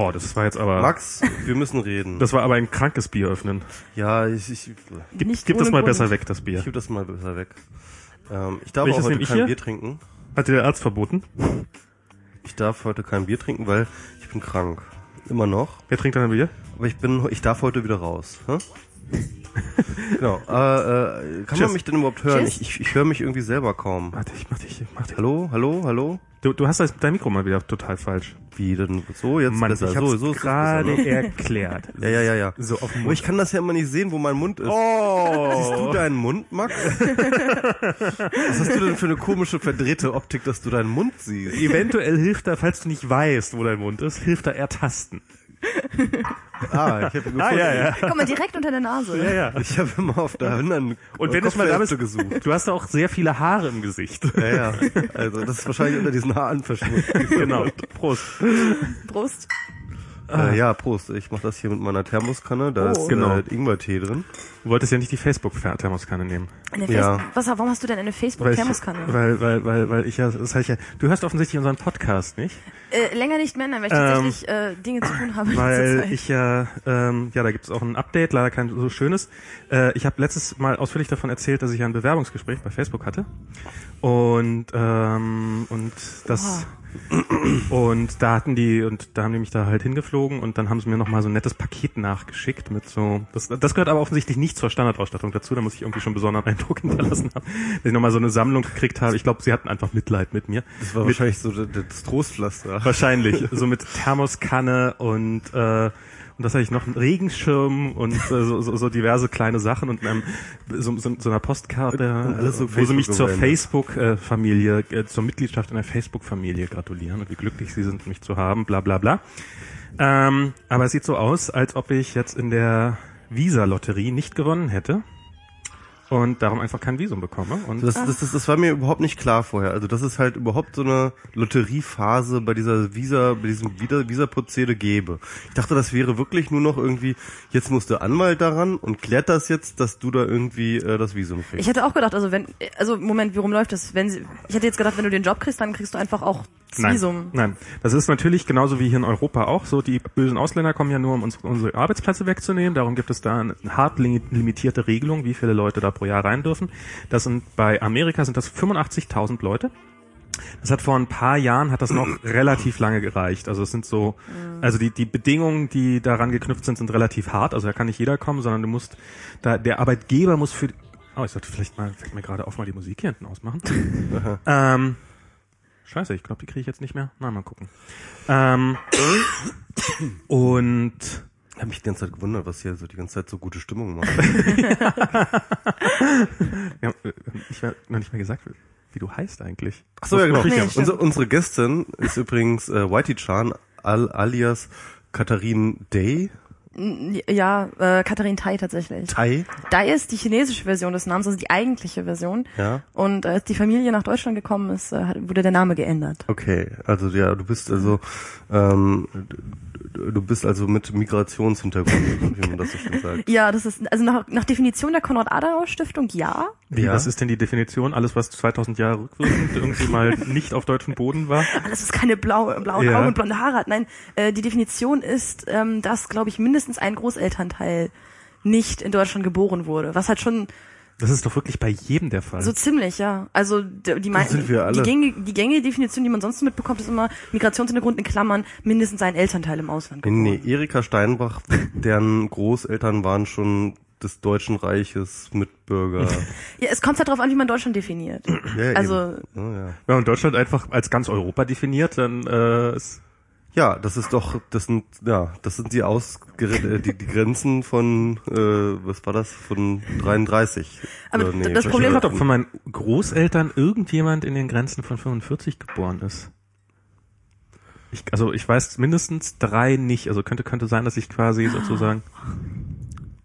Oh, das war jetzt aber... Max, wir müssen reden. Das war aber ein krankes Bier öffnen. Ja, ich gib das mal besser weg, das Bier. Ich gebe das mal besser weg. Ich darf auch heute kein Bier trinken. Hat dir der Arzt verboten? Ich darf heute kein Bier trinken, weil ich bin krank. Immer noch. Wer trinkt dann ein Bier? Aber ich darf heute wieder raus. Hä? Genau. Kann man mich denn überhaupt hören? Ich höre mich irgendwie selber kaum. Warte, ich mach dich. Hallo? Du hast dein Mikro mal wieder total falsch. Wie denn? So, jetzt Mann, besser. Ich hab's so gerade erklärt. Ja. So, auf den Mund. Ich kann das ja immer nicht sehen, wo mein Mund ist. Oh. Siehst du deinen Mund, Max? Was hast du denn für eine komische, verdrehte Optik, dass du deinen Mund siehst? Eventuell hilft da, falls du nicht weißt, wo dein Mund ist, hilft da eher Tasten. Ich habe gefunden. Ja. Guck mal, direkt unter der Nase. Ja. Ich habe immer auf der anderen und wenn es mal da bist, gesucht. Du hast auch sehr viele Haare im Gesicht. Ja. Also das ist wahrscheinlich unter diesen Haaren verschwunden. Genau. Prost. Prost. Ich mache das hier mit meiner Thermoskanne. Da ist Ingwertee drin. Du wolltest ja nicht die Facebook-Thermoskanne nehmen. Warum hast du denn eine Facebook-Thermoskanne? Du hörst offensichtlich unseren Podcast, nicht? Länger nicht mehr, weil ich tatsächlich Dinge zu tun habe. Weil ich da gibt es auch ein Update, leider kein so schönes. Ich habe letztes Mal ausführlich davon erzählt, dass ich ja ein Bewerbungsgespräch bei Facebook hatte. Und da haben die mich da halt hingeflogen und dann haben sie mir nochmal so ein nettes Paket nachgeschickt mit so, das gehört aber offensichtlich nicht zur Standardausstattung dazu, da muss ich irgendwie schon einen besonderen Eindruck hinterlassen haben, dass ich nochmal so eine Sammlung gekriegt habe. Ich glaube, sie hatten einfach Mitleid mit mir. Das war wahrscheinlich so das Trostpflaster. Wahrscheinlich, so mit Thermoskanne und das hatte ich noch, einen Regenschirm und so diverse kleine Sachen und so einer Postkarte, wo sie mich zur Facebook-Familie, zur Mitgliedschaft in der Facebook-Familie gratulieren und wie glücklich sie sind, mich zu haben, bla bla bla. Aber es sieht so aus, als ob ich jetzt in der Visa-Lotterie nicht gewonnen hätte und darum einfach kein Visum bekomme. Und das war mir überhaupt nicht klar vorher. Also das ist halt überhaupt so eine Lotteriephase bei diesem Visa-Prozedere gäbe. Ich dachte, das wäre wirklich nur noch irgendwie, jetzt muss der Anwalt daran und klärt das jetzt, dass du da irgendwie das Visum kriegst. Ich hätte auch gedacht, warum läuft das? Ich hätte jetzt gedacht, wenn du den Job kriegst, dann kriegst du einfach auch das Visum. Nein, das ist natürlich genauso wie hier in Europa auch so. Die bösen Ausländer kommen ja nur, um unsere Arbeitsplätze wegzunehmen. Darum gibt es da eine hart limitierte Regelung, wie viele Leute da pro Jahr rein dürfen. Bei Amerika sind das 85.000 Leute. Das hat vor ein paar Jahren noch relativ lange gereicht. Also es sind die Bedingungen, die daran geknüpft sind relativ hart. Also da kann nicht jeder kommen, sondern der Arbeitgeber muss ich sollte fällt mir gerade auf, mal die Musik hier hinten ausmachen. Scheiße, ich glaube, die kriege ich jetzt nicht mehr. Na, mal gucken. Und ich habe mich die ganze Zeit gewundert, was hier so die ganze Zeit so gute Stimmung macht. Ja, ich habe noch nicht mal gesagt, wie du heißt eigentlich. Ach so, ja, genau. Unsere Gästin ist übrigens Whitey Chan alias Katharine Day. Ja, Katharine Tai tatsächlich. Tai? Tai ist die chinesische Version des Namens, also die eigentliche Version. Ja. Und als die Familie nach Deutschland gekommen ist, wurde der Name geändert. Okay, also ja, du bist also mit Migrationshintergrund, wie man das so schön sagt. Ja, das ist also nach Definition der Konrad-Adenauer-Stiftung, ja. Wie, was ist denn die Definition? Alles, was 2000 Jahre rückwirkend irgendwie mal nicht auf deutschem Boden war? Alles, was keine blauen Augen und blonde Haare hat. Nein, die Definition ist, dass, glaube ich, mindestens ein Großelternteil nicht in Deutschland geboren wurde, was halt schon... Das ist doch wirklich bei jedem der Fall. So ziemlich, ja. Also die gängige Definition, die man sonst mitbekommt, ist immer Migrationshintergrund in Klammern, mindestens ein Elternteil im Ausland geboren. Nee, Erika Steinbach, deren Großeltern waren schon des Deutschen Reiches Mitbürger. Ja, es kommt halt darauf an, wie man Deutschland definiert. Ja, also wenn man Deutschland einfach als ganz Europa definiert, dann ist... Ja, das sind die Grenzen von, was war das, von 33. Aber das Problem ist doch, von meinen Großeltern irgendjemand in den Grenzen von 45 geboren ist. Ich weiß mindestens 3 nicht, also könnte sein, dass ich quasi sozusagen...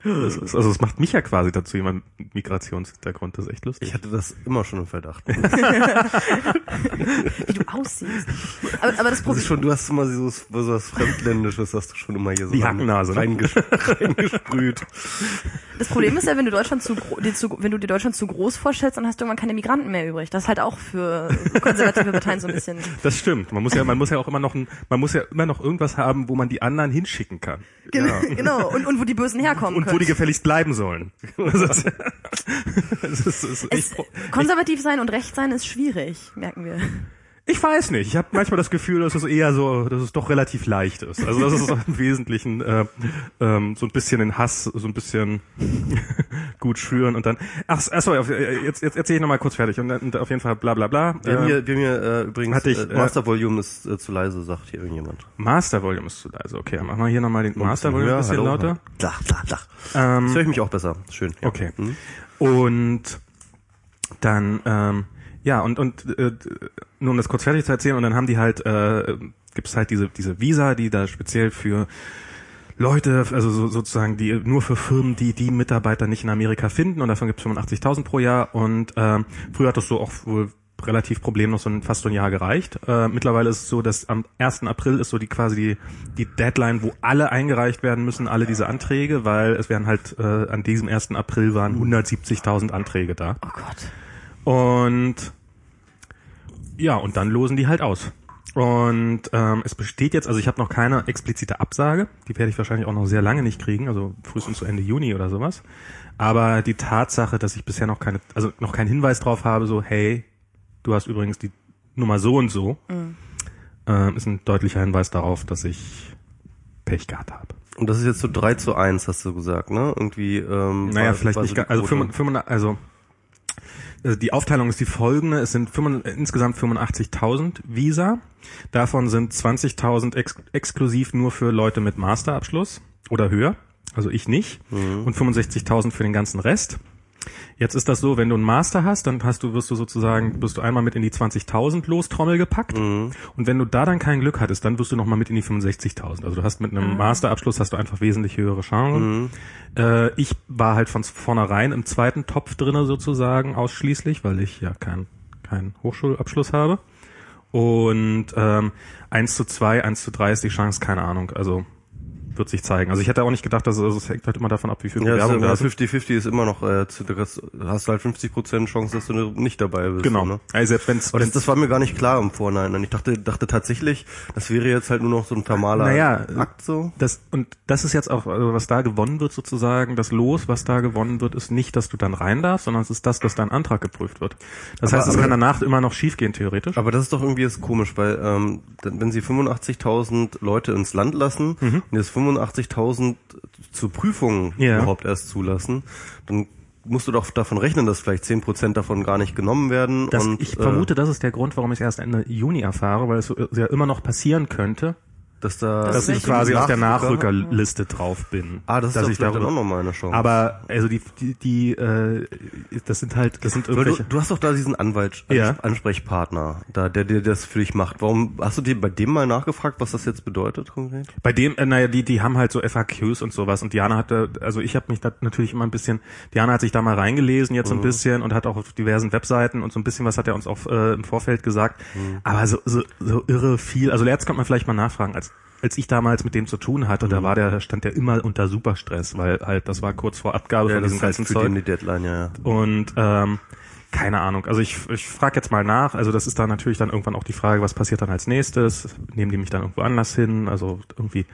Also es macht mich ja quasi dazu jemand mit Migrationshintergrund, das ist echt lustig. Ich hatte das immer schon im Verdacht. Wie du aussiehst. Aber das Problem ist schon, du hast immer so was Fremdländisches, hast du schon immer hier so die Hackennase reingesprüht. Das Problem ist ja, wenn du dir Deutschland zu groß vorstellst, dann hast du irgendwann keine Migranten mehr übrig. Das ist halt auch für konservative Parteien so ein bisschen. Das stimmt. Man muss ja immer noch irgendwas haben, wo man die anderen hinschicken kann. Ja. Genau. Und wo die Bösen herkommen können. Wo die gefälligst bleiben sollen. Konservativ sein und recht sein ist schwierig, merken wir. Ich weiß nicht. Ich habe manchmal das Gefühl, dass es eher so, dass es doch relativ leicht ist. Also das ist im Wesentlichen so ein bisschen den Hass, so ein bisschen gut schüren und dann. Achso, jetzt erzähle ich nochmal kurz fertig und auf jeden Fall bla bla bla. Übrigens, Master Volume ist zu leise, sagt hier irgendjemand. Master Volume ist zu leise, okay. Machen wir hier nochmal den Master Volume ein bisschen lauter. Klar. Das höre ich mich auch besser. Schön. Ja. Okay. Mhm. Und dann nur um das kurz fertig zu erzählen, und dann haben die halt, gibt's halt diese Visa, die da speziell für Leute, also sozusagen die nur für Firmen, die Mitarbeiter nicht in Amerika finden, und davon gibt's 85.000 pro Jahr, und früher hat das so auch wohl relativ problemlos und fast so ein Jahr gereicht. Mittlerweile ist es so, dass am 1. April ist so die Deadline, wo alle eingereicht werden müssen, alle diese Anträge, weil es werden halt an diesem 1. April waren 170.000 Anträge da. Oh Gott. Und ja, und dann losen die halt aus. Und es besteht jetzt, also ich habe noch keine explizite Absage, die werde ich wahrscheinlich auch noch sehr lange nicht kriegen, also frühestens zu Ende Juni oder sowas. Aber die Tatsache, dass ich bisher noch keinen Hinweis drauf habe, so hey, du hast übrigens die Nummer so und so, ist ein deutlicher Hinweis darauf, dass ich Pech gehabt habe. Und das ist jetzt so 3:1, hast du gesagt, ne? Irgendwie, naja, vielleicht nicht ganz, also 500, also die Aufteilung ist die folgende, es sind insgesamt 85.000 Visa, davon sind 20.000 exklusiv nur für Leute mit Masterabschluss oder höher, also ich nicht, und 65.000 für den ganzen Rest. Jetzt ist das so, wenn du einen Master hast, dann wirst du einmal mit in die 20.000 Lostrommel gepackt, und wenn du da dann kein Glück hattest, dann wirst du nochmal mit in die 65.000. Also du hast mit einem Masterabschluss hast du einfach wesentlich höhere Chancen. Ich war halt von vornherein im zweiten Topf drinne sozusagen ausschließlich, weil ich ja keinen Hochschulabschluss habe, und 1:2, 1:3 ist die Chance, keine Ahnung, also wird sich zeigen. Also ich hätte auch nicht gedacht, dass es hängt halt immer davon ab, wie viel Bewerbung da ist. 50-50 ist immer noch, hast du halt 50% Chance, dass du nicht dabei bist. Genau. Ne? Also selbst wenn's, das war mir gar nicht klar im Vorhinein. Ich dachte tatsächlich, das wäre jetzt halt nur noch so ein formaler Akt so. Das ist jetzt auch, also was da gewonnen wird sozusagen, das Los, was da gewonnen wird, ist nicht, dass du dann rein darfst, sondern es ist das, dass dein Antrag geprüft wird. Das heißt, es kann danach immer noch schief gehen, theoretisch. Aber das ist doch irgendwie jetzt komisch, weil wenn sie 85.000 Leute ins Land lassen, und jetzt 85.000 zur Prüfung überhaupt erst zulassen, dann musst du doch davon rechnen, dass vielleicht 10% davon gar nicht genommen werden. Ich vermute, das ist der Grund, warum ich es erst Ende Juni erfahre, weil es ja immer noch passieren könnte, dass ich quasi auf der Nachrückerliste drauf bin. Das ist vielleicht dann auch nochmal eine Chance. Aber also die das sind irgendwelche. Du hast doch da diesen Anwalt, Ansprechpartner, da der dir das für dich macht. Warum hast du dir bei dem mal nachgefragt, was das jetzt bedeutet konkret? Bei dem, die haben halt so FAQs und sowas, und Diana hat sich da mal reingelesen jetzt ein bisschen und hat auch auf diversen Webseiten und so ein bisschen was hat er uns auch im Vorfeld gesagt. Aber so irre viel. Also jetzt kommt man vielleicht mal nachfragen. Als ich damals mit dem zu tun hatte, da stand der immer unter Superstress, weil halt das war kurz vor Abgabe von diesem ganzen Zeug. Die Deadline, Und keine Ahnung. Also ich frage jetzt mal nach. Also das ist dann natürlich dann irgendwann auch die Frage, was passiert dann als nächstes? Nehmen die mich dann irgendwo anders hin? Also irgendwie,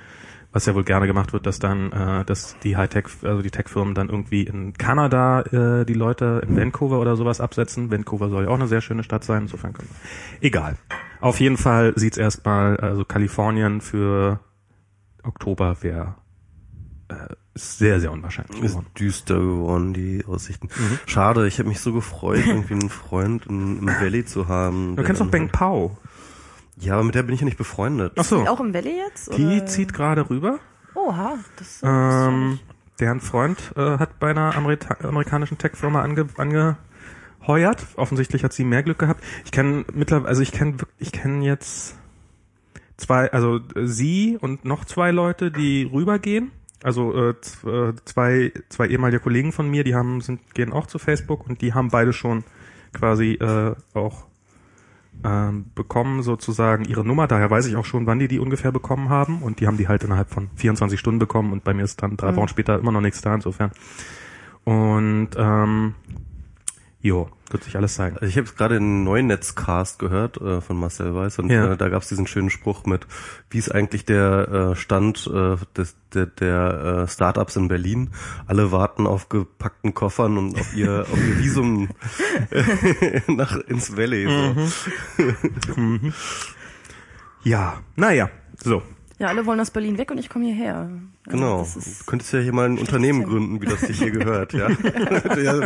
was ja wohl gerne gemacht wird, dass dann, dass die Hightech, also die Tech-Firmen dann irgendwie in Kanada die Leute in Vancouver oder sowas absetzen. Vancouver soll ja auch eine sehr schöne Stadt sein. Insofern können wir. Egal. Auf jeden Fall sieht's erstmal, also Kalifornien für Oktober wäre sehr, sehr unwahrscheinlich. Ist düster geworden, die Aussichten. Schade, ich habe mich so gefreut, irgendwie einen Freund im Valley zu haben. Du kennst doch Bang Pow. Ja, aber mit der bin ich ja nicht befreundet. Ach so. Auch im Valley jetzt? Oder? Die zieht gerade rüber. Oha, das deren Freund hat bei einer amerikanischen Tech-Firma angeheuert. Offensichtlich hat sie mehr Glück gehabt. Ich kenne jetzt zwei, also sie und noch zwei Leute, die rübergehen. Also zwei ehemalige Kollegen von mir, die gehen auch zu Facebook und die haben beide schon quasi auch bekommen sozusagen ihre Nummer. Daher weiß ich auch schon, wann die ungefähr bekommen haben. Und die haben die halt innerhalb von 24 Stunden bekommen. Und bei mir ist dann 3 Wochen später immer noch nichts da insofern. Und wird sich alles zeigen. Ich habe gerade einen neuen Netzcast gehört von Marcel Weiß und da gab es diesen schönen Spruch mit, wie ist eigentlich der Stand der Startups in Berlin? Alle warten auf gepackten Koffern und auf ihr Visum ins Valley. So. Mhm. Ja, naja, so. Ja, alle wollen aus Berlin weg und ich komme hierher. Also genau. Du könntest ja hier mal ein Unternehmen gründen, wie das sich hier gehört, ja. Ja,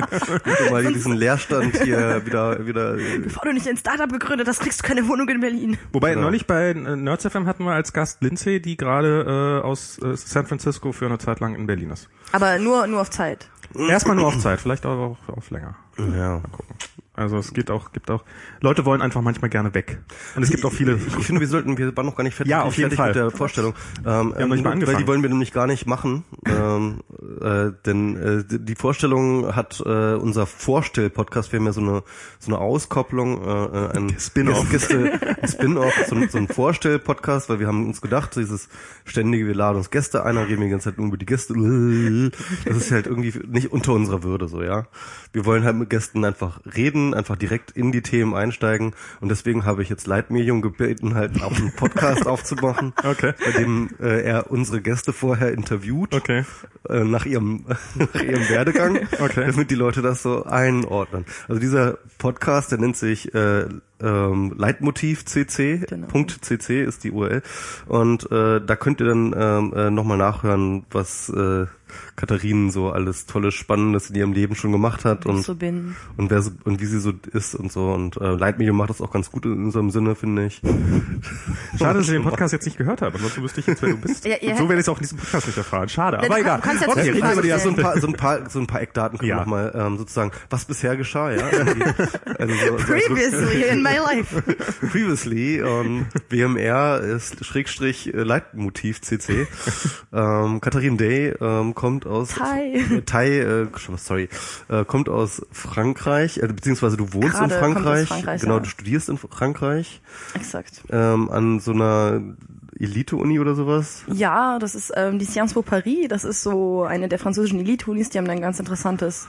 mal diesen Leerstand hier wieder. Bevor du nicht ein Startup gegründet hast, kriegst du keine Wohnung in Berlin. Wobei neulich bei Nerds FM hatten wir als Gast Lindsay, die gerade aus San Francisco für eine Zeit lang in Berlin ist. Aber nur auf Zeit. Erstmal nur auf Zeit, vielleicht auch auf länger. Ja. Mal gucken. Also es gibt auch Leute wollen einfach manchmal gerne weg. Und es gibt auch viele. Ich finde, wir waren noch gar nicht fertig, ja, auf jeden Fall. Mit der Vorstellung. Wir haben noch nicht mal angefangen. Weil die wollen wir nämlich gar nicht machen. Denn die Vorstellung hat unser Vorstell-Podcast, wir haben ja so eine Auskopplung, ein Spin-off. Spin-off, so ein Vorstell-Podcast, weil wir haben uns gedacht, dieses ständige, wir laden uns Gäste ein, dann reden wir die ganze Zeit nur über die Gäste. Das ist halt irgendwie nicht unter unserer Würde so, ja. Wir wollen halt mit Gästen einfach reden, einfach direkt in die Themen einsteigen und deswegen habe ich jetzt Leitmedium gebeten, halt auch einen Podcast aufzumachen, okay, bei dem er unsere Gäste vorher interviewt, okay, nach ihrem Werdegang, okay, damit die Leute das so einordnen. Also dieser Podcast, der nennt sich Leitmotiv.cc, genau. .cc ist die URL und da könnt ihr dann nochmal nachhören, was Katharine so alles Tolles, Spannendes in ihrem Leben schon gemacht hat und wie sie so ist und so und Leitmedium macht das auch ganz gut in unserem Sinne, finde ich. Schade, dass ich den Podcast jetzt nicht gehört habe, ansonsten wüsste ich jetzt, wer du bist. Ja, so werde ich es auch in diesem Podcast nicht erfahren. Schade, aber egal. So ein paar Eckdaten können wir nochmal sozusagen, was bisher geschah, ja. Also Previously in my life. Previously WMR ist / Leitmotiv CC. Katharine Day kommt aus kommt aus Frankreich, beziehungsweise du wohnst in Frankreich, genau, du studierst in Frankreich. Exakt. An so einer Elite-Uni oder sowas? Ja, das ist die Sciences Po Paris, das ist so eine der französischen Elite-Unis, die haben ein ganz interessantes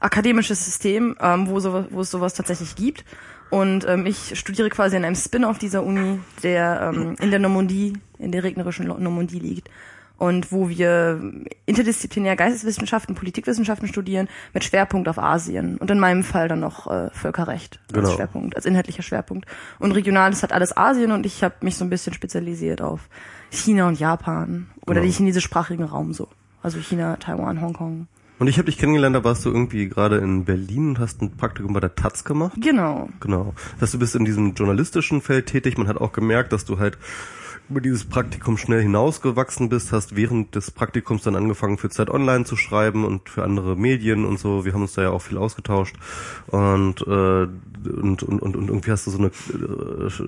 akademisches System, wo es sowas tatsächlich gibt. Und ich studiere quasi an einem Spin-off dieser Uni, der in der Normandie, in der regnerischen Normandie liegt. Und wo wir interdisziplinär Geisteswissenschaften, Politikwissenschaften studieren, mit Schwerpunkt auf Asien. Und in meinem Fall dann noch Völkerrecht als Schwerpunkt, als inhaltlicher Schwerpunkt. Und regional ist halt alles Asien und ich habe mich so ein bisschen spezialisiert auf China und Japan. Oder den chinesischsprachigen Raum so. Also China, Taiwan, Hongkong. Und ich habe dich kennengelernt, da warst du irgendwie gerade in Berlin und hast ein Praktikum bei der taz gemacht. Genau. Das heißt, du bist in diesem journalistischen Feld tätig. Man hat auch gemerkt, dass du halt über dieses Praktikum schnell hinausgewachsen bist, hast während des Praktikums dann angefangen für Zeit Online zu schreiben und für andere Medien und so. Wir haben uns da ja auch viel ausgetauscht und irgendwie hast du so eine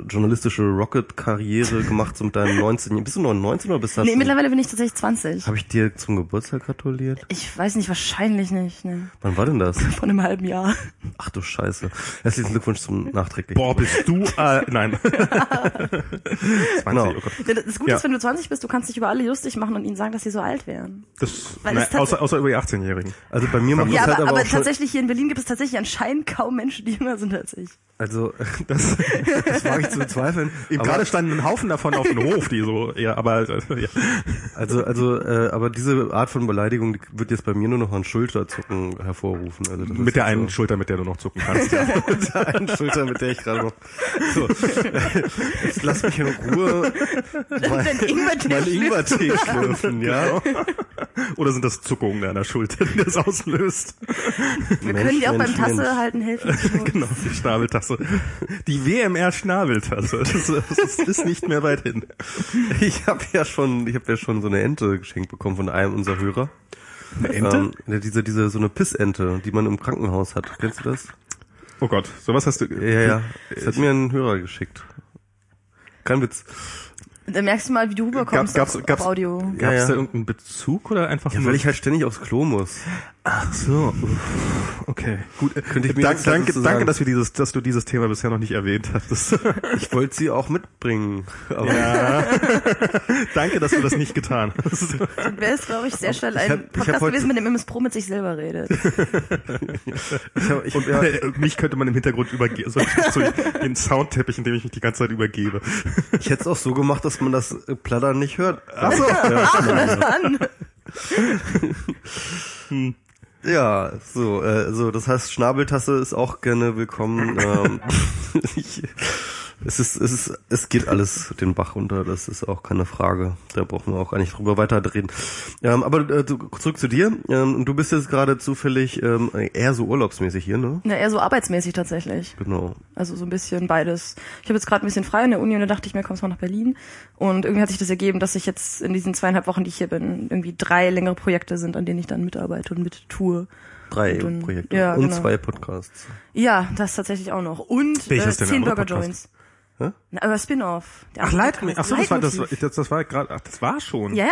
journalistische Rocket-Karriere gemacht so mit deinen 19. Bist du 19 oder bist du? Nee, mittlerweile bin ich tatsächlich 20. Habe ich dir zum Geburtstag gratuliert? Ich weiß nicht, wahrscheinlich nicht. Ne. Wann war denn das? Vor einem halben Jahr. Ach du Scheiße. Herzlichen Glückwunsch zum nachträglichen. Boah, bist du? Nein. 20, okay. Das Gute ist, wenn du 20 bist, du kannst dich über alle lustig machen und ihnen sagen, dass sie so alt wären. Außer über die 18-Jährigen. Also bei mir macht das halt aber tatsächlich hier in Berlin gibt es tatsächlich anscheinend kaum Menschen, die jünger sind als ich. Also das wage ich zu bezweifeln. Eben gerade standen ein Haufen davon auf dem Hof, die so aber diese Art von Beleidigung die wird jetzt bei mir nur noch ein Schulterzucken hervorrufen. Also das mit der einen so Schulter, mit der du noch zucken kannst. Ja. Mit der einen Schulter, mit der ich gerade noch so. Jetzt lass mich in Ruhe. Mein Ingwertee schlürfen, ja. Oder sind das Zuckungen an der Schulter, die das auslöst? Wir können dir auch beim Tasse halten helfen. Genau, die Schnabeltasse. Die WMR-Schnabeltasse. Das ist nicht mehr weit hin. Ich habe ja schon so eine Ente geschenkt bekommen von einem unserer Hörer. Eine Ente? Diese so eine Pissente, die man im Krankenhaus hat. Kennst du das? Oh Gott, sowas hast du. Ja. Das hat mir ein Hörer geschickt. Kein Witz. Da merkst du mal, wie du rüberkommst auf Audio. Gab's da irgendeinen Bezug oder einfach nur? Ja, weil ich halt ständig aufs Klo muss. Ach so. Okay. Gut. Könnte ich mir danke, dass du dieses Thema bisher noch nicht erwähnt hattest. Ich wollte sie auch mitbringen. Aber ja. Danke, dass du das nicht getan hast. Du wärst, glaube ich, sehr schnell ein Podcast gewesen, mit dem MS Pro mit sich selber redet. Mich könnte man im Hintergrund übergeben. So den Soundteppich, in dem ich mich die ganze Zeit übergebe. Ich hätte es auch so gemacht, dass man das Plattern nicht hört. Ach so. Ja. Ja, so, das heißt, Schnabeltasse ist auch gerne willkommen. Es geht alles den Bach runter, das ist auch keine Frage. Da brauchen wir auch gar nicht drüber weiterreden. Aber zurück zu dir. Du bist jetzt gerade zufällig eher so urlaubsmäßig hier, ne? Ja, eher so arbeitsmäßig tatsächlich. Genau. Also so ein bisschen beides. Ich habe jetzt gerade ein bisschen frei in der Uni und da dachte ich mir, kommst mal nach Berlin. Und irgendwie hat sich das ergeben, dass ich jetzt in diesen 2,5 Wochen, die ich hier bin, irgendwie 3 längere Projekte sind, an denen ich dann mitarbeite und mit tue. 3 Projekte ja, und genau. 2 Podcasts. Ja, das tatsächlich auch noch. Und 10 Burger Joints. Hä? Na, aber Spin-off. Ach, Leitmotiv. Achso, das war schon. Ja,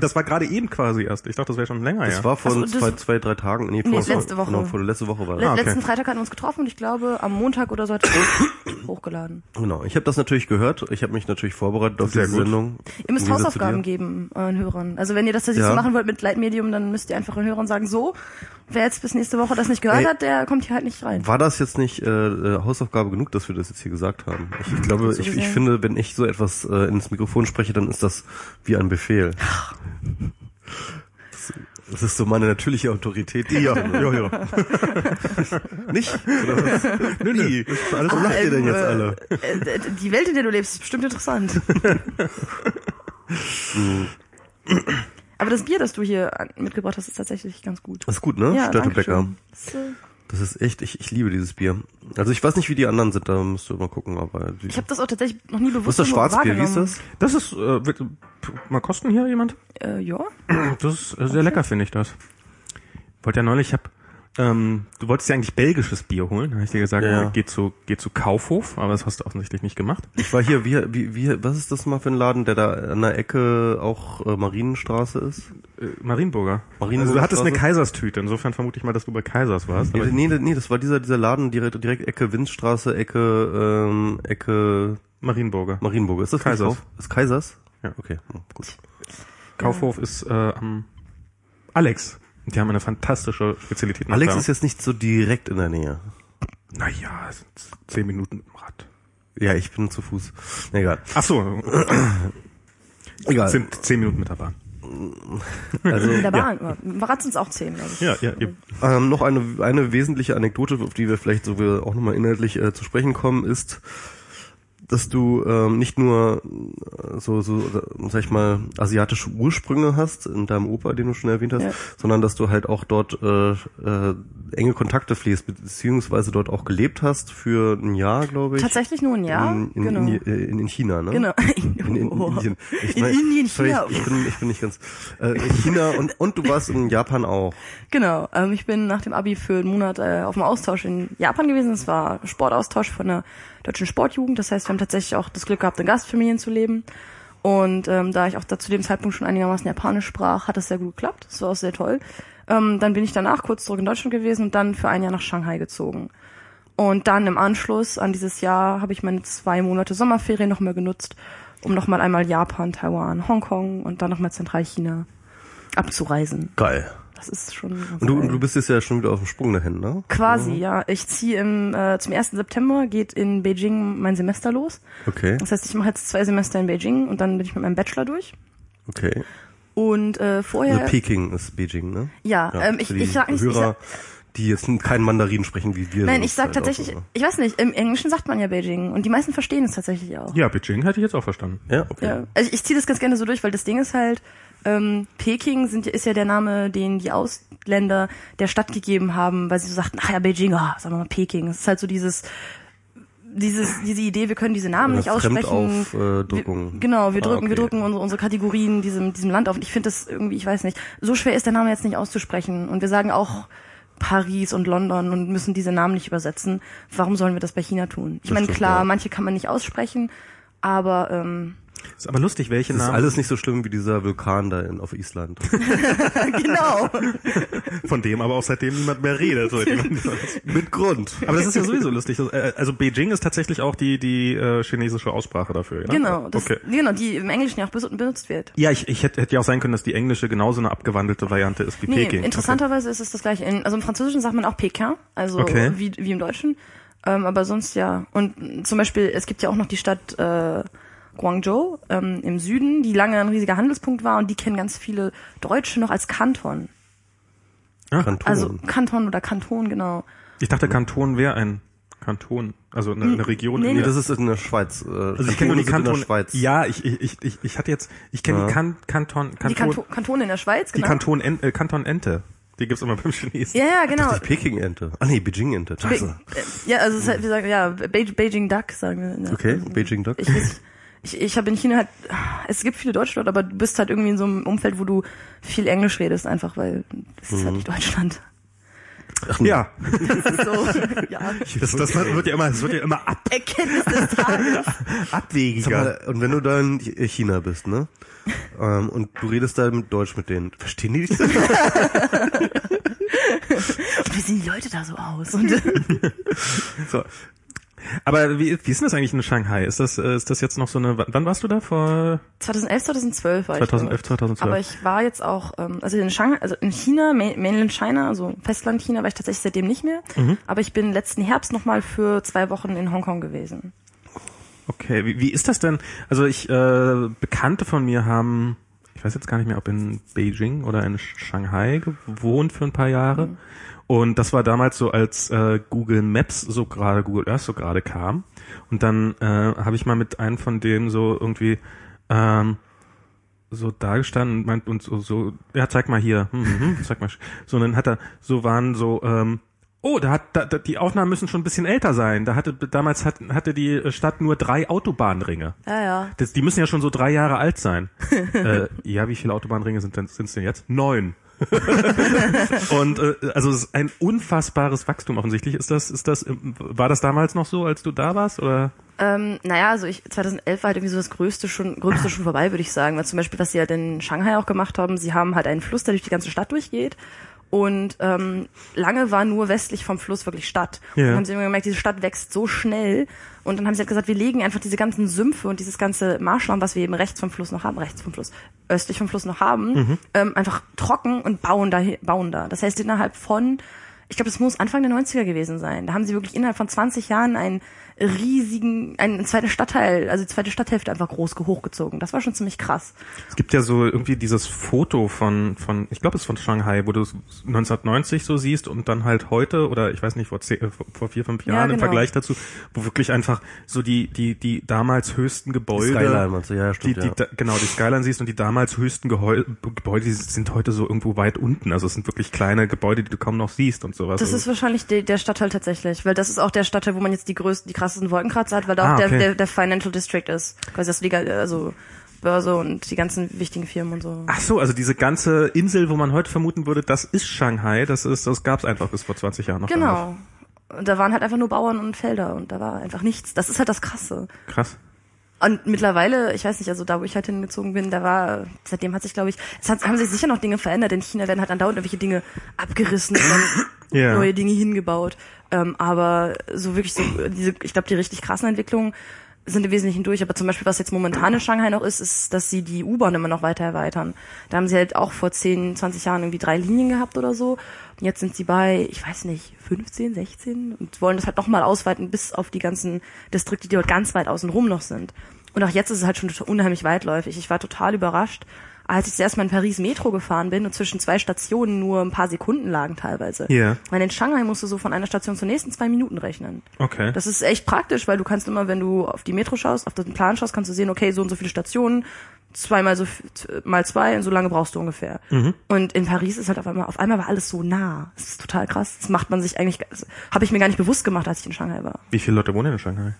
das war gerade eben quasi erst. Ich dachte, das wäre schon länger. Das war vor zwei, drei Tagen. Letzte Woche. Genau, vor der letzten Woche war das. Letzten Freitag hatten wir uns getroffen und ich glaube, am Montag oder so hat es hochgeladen. Genau. Ich habe das natürlich gehört. Ich habe mich natürlich vorbereitet auf diese Sendung. Ihr müsst Hausaufgaben geben euren Hörern. Also wenn ihr das tatsächlich so machen wollt mit Leitmedium, dann müsst ihr einfach den Hörern sagen, so, wer jetzt bis nächste Woche das nicht gehört hat, der kommt hier halt nicht rein. War das jetzt nicht Hausaufgabe genug, dass wir das jetzt hier gesagt haben? Ich glaube, ich finde, wenn ich so etwas ins Mikrofon spreche, dann ist das wie ein Befehl. Das ist so meine natürliche Autorität. Ja. Nicht? Nö. Alles, was macht ihr denn jetzt alle? Die Welt, in der du lebst, ist bestimmt interessant. Aber das Bier, das du hier mitgebracht hast, ist tatsächlich ganz gut. Das ist gut, ne? Ja, Störtebecker. Das ist echt, ich liebe dieses Bier. Also ich weiß nicht, wie die anderen sind, da musst du mal gucken. Aber ich habe das auch tatsächlich noch nie bewusst wahrgenommen. Was ist das Schwarzbier? Wie ist das? Das ist, mal kosten hier jemand? Ja. Das ist sehr lecker, finde ich das. Wollte ja neulich, du wolltest ja eigentlich belgisches Bier holen, habe ich dir gesagt, geh zu Kaufhof, aber das hast du offensichtlich nicht gemacht. Ich war hier, wie was ist das mal für ein Laden, der da an der Ecke auch Marienstraße ist? Marienburger. Also du hattest eine Kaiserstüte, insofern vermute ich mal, dass du bei Kaisers warst. Nee, das war dieser Laden direkt Ecke Windstraße, Ecke Marienburger. Ist das Kaisers? Ist Kaisers? Ja, okay, gut. Kaufhof ist am Alex. Die haben eine fantastische Spezialität. Alex ist jetzt nicht so direkt in der Nähe. Naja, es sind 10 Minuten im Rad. Ja, ich bin zu Fuß. Egal. Ach so. Egal. Sind 10 Minuten mit der Bahn. Also, in der Bahn. Ja. Rad sind es auch 10, glaube ich. Ja. Noch eine wesentliche Anekdote, auf die wir vielleicht auch nochmal inhaltlich zu sprechen kommen, ist, dass du nicht nur sag ich mal, asiatische Ursprünge hast in deinem Opa, den du schon erwähnt hast, sondern dass du halt auch dort enge Kontakte pflegst, beziehungsweise dort auch gelebt hast für ein Jahr, glaube ich. Tatsächlich nur ein Jahr? Genau. In China, ne? Genau. In Indien. China. Ich bin nicht ganz... in China und du warst in Japan auch. Genau. Ich bin nach dem Abi für einen Monat auf dem Austausch in Japan gewesen. Es war Sportaustausch von einer deutschen Sportjugend. Das heißt, wir haben tatsächlich auch das Glück gehabt, in Gastfamilien zu leben. Und da ich auch zu dem Zeitpunkt schon einigermaßen Japanisch sprach, hat das sehr gut geklappt. Das war auch sehr toll. Dann bin ich danach kurz zurück in Deutschland gewesen und dann für ein Jahr nach Shanghai gezogen. Und dann im Anschluss an dieses Jahr habe ich meine 2 Monate Sommerferien nochmal genutzt, um nochmal einmal Japan, Taiwan, Hongkong und dann nochmal Zentralchina abzureisen. Geil. Das ist schon... Und du bist jetzt ja schon wieder auf dem Sprung dahin, ne? Quasi, ja. Ich ziehe zum 1. September geht in Beijing mein Semester los. Okay. Das heißt, ich mache jetzt 2 Semester in Beijing und dann bin ich mit meinem Bachelor durch. Okay. Und vorher... Also Peking ist Beijing, ne? Ja, ich sag nicht... die jetzt kein Mandarin sprechen wie wir. Nein, ich sag halt tatsächlich, ich weiß nicht, im Englischen sagt man ja Beijing und die meisten verstehen es tatsächlich auch. Ja, Beijing hätte ich jetzt auch verstanden. Ja, okay. Ja, also ich ziehe das ganz gerne so durch, weil das Ding ist halt, Peking ist ja der Name, den die Ausländer der Stadt gegeben haben, weil sie so sagten, ach ja, Beijing, sagen wir mal Peking. Es ist halt so diese Idee, wir können diese Namen nicht aussprechen. Fremdaufdrückung. Genau, wir drücken unsere Kategorien diesem Land auf. Und ich finde das irgendwie, ich weiß nicht, so schwer ist der Name jetzt nicht auszusprechen. Und wir sagen auch Paris und London und müssen diese Namen nicht übersetzen. Warum sollen wir das bei China tun? Ich meine, klar, manche kann man nicht aussprechen, aber Ist aber lustig, welche Namen. Das ist alles nicht so schlimm wie dieser Vulkan da auf Island. Genau. Von dem aber auch seitdem niemand mehr redet. Mit Grund. Aber das ist ja sowieso lustig. Also Beijing ist tatsächlich auch die chinesische Aussprache dafür. Ne? Genau, genau, die im Englischen ja auch benutzt wird. Ja, ich hätte ja auch sein können, dass die englische genauso eine abgewandelte Variante ist wie Peking. Interessanterweise ist es das gleiche. Also im Französischen sagt man auch Pekin, also wie im Deutschen. Aber sonst ja. Und zum Beispiel, es gibt ja auch noch die Stadt Guangzhou im Süden, die lange ein riesiger Handelspunkt war und die kennen ganz viele Deutsche noch als Kanton. Ah, Kanton. Also Kanton oder Kanton, genau. Ich dachte, Kanton wäre ein Kanton, also eine Region. Nee, das ist in der Schweiz. Also ich kenne nur die Kanton in der Schweiz. Ja, ich hatte jetzt, ich kenne die Kantone in der Schweiz, genau. Die Kanton Ente. Die gibt's immer beim Chinesen. Ja, genau. Das ist Peking-Ente. Ah nee, Beijing-Ente. Ja, also es ist halt, wir sagen ja Beijing Duck sagen wir. Ja. Okay, Beijing Duck. Ich habe in China halt, es gibt viele Deutsche dort, aber du bist halt irgendwie in so einem Umfeld, wo du viel Englisch redest einfach, weil es ist halt nicht Deutschland. Ach, ja. Das ist so, ja. Das wird ja immer ab. Erkenntnis des Tages. Abwegiger. Und wenn du da in China bist, ne? Und du redest da Deutsch mit denen. Verstehen die dich denn? Und wie sehen die Leute da so aus? Und so. Aber wie ist denn das eigentlich in Shanghai? Ist das jetzt noch so eine, wann warst du da? Vor 2011, 2012 war ich. 2011, 2012. Aber ich war jetzt auch, also in Shanghai, also in China, Mainland China, also Festland China, war ich tatsächlich seitdem nicht mehr. Mhm. Aber ich bin letzten Herbst nochmal für 2 Wochen in Hongkong gewesen. Okay, wie ist das denn? Also Bekannte von mir haben, ich weiß jetzt gar nicht mehr, ob in Beijing oder in Shanghai gewohnt für ein paar Jahre. Mhm. Und das war damals so, als Google Earth so gerade kam. Und dann habe ich mal mit einem von denen so irgendwie so dagestanden und meint uns so, ja, zeig mal hier, zeig mal. So, und dann hat er, so waren so, die Aufnahmen müssen schon ein bisschen älter sein. Damals hatte die Stadt nur 3 Autobahnringe. Ja, ja. Die müssen ja schon so 3 Jahre alt sein. Ja, wie viele Autobahnringe sind's denn jetzt? 9. Und also es ist ein unfassbares Wachstum offensichtlich. War das damals noch so, als du da warst, oder? Naja, also 2011 war halt irgendwie so das Größte schon vorbei, würde ich sagen. Weil zum Beispiel, was sie halt in Shanghai auch gemacht haben, sie haben halt einen Fluss, der durch die ganze Stadt durchgeht. Und lange war nur westlich vom Fluss wirklich Stadt. Und dann haben sie immer gemerkt, diese Stadt wächst so schnell. Und dann haben sie halt gesagt, wir legen einfach diese ganzen Sümpfe und dieses ganze Marschland, was wir eben östlich vom Fluss noch haben, einfach trocken und bauen da. Das heißt, innerhalb von, ich glaube, das muss Anfang der 90er gewesen sein. Da haben sie wirklich innerhalb von 20 Jahren einen zweiten Stadtteil, also die zweite Stadthälfte einfach hochgezogen. Das war schon ziemlich krass. Es gibt ja so irgendwie dieses Foto von ich glaube, es ist von Shanghai, wo du es 1990 so siehst und dann halt heute oder ich weiß nicht, vor 4-5 Jahren, ja, genau, im Vergleich dazu, wo wirklich einfach so die damals höchsten Gebäude, die Skyline, also, ja, stimmt, die Skyline siehst und die damals höchsten Gebäude, die sind heute so irgendwo weit unten. Also es sind wirklich kleine Gebäude, die du kaum noch siehst und sowas. Das ist wahrscheinlich der Stadtteil tatsächlich, weil das ist auch der Stadtteil, wo man jetzt die krassesten Wolkenkratzer hat, weil da auch der Financial District ist. Quasi das Liga, also Börse und die ganzen wichtigen Firmen und so. Ach so, also diese ganze Insel, wo man heute vermuten würde, das ist Shanghai, das gab's einfach bis vor 20 Jahren noch. Genau. Und da waren halt einfach nur Bauern und Felder und da war einfach nichts. Das ist halt das Krasse. Krass. Und mittlerweile, ich weiß nicht, also da, wo ich halt hingezogen bin, seitdem hat sich, glaube ich, haben sich sicher noch Dinge verändert. In China werden halt andauernd irgendwelche Dinge abgerissen und dann neue Dinge hingebaut. Aber so wirklich so, ich glaube, die richtig krassen Entwicklungen sind im Wesentlichen durch. Aber zum Beispiel, was jetzt momentan in Shanghai noch ist, dass sie die U-Bahn immer noch weiter erweitern. Da haben sie halt auch vor 10, 20 Jahren irgendwie 3 Linien gehabt oder so. Und jetzt sind sie bei, ich weiß nicht, 15, 16 und wollen das halt nochmal ausweiten bis auf die ganzen Distrikte, die dort ganz weit außen rum noch sind. Und auch jetzt ist es halt schon unheimlich weitläufig. Ich war total überrascht, als ich zuerst mal in Paris Metro gefahren bin und zwischen 2 Stationen nur ein paar Sekunden lagen teilweise. Yeah. Weil in Shanghai musst du so von einer Station zur nächsten 2 Minuten rechnen. Okay. Das ist echt praktisch, weil du kannst immer, wenn du auf die Metro schaust, auf den Plan schaust, kannst du sehen, okay, so und so viele Stationen, 2 mal 2 und so lange brauchst du ungefähr. Mhm. Und in Paris ist halt auf einmal war alles so nah. Das ist total krass. Das macht man sich eigentlich, habe ich mir gar nicht bewusst gemacht, als ich in Shanghai war. Wie viele Leute wohnen in Shanghai?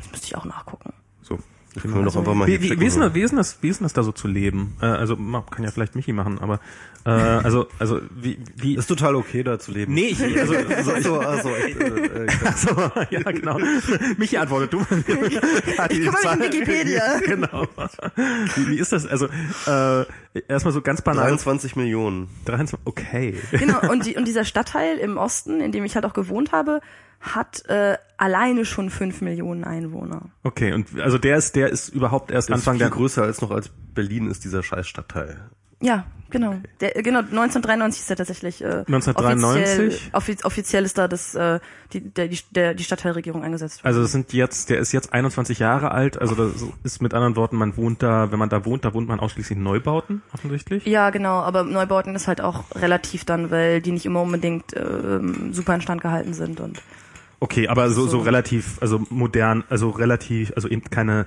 Das müsste ich auch nachgucken. So. Können wir doch einfach mal hinschicken. Wie ist denn das da so zu leben? Also man kann ja vielleicht Michi machen, aber wie ist total okay da zu leben? Nee, ja genau. Michi antwortet du. Ich guck mal in Wikipedia. Genau. Wie ist das? Also erstmal so ganz banal. 23 Millionen. 23, okay. Genau, und dieser Stadtteil im Osten, in dem ich halt auch gewohnt habe, hat alleine schon 5 Millionen Einwohner. Okay, und also der ist überhaupt erst das Anfang der größer als Berlin ist dieser scheiß Stadtteil. Ja, genau. Okay. 1993 ist er tatsächlich 1993 offiziell ist da das die Stadtteilregierung eingesetzt worden. Also der ist jetzt 21 Jahre alt, also das ist mit anderen Worten, man wohnt da, wenn man da wohnt man ausschließlich in Neubauten offensichtlich. Ja, genau, aber Neubauten ist halt auch relativ dann, weil die nicht immer unbedingt super in Stand gehalten sind und okay, aber so relativ, also modern, also eben keine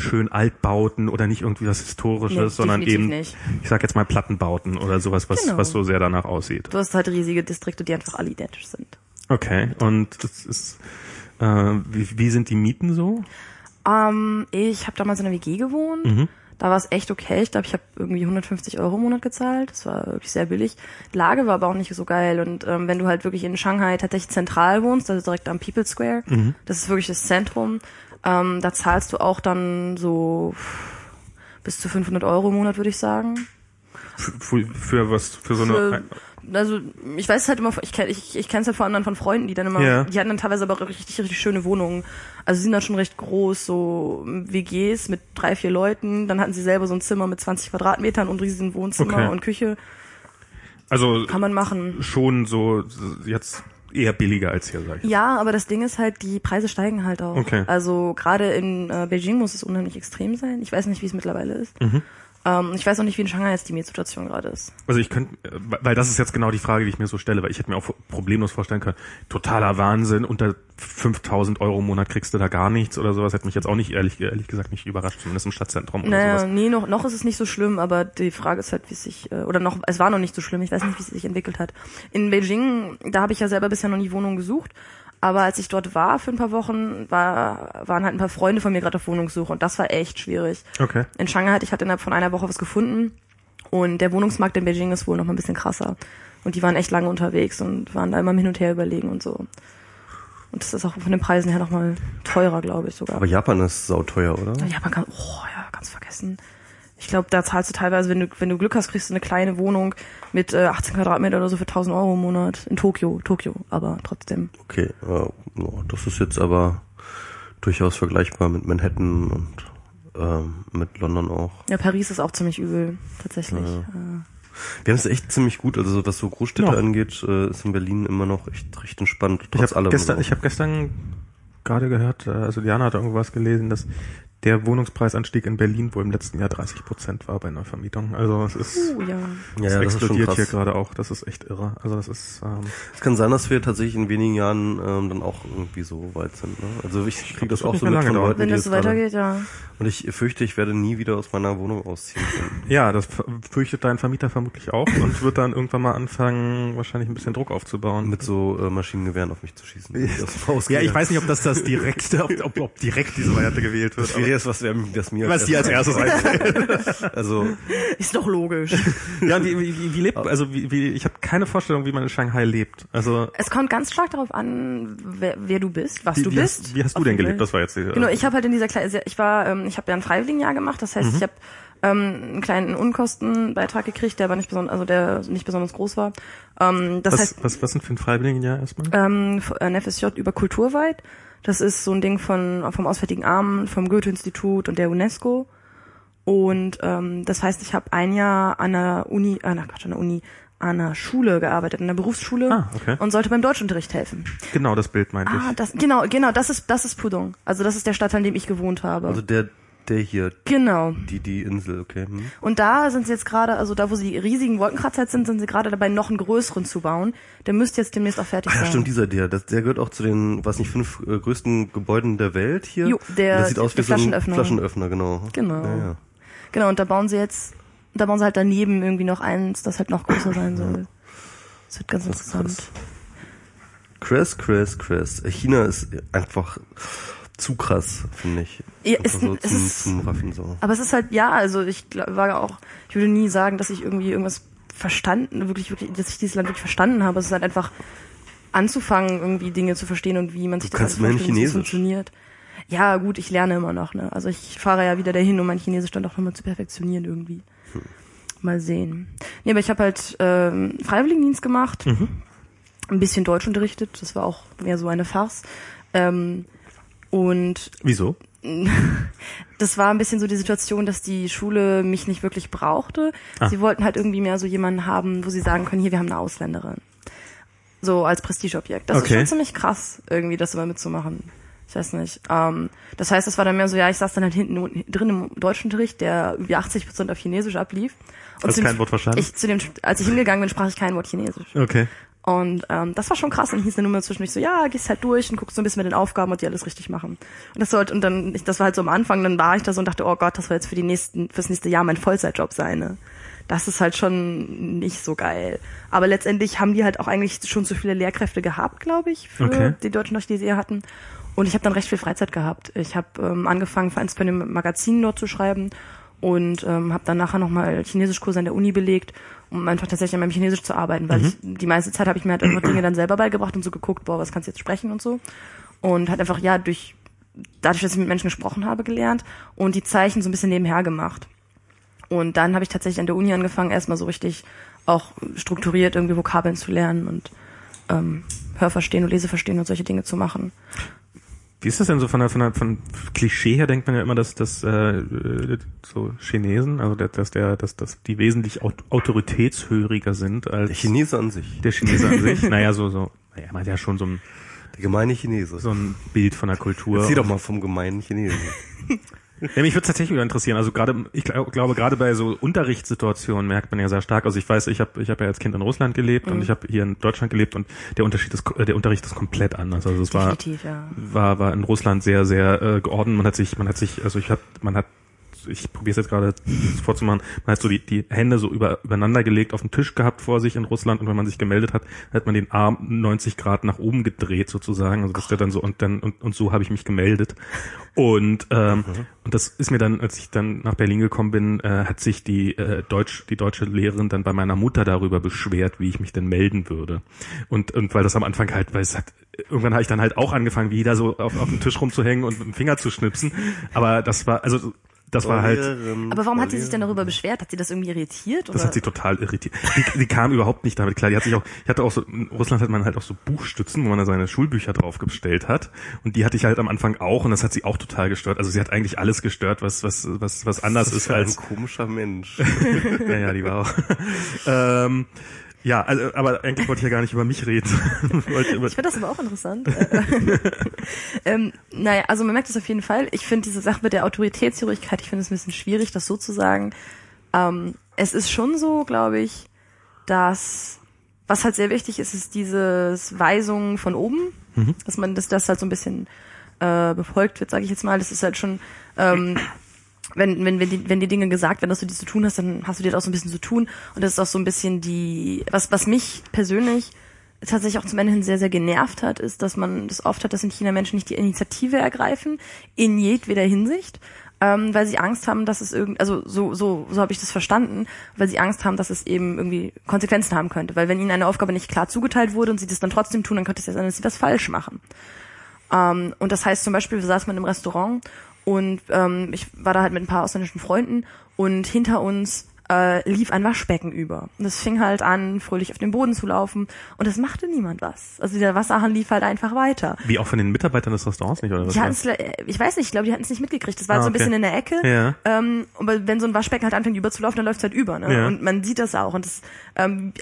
schönen Altbauten oder nicht irgendwie was Historisches, nee, sondern eben, nicht. Ich sag jetzt mal Plattenbauten oder sowas, was so sehr danach aussieht. Du hast halt riesige Distrikte, die einfach alle identisch sind. Okay, und das ist, wie sind die Mieten so? Ich habe damals in einer WG gewohnt. Mhm. Da war es echt okay. Ich glaube, ich habe irgendwie 150 € im Monat gezahlt. Das war wirklich sehr billig. Die Lage war aber auch nicht so geil. Und wenn du halt wirklich in Shanghai tatsächlich zentral wohnst, also direkt am People Square, das ist wirklich das Zentrum, da zahlst du auch dann so bis zu 500 € im Monat, würde ich sagen. Für was? Für so eine... Also ich weiß es halt immer, ich kenne es halt vor anderen von Freunden, die dann immer, die hatten dann teilweise aber auch richtig schöne Wohnungen. Also sie sind dann schon recht groß, so WGs mit 3-4 Leuten. Dann hatten sie selber so ein Zimmer mit 20 Quadratmetern und riesigen Wohnzimmer und Küche. Also kann man machen. Schon so jetzt eher billiger als hier, sag ich. Ja, aber das Ding ist halt, die Preise steigen halt auch. Okay. Also gerade in Beijing muss es unheimlich extrem sein. Ich weiß nicht, wie es mittlerweile ist. Mhm. Ich weiß auch nicht, wie in Shanghai jetzt die Mietsituation gerade ist. Also ich könnte, weil das ist jetzt genau die Frage, die ich mir so stelle, weil ich hätte mir auch problemlos vorstellen können, totaler Wahnsinn, unter 5.000 € im Monat kriegst du da gar nichts oder sowas, hätte mich jetzt auch nicht, ehrlich gesagt, nicht überrascht, zumindest im Stadtzentrum oder sowas. Nee, noch ist es nicht so schlimm, aber die Frage ist halt, wie es sich, es war noch nicht so schlimm, ich weiß nicht, wie es sich entwickelt hat. In Beijing, da habe ich ja selber bisher noch nie Wohnungen gesucht, aber als ich dort war für ein paar Wochen, waren halt ein paar Freunde von mir gerade auf Wohnungssuche und das war echt schwierig. Okay. In Shanghai ich hatte innerhalb von einer Woche was gefunden und der Wohnungsmarkt in Beijing ist wohl noch mal ein bisschen krasser. Und die waren echt lange unterwegs und waren da immer hin und her überlegen und so. Und das ist auch von den Preisen her noch mal teurer, glaube ich sogar. Aber Japan ist sauteuer, oder? Japan ganz vergessen. Ich glaube, da zahlst du teilweise, wenn du Glück hast, kriegst du eine kleine Wohnung mit 18 Quadratmeter oder so für 1.000 € im Monat in Tokio, aber trotzdem. Okay, das ist jetzt aber durchaus vergleichbar mit Manhattan und mit London auch. Ja, Paris ist auch ziemlich übel, tatsächlich. Ja. Wir haben es echt ziemlich gut, also was so Großstädte angeht, ist in Berlin immer noch echt entspannt, trotz allem. Ich habe gestern gerade gehört, also Diana hat irgendwas gelesen, dass der Wohnungspreisanstieg in Berlin wohl im letzten Jahr 30% war bei einer Vermietung. Also es ist, das explodiert hier gerade auch. Das ist echt irre. Also das ist. Es kann sein, dass wir tatsächlich in wenigen Jahren dann auch irgendwie so weit sind. Ne? Also ich kriege das auch so mit von Leuten, wenn das so weitergeht, Und ich fürchte, ich werde nie wieder aus meiner Wohnung ausziehen können. Ja, das fürchtet dein Vermieter vermutlich auch und wird dann irgendwann mal anfangen, wahrscheinlich ein bisschen Druck aufzubauen. Mit so Maschinengewehren auf mich zu schießen. Ja, ich weiß nicht, ob das direkte, ob direkt diese Variante gewählt wird. Was dir als erstes einfällt. Also ist doch logisch. Ja, und wie lebt, also ich habe keine Vorstellung, wie man in Shanghai lebt. Also es kommt ganz stark darauf an, wer du bist, was du bist. Wie hast du denn gelebt? Das war jetzt die, genau. Ich habe halt in dieser ich habe ja ein Freiwilligenjahr gemacht. Das heißt, ich habe einen kleinen Unkostenbeitrag gekriegt, der aber nicht besonders groß war. Was sind für ein Freiwilligenjahr erstmal? Ein FSJ über kulturweit. Das ist so ein Ding vom Auswärtigen Amt, vom Goethe-Institut und der UNESCO. Und das heißt, ich habe ein Jahr an einer Schule gearbeitet, an einer Berufsschule und sollte beim Deutschunterricht helfen. Genau, das Bild meinte ich. Genau, das ist Pudong. Also das ist der Stadtteil, in dem ich gewohnt habe. Also der hier. Genau. Die Insel, okay. Hm. Und da sind sie jetzt gerade, also da, wo sie riesigen Wolkenkratzer sind sie gerade dabei, noch einen größeren zu bauen. Der müsste jetzt demnächst auch fertig sein. Ja, stimmt, der gehört auch zu den, fünf größten Gebäuden der Welt hier. Jo, das sieht aus wie so ein Flaschenöffner, genau. Genau. Ja. Genau, und da bauen sie halt daneben irgendwie noch eins, das halt noch größer sein soll. Ja. Das wird ganz interessant. Chris. China ist einfach zu krass, finde ich. Ja, zum Raffen so. Aber es ist halt, ja, also ich würde nie sagen, dass ich irgendwie irgendwas verstanden, wirklich, dass ich dieses Land wirklich verstanden habe. Es ist halt einfach anzufangen, irgendwie Dinge zu verstehen und wie man sich das alles funktioniert. Ja, gut, ich lerne immer noch, ne? Also ich fahre ja wieder dahin, um mein Chinesisch dann auch nochmal zu perfektionieren irgendwie. Mal sehen. Nee, aber ich habe halt Freiwilligendienst gemacht, ein bisschen Deutsch unterrichtet, das war auch mehr so eine Farce. Und wieso? Das war ein bisschen so die Situation, dass die Schule mich nicht wirklich brauchte. Ah. Sie wollten halt irgendwie mehr so jemanden haben, wo sie sagen können, hier, wir haben eine Ausländerin. So als Prestigeobjekt. Das ist schon ziemlich krass, irgendwie das immer mitzumachen. Ich weiß nicht. Das heißt, es war dann mehr so, ja, ich saß dann halt hinten drin im Deutschunterricht, der über 80% auf Chinesisch ablief. Und hast du kein Wort verstanden? Als ich hingegangen bin, sprach ich kein Wort Chinesisch. Okay. Und das war schon krass. Und hieß eine Nummer zwischendurch so, ja, gehst halt durch und guckst so ein bisschen mit den Aufgaben, ob die alles richtig machen. Und das war halt so am Anfang, dann war ich da so und dachte, oh Gott, das soll jetzt fürs nächste Jahr mein Vollzeitjob sein, ne? Das ist halt schon nicht so geil. Aber letztendlich haben die halt auch eigentlich schon so viele Lehrkräfte gehabt, glaube ich, für die Deutschen, die sie hatten. Und ich habe dann recht viel Freizeit gehabt. Ich habe angefangen, vor allem bei dem Magazin dort zu schreiben und habe dann nachher nochmal Chinesischkurse an der Uni belegt, um einfach tatsächlich an meinem Chinesisch zu arbeiten, weil die meiste Zeit habe ich mir halt einfach Dinge dann selber beigebracht und so geguckt, boah, was kannst du jetzt sprechen und so. Und halt einfach, ja, dadurch, dass ich mit Menschen gesprochen habe, gelernt und die Zeichen so ein bisschen nebenher gemacht. Und dann habe ich tatsächlich an der Uni angefangen, erstmal so richtig auch strukturiert irgendwie Vokabeln zu lernen und Hörverstehen und Leseverstehen und solche Dinge zu machen. Wie ist das denn so von Klischee her? Denkt man ja immer, dass so Chinesen, also dass die wesentlich autoritätshöriger sind als der Chinese an sich. Der Chinese an sich. Naja, man hat ja schon so ein der gemeine Chinese. So ein Bild von der Kultur. Erzähl doch mal vom gemeinen Chinesen. Ja, mich würde es tatsächlich wieder interessieren. Also ich glaube gerade bei so Unterrichtssituationen merkt man ja sehr stark. Also ich weiß, ich habe ja als Kind in Russland gelebt und ich habe hier in Deutschland gelebt und der Unterricht ist komplett anders. Also es war in Russland sehr sehr geordnet. Ich probiere es jetzt gerade vorzumachen. Man hat so die Hände so übereinander gelegt auf den Tisch gehabt vor sich in Russland und wenn man sich gemeldet hat, hat man den Arm 90 Grad nach oben gedreht sozusagen. Also dass der dann so und so habe ich mich gemeldet. Und und das ist mir dann, als ich dann nach Berlin gekommen bin, hat sich die deutsche Lehrerin dann bei meiner Mutter darüber beschwert, wie ich mich denn melden würde. Und weil das am Anfang halt, irgendwann habe ich dann halt auch angefangen, wie da so auf dem Tisch rumzuhängen und mit dem Finger zu schnipsen. Aber das war war halt. Aber warum hat sie sich denn darüber beschwert? Hat sie das irgendwie irritiert? Oder? Das hat sie total irritiert. Die kam überhaupt nicht damit klar. In Russland hat man halt auch so Buchstützen, wo man da seine Schulbücher draufgestellt hat. Und die hatte ich halt am Anfang auch und das hat sie auch total gestört. Also sie hat eigentlich alles gestört, was anders ist als. Ein komischer Mensch. Naja, die war auch. Ja, also, aber eigentlich wollte ich ja gar nicht über mich reden. Ich finde das aber auch interessant. Naja, also man merkt das auf jeden Fall. Ich finde diese Sache mit der Autoritätshörigkeit, ich finde es ein bisschen schwierig, das so zu sagen. Es ist schon so, glaube ich, dass, was halt sehr wichtig ist, ist dieses Weisung von oben, dass man das halt so ein bisschen befolgt wird, sage ich jetzt mal. Das ist halt schon... Wenn die Dinge gesagt werden, dass du die zu tun hast, dann hast du dir das auch so ein bisschen zu tun. Und das ist auch so ein bisschen was mich persönlich tatsächlich auch zum Ende hin sehr, sehr genervt hat, ist, dass man das oft hat, dass in China Menschen nicht die Initiative ergreifen, in jedweder Hinsicht, weil sie Angst haben, dass es so habe ich das verstanden, weil sie Angst haben, dass es eben irgendwie Konsequenzen haben könnte. Weil wenn ihnen eine Aufgabe nicht klar zugeteilt wurde und sie das dann trotzdem tun, dann könnte es ja sein, dass sie was falsch machen. Und das heißt zum Beispiel, wir saßen in einem Restaurant und ich war da halt mit ein paar ausländischen Freunden und hinter uns lief ein Waschbecken über. Und es fing halt an, fröhlich auf den Boden zu laufen und das machte niemand was. Also der Wasserhahn lief halt einfach weiter. Wie auch von den Mitarbeitern des Restaurants nicht, oder was? Ich weiß nicht, ich glaube, die hatten es nicht mitgekriegt. Das war so ein bisschen in der Ecke. Ja. Aber wenn so ein Waschbecken halt anfängt überzulaufen, dann läuft es halt über. Ne? Ja. Und man sieht das auch. Und das,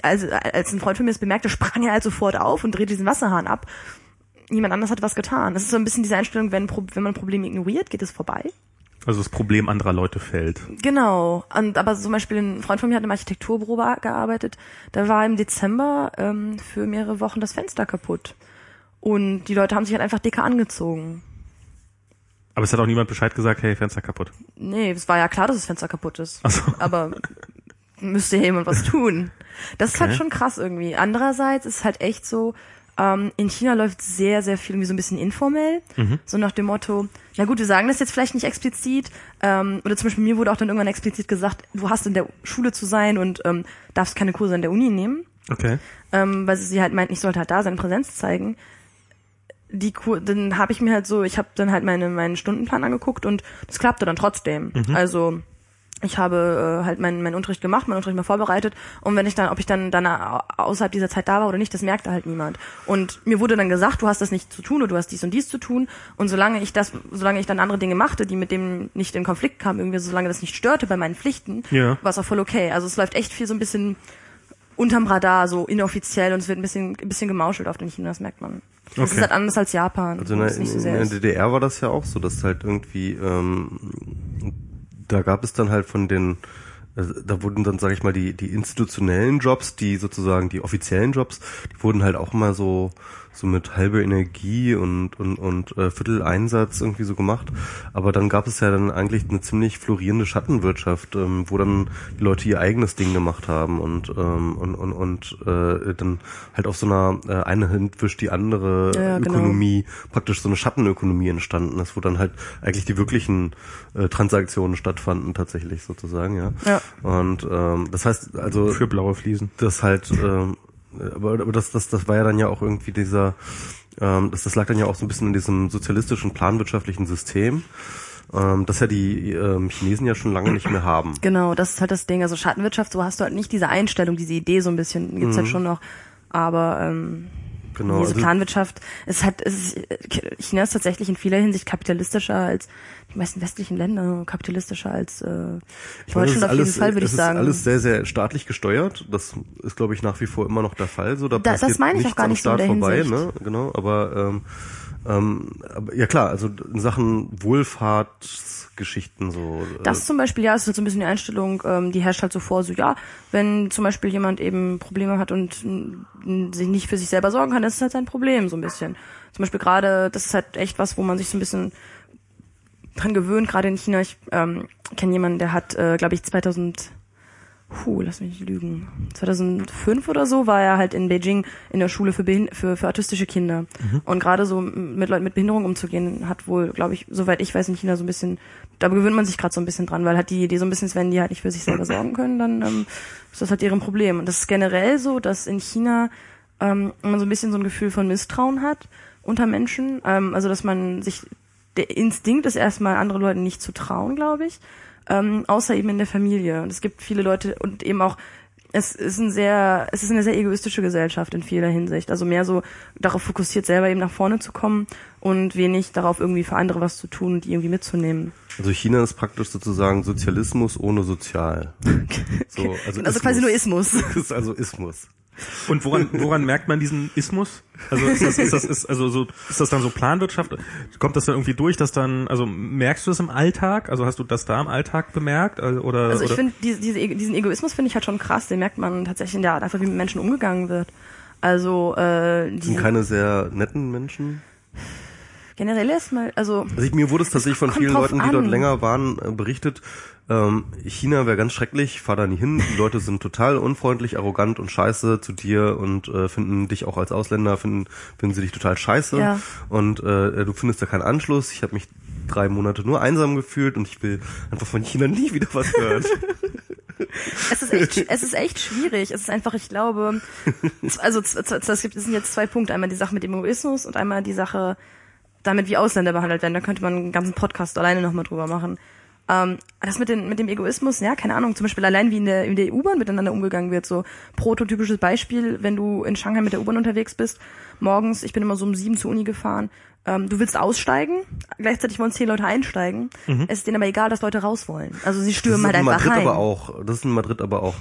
als ein Freund von mir das bemerkte, sprang er halt sofort auf und drehte diesen Wasserhahn ab. Niemand anders hat was getan. Das ist so ein bisschen diese Einstellung, wenn man ein Problem ignoriert, geht es vorbei. Also das Problem anderer Leute fällt. Genau. Aber zum Beispiel ein Freund von mir hat im Architekturbüro gearbeitet. Da war im Dezember für mehrere Wochen das Fenster kaputt. Und die Leute haben sich halt einfach dicker angezogen. Aber es hat auch niemand Bescheid gesagt, hey, Fenster kaputt. Nee, es war ja klar, dass das Fenster kaputt ist. Ach so. Aber müsste ja jemand was tun. Das ist halt schon krass irgendwie. Andererseits ist halt echt so... In China läuft sehr, sehr viel irgendwie so ein bisschen informell, so nach dem Motto, na gut, wir sagen das jetzt vielleicht nicht explizit, oder zum Beispiel mir wurde auch dann irgendwann explizit gesagt, du hast in der Schule zu sein und darfst keine Kurse an der Uni nehmen, okay. Weil sie halt meint, ich sollte halt da sein, Präsenz zeigen. Dann habe ich mir halt so, ich habe dann halt meinen Stundenplan angeguckt und das klappte dann trotzdem, also... Ich habe halt meinen Unterricht gemacht, meinen Unterricht mal vorbereitet und ob ich dann außerhalb dieser Zeit da war oder nicht, das merkte halt niemand. Und mir wurde dann gesagt, du hast das nicht zu tun oder du hast dies und dies zu tun, und solange ich dann andere Dinge machte, die mit dem nicht in Konflikt kamen, irgendwie, solange das nicht störte bei meinen Pflichten, ja, war es auch voll okay. Also es läuft echt viel so ein bisschen unterm Radar, so inoffiziell, und es wird ein bisschen gemauschelt auf den China, das merkt man. Okay. Das ist halt anders als Japan. Also in der DDR war das ja auch so, dass halt irgendwie da gab es dann halt da wurden dann, sag ich mal, die institutionellen Jobs, die sozusagen die offiziellen Jobs, die wurden halt auch immer so mit halber Energie und Vierteleinsatz irgendwie so gemacht. Aber dann gab es ja dann eigentlich eine ziemlich florierende Schattenwirtschaft, wo dann die Leute ihr eigenes Ding gemacht haben und dann halt auf so einer eine Hand wischt die andere, ja, Ökonomie, genau, praktisch so eine Schattenökonomie entstanden ist, wo dann halt eigentlich die wirklichen Transaktionen stattfanden tatsächlich sozusagen, ja. Ja. Und das heißt also für blaue Fliesen, das halt aber das war ja dann ja auch irgendwie dieser, das lag dann ja auch so ein bisschen in diesem sozialistischen, planwirtschaftlichen System, das ja die Chinesen ja schon lange nicht mehr haben. Genau, das ist halt das Ding, also Schattenwirtschaft, so hast du halt nicht diese Einstellung, diese Idee so ein bisschen, gibt's halt schon noch, aber genau, diese Planwirtschaft, China ist tatsächlich in vieler Hinsicht kapitalistischer als die meisten westlichen Länder, kapitalistischer als Deutschland auf jeden Fall, würde ich sagen. Das ist alles sehr, sehr staatlich gesteuert. Das ist, glaube ich, nach wie vor immer noch der Fall. So, das meine ich auch gar nicht so in der Hinsicht. Ne? Genau, aber ja klar, also in Sachen Wohlfahrtsgeschichten so. Das zum Beispiel, ja, ist halt so ein bisschen die Einstellung, die herrscht halt so vor, so ja, wenn zum Beispiel jemand eben Probleme hat und sich nicht für sich selber sorgen kann, das ist halt sein Problem so ein bisschen. Zum Beispiel gerade, das ist halt echt was, wo man sich so ein bisschen dran gewöhnt, gerade in China. Ich kenne jemanden, der hat, glaube ich, 2005 oder so war er halt in Beijing in der Schule für autistische Kinder. Und gerade so mit Leuten mit Behinderung umzugehen, hat wohl, glaube ich, soweit ich weiß, in China so ein bisschen, da gewöhnt man sich gerade so ein bisschen dran, weil halt die Idee so ein bisschen ist, wenn die halt nicht für sich selber sorgen können, dann ist das halt deren Problem. Und das ist generell so, dass in China man so ein bisschen so ein Gefühl von Misstrauen hat unter Menschen. Also dass man sich, der Instinkt ist erstmal, anderen Leuten nicht zu trauen, glaube ich. Außer eben in der Familie. Und es gibt viele Leute und eben auch, es ist eine sehr egoistische Gesellschaft in vieler Hinsicht. Also mehr so darauf fokussiert, selber eben nach vorne zu kommen und wenig darauf, irgendwie für andere was zu tun und die irgendwie mitzunehmen. Also China ist praktisch sozusagen Sozialismus ohne Sozial. So, also quasi nur Ismus. Das ist also Ismus. Und woran merkt man diesen Ismus? Also ist das dann so Planwirtschaft? Kommt das dann irgendwie durch, dass dann, also merkst du das im Alltag? Also hast du das da im Alltag bemerkt? Also ich finde, diesen Egoismus finde ich halt schon krass. Den merkt man tatsächlich in der Art, einfach wie mit Menschen umgegangen wird. Also sind keine sehr netten Menschen. Generell erstmal, also mir wurde es tatsächlich von vielen Leuten, die dort länger waren, berichtet. China wäre ganz schrecklich, fahr da nie hin, die Leute sind total unfreundlich, arrogant und scheiße zu dir und finden dich auch als Ausländer, finden sie dich total scheiße, ja, und du findest da keinen Anschluss. Ich habe mich 3 Monate nur einsam gefühlt und ich will einfach von China nie wieder was hören. Es ist echt schwierig. Es ist einfach, ich glaube, also es sind jetzt 2 Punkte, einmal die Sache mit dem Egoismus und einmal die Sache damit, wie Ausländer behandelt werden. Da könnte man einen ganzen Podcast alleine nochmal drüber machen. Das mit dem Egoismus, ja, keine Ahnung, zum Beispiel allein wie in der U-Bahn miteinander umgegangen wird, so prototypisches Beispiel, wenn du in Shanghai mit der U-Bahn unterwegs bist, morgens, ich bin immer so um 7 zur Uni gefahren, du willst aussteigen, gleichzeitig wollen 10 Leute einsteigen, es ist denen aber egal, dass Leute raus wollen, also sie stürmen halt einfach rein. Das ist in Madrid aber auch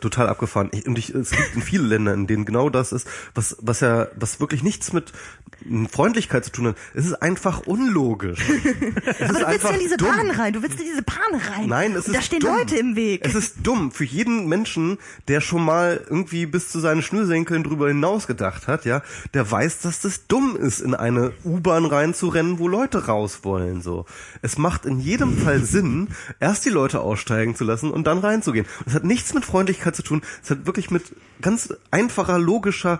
total abgefahren. Es gibt in vielen Ländern, in denen genau das ist, was wirklich nichts mit Freundlichkeit zu tun hat. Es ist einfach unlogisch. Aber du willst ja in diese Bahn rein. Nein, da stehen Leute im Weg. Es ist dumm für jeden Menschen, der schon mal irgendwie bis zu seinen Schnürsenkeln drüber hinaus gedacht hat, ja, der weiß, dass das dumm ist, in eine U-Bahn reinzurennen, wo Leute raus wollen, so. Es macht in jedem Fall Sinn, erst die Leute aussteigen zu lassen und dann reinzugehen. Das hat nichts mit Freundlichkeit zu tun. Es hat wirklich mit ganz einfacher, logischer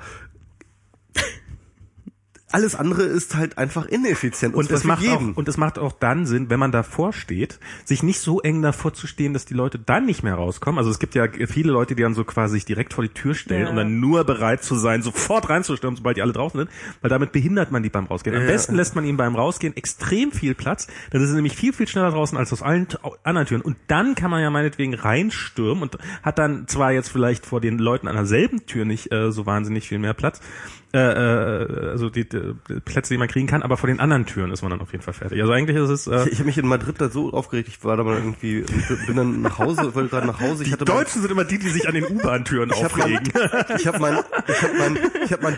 Alles andere ist halt einfach ineffizient. Und es macht auch dann Sinn, wenn man davor steht, sich nicht so eng davor zu stehen, dass die Leute dann nicht mehr rauskommen. Also es gibt ja viele Leute, die dann so quasi sich direkt vor die Tür stellen, um dann nur bereit zu sein, sofort reinzustürmen, sobald die alle draußen sind, weil damit behindert man die beim Rausgehen. Am besten lässt man ihnen beim Rausgehen extrem viel Platz, dann sind sie nämlich viel, viel schneller draußen als aus allen anderen Türen. Und dann kann man ja meinetwegen reinstürmen und hat dann zwar jetzt vielleicht vor den Leuten an derselben Tür nicht so wahnsinnig viel mehr Platz, also die Plätze, die man kriegen kann, aber vor den anderen Türen ist man dann auf jeden Fall fertig. Also eigentlich ist es... ich habe mich in Madrid da so aufgeregt, ich war da mal irgendwie, bin dann nach Hause, wollte gerade nach Hause. Die Deutschen sind immer die, die sich an den U-Bahn-Türen aufregen. Ich hab meinen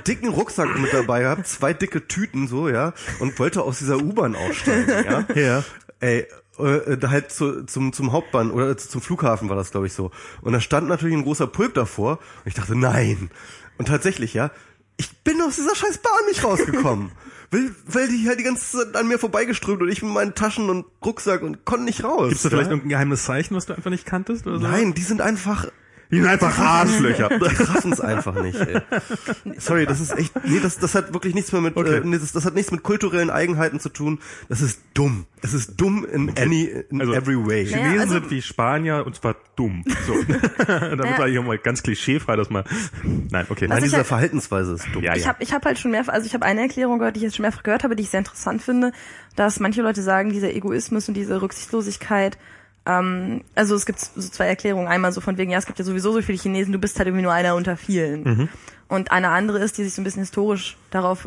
dicken Rucksack mit dabei gehabt, 2 dicke Tüten so, ja, und wollte aus dieser U-Bahn aussteigen, ja. Ey, halt zum Hauptbahnhof oder zum Flughafen war das, glaube ich, so. Und da stand natürlich ein großer Pulk davor und ich dachte, nein. Und tatsächlich, ja, ich bin aus dieser scheiß Bahn nicht rausgekommen. weil die halt die ganze Zeit an mir vorbeigeströmt und ich mit meinen Taschen und Rucksack und konnte nicht raus. Gibt's da vielleicht irgendein geheimes Zeichen, was du einfach nicht kanntest oder so? Nein, die sind einfach Arschlöcher. Die raffen's einfach nicht, ey. Sorry, das ist echt, das hat wirklich nichts mehr mit, das hat nichts mit kulturellen Eigenheiten zu tun. Das ist dumm. Es ist dumm in every way. Chinesen sind wie Spanier und zwar dumm. So. Damit war ich auch mal ganz klischeefrei, dass man, nein, okay. Nein, diese Verhaltensweise ist dumm. Ja. Ich hab halt schon mehrfach, also ich habe eine Erklärung gehört, die ich jetzt schon mehrfach gehört habe, die ich sehr interessant finde, dass manche Leute sagen, dieser Egoismus und diese Rücksichtslosigkeit, also es gibt so 2 Erklärungen. Einmal so von wegen, ja, es gibt ja sowieso so viele Chinesen, du bist halt irgendwie nur einer unter vielen. Mhm. Und eine andere ist, die sich so ein bisschen historisch darauf,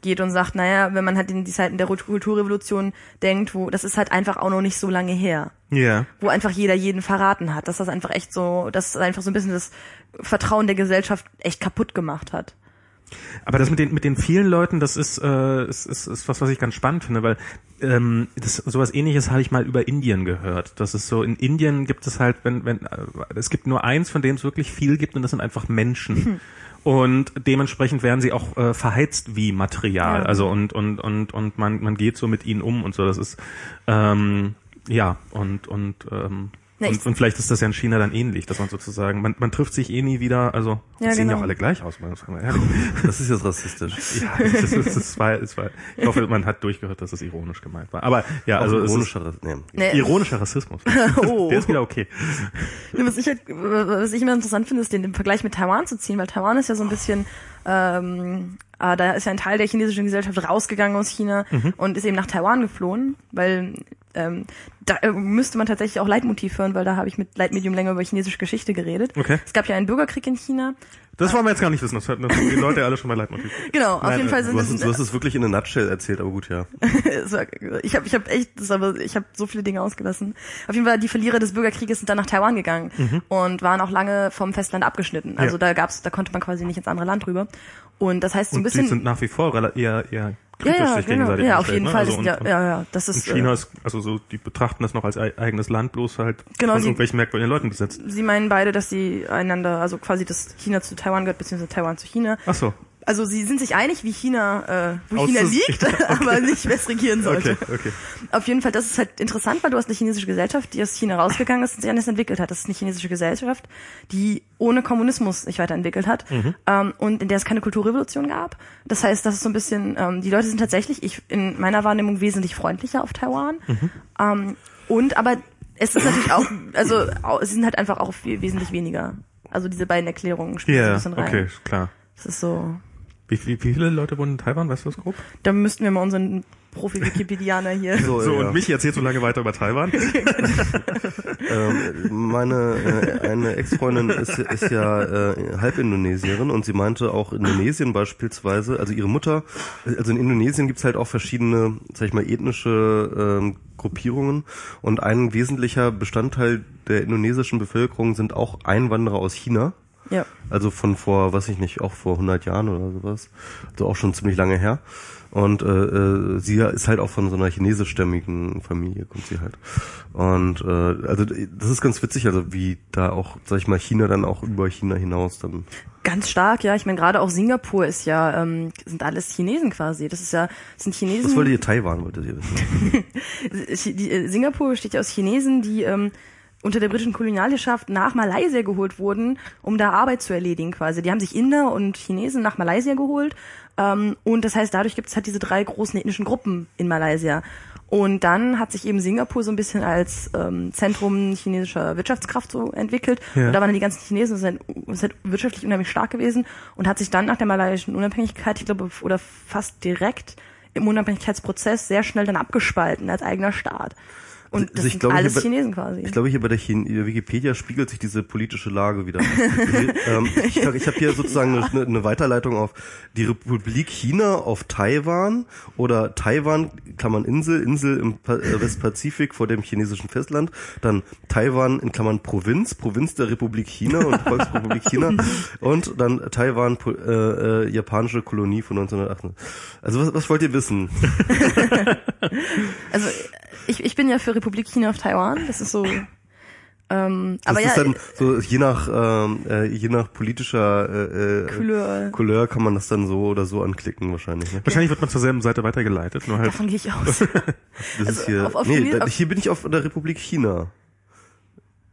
geht und sagt, naja, wenn man halt in die Zeiten der Kulturrevolution denkt, wo, das ist halt einfach auch noch nicht so lange her. Ja. Yeah. Wo einfach jeder jeden verraten hat, dass das einfach echt so, dass einfach so ein bisschen das Vertrauen der Gesellschaft echt kaputt gemacht hat. Aber das mit den vielen Leuten, das ist was ich ganz spannend finde, weil sowas Ähnliches habe ich mal über Indien gehört. Das ist so, in Indien gibt es halt, es gibt nur eins, von dem es wirklich viel gibt, und das sind einfach Menschen. Und dementsprechend werden sie auch verheizt wie Material. Ja. Also und man geht so mit ihnen um und so. Das ist und vielleicht ist das ja in China dann ähnlich, dass man sozusagen, man trifft sich eh nie wieder, also sehen ja auch alle gleich aus. Das ist jetzt rassistisch. Ja, das war, ich hoffe, man hat durchgehört, dass das ironisch gemeint war. Aber ja, also ironischer Rassismus. Oh. Der ist wieder okay. Was ich immer interessant finde, ist den Vergleich mit Taiwan zu ziehen, weil Taiwan ist ja so ein bisschen... da ist ja ein Teil der chinesischen Gesellschaft rausgegangen aus China und ist eben nach Taiwan geflohen, weil da müsste man tatsächlich auch Leitmotiv hören, weil da habe ich mit Leitmedium länger über chinesische Geschichte geredet. Okay. Es gab ja einen Bürgerkrieg in China. Das wollen wir jetzt gar nicht wissen, das hatten die Leute ja alle schon mal Leitmotiv. Genau, auf jeden Fall sind das... Du hast es wirklich in a nutshell erzählt, aber gut, ja. Ich habe so viele Dinge ausgelassen. Auf jeden Fall, die Verlierer des Bürgerkrieges sind dann nach Taiwan gegangen und waren auch lange vom Festland abgeschnitten. Also da konnte man quasi nicht ins andere Land rüber. Und das heißt so ein bisschen... Die sind nach wie vor eher kritisch sich gegenseitig. Ja, auf jeden Fall. Also das ist... China ist, also so, die betrachten das noch als eigenes Land, bloß halt von irgendwelchen merkwürdigen Leuten besetzt. Sie meinen beide, dass sie einander, also quasi das China zu Taiwan gehört, beziehungsweise Taiwan zu China. Ach so. Also sie sind sich einig, wie China, wo China liegt, aber nicht, wer es regieren sollte. Okay. Auf jeden Fall, das ist halt interessant, weil du hast eine chinesische Gesellschaft, die aus China rausgegangen ist und sich anders entwickelt hat. Das ist eine chinesische Gesellschaft, die ohne Kommunismus sich weiterentwickelt hat und in der es keine Kulturrevolution gab. Das heißt, das ist so ein bisschen, die Leute sind tatsächlich, in meiner Wahrnehmung, wesentlich freundlicher auf Taiwan. Aber es ist natürlich auch, also sie sind halt einfach auch wesentlich weniger. Also diese beiden Erklärungen spielen so ein bisschen rein. Okay, klar. Das ist so... Wie viele Leute wohnen in Taiwan? Weißt du das grob? Da müssten wir mal unseren Profi-Wikipedianer hier... Und mich erzählt so lange weiter über Taiwan. Eine Ex-Freundin ist ja Halb-Indonesierin und sie meinte auch Indonesien beispielsweise, also ihre Mutter, also in Indonesien gibt's halt auch verschiedene, sag ich mal, ethnische Gruppierungen und ein wesentlicher Bestandteil der indonesischen Bevölkerung sind auch Einwanderer aus China. Ja. Also von vor 100 Jahren oder sowas. Also auch schon ziemlich lange her. Und sie ist halt auch von so einer chinesischstämmigen Familie, kommt sie halt. Und also das ist ganz witzig, also wie da auch, sag ich mal, China dann auch über China hinaus dann... Ganz stark, ja. Ich meine, gerade auch Singapur ist ja, sind alles Chinesen quasi. Das sind Chinesen... Was wolltet ihr, Taiwan wolltet ihr wissen? Singapur besteht ja aus Chinesen, die... unter der britischen Kolonialherrschaft nach Malaysia geholt wurden, um da Arbeit zu erledigen quasi. Die haben sich Inder und Chinesen nach Malaysia geholt. Und das heißt, dadurch gibt es halt diese drei großen ethnischen Gruppen in Malaysia. Und dann hat sich eben Singapur so ein bisschen als Zentrum chinesischer Wirtschaftskraft so entwickelt. Ja. Und da waren dann die ganzen Chinesen, das ist halt wirtschaftlich unheimlich stark gewesen und hat sich dann nach der malaysischen Unabhängigkeit, ich glaube, oder fast direkt im Unabhängigkeitsprozess sehr schnell dann abgespalten als eigener Staat. Und das also sind alles Chinesen quasi. Ich glaube, hier bei der Wikipedia spiegelt sich diese politische Lage wieder. Ich habe hier sozusagen eine Weiterleitung auf die Republik China auf Taiwan oder Taiwan, Klammern Insel im Westpazifik vor dem chinesischen Festland, dann Taiwan in Klammern Provinz der Republik China und Volksrepublik China und dann Taiwan, japanische Kolonie von 1918. Also was wollt ihr wissen? Also ich bin ja für Republik China auf Taiwan, das ist so. Das aber ist ja, dann so je nach politischer Couleur kann man das dann so oder so anklicken wahrscheinlich. Ne? Wahrscheinlich wird man zur selben Seite weitergeleitet. Nur halt. Davon gehe ich aus. Hier bin ich auf der Republik China.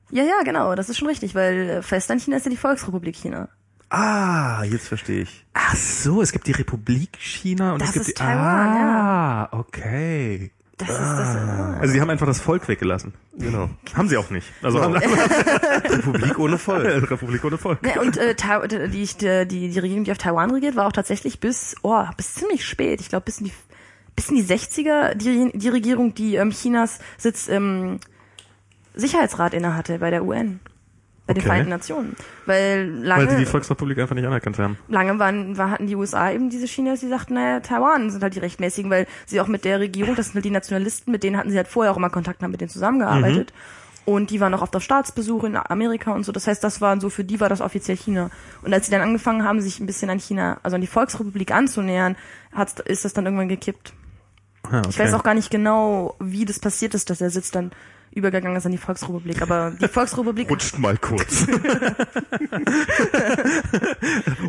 Ja, genau, das ist schon richtig, weil Festland China ist ja die Volksrepublik China. Ah, jetzt verstehe ich. Ach so, es gibt die Republik China und das es gibt ist die Taiwan. Ah, ja. Okay. Das ist das. Also sie haben einfach das Volk weggelassen. Genau. Haben sie auch nicht. Also haben Republik ohne Volk. Republik ohne Volk. Ja, und die Regierung, die auf Taiwan regiert, war auch tatsächlich bis ziemlich spät. Ich glaube bis in die 60er die Regierung, die Chinas Sitz im Sicherheitsrat innehatte bei der UN. Bei den Vereinten Nationen. Weil die Volksrepublik einfach nicht anerkannt haben. Lange hatten die USA eben diese Chinas, die sagten, naja, Taiwan sind halt die Rechtmäßigen, weil sie auch mit der Regierung, das sind halt die Nationalisten, mit denen hatten sie halt vorher auch immer Kontakt, haben mit denen zusammengearbeitet. Mhm. Und die waren auch oft auf Staatsbesuch in Amerika und so. Das heißt, für die war das offiziell China. Und als sie dann angefangen haben, sich ein bisschen an China, also an die Volksrepublik anzunähern, ist das dann irgendwann gekippt. Ah, okay. Ich weiß auch gar nicht genau, wie das passiert ist, dass der Sitz dann übergegangen ist an die Volksrepublik, aber die Volksrepublik... Rutscht mal kurz.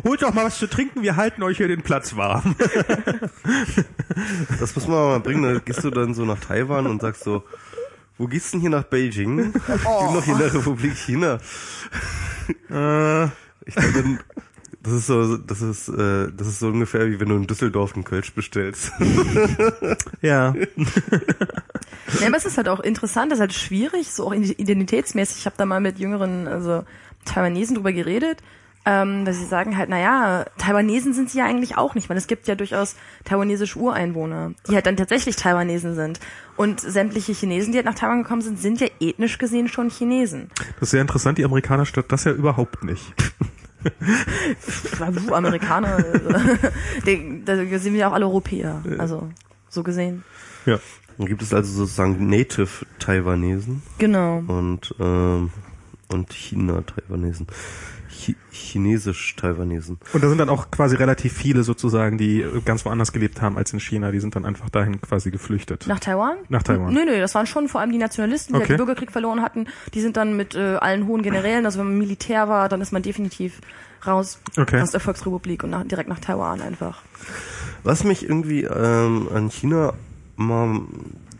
Holt doch mal was zu trinken, wir halten euch hier den Platz warm. Das muss man mal bringen, dann gehst du dann so nach Taiwan und sagst so, wo gehst denn hier nach Beijing? Ich bin noch hier in der Republik China. Ich glaube, das ist so ungefähr wie wenn du in Düsseldorf einen Kölsch bestellst. Ja. Ja, aber es ist halt auch interessant, das ist halt schwierig, so auch identitätsmäßig. Ich habe da mal mit jüngeren, also Taiwanesen drüber geredet, dass sie sagen halt, naja, Taiwanesen sind sie ja eigentlich auch nicht, weil es gibt ja durchaus taiwanesische Ureinwohner, die halt dann tatsächlich Taiwanesen sind. Und sämtliche Chinesen, die halt nach Taiwan gekommen sind ja ethnisch gesehen schon Chinesen. Das ist sehr interessant, die Amerikaner stört das ja überhaupt nicht. Amerikaner, da sind wir ja auch alle Europäer, also so gesehen. Ja. Dann gibt es also sozusagen Native-Taiwanesen. Genau. Und China-Taiwanesen. Chinesisch-Taiwanesen. Und da sind dann auch quasi relativ viele sozusagen, die ganz woanders gelebt haben als in China. Die sind dann einfach dahin quasi geflüchtet. Nach Taiwan? Nach Taiwan. Nö, das waren schon vor allem die Nationalisten, die halt den Bürgerkrieg verloren hatten. Die sind dann mit allen hohen Generälen, also wenn man Militär war, dann ist man definitiv raus aus der Volksrepublik und direkt nach Taiwan einfach. Was mich irgendwie an China mal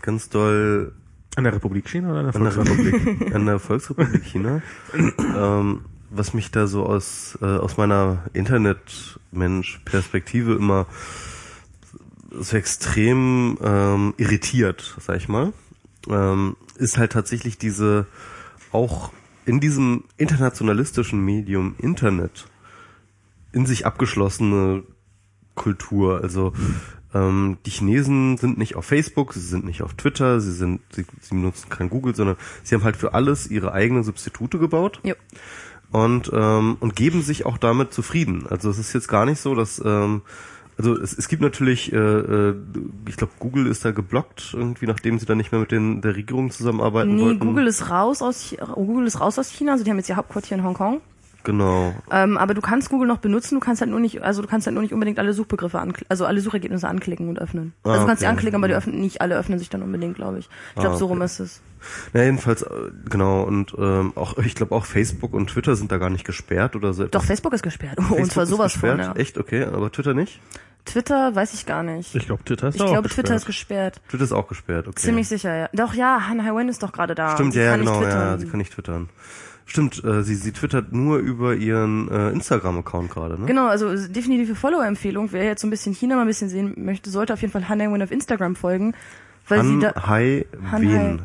ganz doll... An der Republik China oder an der Volksrepublik? An der Volksrepublik China. Was mich da so aus meiner Internet-Mensch-Perspektive immer so extrem irritiert, sag ich mal, ist halt tatsächlich diese, auch in diesem internationalistischen Medium Internet, in sich abgeschlossene Kultur. Also die Chinesen sind nicht auf Facebook, sie sind nicht auf Twitter, sie benutzen kein Google, sondern sie haben halt für alles ihre eigenen Substitute gebaut. Ja. Und geben sich auch damit zufrieden. Also es ist jetzt gar nicht so, dass also es gibt natürlich, ich glaube, Google ist da geblockt irgendwie, nachdem sie dann nicht mehr mit der Regierung zusammenarbeiten wollten. Nee, Google ist raus aus China, also die haben jetzt ihr Hauptquartier in Hongkong. Genau. Aber du kannst Google noch benutzen, du kannst halt nur nicht unbedingt alle Suchbegriffe alle Suchergebnisse anklicken und öffnen. Du kannst sie anklicken, aber nicht alle öffnen sich dann unbedingt, glaube ich. Ich glaube, so rum ist es. Ja, jedenfalls, genau, und auch, ich glaube auch Facebook und Twitter sind da gar nicht gesperrt oder so etwas. Doch, Facebook ist gesperrt. Und zwar sowas von, ja. Echt? Okay, aber Twitter nicht? Twitter weiß ich gar nicht. Ich glaube, Twitter ist auch gesperrt. Ich glaube, Twitter ist gesperrt. Twitter ist auch gesperrt, okay. Ziemlich sicher, ja. Doch, ja, Hannah Arendt ist doch gerade da. Stimmt, ja, genau, ja, sie kann nicht twittern. Stimmt, sie twittert nur über ihren Instagram-Account gerade, ne? Genau, also definitive Follow-Empfehlung. Wer jetzt so ein bisschen China mal ein bisschen sehen möchte, sollte auf jeden Fall Hannah Arendt auf Instagram folgen. Hannah Arendt.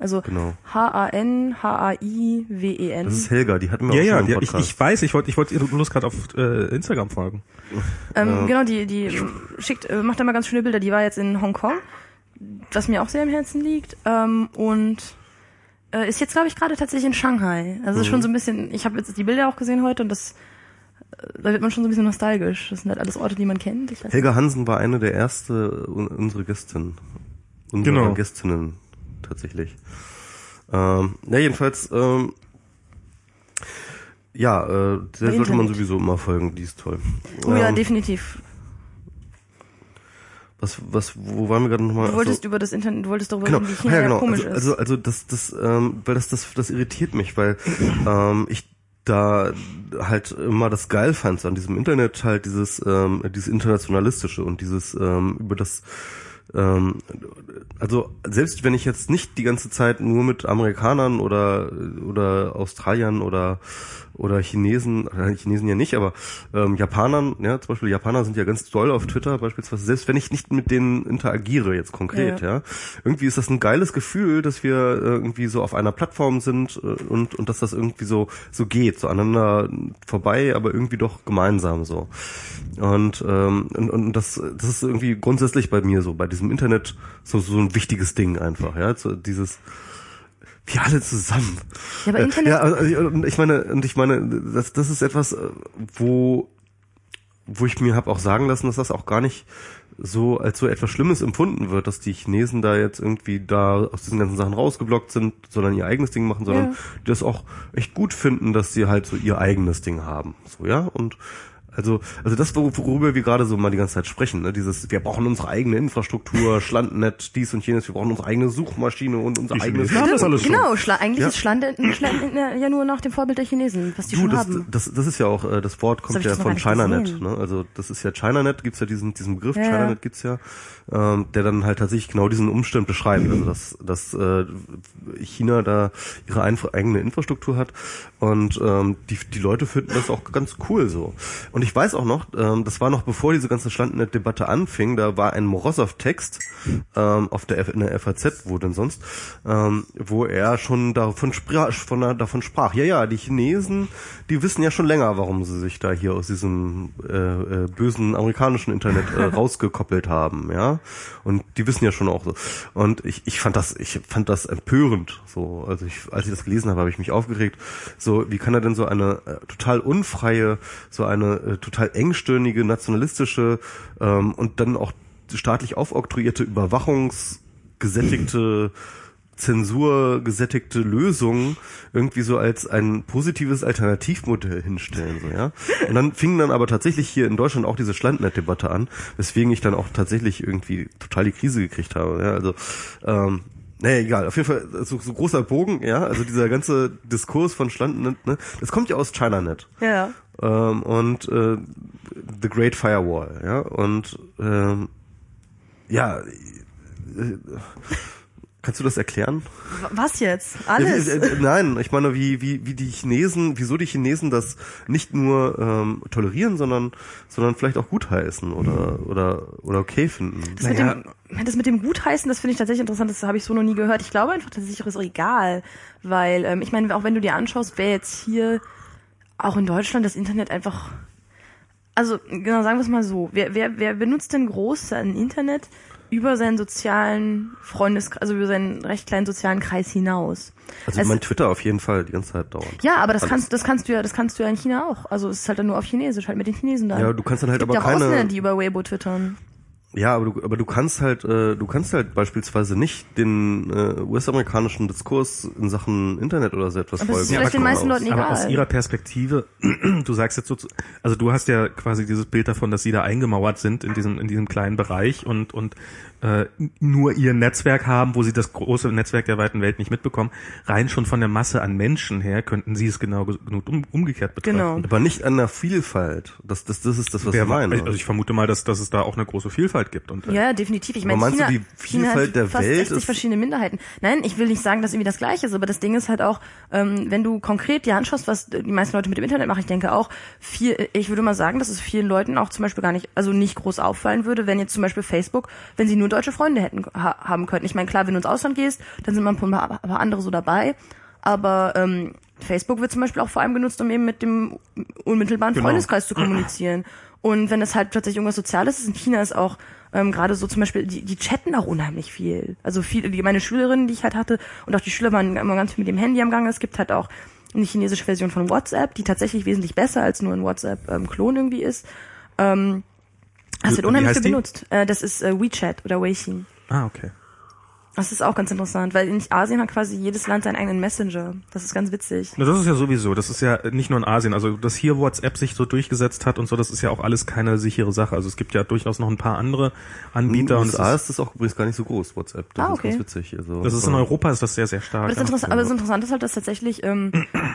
Also genau. H-A-N-H-A-I-W-E-N. Das ist Helga, die hatten wir auch schon im Podcast. Ja, ich weiß, ich wollte ihr bloß gerade auf Instagram folgen. Genau, die macht da mal ganz schöne Bilder. Die war jetzt in Hongkong, was mir auch sehr am Herzen liegt. Ist jetzt, glaube ich, gerade tatsächlich in Shanghai. Also ist schon so ein bisschen, ich habe jetzt die Bilder auch gesehen heute und das... Da wird man schon so ein bisschen nostalgisch. Das sind halt alles Orte, die man kennt. Helga Hansen war eine der ersten unserer Gästinnen. Gästinnen, tatsächlich. Jedenfalls, der sollte man sowieso immer folgen, die ist toll. Oh ja, definitiv. Wo waren wir gerade nochmal? Du wolltest darüber reden, wie China komisch ist. Also das irritiert mich, weil ich da halt immer das geil fand an diesem Internet, halt dieses Internationalistische und dieses über das also selbst wenn ich jetzt nicht die ganze Zeit nur mit Amerikanern oder Australiern oder Chinesen ja nicht, aber Japanern, ja, zum Beispiel Japaner sind ja ganz doll auf Twitter beispielsweise, selbst wenn ich nicht mit denen interagiere jetzt konkret, ja. Irgendwie ist das ein geiles Gefühl, dass wir irgendwie so auf einer Plattform sind und dass das irgendwie so geht, so aneinander vorbei, aber irgendwie doch gemeinsam so. Und das ist irgendwie grundsätzlich bei mir so, bei diesem Internet so ein wichtiges Ding einfach, ja, so dieses wir alle zusammen. Ja, aber Internet. Ja, und ich meine, das ist etwas, wo ich mir habe auch sagen lassen, dass das auch gar nicht so als so etwas Schlimmes empfunden wird, dass die Chinesen da jetzt irgendwie da aus diesen ganzen Sachen rausgeblockt sind, sondern ihr eigenes Ding machen, sondern die das auch echt gut finden, dass sie halt so ihr eigenes Ding haben, so, ja, und also das, worüber wir gerade so mal die ganze Zeit sprechen, ne? Dieses, wir brauchen unsere eigene Infrastruktur, Schlandnet, dies und jenes, wir brauchen unsere eigene Suchmaschine und unser eigenes... Genau, eigentlich ist Schlandnet ja nur nach dem Vorbild der Chinesen, was die haben. Das ist ja auch, das Wort kommt ja von ChinaNet, ne? Also das ist ja ChinaNet, gibt's ja diesen Begriff, ja. ChinaNet gibt's ja, der dann halt tatsächlich genau diesen Umstand beschreibt, also dass China da ihre eigene Infrastruktur hat und die Leute finden das auch ganz cool so. Und ich weiß auch noch, das war noch bevor diese ganze Schlandnet-Debatte anfing, da war ein Morozov-Text in der FAZ, wo denn sonst, wo er schon davon sprach, ja, die Chinesen, die wissen ja schon länger, warum sie sich da hier aus diesem bösen amerikanischen Internet rausgekoppelt haben, ja, und die wissen ja schon auch so. Und ich fand das empörend, so, also als ich das gelesen habe, habe ich mich aufgeregt, so, wie kann er denn so eine total unfreie, so eine total engstirnige, nationalistische und dann auch staatlich aufoktroyierte, überwachungsgesättigte, zensurgesättigte Lösung irgendwie so als ein positives Alternativmodell hinstellen, so, ja. Und dann fing dann aber tatsächlich hier in Deutschland auch diese Schlandnet-Debatte an, weswegen ich dann auch tatsächlich irgendwie total die Krise gekriegt habe, ja, also egal, auf jeden Fall so großer Bogen, ja, also dieser ganze Diskurs von Schlandnet, ne, das kommt ja aus ChinaNet. Ja. Und The Great Firewall, ja, und kannst du das erklären? Was jetzt? Alles? Nein, ich meine, wie die Chinesen, wieso die Chinesen das nicht nur tolerieren, sondern vielleicht auch gutheißen oder okay finden. Das mit dem Gutheißen, das finde ich tatsächlich interessant, das habe ich so noch nie gehört. Ich glaube einfach, das ist so egal, weil ich meine, auch wenn du dir anschaust, wer jetzt hier auch in Deutschland das Internet einfach, also genau, sagen wir es mal so, wer benutzt denn groß ein Internet über seinen sozialen Freundeskreis, also über seinen recht kleinen sozialen Kreis hinaus? Also mein Twitter auf jeden Fall die ganze Zeit dauernd. Ja, aber das kannst du ja in China auch. Also es ist halt dann nur auf Chinesisch, halt mit den Chinesen da. Ja, du kannst dann halt aber keine Ausländer, die über Weibo twittern. Ja, aber du kannst halt beispielsweise nicht den US-amerikanischen Diskurs in Sachen Internet oder so etwas folgen. Das ist vielleicht den meisten Leuten egal. Aber aus ihrer Perspektive, du sagst jetzt so, also du hast ja quasi dieses Bild davon, dass sie da eingemauert sind in diesem kleinen Bereich und nur ihr Netzwerk haben, wo sie das große Netzwerk der weiten Welt nicht mitbekommen. Rein schon von der Masse an Menschen her könnten sie es genau genug umgekehrt betrachten. Genau. Aber nicht an der Vielfalt. Das ist das, was ich meine. Also ich vermute mal, dass es da auch eine große Vielfalt gibt. Und, ja, definitiv. Ich meine, meinst China, du, die Vielfalt China hat der Welt? 60 verschiedene Minderheiten. Nein, ich will nicht sagen, dass irgendwie das Gleiche ist, aber das Ding ist halt auch, wenn du konkret dir anschaust, was die meisten Leute mit dem Internet machen, ich denke auch, ich würde mal sagen, dass es vielen Leuten auch zum Beispiel gar nicht, also nicht groß auffallen würde, wenn jetzt zum Beispiel Facebook, wenn sie nur deutsche Freunde hätten haben können. Ich meine, klar, wenn du ins Ausland gehst, dann sind mal ein paar andere so dabei, aber Facebook wird zum Beispiel auch vor allem genutzt, um eben mit dem unmittelbaren Freundeskreis zu kommunizieren. Und wenn das halt plötzlich irgendwas Soziales ist, in China ist auch gerade so zum Beispiel, die chatten auch unheimlich viel. Also meine Schülerinnen, die ich halt hatte, und auch die Schüler waren immer ganz viel mit dem Handy am Gang. Es gibt halt auch eine chinesische Version von WhatsApp, die tatsächlich wesentlich besser als nur ein WhatsApp-Klon irgendwie ist. Das wird unheimlich viel benutzt. Das ist WeChat oder Weixin. Ah, okay. Das ist auch ganz interessant, weil in Asien hat quasi jedes Land seinen eigenen Messenger. Das ist ganz witzig. Na, das ist ja sowieso. Das ist ja nicht nur in Asien. Also, dass hier WhatsApp sich so durchgesetzt hat und so, das ist ja auch alles keine sichere Sache. Also, es gibt ja durchaus noch ein paar andere Anbieter. In den USA ist das auch übrigens gar nicht so groß, WhatsApp. Das ist ganz witzig. Also, das ist in Europa ist das sehr, sehr stark. Aber das Interessante ist halt, dass tatsächlich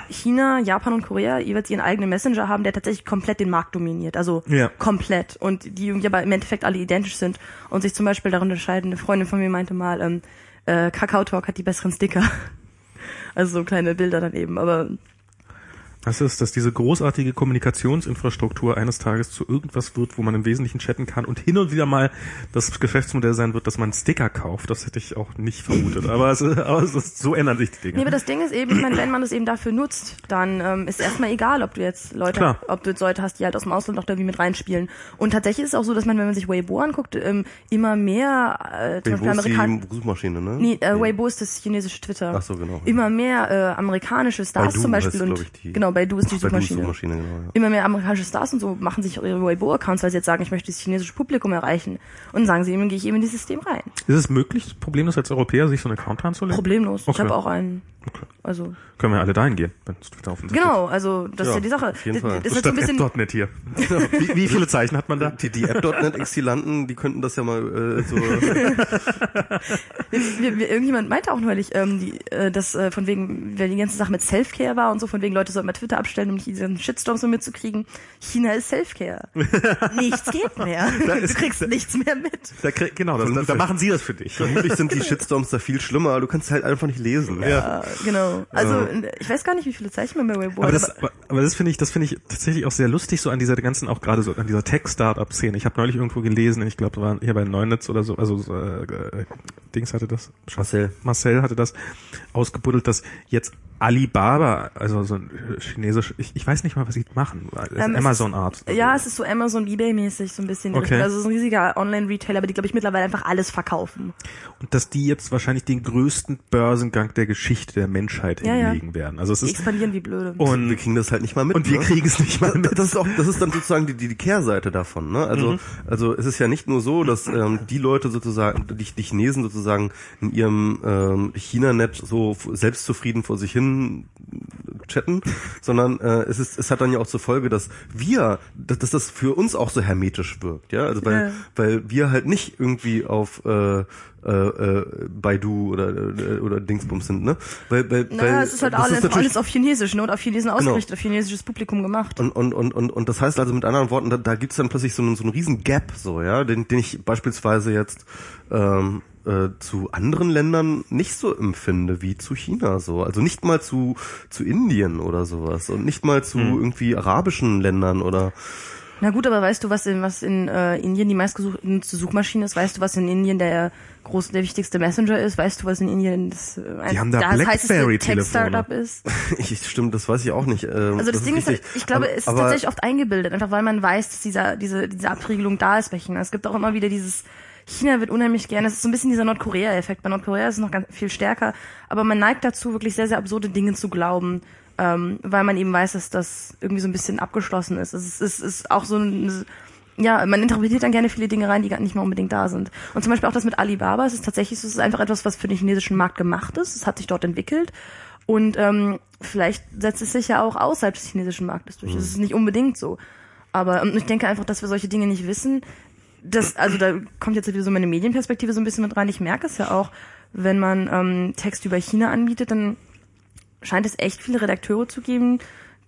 China, Japan und Korea jeweils ihren eigenen Messenger haben, der tatsächlich komplett den Markt dominiert. Also, komplett. Und die irgendwie aber im Endeffekt alle identisch sind und sich zum Beispiel darin unterscheiden. Eine Freundin von mir meinte mal, Kakao Talk hat die besseren Sticker. Also so kleine Bilder dann eben, aber... Das ist, dass diese großartige Kommunikationsinfrastruktur eines Tages zu irgendwas wird, wo man im Wesentlichen chatten kann und hin und wieder mal das Geschäftsmodell sein wird, dass man Sticker kauft. Das hätte ich auch nicht vermutet, so ändern sich die Dinge. Nee, aber das Ding ist eben, ich meine, wenn man das eben dafür nutzt, dann ist erstmal egal, ob du jetzt Leute hast, die halt aus dem Ausland auch da wie mit reinspielen. Und tatsächlich ist es auch so, dass man, wenn man sich Weibo anguckt, immer mehr zum Beispiel Amerikaner... Suchmaschine, ne? Nee, Weibo ist das chinesische Twitter. Ach so, genau. Immer mehr amerikanische Stars zum Beispiel und... Baidu ist die Suchmaschine. Immer mehr amerikanische Stars und so machen sich ihre Weibo-Accounts, weil sie jetzt sagen, ich möchte das chinesische Publikum erreichen. Und sagen sie eben, gehe ich eben in dieses System rein. Ist es möglich, das problemlos als Europäer sich so einen Account anzulegen? Problemlos. Okay. Ich habe auch einen. Okay. Also können wir alle dahin gehen, wenn es Twitter auf uns ist. Genau, also das ist ja die Sache. Auf jeden Fall. Das ist so ein bisschen App.net hier. Wie viele Zeichen hat man da? Die App.net Exilanten, die könnten das ja mal so... Irgendjemand meinte auch neulich, dass von wegen, weil die ganze Sache mit Selfcare war und so, von wegen Leute sollten mal Twitter abstellen, um nicht diesen Shitstorm so mitzukriegen. China ist Selfcare. Nichts geht mehr. Du kriegst nichts mehr mit. Da machen sie das für dich. Vermutlich sind die Shitstorms da viel schlimmer. Du kannst es halt einfach nicht lesen. Ja. Genau. Also ich weiß gar nicht, wie viele Zeichen man bei Weibo hat. Aber das finde ich tatsächlich auch sehr lustig, so an dieser ganzen, auch gerade so an dieser Tech-Startup-Szene. Ich habe neulich irgendwo gelesen, ich glaube, das war hier bei Neunetz oder so, also Dings hatte das. Marcel hatte das ausgebuddelt, dass jetzt Alibaba, also so ein chinesisch, ich weiß nicht mal, was sie machen. Amazon-Art. Ja, es ist so Amazon, Ebay-mäßig so ein bisschen. Okay. Also so ein riesiger Online-Retailer, aber die, glaube ich, mittlerweile einfach alles verkaufen. Und dass die jetzt wahrscheinlich den größten Börsengang der Geschichte der Menschheit hinlegen werden. Also es ist, expandieren wie blöde. Und wir kriegen das halt nicht mal mit. Und wir kriegen es nicht mal mit. Das ist dann sozusagen die Kehrseite davon. Ne? Also es ist ja nicht nur so, dass die Leute sozusagen, die Chinesen sozusagen in ihrem China-Net so selbstzufrieden vor sich hin chatten, sondern es hat dann ja auch zur Folge, dass dass das für uns auch so hermetisch wirkt, ja, also weil wir halt nicht irgendwie auf Baidu oder Dingsbums sind, ne? Weil es ist halt alles auf Chinesisch, ne? Und auf Chinesen ausgerichtet, auf chinesisches Publikum gemacht. Und das heißt also mit anderen Worten, da gibt's dann plötzlich so einen riesen Gap, so, ja, den ich beispielsweise jetzt zu anderen Ländern nicht so empfinde wie zu China so. Also nicht mal zu Indien oder sowas und nicht mal zu irgendwie arabischen Ländern oder... Na gut, aber weißt du, was in Indien die meistgesuchte Suchmaschine ist? Weißt du, was in Indien der wichtigste Messenger ist? Weißt du, was in Indien das heißeste Tech-Startup ist? Stimmt, das weiß ich auch nicht. Also das Ding ist halt, ich glaube, es ist tatsächlich oft eingebildet, einfach weil man weiß, dass diese Abregelung da ist bei China. Es gibt auch immer wieder dieses... China wird unheimlich gerne, es ist so ein bisschen dieser Nordkorea-Effekt. Bei Nordkorea ist es noch ganz viel stärker, aber man neigt dazu, wirklich sehr, sehr absurde Dinge zu glauben, weil man eben weiß, dass das irgendwie so ein bisschen abgeschlossen ist. Es ist auch so ein... Ja, man interpretiert dann gerne viele Dinge rein, die gar nicht mehr unbedingt da sind. Und zum Beispiel auch das mit Alibaba, es ist tatsächlich so, es ist einfach etwas, was für den chinesischen Markt gemacht ist. Es hat sich dort entwickelt und vielleicht setzt es sich ja auch außerhalb des chinesischen Marktes durch. Das ist nicht unbedingt so. Aber ich denke einfach, dass wir solche Dinge nicht wissen, das, also da kommt jetzt wieder so meine Medienperspektive so ein bisschen mit rein. Ich merke es ja auch, wenn man Text über China anbietet, dann scheint es echt viele Redakteure zu geben,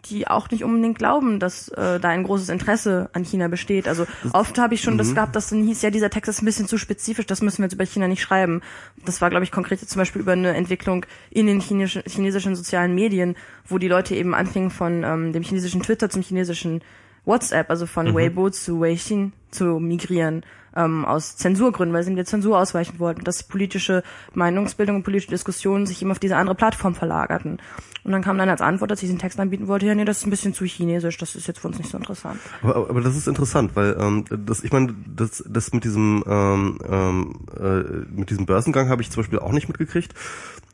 die auch nicht unbedingt glauben, dass da ein großes Interesse an China besteht. Also oft habe ich schon das gehabt, dass dann hieß, ja, dieser Text ist ein bisschen zu spezifisch, das müssen wir jetzt über China nicht schreiben. Das war, glaube ich, konkret zum Beispiel über eine Entwicklung in den chinesischen sozialen Medien, wo die Leute eben anfingen von dem chinesischen Twitter zum chinesischen WhatsApp, also von Weibo zu Weixin zu migrieren, aus Zensurgründen, weil sie der Zensur ausweichen wollten, dass politische Meinungsbildung und politische Diskussionen sich eben auf diese andere Plattform verlagerten. Und dann kam dann als Antwort, dass ich den Text anbieten wollte, ja, nee, das ist ein bisschen zu chinesisch, das ist jetzt für uns nicht so interessant. Aber das ist interessant, weil das, ich meine, das mit diesem Börsengang habe ich zum Beispiel auch nicht mitgekriegt.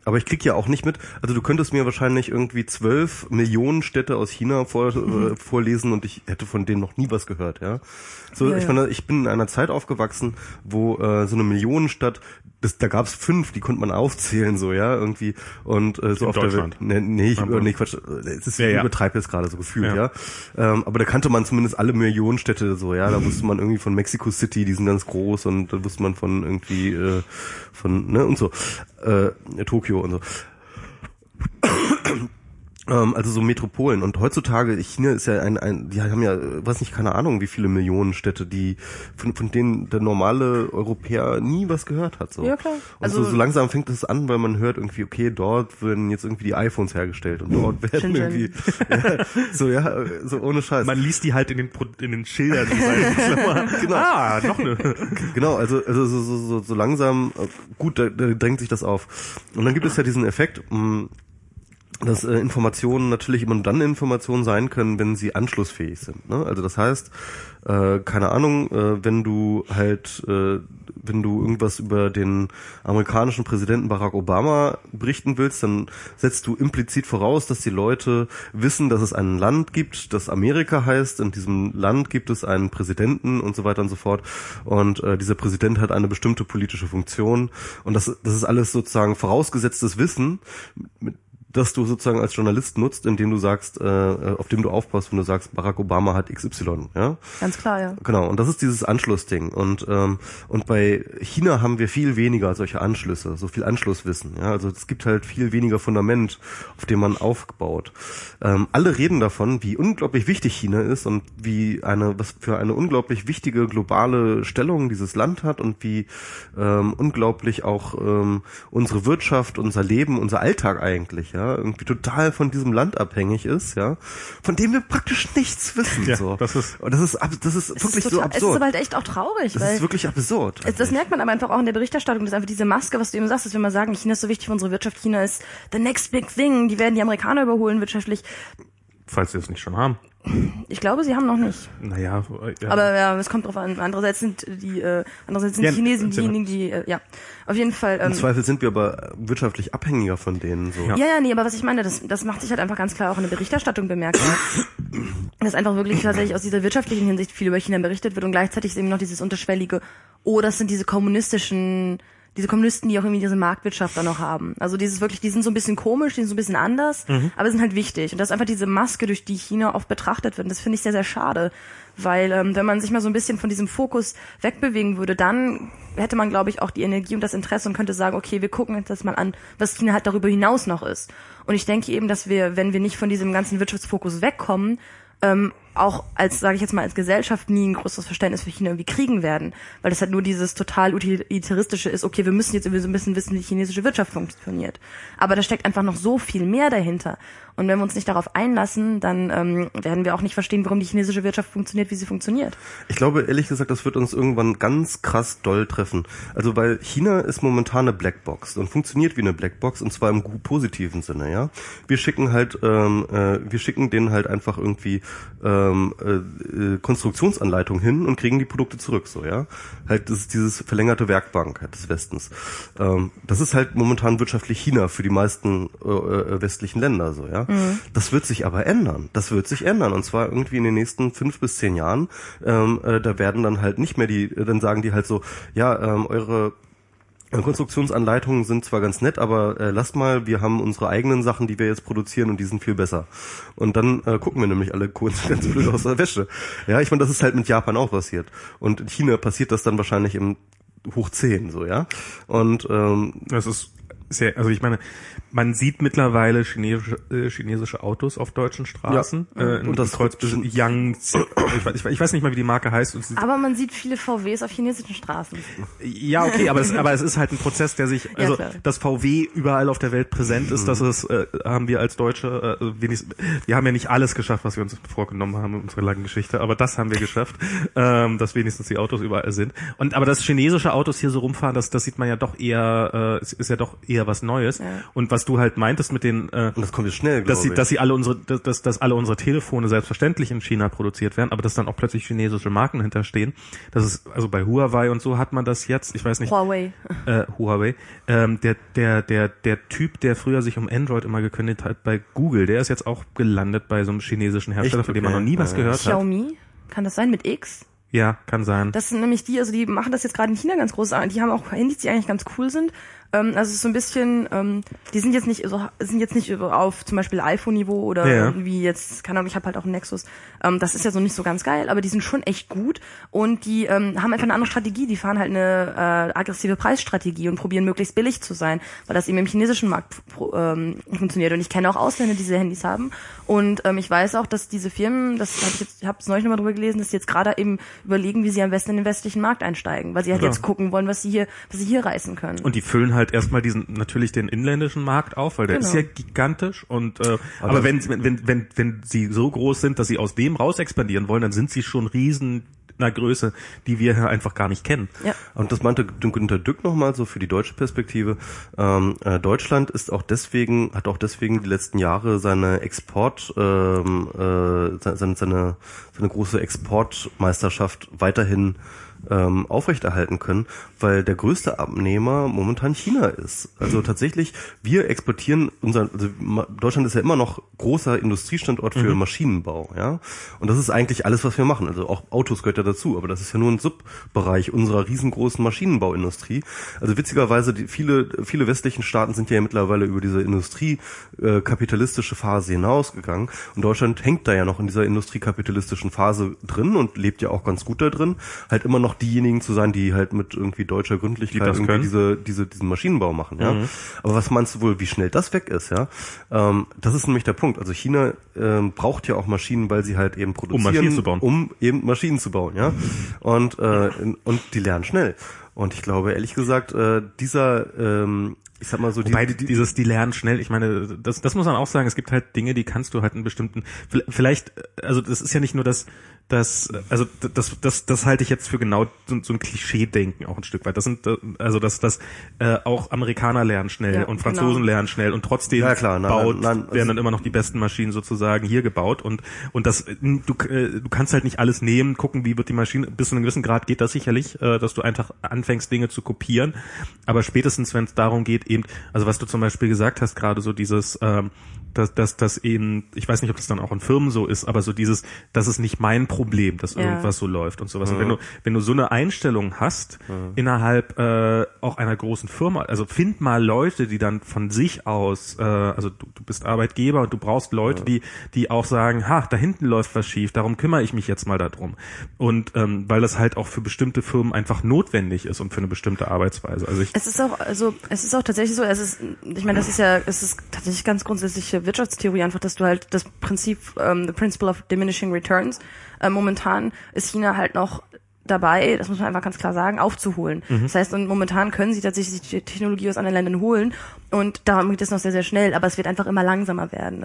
Aber ich krieg ja auch nicht mit, also du könntest mir wahrscheinlich irgendwie 12 Millionen Städte aus China vorlesen und ich hätte von denen noch nie was gehört, ja. So, ja, ich meine, ich bin in einer Zeit aufgewachsen, wo so eine Millionenstadt, da gab's 5, die konnte man aufzählen, so, ja, irgendwie. Und so auf der Welt. Nee, Quatsch, es ist, ich übertreibe jetzt gerade so gefühlt, ja. Aber da kannte man zumindest alle Millionenstädte, so, ja. Da wusste man irgendwie von Mexico City, die sind ganz groß, und da wusste man von irgendwie und so. Tokio und so. Also so Metropolen. Und heutzutage, China ist ja die haben ja, weiß nicht, keine Ahnung, wie viele Millionen Städte, die, von denen der normale Europäer nie was gehört hat, so. Ja, klar. Und also, so langsam fängt das an, weil man hört irgendwie, okay, dort werden jetzt irgendwie die iPhones hergestellt und dort werden irgendwie, so ohne Scheiß. Man liest die halt in den Schildern. Genau. Ah, noch eine. Genau, also so langsam, gut, da drängt sich das auf. Und dann gibt es ja diesen Effekt, dass Informationen natürlich immer nur dann Informationen sein können, wenn sie anschlussfähig sind, ne? Also das heißt, keine Ahnung, wenn du irgendwas über den amerikanischen Präsidenten Barack Obama berichten willst, dann setzt du implizit voraus, dass die Leute wissen, dass es ein Land gibt, das Amerika heißt, in diesem Land gibt es einen Präsidenten und so weiter und so fort, und dieser Präsident hat eine bestimmte politische Funktion, und das ist alles sozusagen vorausgesetztes Wissen, dass du sozusagen als Journalist nutzt, indem du sagst, auf dem du aufpasst, wenn du sagst, Barack Obama hat XY, ja? Ganz klar, ja. Genau, und das ist dieses Anschlussding. Und bei China haben wir viel weniger solche Anschlüsse, so viel Anschlusswissen, ja? Also es gibt halt viel weniger Fundament, auf dem man aufbaut. Alle reden davon, wie unglaublich wichtig China ist und was für eine unglaublich wichtige globale Stellung dieses Land hat und wie unglaublich auch unsere Wirtschaft, unser Leben, unser Alltag eigentlich, ja, irgendwie total von diesem Land abhängig ist, ja, von dem wir praktisch nichts wissen, ja, so. Das ist wirklich so absurd. Es ist aber halt echt auch traurig, das ist wirklich absurd. Das merkt man aber einfach auch in der Berichterstattung, dass einfach diese Maske, was du eben sagst, dass wir mal sagen, China ist so wichtig für unsere Wirtschaft, China ist the next big thing, die werden die Amerikaner überholen wirtschaftlich. Falls sie es nicht schon haben. Ich glaube, sie haben noch nicht. Naja. Ja. Aber ja, es kommt drauf an. Andererseits sind die Chinesen diejenigen, die, ja. Auf jeden Fall. Im Zweifel sind wir aber wirtschaftlich abhängiger von denen, so. Ja, nee, aber was ich meine, das macht sich halt einfach ganz klar auch in der Berichterstattung bemerkbar. Dass einfach wirklich tatsächlich aus dieser wirtschaftlichen Hinsicht viel über China berichtet wird und gleichzeitig ist eben noch dieses unterschwellige, oh, das sind diese Kommunisten, die auch irgendwie diese Marktwirtschaft da noch haben. Also die sind so ein bisschen komisch, die sind so ein bisschen anders, aber sind halt wichtig. Und das ist einfach diese Maske, durch die China oft betrachtet wird. Und das finde ich sehr, sehr schade. Weil wenn man sich mal so ein bisschen von diesem Fokus wegbewegen würde, dann hätte man, glaube ich, auch die Energie und das Interesse und könnte sagen, okay, wir gucken jetzt das mal an, was China halt darüber hinaus noch ist. Und ich denke eben, dass wir, wenn wir nicht von diesem ganzen Wirtschaftsfokus wegkommen, auch als, sage ich jetzt mal, als Gesellschaft nie ein großes Verständnis für China irgendwie kriegen werden, weil das halt nur dieses total utilitaristische ist, okay, wir müssen jetzt irgendwie so ein bisschen wissen, wie die chinesische Wirtschaft funktioniert. Aber da steckt einfach noch so viel mehr dahinter. Und wenn wir uns nicht darauf einlassen, dann werden wir auch nicht verstehen, warum die chinesische Wirtschaft funktioniert, wie sie funktioniert. Ich glaube, ehrlich gesagt, das wird uns irgendwann ganz krass doll treffen. Also weil China ist momentan eine Blackbox und funktioniert wie eine Blackbox, und zwar im positiven Sinne, ja. Wir schicken denen halt einfach irgendwie Konstruktionsanleitung hin und kriegen die Produkte zurück, so, ja. Halt, das ist dieses verlängerte Werkbank halt des Westens. Das ist halt momentan wirtschaftlich China für die meisten westlichen Länder, so, ja. Mhm. Das wird sich ändern. Und zwar irgendwie in den nächsten 5 bis 10 Jahren. Da werden dann halt nicht mehr dann sagen die halt so, ja, eure Konstruktionsanleitungen sind zwar ganz nett, aber lasst mal, wir haben unsere eigenen Sachen, die wir jetzt produzieren und die sind viel besser. Und dann gucken wir nämlich alle kurz ganz blöd aus der Wäsche. Ja, ich meine, das ist halt mit Japan auch passiert. Und in China passiert das dann wahrscheinlich im hoch 10, so, ja. Und das ist sehr, also ich meine, man sieht mittlerweile chinesische Autos auf deutschen Straßen. Ja, und das Kreuz zwischen Yangtze. Ich weiß nicht mal, wie die Marke heißt. Aber man sieht viele VWs auf chinesischen Straßen. Ja, okay, aber es ist halt ein Prozess, der sich, also ja, dass VW überall auf der Welt präsent ist, das ist, haben wir als Deutsche wir haben ja nicht alles geschafft, was wir uns vorgenommen haben in unserer langen Geschichte, aber das haben wir geschafft, dass wenigstens die Autos überall sind. Und aber dass chinesische Autos hier so rumfahren, das sieht man ja doch eher, ist ja doch eher was Neues. Ja. Und was du halt meintest mit den, das kommt jetzt schnell, dass alle unsere Telefone selbstverständlich in China produziert werden, aber dass dann auch plötzlich chinesische Marken hinterstehen. Das ist, also bei Huawei und so hat man das jetzt. Ich weiß nicht. Huawei. Der Typ, der früher sich um Android immer gekündigt hat bei Google, der ist jetzt auch gelandet bei so einem chinesischen Hersteller, von dem man noch nie was gehört hat. Xiaomi? Kann das sein mit X? Ja, kann sein. Das sind nämlich die, also die machen das jetzt gerade in China ganz groß. Die haben auch Handys, die eigentlich ganz cool sind. Also so ein bisschen, die sind jetzt nicht auf zum Beispiel iPhone-Niveau oder irgendwie jetzt, keine Ahnung, ich habe halt auch einen Nexus. Das ist ja so nicht so ganz geil, aber die sind schon echt gut und die haben einfach eine andere Strategie. Die fahren halt eine aggressive Preisstrategie und probieren möglichst billig zu sein, weil das eben im chinesischen Markt funktioniert. Und ich kenne auch Ausländer, die diese Handys haben. Und ich weiß auch, dass diese Firmen, ich habe es neulich nochmal drüber gelesen, dass die jetzt gerade eben überlegen, wie sie am besten in den westlichen Markt einsteigen, weil sie halt jetzt gucken wollen, was sie hier reißen können. Und die füllen halt erstmal den inländischen Markt auf, weil der ist ja gigantisch und aber wenn sie so groß sind, dass sie aus dem raus expandieren wollen, dann sind sie schon riesen einer Größe, die wir hier einfach gar nicht kennen. Ja. Und das meinte Günter Dück nochmal so für die deutsche Perspektive. Deutschland hat auch deswegen die letzten Jahre seine seine große Exportmeisterschaft weiterhin aufrechterhalten können, weil der größte Abnehmer momentan China ist. Also tatsächlich, wir exportieren Deutschland ist ja immer noch großer Industriestandort für Maschinenbau, ja. Und das ist eigentlich alles, was wir machen. Also auch Autos gehört ja dazu, aber das ist ja nur ein Subbereich unserer riesengroßen Maschinenbauindustrie. Also witzigerweise, viele westlichen Staaten sind ja mittlerweile über diese industriekapitalistische Phase hinausgegangen. Und Deutschland hängt da ja noch in dieser industriekapitalistischen Phase drin und lebt ja auch ganz gut da drin. Halt immer noch diejenigen zu sein, die halt mit irgendwie deutscher Gründlichkeit irgendwie diesen Maschinenbau machen, ja. Aber was meinst du wohl, wie schnell das weg ist, ja? Das ist nämlich der Punkt. Also China braucht ja auch Maschinen, weil sie halt eben produzieren, um Maschinen zu bauen, ja. Und die lernen schnell. Und ich glaube, ehrlich gesagt, ich sag mal so, wobei dieses, die lernen schnell, ich meine, das muss man auch sagen, es gibt halt Dinge, die kannst du halt in bestimmten, vielleicht, also das ist ja nicht nur das halte ich jetzt für genau so ein Klischee-Denken auch ein Stück weit. Das sind, also dass auch Amerikaner lernen schnell und Franzosen lernen schnell und trotzdem werden dann immer noch die besten Maschinen sozusagen hier gebaut und das, du kannst halt nicht alles nehmen, gucken, wie wird die Maschine, bis zu einem gewissen Grad geht das sicherlich, dass du einfach anfängst, Dinge zu kopieren, aber spätestens, wenn es darum geht eben, also was du zum Beispiel gesagt hast, gerade so dieses, dass eben, ich weiß nicht, ob das dann auch in Firmen so ist, aber so dieses, das ist nicht mein Problem, dass irgendwas so läuft und sowas. Ja. Und wenn du so eine Einstellung hast, innerhalb auch einer großen Firma, also find mal Leute, die dann von sich aus, also du bist Arbeitgeber und du brauchst Leute, die auch sagen, da hinten läuft was schief, darum kümmere ich mich jetzt mal darum. Und weil das halt auch für bestimmte Firmen einfach notwendig ist und für eine bestimmte Arbeitsweise. Also es ist auch tatsächlich so, es ist tatsächlich ganz grundsätzliche Wirtschaftstheorie einfach, dass du halt das Prinzip, the principle of diminishing returns, momentan ist China halt noch dabei, das muss man einfach ganz klar sagen, aufzuholen. Das heißt, und momentan können sie tatsächlich die Technologie aus anderen Ländern holen und darum geht es noch sehr, sehr schnell, aber es wird einfach immer langsamer werden.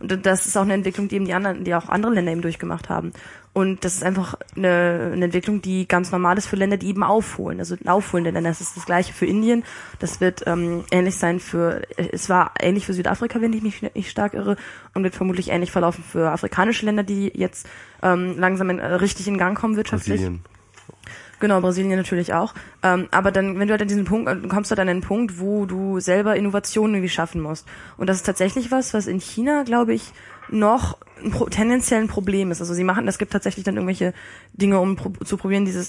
Das ist auch eine Entwicklung, die eben die auch andere Länder eben durchgemacht haben. Und das ist einfach eine Entwicklung, die ganz normal ist für Länder, die eben aufholen. Also aufholende Länder, das ist das Gleiche für Indien. Das wird ähnlich sein es war ähnlich für Südafrika, wenn ich mich nicht stark irre, und wird vermutlich ähnlich verlaufen für afrikanische Länder, die jetzt langsam richtig in Gang kommen wirtschaftlich. Brasilien. Genau, Brasilien natürlich auch. Aber dann, wenn du halt an diesen Punkt, kommst du halt an einen Punkt, wo du selber Innovationen irgendwie schaffen musst. Und das ist tatsächlich was in China, glaube ich, noch tendenziell ein Problem ist. Also sie machen, es gibt tatsächlich dann irgendwelche Dinge, um zu probieren, diese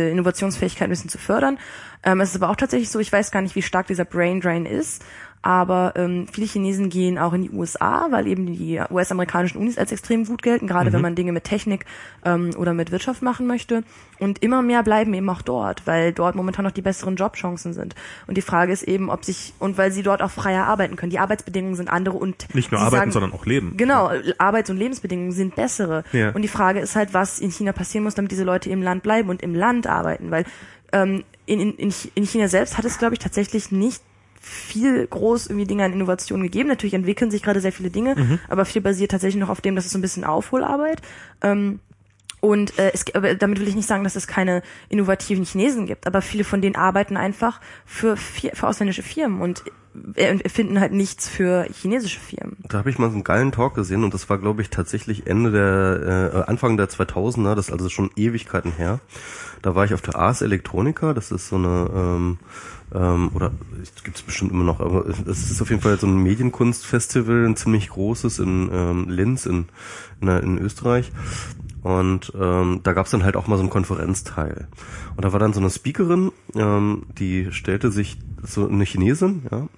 Innovationsfähigkeit ein bisschen zu fördern. Es ist aber auch tatsächlich so, ich weiß gar nicht, wie stark dieser Brain Drain ist, aber viele Chinesen gehen auch in die USA, weil eben die US-amerikanischen Unis als extrem gut gelten, gerade wenn man Dinge mit Technik oder mit Wirtschaft machen möchte. Und immer mehr bleiben eben auch dort, weil dort momentan noch die besseren Jobchancen sind. Und die Frage ist eben, ob sich, und weil sie dort auch freier arbeiten können. Die Arbeitsbedingungen sind andere und nicht nur arbeiten, sondern auch leben. Genau, Arbeits- und Lebensbedingungen sind bessere. Ja. Und die Frage ist halt, was in China passieren muss, damit diese Leute im Land bleiben und im Land arbeiten, weil in China selbst hat es, glaube ich, tatsächlich nicht viel groß irgendwie Dinge an Innovationen gegeben. Natürlich entwickeln sich gerade sehr viele Dinge, aber viel basiert tatsächlich noch auf dem, dass es so ein bisschen Aufholarbeit. Aber damit will ich nicht sagen, dass es keine innovativen Chinesen gibt, aber viele von denen arbeiten einfach für ausländische Firmen und finden halt nichts für chinesische Firmen. Da habe ich mal so einen geilen Talk gesehen und das war, glaube ich, tatsächlich Anfang der 2000er, das ist also schon Ewigkeiten her. Da war ich auf der Ars Electronica, das ist so eine oder gibt's bestimmt immer noch, aber es ist auf jeden Fall so ein Medienkunstfestival, ein ziemlich großes in Linz in Österreich. Und da gab's dann halt auch mal so einen Konferenzteil. Und da war dann so eine Speakerin, die stellte sich, so eine Chinesin, ja.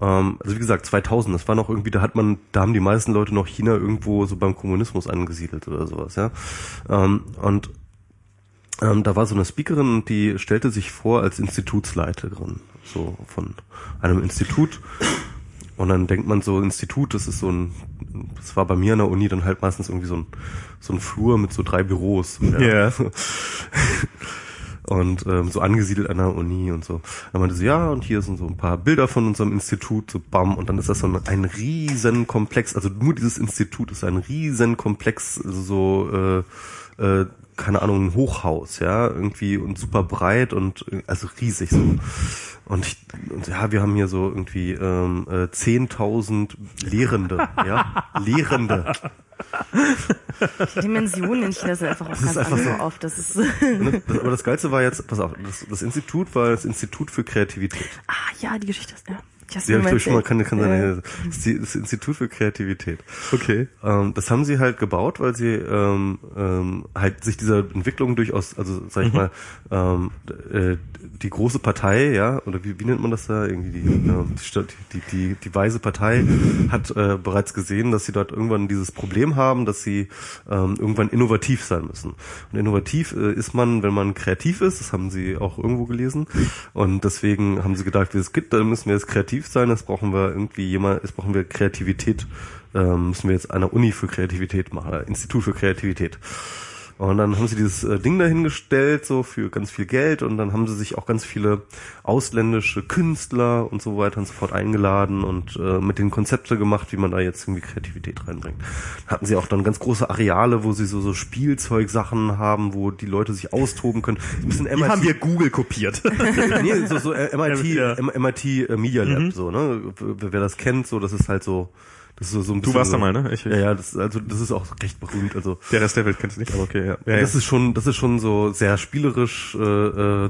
Also wie gesagt, 2000, das war noch irgendwie, da haben die meisten Leute noch China irgendwo so beim Kommunismus angesiedelt oder sowas, ja. Da war so eine Speakerin, die stellte sich vor als Institutsleiterin, so von einem Institut. Und dann denkt man so, Institut, das war bei mir an der Uni dann halt meistens irgendwie so ein Flur mit so 3 Büros. Ja. Yeah. Und so angesiedelt an der Uni und so. Dann meinte sie, ja, und hier sind so ein paar Bilder von unserem Institut, so bam, und dann ist das so ein riesen Komplex, also nur dieses Institut ist ein riesen Komplex, also so, keine Ahnung, ein Hochhaus, ja, irgendwie und super breit und also riesig so. Wir haben hier so irgendwie 10.000 Lehrende, ja, Lehrende. Die Dimensionen in China sind einfach auch ganz anders so auf. Aber das Geilste war jetzt, pass auf, das Institut war das Institut für Kreativität. Ah ja, die Geschichte ist, ja. Das Institut für Kreativität. Okay. Das haben sie halt gebaut, weil sie halt sich dieser Entwicklung durchaus, also sag ich mal, die große Partei, ja, oder wie nennt man das da? Irgendwie die weise Partei hat bereits gesehen, dass sie dort irgendwann dieses Problem haben, dass sie irgendwann innovativ sein müssen. Und innovativ ist man, wenn man kreativ ist, das haben sie auch irgendwo gelesen. Und deswegen haben sie gedacht, wie es gibt, dann müssen wir jetzt kreativ sein, brauchen wir Kreativität, müssen wir jetzt eine Uni für Kreativität machen, Institut für Kreativität. Und dann haben sie dieses Ding dahingestellt, so für ganz viel Geld, und dann haben sie sich auch ganz viele ausländische Künstler und so weiter und so fort eingeladen und mit den Konzepte gemacht, wie man da jetzt irgendwie Kreativität reinbringt. Hatten sie auch dann ganz große Areale, wo sie so Spielzeugsachen haben, wo die Leute sich austoben können. Die haben wir Google kopiert. Nee, so MIT, ja. MIT Media Lab, so, ne? Wer das kennt, so, das ist halt so. So ein du warst da mal, ne? Ja, das ist auch recht berühmt. Also der Rest der Welt kennt es nicht, aber okay, ja. Das ist schon so sehr spielerisch,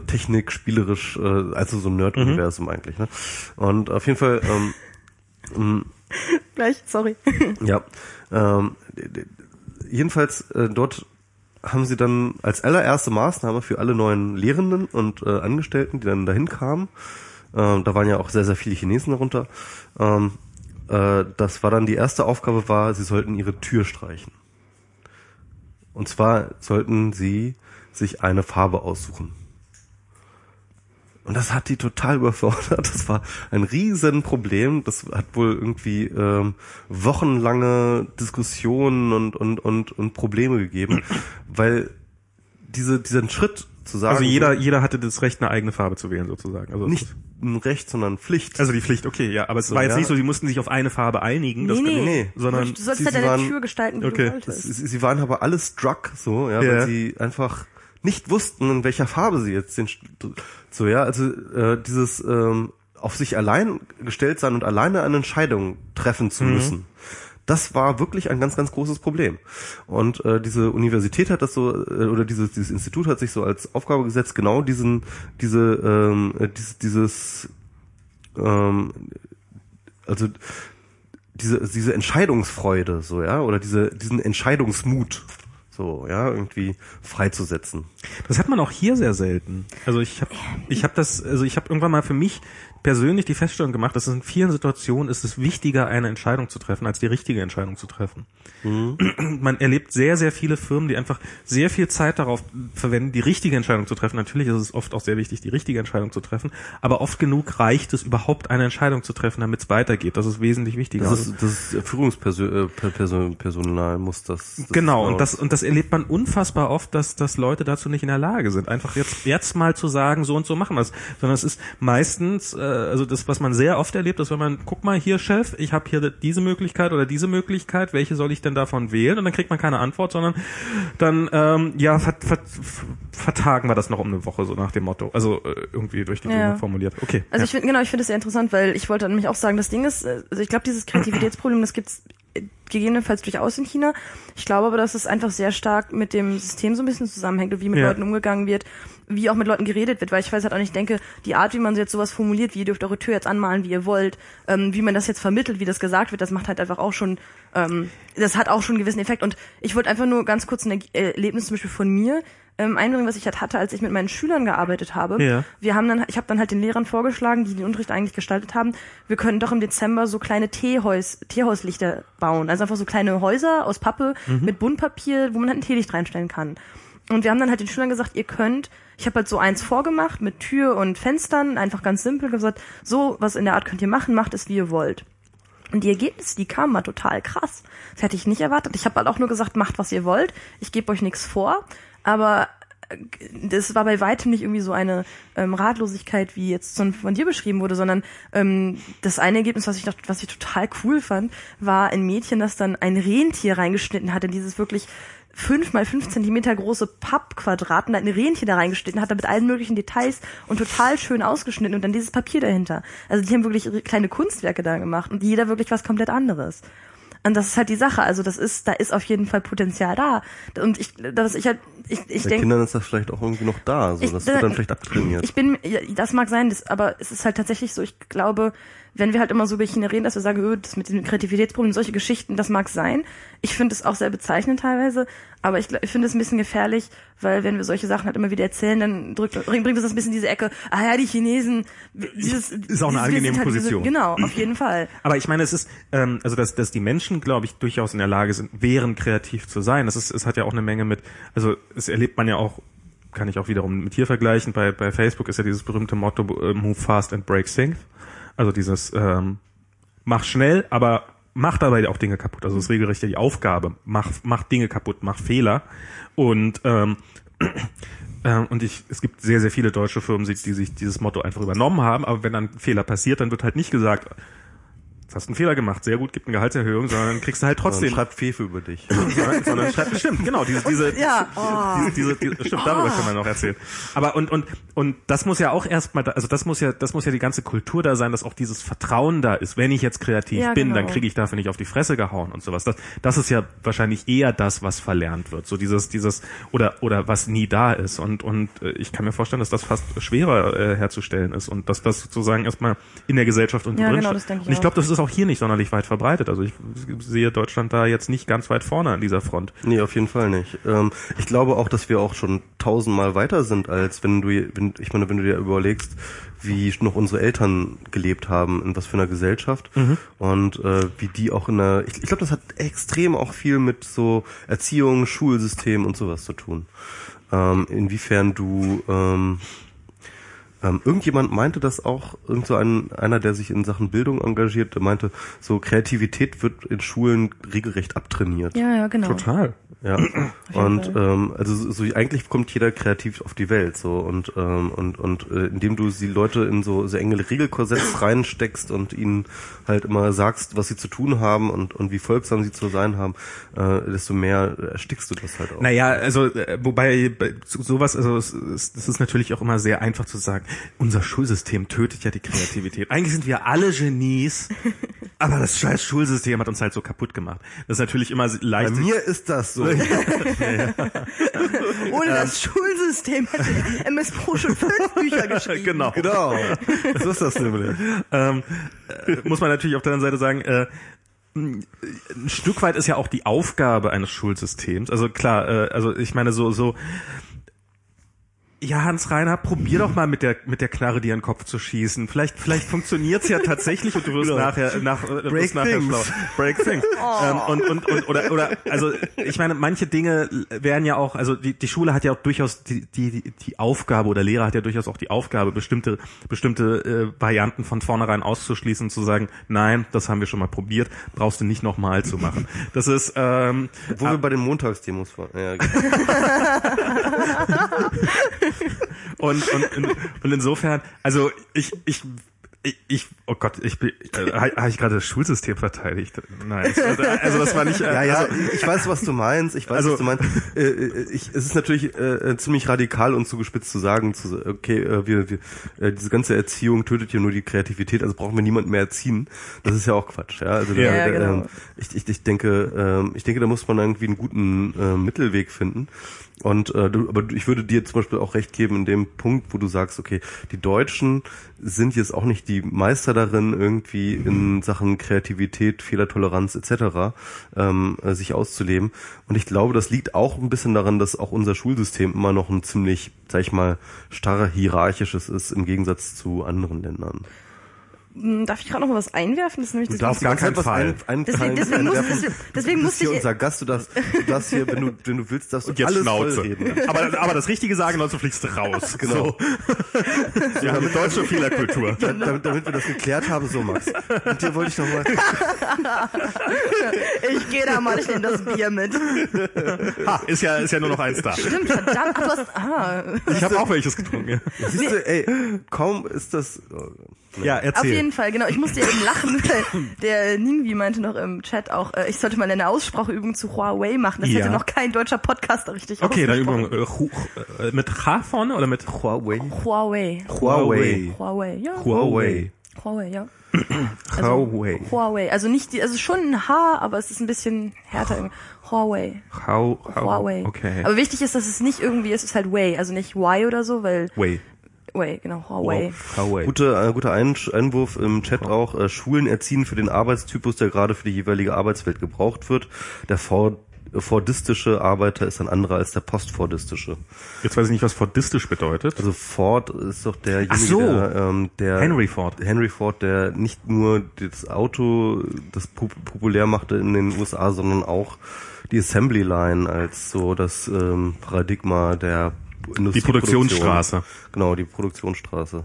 technikspielerisch, also so ein Nerd-Universum eigentlich, ne? Und auf jeden Fall gleich, sorry. Ja. Jedenfalls dort haben sie dann als allererste Maßnahme für alle neuen Lehrenden und Angestellten, die dann dahin kamen, da waren ja auch sehr, sehr viele Chinesen darunter, das war dann die erste Aufgabe war, sie sollten ihre Tür streichen. Und zwar sollten sie sich eine Farbe aussuchen. Und das hat die total überfordert. Das war ein Riesenproblem. Das hat wohl irgendwie wochenlange Diskussionen und Probleme gegeben, weil diesen Schritt zu sagen. Also jeder hatte das Recht, eine eigene Farbe zu wählen, sozusagen. Also nicht ein Recht, sondern Pflicht. Also die Pflicht, okay, ja. Aber es war jetzt nicht so, sie mussten sich auf eine Farbe einigen. Nee. Sondern du solltest halt deine Tür gestalten, wie du wolltest. Sie waren aber alle struck, so, ja, weil sie einfach nicht wussten, in welcher Farbe sie jetzt sind. So, ja, also dieses auf sich allein gestellt sein und alleine eine Entscheidung treffen zu müssen. Das war wirklich ein ganz, ganz großes Problem. Und diese Universität hat das so, oder dieses Institut hat sich so als Aufgabe gesetzt, genau diese Entscheidungsfreude, so, ja, oder diesen Entscheidungsmut, so, ja, irgendwie freizusetzen. Das hat man auch hier sehr selten. Also ich habe irgendwann mal für mich persönlich die Feststellung gemacht, dass in vielen Situationen ist es wichtiger, eine Entscheidung zu treffen, als die richtige Entscheidung zu treffen. Mhm. Man erlebt sehr, sehr viele Firmen, die einfach sehr viel Zeit darauf verwenden, die richtige Entscheidung zu treffen. Natürlich ist es oft auch sehr wichtig, die richtige Entscheidung zu treffen, aber oft genug reicht es, überhaupt eine Entscheidung zu treffen, damit es weitergeht. Das ist wesentlich wichtiger. Das ist Führungspersonal muss das. Genau, und das erlebt man unfassbar oft, dass Leute dazu nicht in der Lage sind, einfach jetzt mal zu sagen, so und so machen wir es. Sondern es ist meistens, also das, was man sehr oft erlebt, ist, wenn man, guck mal hier, Chef, ich habe hier diese Möglichkeit, welche soll ich denn davon wählen? Und dann kriegt man keine Antwort, sondern dann vertagen wir das noch um eine Woche, so nach dem Motto. Also irgendwie durch die Gegend formuliert. Okay. Also ich finde es sehr interessant, weil ich wollte nämlich auch sagen, das Ding ist, also ich glaube, dieses Kreativitätsproblem, das gibt's gegebenenfalls durchaus in China. Ich glaube aber, dass es einfach sehr stark mit dem System so ein bisschen zusammenhängt und wie mit Leuten umgegangen wird, wie auch mit Leuten geredet wird, weil ich weiß halt auch nicht, denke, die Art, wie man jetzt sowas formuliert, wie ihr dürft eure Tür jetzt anmalen, wie ihr wollt, wie man das jetzt vermittelt, wie das gesagt wird, das macht halt einfach auch schon, das hat auch schon einen gewissen Effekt. Und ich wollte einfach nur ganz kurz ein Erlebnis zum Beispiel von mir einbringen, was ich halt hatte, als ich mit meinen Schülern gearbeitet habe. Ja. Ich habe dann halt den Lehrern vorgeschlagen, die den Unterricht eigentlich gestaltet haben, wir können doch im Dezember so kleine Teehauslichter bauen. Also einfach so kleine Häuser aus Pappe mit Buntpapier, wo man halt ein Teelicht reinstellen kann. Und wir haben dann halt den Schülern gesagt, ihr könnt, ich habe halt so eins vorgemacht mit Tür und Fenstern, einfach ganz simpel gesagt, so was in der Art könnt ihr machen, macht es wie ihr wollt. Und die Ergebnisse, die kamen, war total krass. Das hätte ich nicht erwartet. Ich habe halt auch nur gesagt, macht was ihr wollt, ich gebe euch nichts vor. Aber das war bei weitem nicht irgendwie so eine Ratlosigkeit, wie jetzt von dir beschrieben wurde, sondern das eine Ergebnis, was ich total cool fand, war ein Mädchen, das dann ein Rentier reingeschnitten hatte, dieses wirklich 5x5 Zentimeter große Pappquadrat und hat ein Rentier da reingeschnitten, hat da mit allen möglichen Details und total schön ausgeschnitten und dann dieses Papier dahinter. Also die haben wirklich kleine Kunstwerke da gemacht und jeder wirklich was komplett anderes. Und das ist halt die Sache, also da ist auf jeden Fall Potenzial da. Und ich denke, Kindern ist das vielleicht auch irgendwie noch da, so das wird dann vielleicht abtrainiert. Das mag sein, aber es ist halt tatsächlich so, ich glaube, wenn wir halt immer so über China reden, dass wir sagen, das mit den Kreativitätsproblemen, solche Geschichten, das mag sein. Ich finde es auch sehr bezeichnend teilweise, aber ich finde es ein bisschen gefährlich, weil wenn wir solche Sachen halt immer wieder erzählen, dann bringt es das ein bisschen in diese Ecke, die Chinesen. Ist auch eine angenehme Position. Genau, auf jeden Fall. Aber ich meine, es ist, also dass die Menschen, glaube ich, durchaus in der Lage sind, wären kreativ zu sein. Es hat ja auch eine Menge mit, also es erlebt man ja auch, kann ich auch wiederum mit hier vergleichen, bei Facebook ist ja dieses berühmte Motto, move fast and break things. Also dieses mach schnell, aber mach dabei auch Dinge kaputt. Also es ist regelrecht die Aufgabe. Mach Dinge kaputt, mach Fehler. Und es gibt sehr, sehr viele deutsche Firmen, die sich dieses Motto einfach übernommen haben. Aber wenn dann ein Fehler passiert, dann wird halt nicht gesagt, jetzt hast du einen Fehler gemacht, sehr gut, gibt eine Gehaltserhöhung, sondern dann kriegst du halt trotzdem. Sondern schreibt Fefe über dich. Sondern schreibt, stimmt, genau, diese, darüber kann man noch erzählen. Aber, und das muss ja auch erstmal, also das muss ja die ganze Kultur da sein, dass auch dieses Vertrauen da ist. Wenn ich jetzt kreativ bin, genau, dann kriege ich dafür nicht auf die Fresse gehauen und sowas. Das ist ja wahrscheinlich eher das, was verlernt wird. So dieses, oder was nie da ist. Und ich kann mir vorstellen, dass das fast schwerer herzustellen ist und dass das sozusagen erstmal in der Gesellschaft und drin steht. Genau, und ich glaube, das ist auch hier nicht sonderlich weit verbreitet. Also ich sehe Deutschland da jetzt nicht ganz weit vorne an dieser Front. Nee, auf jeden Fall nicht. Ich glaube auch, dass wir auch schon 1000-mal weiter sind, als wenn du dir überlegst, wie noch unsere Eltern gelebt haben, in was für einer Gesellschaft und wie die auch ich glaube, das hat extrem auch viel mit so Erziehung, Schulsystem und sowas zu tun. Inwiefern du irgendjemand meinte das auch, einer, der sich in Sachen Bildung engagiert, der meinte, so Kreativität wird in Schulen regelrecht abtrainiert. Ja, genau. Total. Ja. Und also eigentlich kommt jeder kreativ auf die Welt so und indem du die Leute in so enge Regelkorsetts reinsteckst und ihnen halt immer sagst, was sie zu tun haben und wie folgsam sie zu sein haben, desto mehr erstickst du das halt auch. Naja, also wobei sowas, also es ist natürlich auch immer sehr einfach zu sagen, Unser Schulsystem tötet ja die Kreativität. Eigentlich sind wir alle Genies, aber das scheiß Schulsystem hat uns halt so kaputt gemacht. Das ist natürlich immer leicht. Bei mir ist das so. Ja. Ohne das Schulsystem hätte MS Pro schon 5 Bücher geschrieben. Genau. So ist das nämlich. Muss man natürlich auf der anderen Seite sagen, ein Stück weit ist ja auch die Aufgabe eines Schulsystems. Also klar, also ich meine so. Ja, Hans-Reiner, probier doch mal mit der Knarre dir in den Kopf zu schießen. Vielleicht funktioniert's ja tatsächlich und du wirst nachher schlau. Break things. Oh. Also ich meine, manche Dinge werden ja auch, also die Schule hat ja auch durchaus die Aufgabe, oder Lehrer hat ja durchaus auch die Aufgabe, bestimmte Varianten von vornherein auszuschließen und zu sagen, nein, das haben wir schon mal probiert, brauchst du nicht nochmal zu machen. Das ist wo wir bei den Montagsdemos waren. Ja, genau. Und insofern, also ich oh Gott, habe ich gerade das Schulsystem verteidigt? Nein, also das war nicht... ich weiß, was du meinst. Es ist natürlich ziemlich radikal und zugespitzt zu sagen, wir diese ganze Erziehung tötet ja nur die Kreativität, also brauchen wir niemanden mehr erziehen. Das ist ja auch Quatsch. Ja? Also genau. Ich denke, da muss man irgendwie einen guten Mittelweg finden. Aber ich würde dir zum Beispiel auch recht geben in dem Punkt, wo du sagst, okay, die Deutschen sind jetzt auch nicht die Meister darin, irgendwie in Sachen Kreativität, Fehlertoleranz etc. Sich auszuleben. Und ich glaube, das liegt auch ein bisschen daran, dass auch unser Schulsystem immer noch ein ziemlich, sag ich mal, starr hierarchisches ist im Gegensatz zu anderen Ländern. Darf ich gerade noch mal was einwerfen? Du darfst gar keinen Fall. Deswegen muss ich... Du bist hier unser Gast, du darfst hier, wenn du willst, darfst du alles vollreden. Aber das Richtige sagen, sonst du fliegst raus. Genau. So. Ja, mit deutscher Fehlerkultur. Genau. Damit wir das geklärt haben, so Max. Mit dir wollte ich noch mal... Ich gehe da mal, ich nehme das Bier mit. Ha, ist ja nur noch eins da. Stimmt, verdammt. Ich habe auch welches getrunken. Siehst du, kaum ist das... Ja, erzähl. Auf jeden Fall, genau. Ich musste eben lachen, weil der Ningwi meinte noch im Chat auch, ich sollte mal eine Ausspracheübung zu Huawei machen. Das hätte noch kein deutscher Podcaster richtig ausgesprochen. Okay, dann Übung mit H vorne oder mit Huawei? Huawei. Huawei. Also nicht die, also schon ein H, aber es ist ein bisschen härter irgendwie. Huawei. Okay. Aber wichtig ist, dass es nicht irgendwie, es ist halt Way, also nicht Y oder so, weil... Huawei. Guter Einwurf im Chat auch. Schulen erziehen für den Arbeitstypus, der gerade für die jeweilige Arbeitswelt gebraucht wird. Der fordistische Arbeiter ist ein anderer als der postfordistische. Jetzt weiß ich nicht, was fordistisch bedeutet. Also Ford ist doch derjenige, der Henry Ford, der nicht nur das Auto, das populär machte in den USA, sondern auch die Assembly Line als so das Paradigma der Industrie, die Produktionsstraße. Genau, die Produktionsstraße.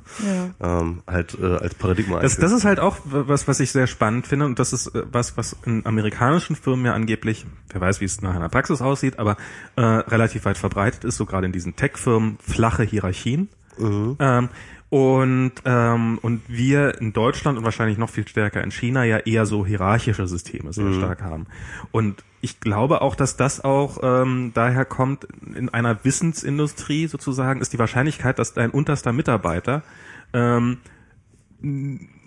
Ja. Als Paradigma. Das ist halt auch was ich sehr spannend finde, und das ist was in amerikanischen Firmen ja angeblich, wer weiß, wie es nach einer Praxis aussieht, aber relativ weit verbreitet ist, so gerade in diesen Tech-Firmen, flache Hierarchien. Mhm. Und wir in Deutschland und wahrscheinlich noch viel stärker in China ja eher so hierarchische Systeme sehr stark haben. Und ich glaube auch, dass das auch daher kommt, in einer Wissensindustrie sozusagen ist die Wahrscheinlichkeit, dass dein unterster Mitarbeiter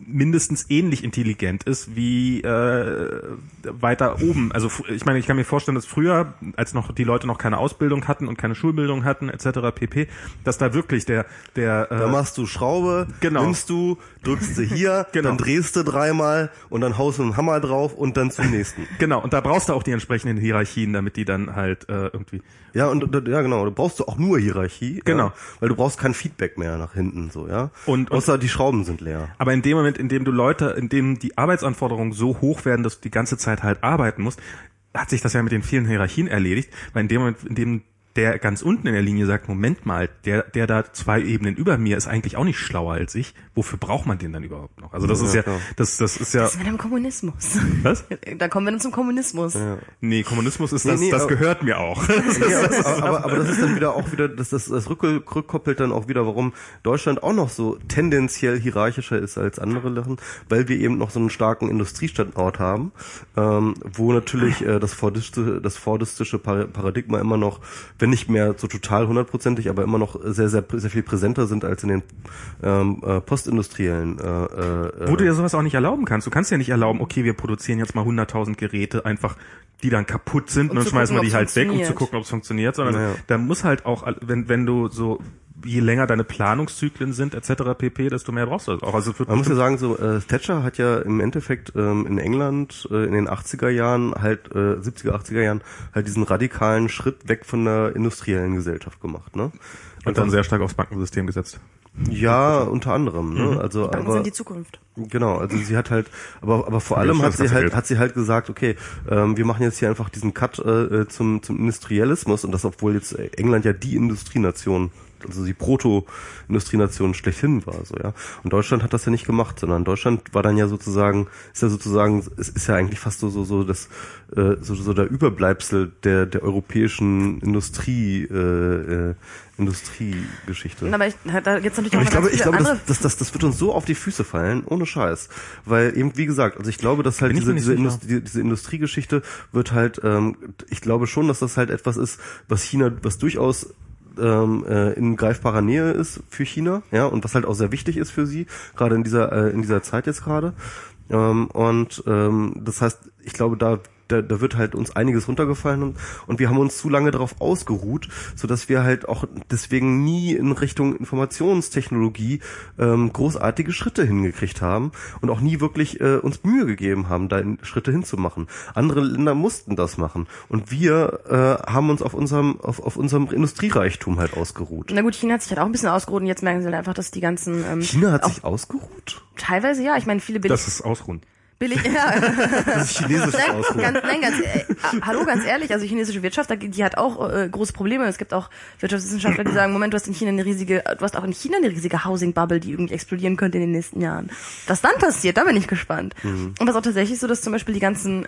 mindestens ähnlich intelligent ist wie weiter oben. Also ich meine, ich kann mir vorstellen, dass früher, als noch die Leute noch keine Ausbildung hatten und keine Schulbildung hatten etc. pp., dass da wirklich da machst du Schraube, nimmst du, drückst du hier, dann drehst du dreimal und dann haust du einen Hammer drauf und dann zum nächsten. Genau, und da brauchst du auch die entsprechenden Hierarchien, damit die dann halt irgendwie... Ja, du brauchst auch nur Hierarchie, weil du brauchst kein Feedback mehr nach hinten, so, ja. Außer die Schrauben sind leer. Aber in dem Moment, in dem die Arbeitsanforderungen so hoch werden, dass du die ganze Zeit halt arbeiten musst, hat sich das ja mit den vielen Hierarchien erledigt, weil in dem Moment, in dem der ganz unten in der Linie sagt, Moment mal, der da 2 Ebenen über mir ist eigentlich auch nicht schlauer als ich, wofür braucht man den dann überhaupt noch? Also das ist ja, das ist ja... Das ist dann im Kommunismus. Was? Da kommen wir dann zum Kommunismus. Ja. Nee, Kommunismus ist das gehört mir auch. Aber das ist dann wieder auch wieder, das rückkoppelt dann auch wieder, warum Deutschland auch noch so tendenziell hierarchischer ist als andere Länder, weil wir eben noch so einen starken Industriestandort haben, wo natürlich das fordistische Paradigma immer noch wenn nicht mehr so total hundertprozentig, aber immer noch sehr, sehr, sehr viel präsenter sind als in den postindustriellen. Wo du ja sowas auch nicht erlauben kannst. Du kannst ja nicht erlauben, okay, wir produzieren jetzt mal 100.000 Geräte einfach, die dann kaputt sind, und dann schmeißen wir die halt weg, um zu gucken, ob es funktioniert, sondern naja, da muss halt auch, wenn du so, je länger deine Planungszyklen sind, etc. pp., desto mehr brauchst du das auch. Also man muss ja sagen, so Thatcher hat ja im Endeffekt in England in den 80er Jahren, halt 70er, 80er Jahren, halt diesen radikalen Schritt weg von der industriellen Gesellschaft gemacht, ne? Und dann sehr stark aufs Bankensystem gesetzt. Ja, unter anderem, ne? Mhm. Also, die Banken sind die Zukunft. Genau, also sie hat halt, aber vor allem hat sie halt gesagt, okay, wir machen jetzt hier einfach diesen Cut zum Industrialismus, und das, obwohl jetzt England ja die Industrienation, also die Proto-Industrienation schlechthin war, so, ja. Und Deutschland hat das ja nicht gemacht, sondern Deutschland war dann ja sozusagen, es ist ja eigentlich fast so der Überbleibsel der europäischen Industriegeschichte. Aber ich glaube, das wird uns so auf die Füße fallen, ohne Scheiß, weil eben, wie gesagt, also ich glaube, dass halt diese Industriegeschichte wird halt, ich glaube schon, dass das halt etwas ist, was China, was durchaus in greifbarer Nähe ist für China, ja, und was halt auch sehr wichtig ist für sie, gerade in dieser Zeit jetzt gerade. Das heißt, ich glaube, da wird halt uns einiges runtergefallen, und wir haben uns zu lange darauf ausgeruht, sodass wir halt auch deswegen nie in Richtung Informationstechnologie großartige Schritte hingekriegt haben und auch nie wirklich uns Mühe gegeben haben, da Schritte hinzumachen. Andere Länder mussten das machen, und wir haben uns auf unserem Industriereichtum halt ausgeruht. Na gut, China hat sich halt auch ein bisschen ausgeruht, und jetzt merken sie halt einfach, dass die ganzen... China hat sich ausgeruht? Teilweise ja, ich meine, viele... Das ist ausruhen. Billig, ja. Das ist chinesisches Ausruhen. Ganz ehrlich, also chinesische Wirtschaft, die hat auch große Probleme. Es gibt auch Wirtschaftswissenschaftler, die sagen, Moment, du hast auch in China eine riesige Housing-Bubble, die irgendwie explodieren könnte in den nächsten Jahren. Was dann passiert, da bin ich gespannt. Mhm. Und was auch tatsächlich so, dass zum Beispiel die ganzen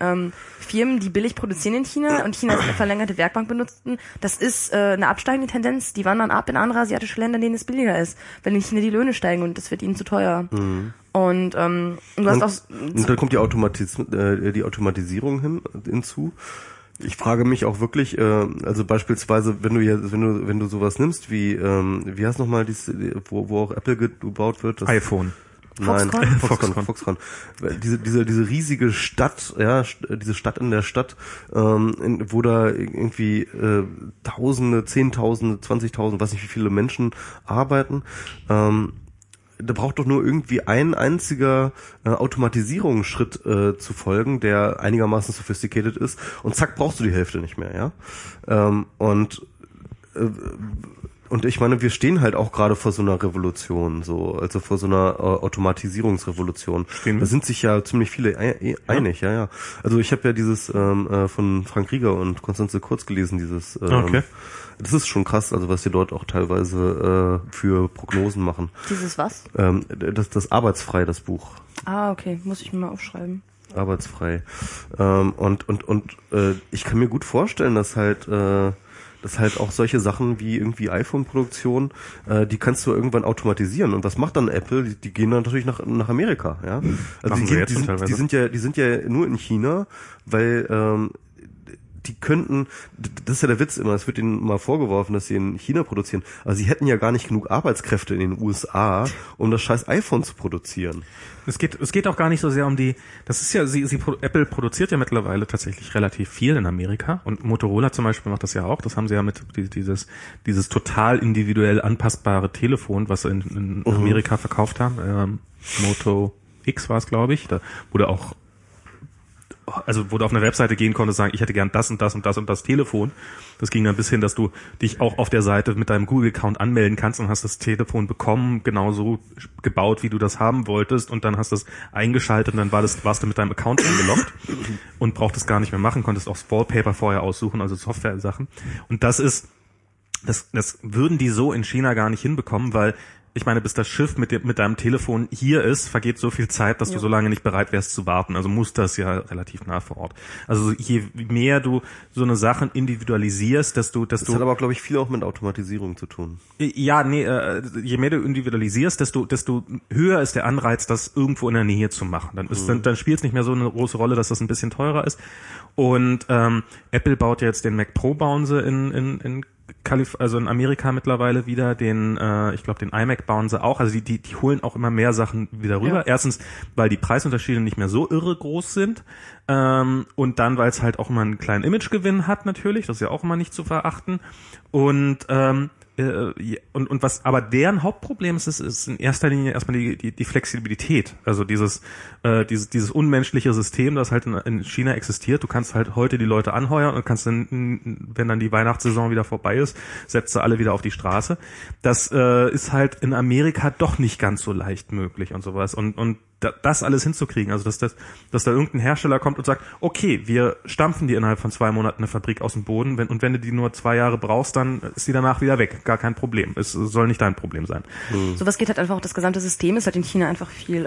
Firmen, die billig produzieren in China und China als verlängerte Werkbank benutzten, das ist eine absteigende Tendenz. Die wandern ab in andere asiatische Länder, in denen es billiger ist, weil in China die Löhne steigen und das wird ihnen zu teuer. Mhm. Und dann kommt die Automatisierung hinzu. Ich frage mich auch wirklich, also beispielsweise, wenn du sowas nimmst wie, wie heißt nochmal wo auch Apple gebaut wird, das iPhone. Nein, Foxconn. Diese riesige Stadt, ja, diese Stadt in der Stadt, wo da irgendwie Tausende, Zehntausende, 20.000, weiß nicht wie viele Menschen arbeiten, da braucht doch nur irgendwie ein einziger Automatisierungsschritt zu folgen, der einigermaßen sophisticated ist, und zack, brauchst du die Hälfte nicht mehr, ja. Und ich meine, wir stehen halt auch gerade vor so einer Revolution, so, also vor so einer Automatisierungsrevolution. Da sind sich ja ziemlich viele einig, ja. Also ich habe ja dieses von Frank Rieger und Konstanze Kurz gelesen, dieses okay. Das ist schon krass, also was die dort auch teilweise für Prognosen machen. Dieses was? Das Arbeitsfrei, das Buch. Ah, okay, muss ich mir mal aufschreiben. Arbeitsfrei. Ich kann mir gut vorstellen, dass halt auch solche Sachen wie irgendwie iPhone-Produktion, die kannst du irgendwann automatisieren. Und was macht dann Apple? Die gehen dann natürlich nach Amerika, ja. Also die sind ja nur in China, weil die könnten, das ist ja der Witz immer, es wird ihnen mal vorgeworfen, dass sie in China produzieren, aber sie hätten ja gar nicht genug Arbeitskräfte in den USA, um das scheiß iPhone zu produzieren. Es geht auch gar nicht so sehr um die, das ist ja, Apple produziert ja mittlerweile tatsächlich relativ viel in Amerika, und Motorola zum Beispiel macht das ja auch, das haben sie ja mit dieses total individuell anpassbare Telefon, was sie in Amerika verkauft haben, Moto X war es, glaube ich, da wurde auch, also wo du auf eine Webseite gehen konntest, sagen, ich hätte gern das und das und das und das Telefon. Das ging dann bis hin, dass du dich auch auf der Seite mit deinem Google-Account anmelden kannst und hast das Telefon bekommen, genauso gebaut, wie du das haben wolltest, und dann hast du es eingeschaltet, und dann warst du mit deinem Account eingeloggt und brauchtest gar nicht mehr machen, konntest auch Wallpaper vorher aussuchen, also Software-Sachen. Und das würden die so in China gar nicht hinbekommen, weil ich meine, bis das Schiff mit deinem Telefon hier ist, vergeht so viel Zeit, dass du so lange nicht bereit wärst zu warten. Also muss das ja relativ nah vor Ort. Also je mehr du so eine Sache individualisierst, Das hat aber, glaube ich, viel auch mit Automatisierung zu tun. Ja, nee, je mehr du individualisierst, desto höher ist der Anreiz, das irgendwo in der Nähe zu machen. Dann spielt es nicht mehr so eine große Rolle, dass das ein bisschen teurer ist. Und Apple baut jetzt den Mac Pro, bauen sie in also in Amerika mittlerweile wieder den, ich glaube, den iMac bauen sie auch. Also die holen auch immer mehr Sachen wieder rüber. Ja. Erstens, weil die Preisunterschiede nicht mehr so irre groß sind. Und dann, weil es halt auch immer einen kleinen Imagegewinn hat natürlich. Das ist ja auch immer nicht zu verachten. Und was aber deren Hauptproblem ist in erster Linie erstmal die Flexibilität, also dieses unmenschliche System, das halt in China existiert. Du kannst halt heute die Leute anheuern und kannst dann, wenn dann die Weihnachtssaison wieder vorbei ist, setzt du alle wieder auf die Straße. Das ist halt in Amerika doch nicht ganz so leicht möglich und sowas, und das alles hinzukriegen, also dass da irgendein Hersteller kommt und sagt, okay, wir stampfen dir innerhalb von 2 Monaten eine Fabrik aus dem Boden, wenn du die nur 2 Jahre brauchst, dann ist die danach wieder weg, gar kein Problem, es soll nicht dein Problem sein. Sowas geht halt einfach, das gesamte System ist halt in China einfach viel,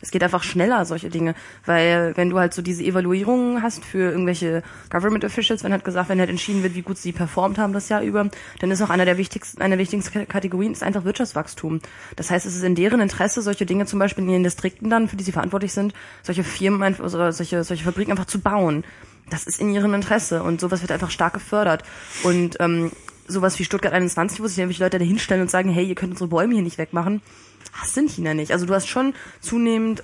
es geht einfach schneller, solche Dinge, weil wenn du halt so diese Evaluierungen hast für irgendwelche Government Officials, wenn halt entschieden wird, wie gut sie performt haben das Jahr über, dann ist auch einer der wichtigsten Kategorien ist einfach Wirtschaftswachstum. Das heißt, es ist in deren Interesse, solche Dinge zum Beispiel in ihren Distrikten dann, für die sie verantwortlich sind, solche Firmen, also solche Fabriken einfach zu bauen. Das ist in ihrem Interesse und sowas wird einfach stark gefördert. Und sowas wie Stuttgart 21, wo sich nämlich Leute da hinstellen und sagen, hey, ihr könnt unsere Bäume hier nicht wegmachen, hast du in China nicht. Also du hast schon zunehmend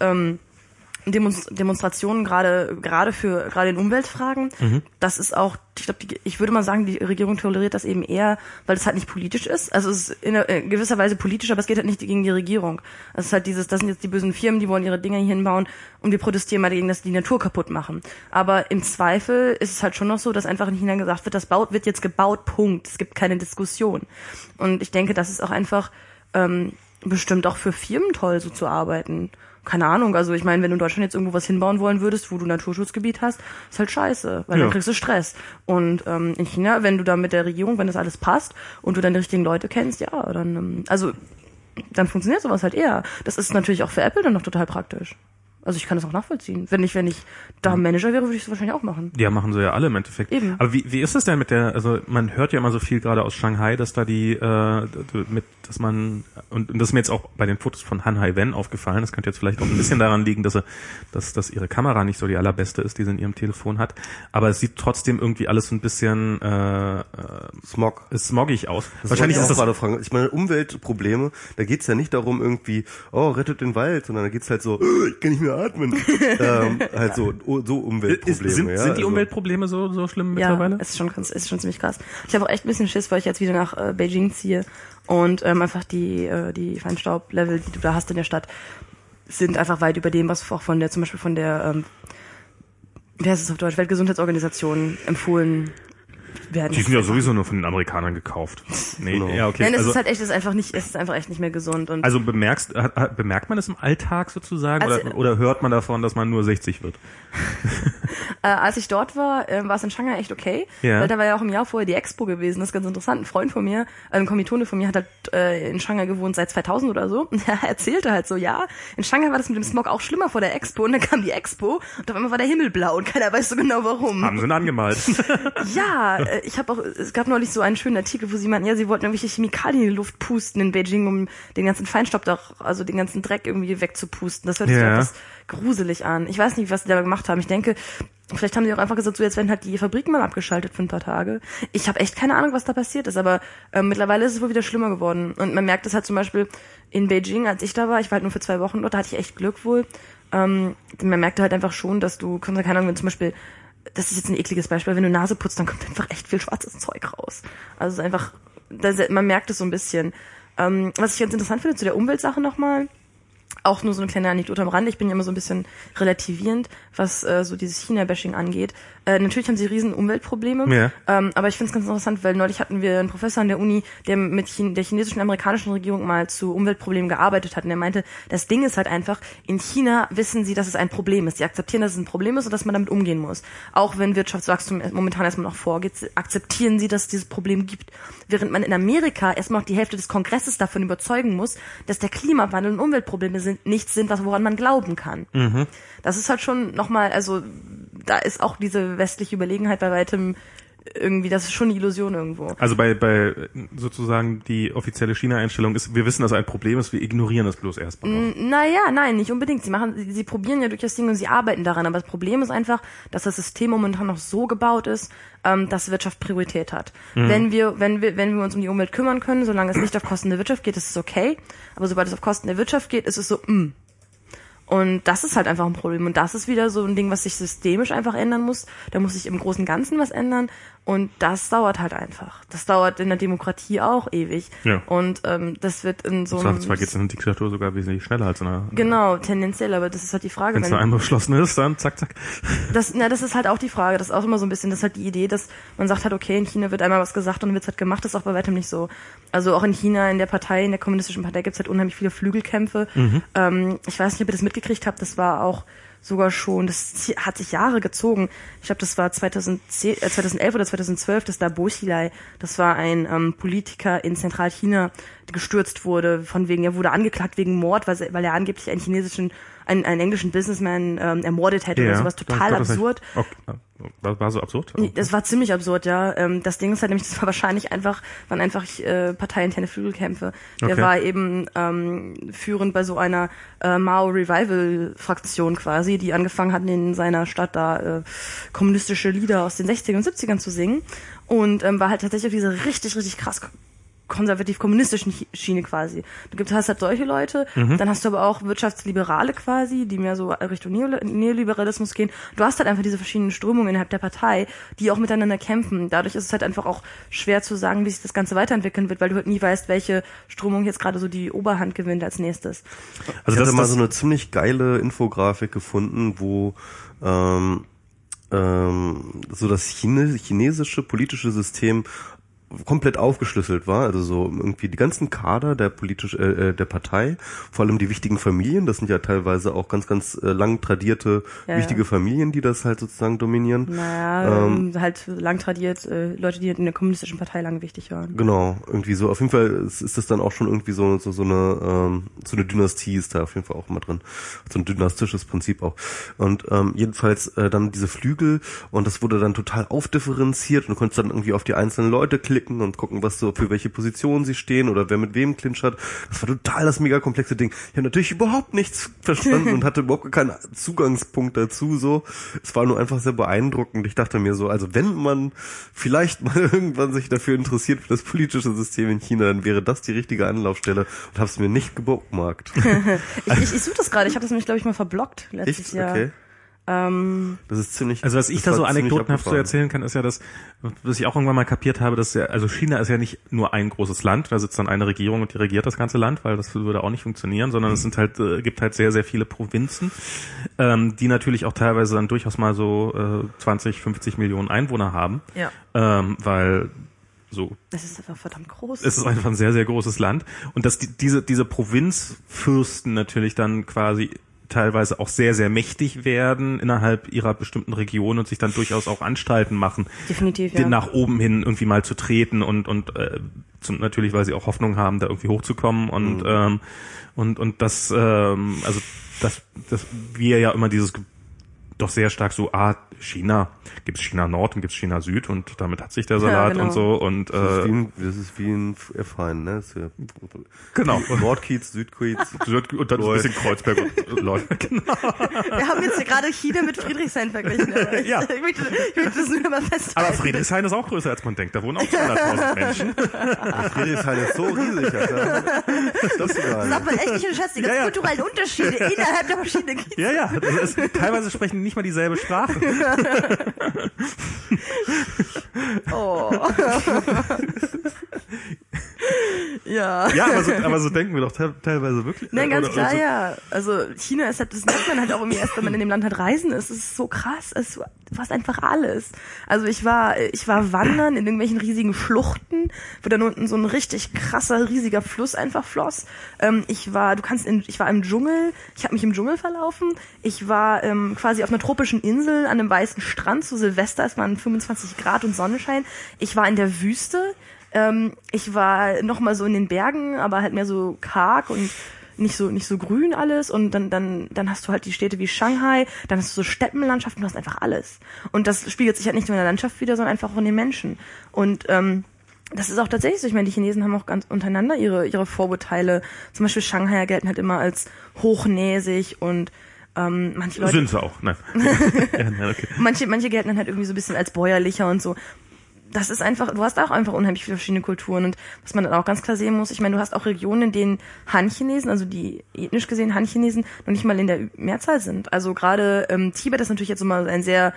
Demonstrationen gerade in Umweltfragen. Mhm. Das ist auch, ich würde mal sagen, die Regierung toleriert das eben eher, weil es halt nicht politisch ist. Also es ist in gewisser Weise politisch, aber es geht halt nicht gegen die Regierung. Es ist halt das sind jetzt die bösen Firmen, die wollen ihre Dinger hier hinbauen und wir protestieren mal dagegen, dass die Natur kaputt machen. Aber im Zweifel ist es halt schon noch so, dass einfach in China gesagt wird, wird jetzt gebaut, Punkt. Es gibt keine Diskussion. Und ich denke, das ist auch einfach bestimmt auch für Firmen toll, so zu arbeiten. Keine Ahnung, also ich meine, wenn du in Deutschland jetzt irgendwo was hinbauen wollen würdest, wo du Naturschutzgebiet hast, ist halt scheiße, weil dann kriegst du Stress. Und in China, wenn du da mit der Regierung, wenn das alles passt und du dann die richtigen Leute kennst, ja, dann funktioniert sowas halt eher. Das ist natürlich auch für Apple dann noch total praktisch. Also ich kann das auch nachvollziehen. Wenn ich da Manager wäre, würde ich es wahrscheinlich auch machen. Ja, machen sie ja alle im Endeffekt. Eben. Aber wie ist es denn mit also man hört ja immer so viel gerade aus Shanghai, dass da das ist mir jetzt auch bei den Fotos von Han Hai-wen aufgefallen, das könnte jetzt vielleicht auch ein bisschen daran liegen, dass ihre Kamera nicht so die allerbeste ist, die sie in ihrem Telefon hat, aber es sieht trotzdem irgendwie alles so ein bisschen smoggig aus. Das wahrscheinlich ist das gerade Fragen. Ich meine, Umweltprobleme, da geht's ja nicht darum irgendwie, oh, rettet den Wald, sondern da geht's halt so, ich kann nicht mehr atmen. Halt so Umweltprobleme. Sind die Umweltprobleme so schlimm mittlerweile? Ja, ist schon ziemlich krass. Ich habe auch echt ein bisschen Schiss, weil ich jetzt wieder nach Beijing ziehe und einfach die Feinstaublevel, die du da hast in der Stadt, sind einfach weit über dem, was auch zum Beispiel von der wie heißt es auf Deutsch, Weltgesundheitsorganisation empfohlen. Die sind ja sowieso nur von den Amerikanern gekauft. Nee, genau. Ja, okay. Nein, es ist einfach echt nicht mehr gesund. Und also bemerkt man das im Alltag sozusagen, also, oder hört man davon, dass man nur 60 wird? Als ich dort war, war es in Shanghai echt okay, yeah. Weil da war ja auch im Jahr vorher die Expo gewesen, das ist ganz interessant. Ein Freund von mir, ein Kommilitone von mir hat halt in Shanghai gewohnt seit 2000 oder so und er erzählte halt so, ja, in Shanghai war das mit dem Smog auch schlimmer vor der Expo und dann kam die Expo und auf einmal war der Himmel blau und keiner weiß so genau warum. Haben sie ihn angemalt. Ja, es gab neulich so einen schönen Artikel, wo sie meinten, ja, sie wollten irgendwelche Chemikalien in die Luft pusten in Beijing, um den ganzen Feinstaub also den ganzen Dreck irgendwie wegzupusten. Das hört sich etwas gruselig an. Ich weiß nicht, was sie da gemacht haben. Ich denke, vielleicht haben sie auch einfach gesagt, so jetzt werden halt die Fabriken mal abgeschaltet für ein paar Tage. Ich habe echt keine Ahnung, was da passiert ist, aber mittlerweile ist es wohl wieder schlimmer geworden. Und man merkt es halt zum Beispiel in Beijing, als ich da war, ich war halt nur für 2 Wochen dort, da hatte ich echt Glück wohl. Man merkte halt einfach schon, dass du, keine Ahnung, wenn zum Beispiel, das ist jetzt ein ekliges Beispiel, wenn du Nase putzt, dann kommt einfach echt viel schwarzes Zeug raus. Also es ist einfach, man merkt es so ein bisschen. Was ich ganz interessant finde zu der Umweltsache nochmal, auch nur so eine kleine Anekdote am Rand, ich bin ja immer so ein bisschen relativierend, was so dieses China-Bashing angeht. Natürlich haben sie riesen Umweltprobleme, aber ich finde es ganz interessant, weil neulich hatten wir einen Professor an der Uni, der mit der chinesischen und amerikanischen Regierung mal zu Umweltproblemen gearbeitet hat und der meinte, das Ding ist halt einfach, in China wissen sie, dass es ein Problem ist. Sie akzeptieren, dass es ein Problem ist und dass man damit umgehen muss. Auch wenn Wirtschaftswachstum momentan erstmal noch vorgeht, akzeptieren sie, dass es dieses Problem gibt. Während man in Amerika erstmal noch die Hälfte des Kongresses davon überzeugen muss, dass der Klimawandel und Umweltprobleme nichts sind, woran man glauben kann. Mhm. Das ist halt schon nochmal, also da ist auch diese westliche Überlegenheit bei weitem irgendwie, das ist schon eine Illusion irgendwo. Also bei sozusagen die offizielle China-Einstellung ist, wir wissen, dass ein Problem ist, wir ignorieren das bloß erstmal. Naja, nein, nicht unbedingt. Sie probieren ja durch das Ding und sie arbeiten daran, aber das Problem ist einfach, dass das System momentan noch so gebaut ist, dass Wirtschaft Priorität hat. Mhm. Wenn wir uns um die Umwelt kümmern können, solange es nicht auf Kosten der Wirtschaft geht, ist es okay, aber sobald es auf Kosten der Wirtschaft geht, ist es so, Und das ist halt einfach ein Problem. Und das ist wieder so ein Ding, was sich systemisch einfach ändern muss. Da muss sich im Großen und Ganzen was ändern. Und das dauert halt einfach. Das dauert in der Demokratie auch ewig. Ja. Und das wird in so einem... Zwar geht es in der Diktatur sogar wesentlich schneller als in einer... Genau, tendenziell. Aber das ist halt die Frage. Wenn es nur einmal beschlossen ist, dann zack, zack. Das ist halt auch die Frage. Das ist auch immer so ein bisschen, das ist halt die Idee, dass man sagt halt, okay, in China wird einmal was gesagt und dann wird es halt gemacht. Das ist auch bei weitem nicht so. Also auch in China, in der Partei, in der kommunistischen Partei gibt es halt unheimlich viele Flügelkämpfe. Mhm. Ich weiß nicht, ob ihr das mitgekriegt habt, das war auch sogar schon, das hat sich Jahre gezogen. Ich glaube, das war 2011 oder 2012, dass da Bo Xilai, das war ein Politiker in Zentralchina, gestürzt wurde, er wurde angeklagt wegen Mord, weil er angeblich einen englischen Businessman ermordet hätte oder sowas. Total absurd. War so absurd? Es war ziemlich absurd, ja. Das Ding ist halt nämlich, das war wahrscheinlich waren einfach parteiinterne Flügelkämpfe. Der war eben führend bei so einer Mao-Revival-Fraktion quasi, die angefangen hatten, in seiner Stadt da kommunistische Lieder aus den 60ern und 70ern zu singen. Und war halt tatsächlich auf diese richtig, richtig krass konservativ-kommunistischen Schiene quasi. Du hast halt solche Leute, dann hast du aber auch Wirtschaftsliberale quasi, die mehr so Richtung Neoliberalismus gehen. Du hast halt einfach diese verschiedenen Strömungen innerhalb der Partei, die auch miteinander kämpfen. Dadurch ist es halt einfach auch schwer zu sagen, wie sich das Ganze weiterentwickeln wird, weil du halt nie weißt, welche Strömung jetzt gerade so die Oberhand gewinnt als nächstes. Also ich habe mal so eine ziemlich geile Infografik gefunden, wo so das chinesische politische System komplett aufgeschlüsselt war, also so irgendwie die ganzen Kader der Partei, vor allem die wichtigen Familien, das sind ja teilweise auch ganz, ganz lang tradierte, wichtige Familien, die das halt sozusagen dominieren. Naja, halt lang tradiert, Leute, die in der kommunistischen Partei lang wichtig waren. Genau, irgendwie so, auf jeden Fall ist das dann auch schon irgendwie so eine Dynastie ist da auf jeden Fall auch immer drin. So ein dynastisches Prinzip auch. Und jedenfalls dann diese Flügel, und das wurde dann total aufdifferenziert und du konntest dann irgendwie auf die einzelnen Leute klicken und gucken, was so für welche Positionen sie stehen oder wer mit wem Clinch hat. Das war total das mega komplexe Ding. Ich habe natürlich überhaupt nichts verstanden und hatte überhaupt keinen Zugangspunkt dazu. So, es war nur einfach sehr beeindruckend. Ich dachte mir so, also wenn man vielleicht mal irgendwann sich dafür interessiert für das politische System in China, dann wäre das die richtige Anlaufstelle, und habe es mir nicht gebookmarkt. Ich suche das gerade. Ich habe das nämlich, glaube ich, mal verblockt letztes Jahr. Okay. Das ist ziemlich. Also was ich da so anekdotenhaft zu erzählen kann, ist ja, dass ich auch irgendwann mal kapiert habe, dass also China ist ja nicht nur ein großes Land, da sitzt dann eine Regierung und die regiert das ganze Land, weil das würde auch nicht funktionieren, sondern es sind halt gibt halt sehr, sehr viele Provinzen, die natürlich auch teilweise dann durchaus mal so 20, 50 Millionen Einwohner haben, weil so. Es ist einfach verdammt groß. Es ist einfach ein sehr, sehr großes Land, und dass diese Provinzfürsten natürlich dann quasi teilweise auch sehr, sehr mächtig werden innerhalb ihrer bestimmten Region und sich dann durchaus auch Anstalten machen, definitiv, den nach oben hin irgendwie mal zu treten und natürlich, weil sie auch Hoffnung haben, da irgendwie hochzukommen, und das also dass wir ja immer dieses doch sehr stark so, China, gibt's China Nord und gibt's China Süd, und damit hat sich der Salat und so, und das ist wie ein F1, ne? Das ist ja, genau. Nordkiez, Südkiez, und dann ein bisschen Kreuzberg und Leute. Genau. Wir haben jetzt hier gerade China mit Friedrichshain verglichen. Ja. Ich möchte das nur mal festhalten. Aber Friedrichshain ist auch größer, als man denkt. Da wohnen auch 200.000 Menschen. Friedrichshain ist so riesig. Das sagt man echt nicht unterschätzt, die ganzen kulturellen Unterschiede innerhalb der verschiedenen Kiez. Ja. Das ist, teilweise sprechen nicht mal dieselbe Sprache. Oh. Ja. Ja, aber so denken wir doch teilweise wirklich. Nein, ganz klar, so. Ja. Also China ist halt, das merkt man halt auch irgendwie erst, wenn man in dem Land halt reisen ist. Es ist so krass, es ist fast einfach alles. Also ich war wandern in irgendwelchen riesigen Schluchten, wo dann unten so ein richtig krasser, riesiger Fluss einfach floss. Ich war im Dschungel, ich habe mich im Dschungel verlaufen. Ich war quasi auf einer tropischen Insel an einem weißen Strand, zu Silvester, es waren 25 Grad und Sonnenschein. Ich war in der Wüste. Ich war nochmal so in den Bergen, aber halt mehr so karg und nicht so grün alles, und dann hast du halt die Städte wie Shanghai, dann hast du so Steppenlandschaften, du hast einfach alles. Und das spiegelt sich halt nicht nur in der Landschaft wider, sondern einfach auch in den Menschen. Und das ist auch tatsächlich so. Ich meine, die Chinesen haben auch ganz untereinander ihre Vorurteile. Zum Beispiel Shanghaier gelten halt immer als hochnäsig und manche Leute... Sind sie auch, nein. Ja, okay. Manche gelten dann halt irgendwie so ein bisschen als bäuerlicher und so. Das ist einfach, du hast auch einfach unheimlich viele verschiedene Kulturen, und was man dann auch ganz klar sehen muss, ich meine, du hast auch Regionen, in denen Han-Chinesen, also die ethnisch gesehen Han-Chinesen, noch nicht mal in der Mehrzahl sind. Also gerade Tibet ist natürlich jetzt immer ein sehr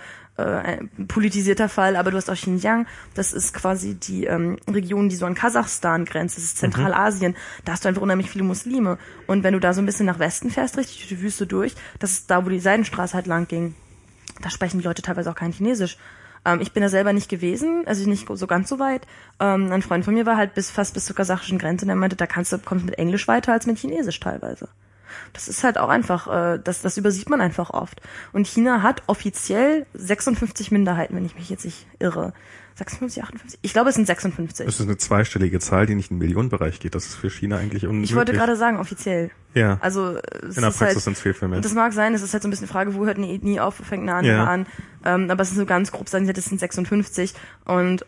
politisierter Fall, aber du hast auch Xinjiang, das ist quasi die Region, die so an Kasachstan grenzt, das ist Zentralasien, da hast du einfach unheimlich viele Muslime. Und wenn du da so ein bisschen nach Westen fährst, richtig durch die Wüste durch, das ist da, wo die Seidenstraße halt lang ging, da sprechen die Leute teilweise auch kein Chinesisch. Ich bin da selber nicht gewesen, also nicht so ganz so weit. Ein Freund von mir war halt fast bis zur kasachischen Grenze, und er meinte, da kommst du mit Englisch weiter als mit Chinesisch teilweise. Das ist halt auch einfach, das übersieht man einfach oft. Und China hat offiziell 56 Minderheiten, wenn ich mich jetzt nicht irre. 56, 58? Ich glaube, es sind 56. Das ist eine zweistellige Zahl, die nicht in den Millionenbereich geht. Das ist für China eigentlich unmöglich. Ich wollte gerade sagen, offiziell. Ja. Also, es in der Praxis halt, sind es viel, viel mehr. Das mag sein, es ist halt so ein bisschen die Frage, wo hört eine Ethnie auf, wo fängt eine andere an. Aber es ist so ganz grob sein, das sind 56. Und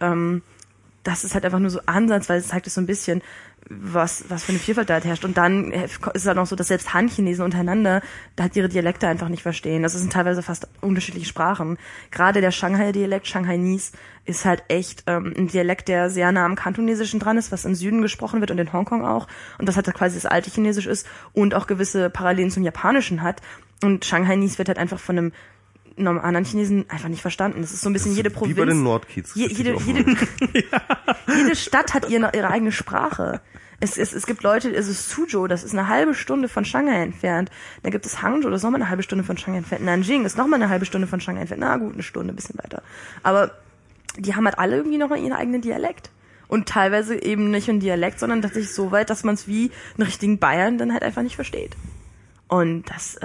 das ist halt einfach nur so ansatzweise, zeigt es so ein bisschen, was für eine Vielfalt da halt herrscht. Und dann ist es halt auch so, dass selbst Han-Chinesen untereinander da halt ihre Dialekte einfach nicht verstehen. Das sind teilweise fast unterschiedliche Sprachen. Gerade der Shanghai-Dialekt, Shanghainese, ist halt echt ein Dialekt, der sehr nah am Kantonesischen dran ist, was im Süden gesprochen wird und in Hongkong auch. Und das halt quasi das alte Chinesisch ist und auch gewisse Parallelen zum Japanischen hat. Und Shanghainese wird halt einfach von einem anderen Chinesen einfach nicht verstanden. Das ist so ein bisschen jede Provinz. Wie bei den Nordkids. Jede Stadt hat ihre eigene Sprache. Es gibt Leute, es ist Suzhou, das ist eine halbe Stunde von Shanghai entfernt. Dann gibt es Hangzhou, das ist nochmal eine halbe Stunde von Shanghai entfernt. Nanjing ist nochmal eine halbe Stunde von Shanghai entfernt. Na gut, eine Stunde, ein bisschen weiter. Aber die haben halt alle irgendwie nochmal ihren eigenen Dialekt. Und teilweise eben nicht einen Dialekt, sondern tatsächlich so weit, dass man es wie einen richtigen Bayern dann halt einfach nicht versteht. Und das,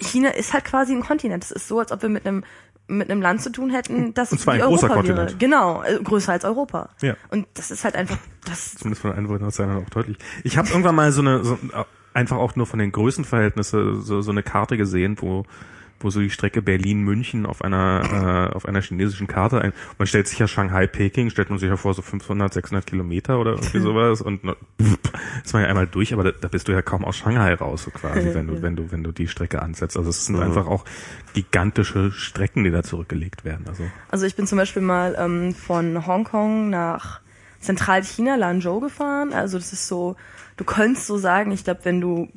China ist halt quasi ein Kontinent. Es ist so, als ob wir mit einem Land zu tun hätten, das wie Europa großer wäre. Kontinent. Genau, größer als Europa. Ja. Und das ist halt einfach das. Zumindest von einem Wort aus der anderen auch deutlich. Ich habe irgendwann mal so einfach auch nur von den Größenverhältnissen so eine Karte gesehen, wo so die Strecke Berlin-München auf einer chinesischen Karte ein. Man stellt sich ja Shanghai-Peking, stellt man sich ja vor, so 500, 600 Kilometer oder irgendwie sowas, und ist man ja einmal durch, aber da bist du ja kaum aus Shanghai raus, so quasi, wenn du die Strecke ansetzt. Also es sind einfach auch gigantische Strecken, die da zurückgelegt werden. Also ich bin zum Beispiel mal von Hongkong nach Zentralchina, Lanzhou gefahren, also das ist so, du könntest so sagen, ich glaube, wenn du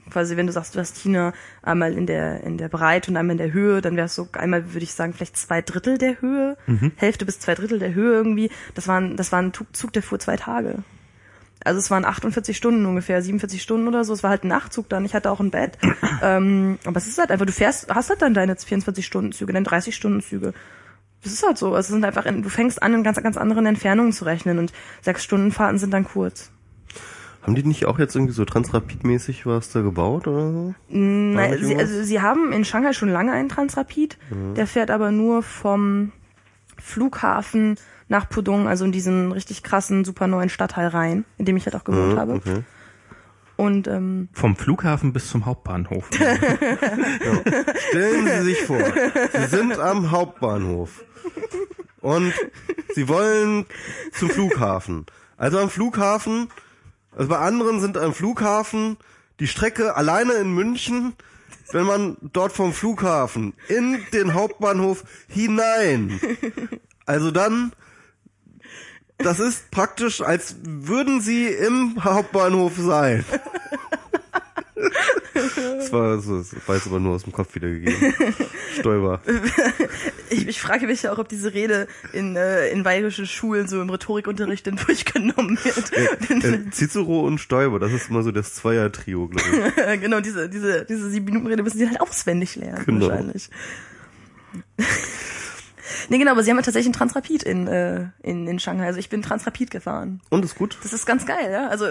sagst, du hast China einmal in der Breite und einmal in der Höhe, dann wär's so einmal, würde ich sagen, vielleicht 2/3 der Höhe, Hälfte bis 2/3 der Höhe irgendwie. Das war ein Zug, der fuhr 2 Tage. Also es waren 48 Stunden ungefähr, 47 Stunden oder so. Es war halt ein Nachtzug dann. Ich hatte auch ein Bett. Aber es ist halt einfach, hast halt dann deine 24-Stunden-Züge, deine 30-Stunden-Züge. Das ist halt so. Also es sind einfach, du fängst an, in ganz, ganz anderen Entfernungen zu rechnen, und 6-Stunden-Fahrten sind dann kurz. Haben die nicht auch jetzt irgendwie so transrapid-mäßig was da gebaut oder so? Nein, sie haben in Shanghai schon lange einen Transrapid. Mhm. Der fährt aber nur vom Flughafen nach Pudong, also in diesen richtig krassen, super neuen Stadtteil rein, in dem ich halt auch gewohnt habe. Okay. Und vom Flughafen bis zum Hauptbahnhof. Ja. Stellen Sie sich vor, Sie sind am Hauptbahnhof und Sie wollen zum Flughafen. Also bei anderen sind am Flughafen die Strecke alleine in München, wenn man dort vom Flughafen in den Hauptbahnhof hinein. Also dann, das ist praktisch, als würden sie im Hauptbahnhof sein. Das war jetzt aber nur aus dem Kopf wiedergegeben. Stoiber. Ich frage mich ja auch, ob diese Rede in bayerischen Schulen so im Rhetorikunterricht dann durchgenommen wird. Cicero und Stoiber, das ist immer so das Zweier-Trio, glaube ich. Genau, diese 7-Minuten-Rede müssen sie halt auswendig lernen, genau. Wahrscheinlich. Nee, genau, aber sie haben ja tatsächlich einen Transrapid in Shanghai. Also ich bin Transrapid gefahren. Und ist gut? Das ist ganz geil, ja. Also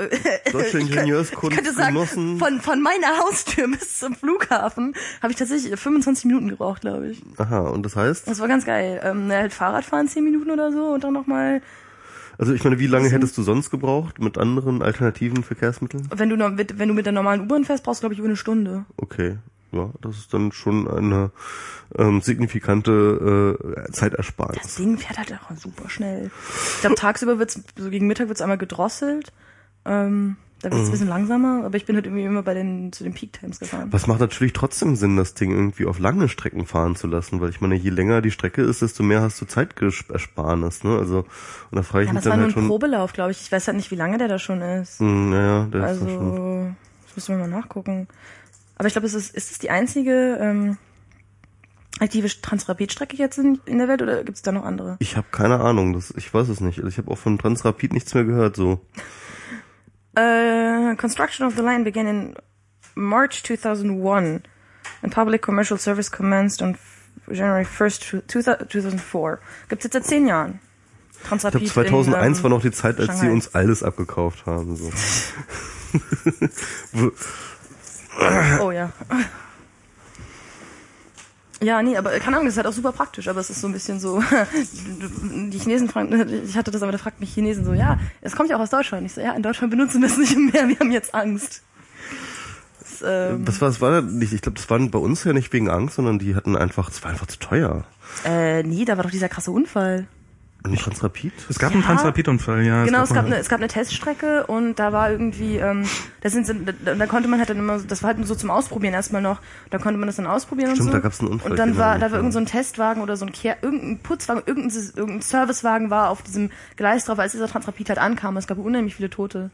deutsche Ingenieurskunst, ich könnte sagen, von meiner Haustür bis zum Flughafen habe ich tatsächlich 25 Minuten gebraucht, glaube ich. Aha, und das heißt? Das war ganz geil. Halt Fahrrad fahren 10 Minuten oder so und dann nochmal Also ich meine, wie lange hättest du sonst gebraucht mit anderen alternativen Verkehrsmitteln? Wenn du mit der normalen U-Bahn fährst, brauchst du, glaube ich, über eine Stunde. Okay, ja, das ist dann schon eine signifikante Zeitersparnis. Das Ding fährt halt auch super schnell. Ich glaube, tagsüber gegen Mittag wird's einmal gedrosselt. Da wird es ein bisschen langsamer, aber ich bin halt irgendwie immer zu den Peak-Times gefahren. Was macht natürlich trotzdem Sinn, das Ding irgendwie auf lange Strecken fahren zu lassen, weil ich meine, je länger die Strecke ist, desto mehr hast du Zeitersparnis, ne? Also, und da frage ich mich dann halt schon... Das war nur ein Probelauf, glaube ich. Ich weiß halt nicht, wie lange der da schon ist. Ist schon... Das müssen wir mal nachgucken. Aber ich glaube, ist es die einzige... aktive Transrapid-Strecke jetzt in der Welt, oder gibt es da noch andere? Ich habe keine Ahnung, ich weiß es nicht. Ich habe auch von Transrapid nichts mehr gehört, so... Construction of the line began in March 2001 and public commercial service commenced on January 1st, 2004. Gibt's jetzt seit 10 Jahren. Transrapid. Ich glaube, 2001 war noch die Zeit, als sie uns alles abgekauft haben. So. Oh ja. Ja, nee, aber keine Ahnung, das ist halt auch super praktisch, aber es ist so ein bisschen so, die Chinesen fragen, ich hatte das, aber da fragt mich Chinesen so, ja, es kommt ja auch aus Deutschland. Ich so, ja, in Deutschland benutzen wir es nicht mehr, wir haben jetzt Angst. Das war nicht, ich glaube, das waren bei uns ja nicht wegen Angst, sondern es war einfach zu teuer. Nee, da war doch dieser krasse Unfall. Ein Transrapid? Es gab einen Transrapid-Unfall, ja. Genau, es gab eine Teststrecke und da war irgendwie, da konnte man halt dann immer, das war halt nur so zum Ausprobieren erstmal noch, da konnte man das dann ausprobieren. Stimmt, und so. Da gab's einen Unfall. Und dann war irgendein so ein Testwagen oder so ein irgendein Putzwagen, irgendein Servicewagen war auf diesem Gleis drauf, als dieser Transrapid halt ankam. Es gab unheimlich viele Tote.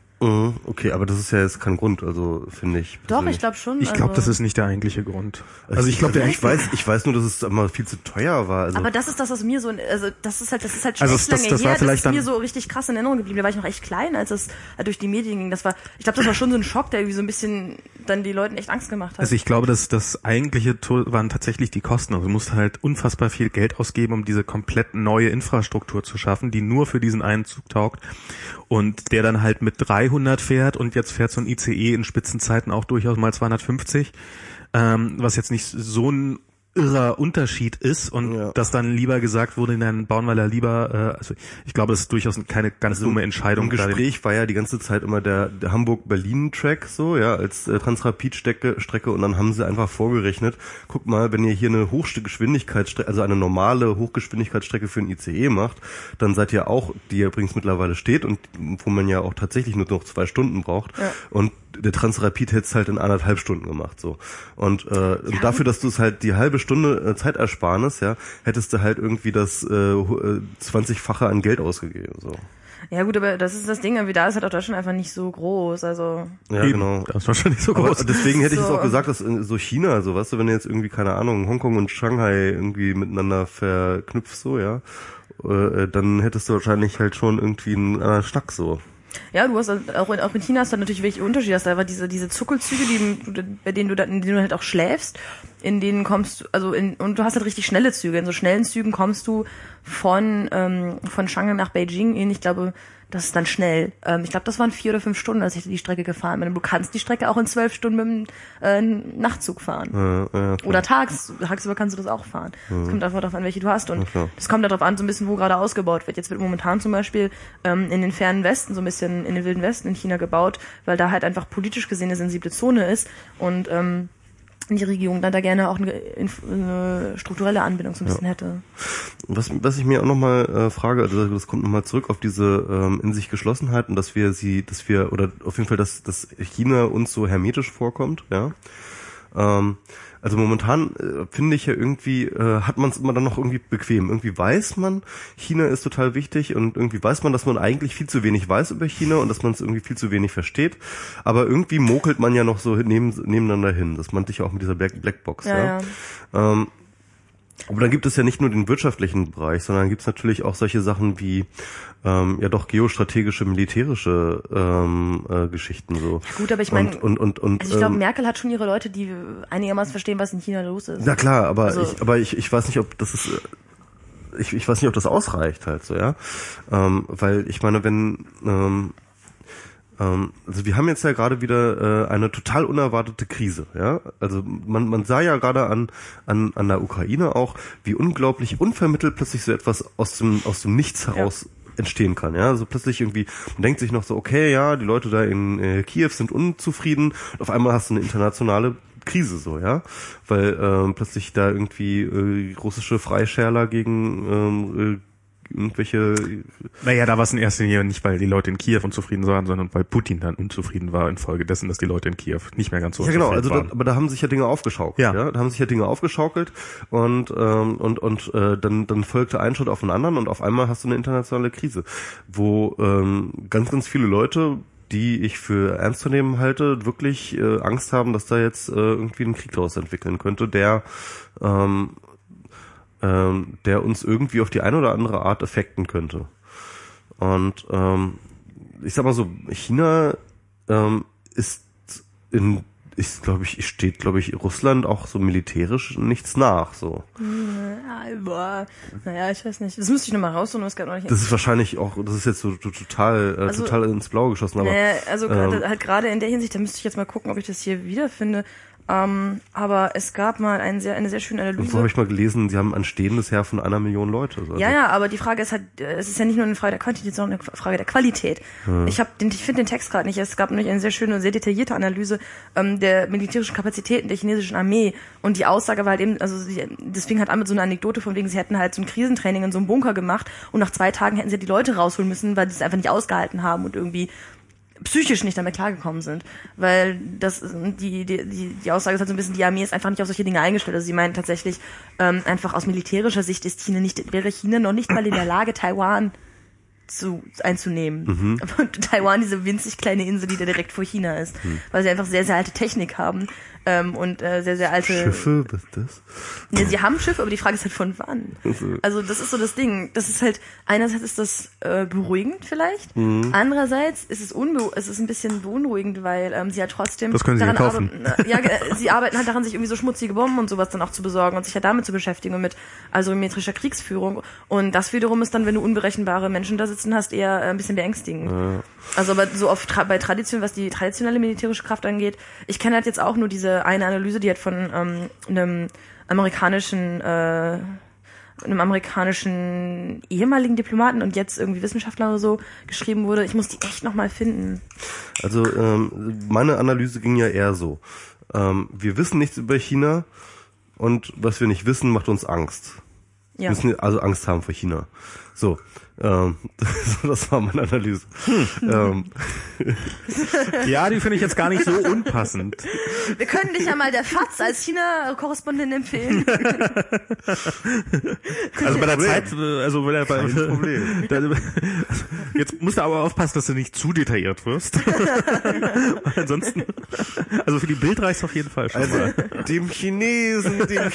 Okay, aber das ist ja jetzt kein Grund, also finde ich. Doch, ich glaube schon. Ich glaube, das ist nicht der eigentliche Grund. Also ich glaube, ich weiß nur, dass es immer viel zu teuer war. Also. Aber das ist das, was mir so, also das ist halt schon also lange her, das ist mir so richtig krass in Erinnerung geblieben. Da war ich noch echt klein, als das halt durch die Medien ging. Ich glaube, das war schon so ein Schock, der irgendwie so ein bisschen dann die Leuten echt Angst gemacht hat. Also ich glaube, dass das eigentliche waren tatsächlich die Kosten. Also du musst halt unfassbar viel Geld ausgeben, um diese komplett neue Infrastruktur zu schaffen, die nur für diesen einen Zug taugt und der dann halt mit 300 fährt und jetzt fährt so ein ICE in Spitzenzeiten auch durchaus mal 250, was jetzt nicht so ein irrer Unterschied ist und das dann lieber gesagt wurde, dann bauen wir da lieber, also ich glaube, das ist durchaus keine ganz dumme Entscheidung. Im Gespräch war ja die ganze Zeit immer der Hamburg-Berlin-Track so, ja, als Transrapid-Strecke und dann haben sie einfach vorgerechnet, guck mal, wenn ihr hier eine Hochgeschwindigkeitsstrecke, also eine normale Hochgeschwindigkeitsstrecke für ein ICE macht, dann seid ihr auch, die ja übrigens mittlerweile steht und wo man ja auch tatsächlich nur noch 2 Stunden braucht und der Transrapid hätte es halt in 1,5 Stunden gemacht, so. Und dafür, dass du es halt die halbe Stunde Zeitersparnis, ja, hättest du halt irgendwie das 20-fache an Geld ausgegeben, so. Ja gut, aber das ist das Ding, irgendwie da ist halt auch Deutschland einfach nicht so groß, also. Ja, genau. Das war schon nicht so groß. Aber deswegen hätte ich es auch gesagt, dass so China, so, weißt du, wenn du jetzt irgendwie, keine Ahnung, Hongkong und Shanghai irgendwie miteinander verknüpft, so, ja, dann hättest du wahrscheinlich halt schon irgendwie einen Schnack, so. Ja, du hast auch in China hast du natürlich wirklich Unterschiede. Da war diese Zuckelzüge, in denen du halt auch schläfst, in denen kommst du, und du hast halt richtig schnelle Züge. In so schnellen Zügen kommst du von Shanghai nach Beijing hin. Ich glaube, das ist dann schnell. Ich glaube, das waren 4 oder 5 Stunden, als ich die Strecke gefahren bin. Du kannst die Strecke auch in 12 Stunden mit dem Nachtzug fahren. Ja, oder tagsüber kannst du das auch fahren. Es kommt einfach darauf an, welche du hast. Und das kommt darauf an, so ein bisschen, wo gerade ausgebaut wird. Jetzt wird momentan zum Beispiel in den fernen Westen, so ein bisschen in den wilden Westen in China gebaut, weil da halt einfach politisch gesehen eine sensible Zone ist und die Regierung dann da gerne auch eine strukturelle Anbindung so ein bisschen hätte. Was ich mir auch nochmal frage, also das kommt nochmal zurück auf diese in sich Geschlossenheit und dass wir auf jeden Fall, dass China uns so hermetisch vorkommt, ja. Also momentan finde ich ja irgendwie, hat man es immer dann noch irgendwie bequem. Irgendwie weiß man, China ist total wichtig und irgendwie weiß man, dass man eigentlich viel zu wenig weiß über China und dass man es irgendwie viel zu wenig versteht. Aber irgendwie mokelt man ja noch so nebeneinander hin. Das meinte ich ja auch mit dieser Blackbox. Ja. Aber dann gibt es ja nicht nur den wirtschaftlichen Bereich, sondern gibt es natürlich auch solche Sachen wie geostrategische, militärische Geschichten so. Ja gut, aber ich meine, also ich glaube, Merkel hat schon ihre Leute, die einigermaßen verstehen, was in China los ist. Na klar, aber also, ich weiß nicht, ob das ist. Ich weiß nicht, ob das ausreicht halt so, ja. Weil ich meine, wenn also wir haben jetzt ja gerade wieder eine total unerwartete Krise, ja. Also man sah ja gerade an der Ukraine auch, wie unglaublich unvermittelt plötzlich so etwas aus dem Nichts heraus entstehen kann. Ja, also plötzlich irgendwie, man denkt sich noch so, okay, ja, die Leute da in Kiew sind unzufrieden und auf einmal hast du eine internationale Krise so, ja, weil plötzlich da irgendwie russische Freischärler gegen irgendwelche... Naja, da war es in erster Linie nicht, weil die Leute in Kiew unzufrieden waren, sondern weil Putin dann unzufrieden war infolgedessen, dass die Leute in Kiew nicht mehr ganz so unzufrieden waren. Ja, genau, also aber da haben sich ja Dinge aufgeschaukelt. Ja. Ja? Da haben sich ja Dinge aufgeschaukelt und dann folgte ein Schritt auf den anderen und auf einmal hast du eine internationale Krise, wo ganz, ganz viele Leute, die ich für ernst zu nehmen halte, wirklich Angst haben, dass da jetzt irgendwie ein Krieg daraus entwickeln könnte, der uns irgendwie auf die eine oder andere Art affekten könnte. Und ich sag mal so, China steht, glaube ich, Russland auch so militärisch nichts nach, so. Naja, ich weiß nicht. Das müsste ich nochmal rausholen, was gerade noch nicht. Das ist wahrscheinlich auch, das ist jetzt so total ins Blaue geschossen, aber. Gerade in der Hinsicht, da müsste ich jetzt mal gucken, ob ich das hier wiederfinde. Aber es gab mal eine sehr schöne Analyse. Und so habe ich mal gelesen, sie haben ein stehendes Heer von 1 Million Leute. Also ja, aber die Frage ist halt, es ist ja nicht nur eine Frage der Quantität, sondern eine Frage der Qualität. Hm. Ich finde den Text gerade nicht. Es gab nämlich eine sehr schöne und sehr detaillierte Analyse der militärischen Kapazitäten der chinesischen Armee. Und die Aussage war halt eben, also deswegen hat Ahmed so eine Anekdote von wegen, sie hätten halt so ein Krisentraining in so einem Bunker gemacht und nach 2 Tagen hätten sie die Leute rausholen müssen, weil sie es einfach nicht ausgehalten haben und irgendwie psychisch nicht damit klargekommen sind, weil das die Aussage ist halt so ein bisschen, die Armee ist einfach nicht auf solche Dinge eingestellt. Also sie meinen tatsächlich einfach aus militärischer Sicht wäre China noch nicht mal in der Lage, Taiwan einzunehmen. Mhm. Aber Taiwan, diese winzig kleine Insel, die da direkt vor China ist, weil sie einfach sehr, sehr alte Technik haben und sehr, sehr alte... Schiffe, was ist das? Ja, sie haben Schiffe, aber die Frage ist halt von wann. Also das ist so das Ding. Das ist halt, einerseits ist das beruhigend vielleicht, andererseits ist es ist ein bisschen beunruhigend, weil sie ja trotzdem... Das können sie daran kaufen. Sie arbeiten halt daran, sich irgendwie so schmutzige Bomben und sowas dann auch zu besorgen und sich ja halt damit zu beschäftigen und mit asymmetrischer Kriegsführung, und das wiederum ist dann, wenn du unberechenbare Menschen da sitzen hast, eher ein bisschen beängstigend. Ja. Also aber so oft bei Tradition, was die traditionelle militärische Kraft angeht, ich kenne halt jetzt auch nur diese eine Analyse, die hat von einem amerikanischen ehemaligen Diplomaten und jetzt irgendwie Wissenschaftler oder so geschrieben wurde. Ich muss die echt nochmal finden. Also meine Analyse ging ja eher so. Wir wissen nichts über China und was wir nicht wissen, macht uns Angst. Ja. Wir müssen also Angst haben vor China. So, das war meine Analyse. Ja, die finde ich jetzt gar nicht so unpassend. Wir können dich ja mal der FAZ als China-Korrespondent empfehlen. Also bei der Zeit, also wenn er bei kein Problem. Jetzt musst du aber aufpassen, dass du nicht zu detailliert wirst. Ansonsten, also für die Bild reicht es auf jeden Fall schon. Also mal. Dem Chinesen, dem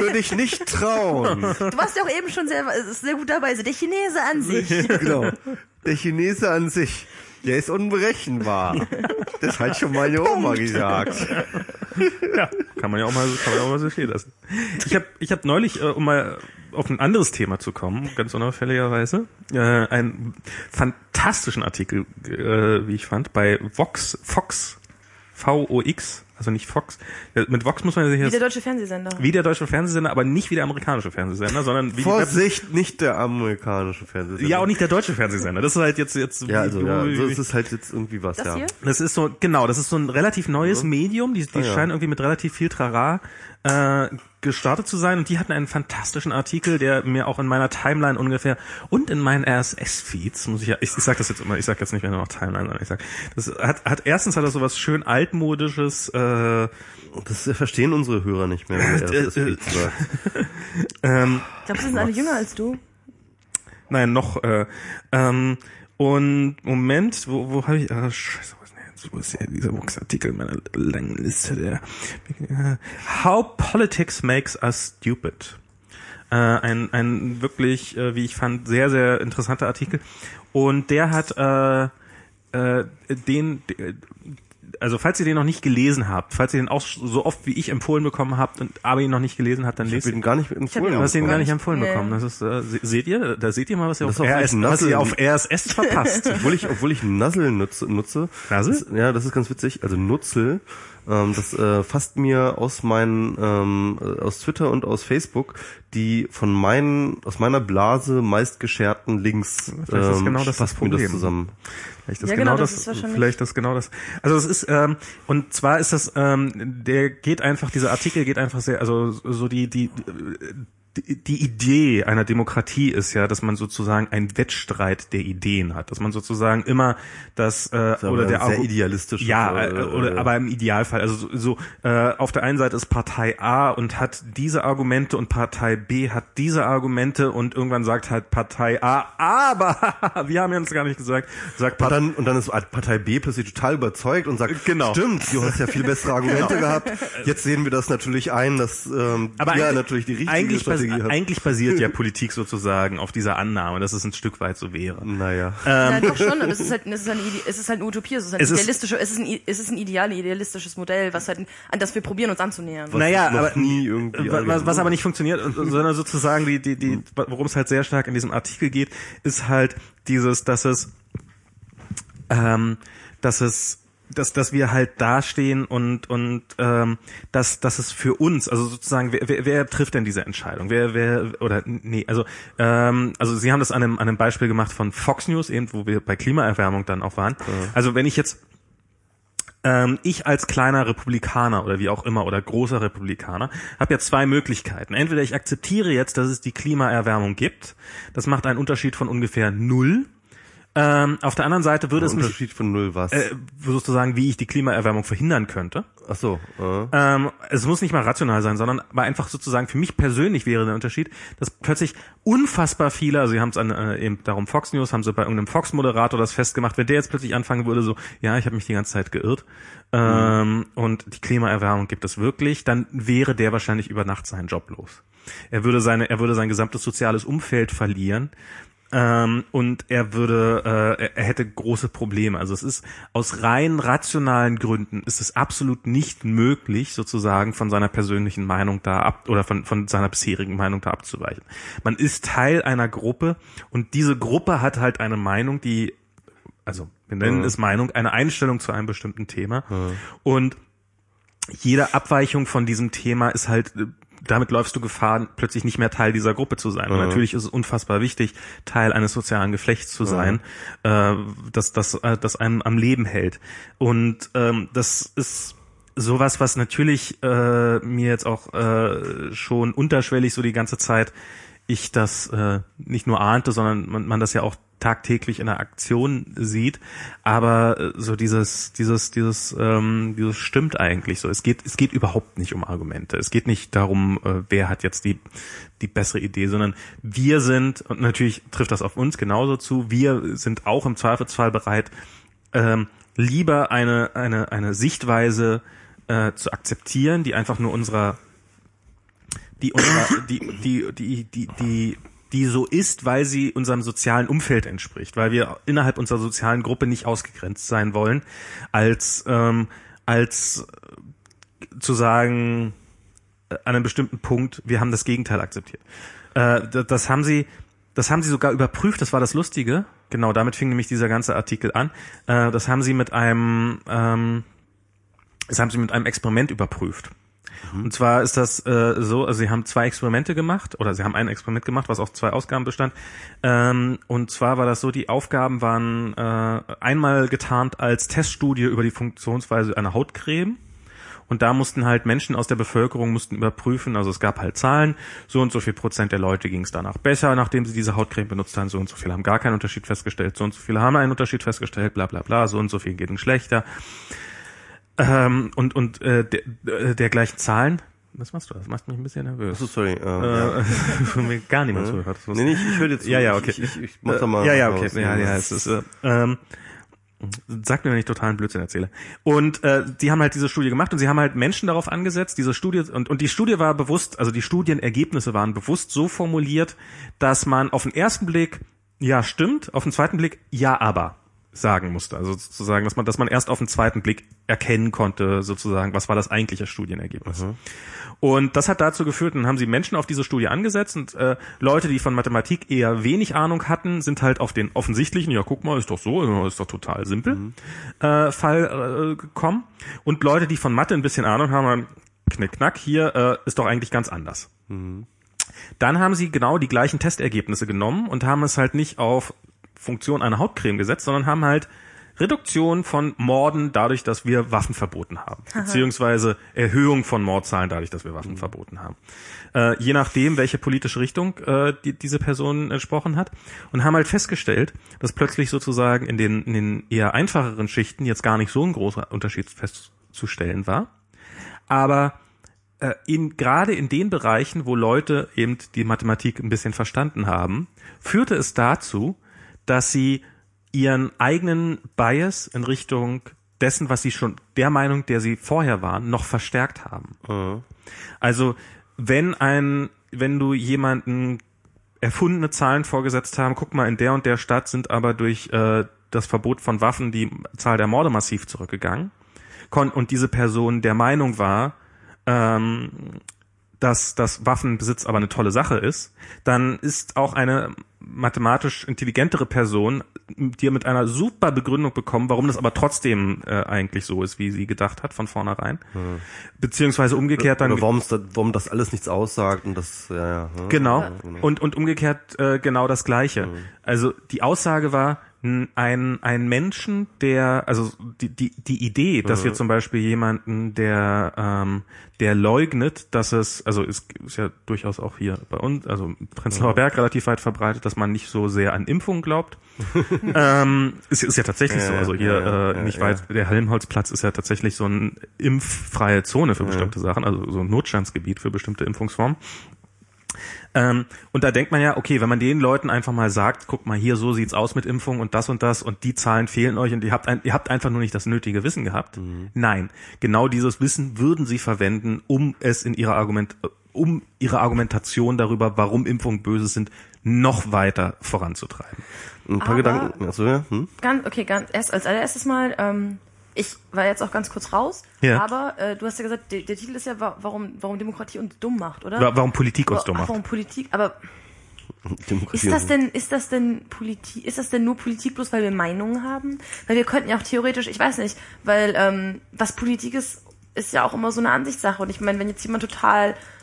würde ich nicht trauen. Du warst ja auch eben schon sehr gut dabei. Der Chinese an sich. Genau. Der Chinese an sich. Der ist unberechenbar. Das hat schon meine Oma gesagt. Ja, kann man ja auch mal so stehen lassen. Ich hab neulich, um mal auf ein anderes Thema zu kommen, ganz unauffälligerweise, einen fantastischen Artikel, wie ich fand, bei Vox, VOX, also nicht Fox. Mit Vox muss man sich jetzt... Wie der deutsche Fernsehsender. Wie der deutsche Fernsehsender, aber nicht wie der amerikanische Fernsehsender, sondern wie... Vorsicht, nicht der amerikanische Fernsehsender. Ja, auch nicht der deutsche Fernsehsender. Das ist halt jetzt... Ja, also so ist es halt jetzt irgendwie was, das ja. Hier? Das ist so ein relativ neues Medium. Die scheinen irgendwie mit relativ viel Trara gestartet zu sein, und die hatten einen fantastischen Artikel, der mir auch in meiner Timeline ungefähr und in meinen RSS-Feeds, ich sag das jetzt immer, ich sag jetzt nicht mehr nur noch Timeline, sondern ich sag, das hat das sowas schön altmodisches, das verstehen unsere Hörer nicht mehr. Ich glaube, sie sind alle jünger als du. Nein, noch, und Moment, wo habe ich, scheiße, wo ist ja dieser Vox-Artikel in meiner langen Liste, der How Politics Makes Us Stupid. Ein wirklich, wie ich fand, sehr, sehr interessanter Artikel. Und der hat also falls ihr den noch nicht gelesen habt, falls ihr den auch so oft wie ich empfohlen bekommen habt und aber ihn noch nicht gelesen habt, dann lest ihn. Ich hab ihn gar nicht empfohlen bekommen. Das ist, seht ihr? Da seht ihr mal, was ihr auf RSS verpasst. Obwohl ich Nuzzle nutze. Nuzzle? Ja, das ist ganz witzig. Also Nuzzle Das fasst mir aus meinen, aus Twitter und aus Facebook die von meinen, aus meiner Blase meist gescherten Links. Vielleicht ist genau das Problem. Das zusammen. Vielleicht ist ja, genau das, das ist vielleicht das genau das. Also es ist, und zwar ist das, der geht einfach, dieser Artikel geht einfach sehr, also so die Idee einer Demokratie ist ja, dass man sozusagen einen Wettstreit der Ideen hat, dass man sozusagen immer das oder der sehr idealistisch oder aber im Idealfall, also so auf der einen Seite ist Partei A und hat diese Argumente und Partei B hat diese Argumente und irgendwann sagt halt Partei A, aber wir haben ja uns gar nicht gesagt, sagt und dann ist Partei B plötzlich total überzeugt und sagt, genau, stimmt, du hast ja viel bessere Argumente gehabt. Jetzt sehen wir das natürlich ein, dass ja natürlich die richtige Strategie. Eigentlich basiert ja Politik sozusagen auf dieser Annahme, dass es ein Stück weit so wäre. Naja. Ja, doch schon. Und es ist halt eine Utopie. Es ist ein idealistisches Modell, was halt, an das wir probieren, uns anzunähern. Was aber nicht funktioniert, sondern sozusagen die worum es halt sehr stark in diesem Artikel geht, ist halt dieses, dass wir halt dastehen und dass es für uns, also sozusagen wer trifft denn diese Entscheidung, also sie haben das an einem Beispiel gemacht von Fox News eben, wo wir bei Klimaerwärmung dann auch waren, also wenn ich jetzt ich als kleiner Republikaner oder wie auch immer oder großer Republikaner habe ja zwei Möglichkeiten. Entweder ich akzeptiere jetzt, dass es die Klimaerwärmung gibt, das macht einen Unterschied von ungefähr 0. Auf der anderen Seite würde es mich... Unterschied von 0 was? Sozusagen, wie ich die Klimaerwärmung verhindern könnte. Ach so. Es muss nicht mal rational sein, sondern aber einfach sozusagen für mich persönlich wäre der Unterschied, dass plötzlich unfassbar viele, also sie haben es eben darum Fox News, haben sie bei irgendeinem Fox-Moderator das festgemacht, wenn der jetzt plötzlich anfangen würde so, ja, ich habe mich die ganze Zeit geirrt und die Klimaerwärmung gibt es wirklich, dann wäre der wahrscheinlich über Nacht seinen Job los. Er würde sein gesamtes soziales Umfeld verlieren, und er hätte große Probleme. Also es ist aus rein rationalen Gründen ist es absolut nicht möglich, sozusagen von seiner persönlichen Meinung da von seiner bisherigen Meinung da abzuweichen. Man ist Teil einer Gruppe und diese Gruppe hat halt eine Meinung, die, also wir nennen es Meinung, eine Einstellung zu einem bestimmten Thema, und jede Abweichung von diesem Thema ist halt, damit läufst du Gefahr, plötzlich nicht mehr Teil dieser Gruppe zu sein. Und natürlich ist es unfassbar wichtig, Teil eines sozialen Geflechts zu sein, das einem am Leben hält. Und das ist sowas, was natürlich mir jetzt auch schon unterschwellig so die ganze Zeit, ich das nicht nur ahnte, sondern man das ja auch tagtäglich in der Aktion sieht, aber so dieses stimmt eigentlich so. Es geht überhaupt nicht um Argumente. Es geht nicht darum, wer hat jetzt die bessere Idee, sondern wir sind, und natürlich trifft das auf uns genauso zu, wir sind auch im Zweifelsfall bereit, lieber eine Sichtweise zu akzeptieren, die einfach nur die so ist, weil sie unserem sozialen Umfeld entspricht, weil wir innerhalb unserer sozialen Gruppe nicht ausgegrenzt sein wollen, als zu sagen, an einem bestimmten Punkt, wir haben das Gegenteil akzeptiert. Das haben sie sogar überprüft, das war das Lustige. Genau, damit fing nämlich dieser ganze Artikel an. Das haben sie mit einem Experiment überprüft. Und zwar ist das so, also sie haben ein Experiment gemacht, was aus 2 Ausgaben bestand. Und zwar war das so, die Aufgaben waren einmal getarnt als Teststudie über die Funktionsweise einer Hautcreme. Und da mussten halt Menschen aus der Bevölkerung überprüfen, also es gab halt Zahlen, so und so viel %% der Leute ging es danach besser, nachdem sie diese Hautcreme benutzt haben, so und so viele haben gar keinen Unterschied festgestellt, so und so viele haben einen Unterschied festgestellt, bla bla bla, so und so viel geht ihnen schlechter. Dergleichen Zahlen. Was machst du? Das macht mich ein bisschen nervös. Achso, sorry. Mir gar niemand zuhört. Nee, ich höre dir zu. Ja, okay. Ich mach da mal. Ja, okay. Sagt mir, wenn ich totalen Blödsinn erzähle. Und die haben halt diese Studie gemacht und sie haben halt Menschen darauf angesetzt, diese Studie, und die Studie war bewusst, also die Studienergebnisse waren bewusst so formuliert, dass man auf den ersten Blick ja stimmt, auf den zweiten Blick ja aber sagen musste. Also sozusagen, dass man erst auf den zweiten Blick erkennen konnte, sozusagen, was war das eigentliche Studienergebnis. Mhm. Und das hat dazu geführt, dann haben sie Menschen auf diese Studie angesetzt und Leute, die von Mathematik eher wenig Ahnung hatten, sind halt auf den offensichtlichen, ja guck mal, ist doch so, ist doch total simpel, Fall gekommen. Und Leute, die von Mathe ein bisschen Ahnung haben, haben knickknack, hier ist doch eigentlich ganz anders. Mhm. Dann haben sie genau die gleichen Testergebnisse genommen und haben es halt nicht auf Funktion einer Hautcreme gesetzt, sondern haben halt Reduktion von Morden dadurch, dass wir Waffen verboten haben. Aha. Beziehungsweise Erhöhung von Mordzahlen dadurch, dass wir Waffen verboten haben. Je nachdem, welche politische Richtung diese Person entsprochen hat. Und haben halt festgestellt, dass plötzlich sozusagen in den eher einfacheren Schichten jetzt gar nicht so ein großer Unterschied festzustellen war. Aber gerade in den Bereichen, wo Leute eben die Mathematik ein bisschen verstanden haben, führte es dazu, dass sie ihren eigenen Bias in Richtung dessen, was sie schon der Meinung, der sie vorher waren, noch verstärkt haben. Also, wenn du jemanden erfundene Zahlen vorgesetzt haben, guck mal, in der und der Stadt sind aber durch das Verbot von Waffen die Zahl der Morde massiv zurückgegangen. Und diese Person der Meinung war, dass Waffenbesitz aber eine tolle Sache ist, dann ist auch eine mathematisch intelligentere Person dir mit einer super Begründung bekommen, warum das aber trotzdem eigentlich so ist, wie sie gedacht hat von vornherein. Hm. Beziehungsweise umgekehrt dann... Warum das alles nichts aussagt und das... Genau. Ja, genau. Und umgekehrt genau das Gleiche. Hm. Also die Aussage war, ein Menschen, der... Also die Idee, dass wir zum Beispiel jemanden, der leugnet, dass es... Also ist ja durchaus auch hier bei uns, also Prenzlauer Berg relativ weit verbreitet, dass man nicht so sehr an Impfungen glaubt. Ist ja tatsächlich so. Also hier nicht weit, der Helmholtzplatz ist ja tatsächlich so eine impffreie Zone für bestimmte Sachen, also so ein Notstandsgebiet für bestimmte Impfungsformen. Und da denkt man ja, okay, wenn man den Leuten einfach mal sagt, guck mal hier, so sieht's aus mit Impfung und das und die Zahlen fehlen euch und ihr habt einfach nur nicht das nötige Wissen gehabt. Mhm. Nein, genau dieses Wissen würden sie verwenden, um ihre Argumentation darüber, warum Impfungen böse sind, noch weiter voranzutreiben. Ein paar Gedanken. Also, ganz erst als allererstes mal. Ich war jetzt auch ganz kurz raus, aber du hast ja gesagt, der Titel ist ja, warum Demokratie uns dumm macht, oder? Warum Politik uns dumm macht. Warum Politik, aber Demokratie ist das denn nur Politik bloß, weil wir Meinungen haben? Weil wir könnten ja auch theoretisch, ich weiß nicht, weil was Politik ist ja auch immer so eine Ansichtssache. Und ich meine, wenn jetzt jemand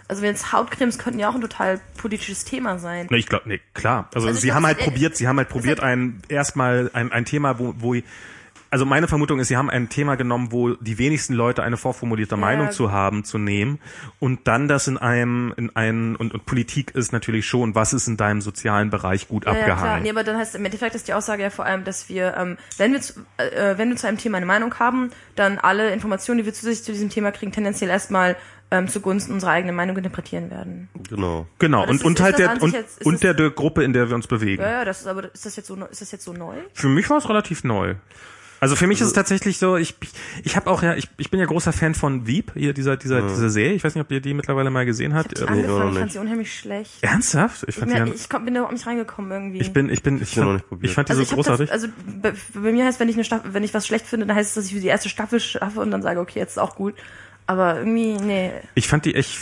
Hautcremes könnten ja auch ein total politisches Thema sein. Ich glaube, klar. Also sie haben halt probiert ein Thema, wo also meine Vermutung ist, sie haben ein Thema genommen, wo die wenigsten Leute eine vorformulierte Meinung zu nehmen und dann das in einem, und Politik ist natürlich schon, was ist in deinem sozialen Bereich gut abgehangen. Ja, klar. Nee, aber dann heißt im Endeffekt ist die Aussage ja vor allem, dass wir, wenn wir zu einem Thema eine Meinung haben, dann alle Informationen, die wir zu diesem Thema kriegen, tendenziell erstmal zugunsten unserer eigenen Meinung interpretieren werden. Genau. Und der Gruppe, in der wir uns bewegen. Ja, das ist aber, ist das jetzt so neu? Für mich war es relativ neu. Also für mich ist es tatsächlich so, ich bin ja großer Fan von Veep, hier diese Serie. Ich weiß nicht, ob ihr die mittlerweile mal gesehen habt. Ich fand sie unheimlich schlecht. Ernsthaft? Ich bin da überhaupt nicht reingekommen irgendwie. Ich fand die so großartig. Bei mir heißt, wenn ich was schlecht finde, dann heißt es, dass ich die erste Staffel schaffe und dann sage, okay, jetzt ist auch gut. Aber irgendwie, nee. Ich fand die echt,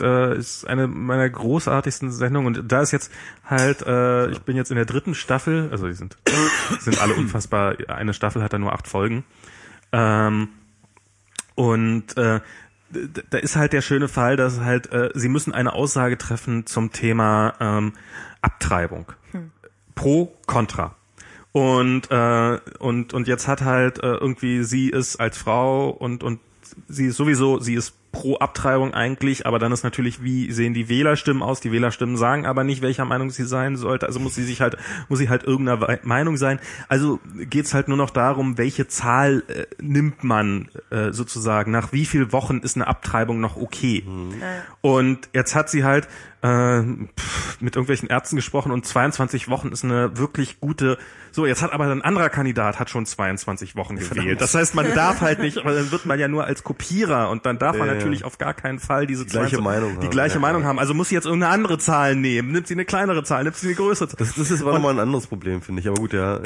ist eine meiner großartigsten Sendungen. Und da ist jetzt halt, ich bin jetzt in der 3. Staffel, also die sind alle unfassbar, eine Staffel hat da nur 8 Folgen. Da ist halt der schöne Fall, dass halt, sie müssen eine Aussage treffen zum Thema Abtreibung. Pro, Contra. Und jetzt hat halt irgendwie sie ist als Frau und sie ist pro Abtreibung eigentlich, aber dann ist natürlich, wie sehen die Wählerstimmen aus? Die Wählerstimmen sagen aber nicht, welcher Meinung sie sein sollte. Also muss sie halt irgendeiner Meinung sein. Also geht's halt nur noch darum, welche Zahl nimmt man sozusagen? Nach wie vielen Wochen ist eine Abtreibung noch okay? Mhm. Und jetzt hat sie halt mit irgendwelchen Ärzten gesprochen und 22 Wochen ist eine wirklich gute. So, jetzt hat aber ein anderer Kandidat schon 22 Wochen gewählt. Das heißt, man darf halt nicht, aber dann wird man ja nur als Kopierer und dann darf man natürlich auf gar keinen Fall diese die gleiche Meinung haben. Also muss sie jetzt irgendeine andere Zahl nehmen. Nimmt sie eine kleinere Zahl, nimmt sie eine größere Zahl. Das ist aber nochmal ein anderes Problem, finde ich. Aber gut, ja.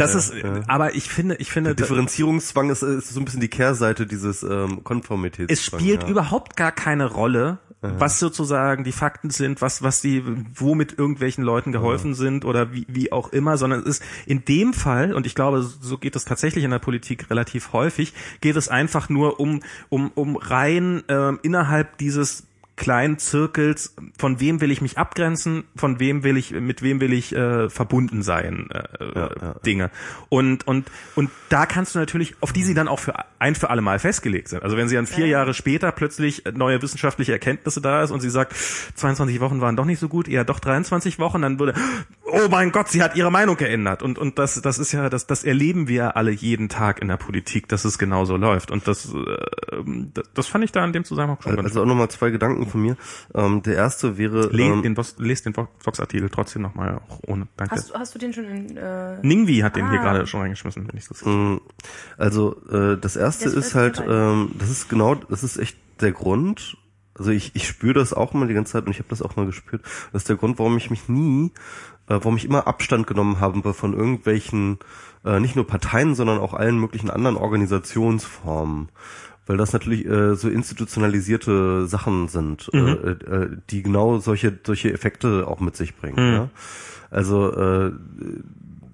Aber ich finde. Der Differenzierungszwang ist so ein bisschen die Kehrseite dieses Konformitätszwangs. Es spielt überhaupt gar keine Rolle, was sozusagen die Fakten sind, womit irgendwelchen Leuten geholfen sind oder wie auch immer, sondern es ist in dem Fall, und ich glaube, so geht es tatsächlich in der Politik relativ häufig, geht es einfach nur um rein innerhalb dieses kleinen Zirkels, von wem will ich mich abgrenzen, mit wem will ich verbunden sein, Dinge. Und da kannst du natürlich, auf die sie dann auch für alle Mal festgelegt sind. Also wenn sie dann 4 Jahre später plötzlich neue wissenschaftliche Erkenntnisse da ist und sie sagt, 22 Wochen waren doch nicht so gut, eher doch 23 Wochen, dann würde, oh mein Gott, sie hat ihre Meinung geändert. Und das ist ja, das erleben wir alle jeden Tag in der Politik, dass es genauso läuft. Und das fand ich da in dem Zusammenhang schon ganz gut. Also auch nochmal 2 Gedanken von mir. Der erste wäre... Lest den Vox-Artikel trotzdem nochmal, auch ohne. Danke. Hast du den schon in... Ningwi hat den hier gerade schon reingeschmissen, wenn ich das sehe. Also das erste ist halt, das ist echt der Grund, also ich spüre das auch mal die ganze Zeit und ich habe das auch mal gespürt, das ist der Grund, warum ich mich immer Abstand genommen habe von irgendwelchen, nicht nur Parteien, sondern auch allen möglichen anderen Organisationsformen. Weil das natürlich so institutionalisierte Sachen sind, die genau solche Effekte auch mit sich bringen. Ja? Also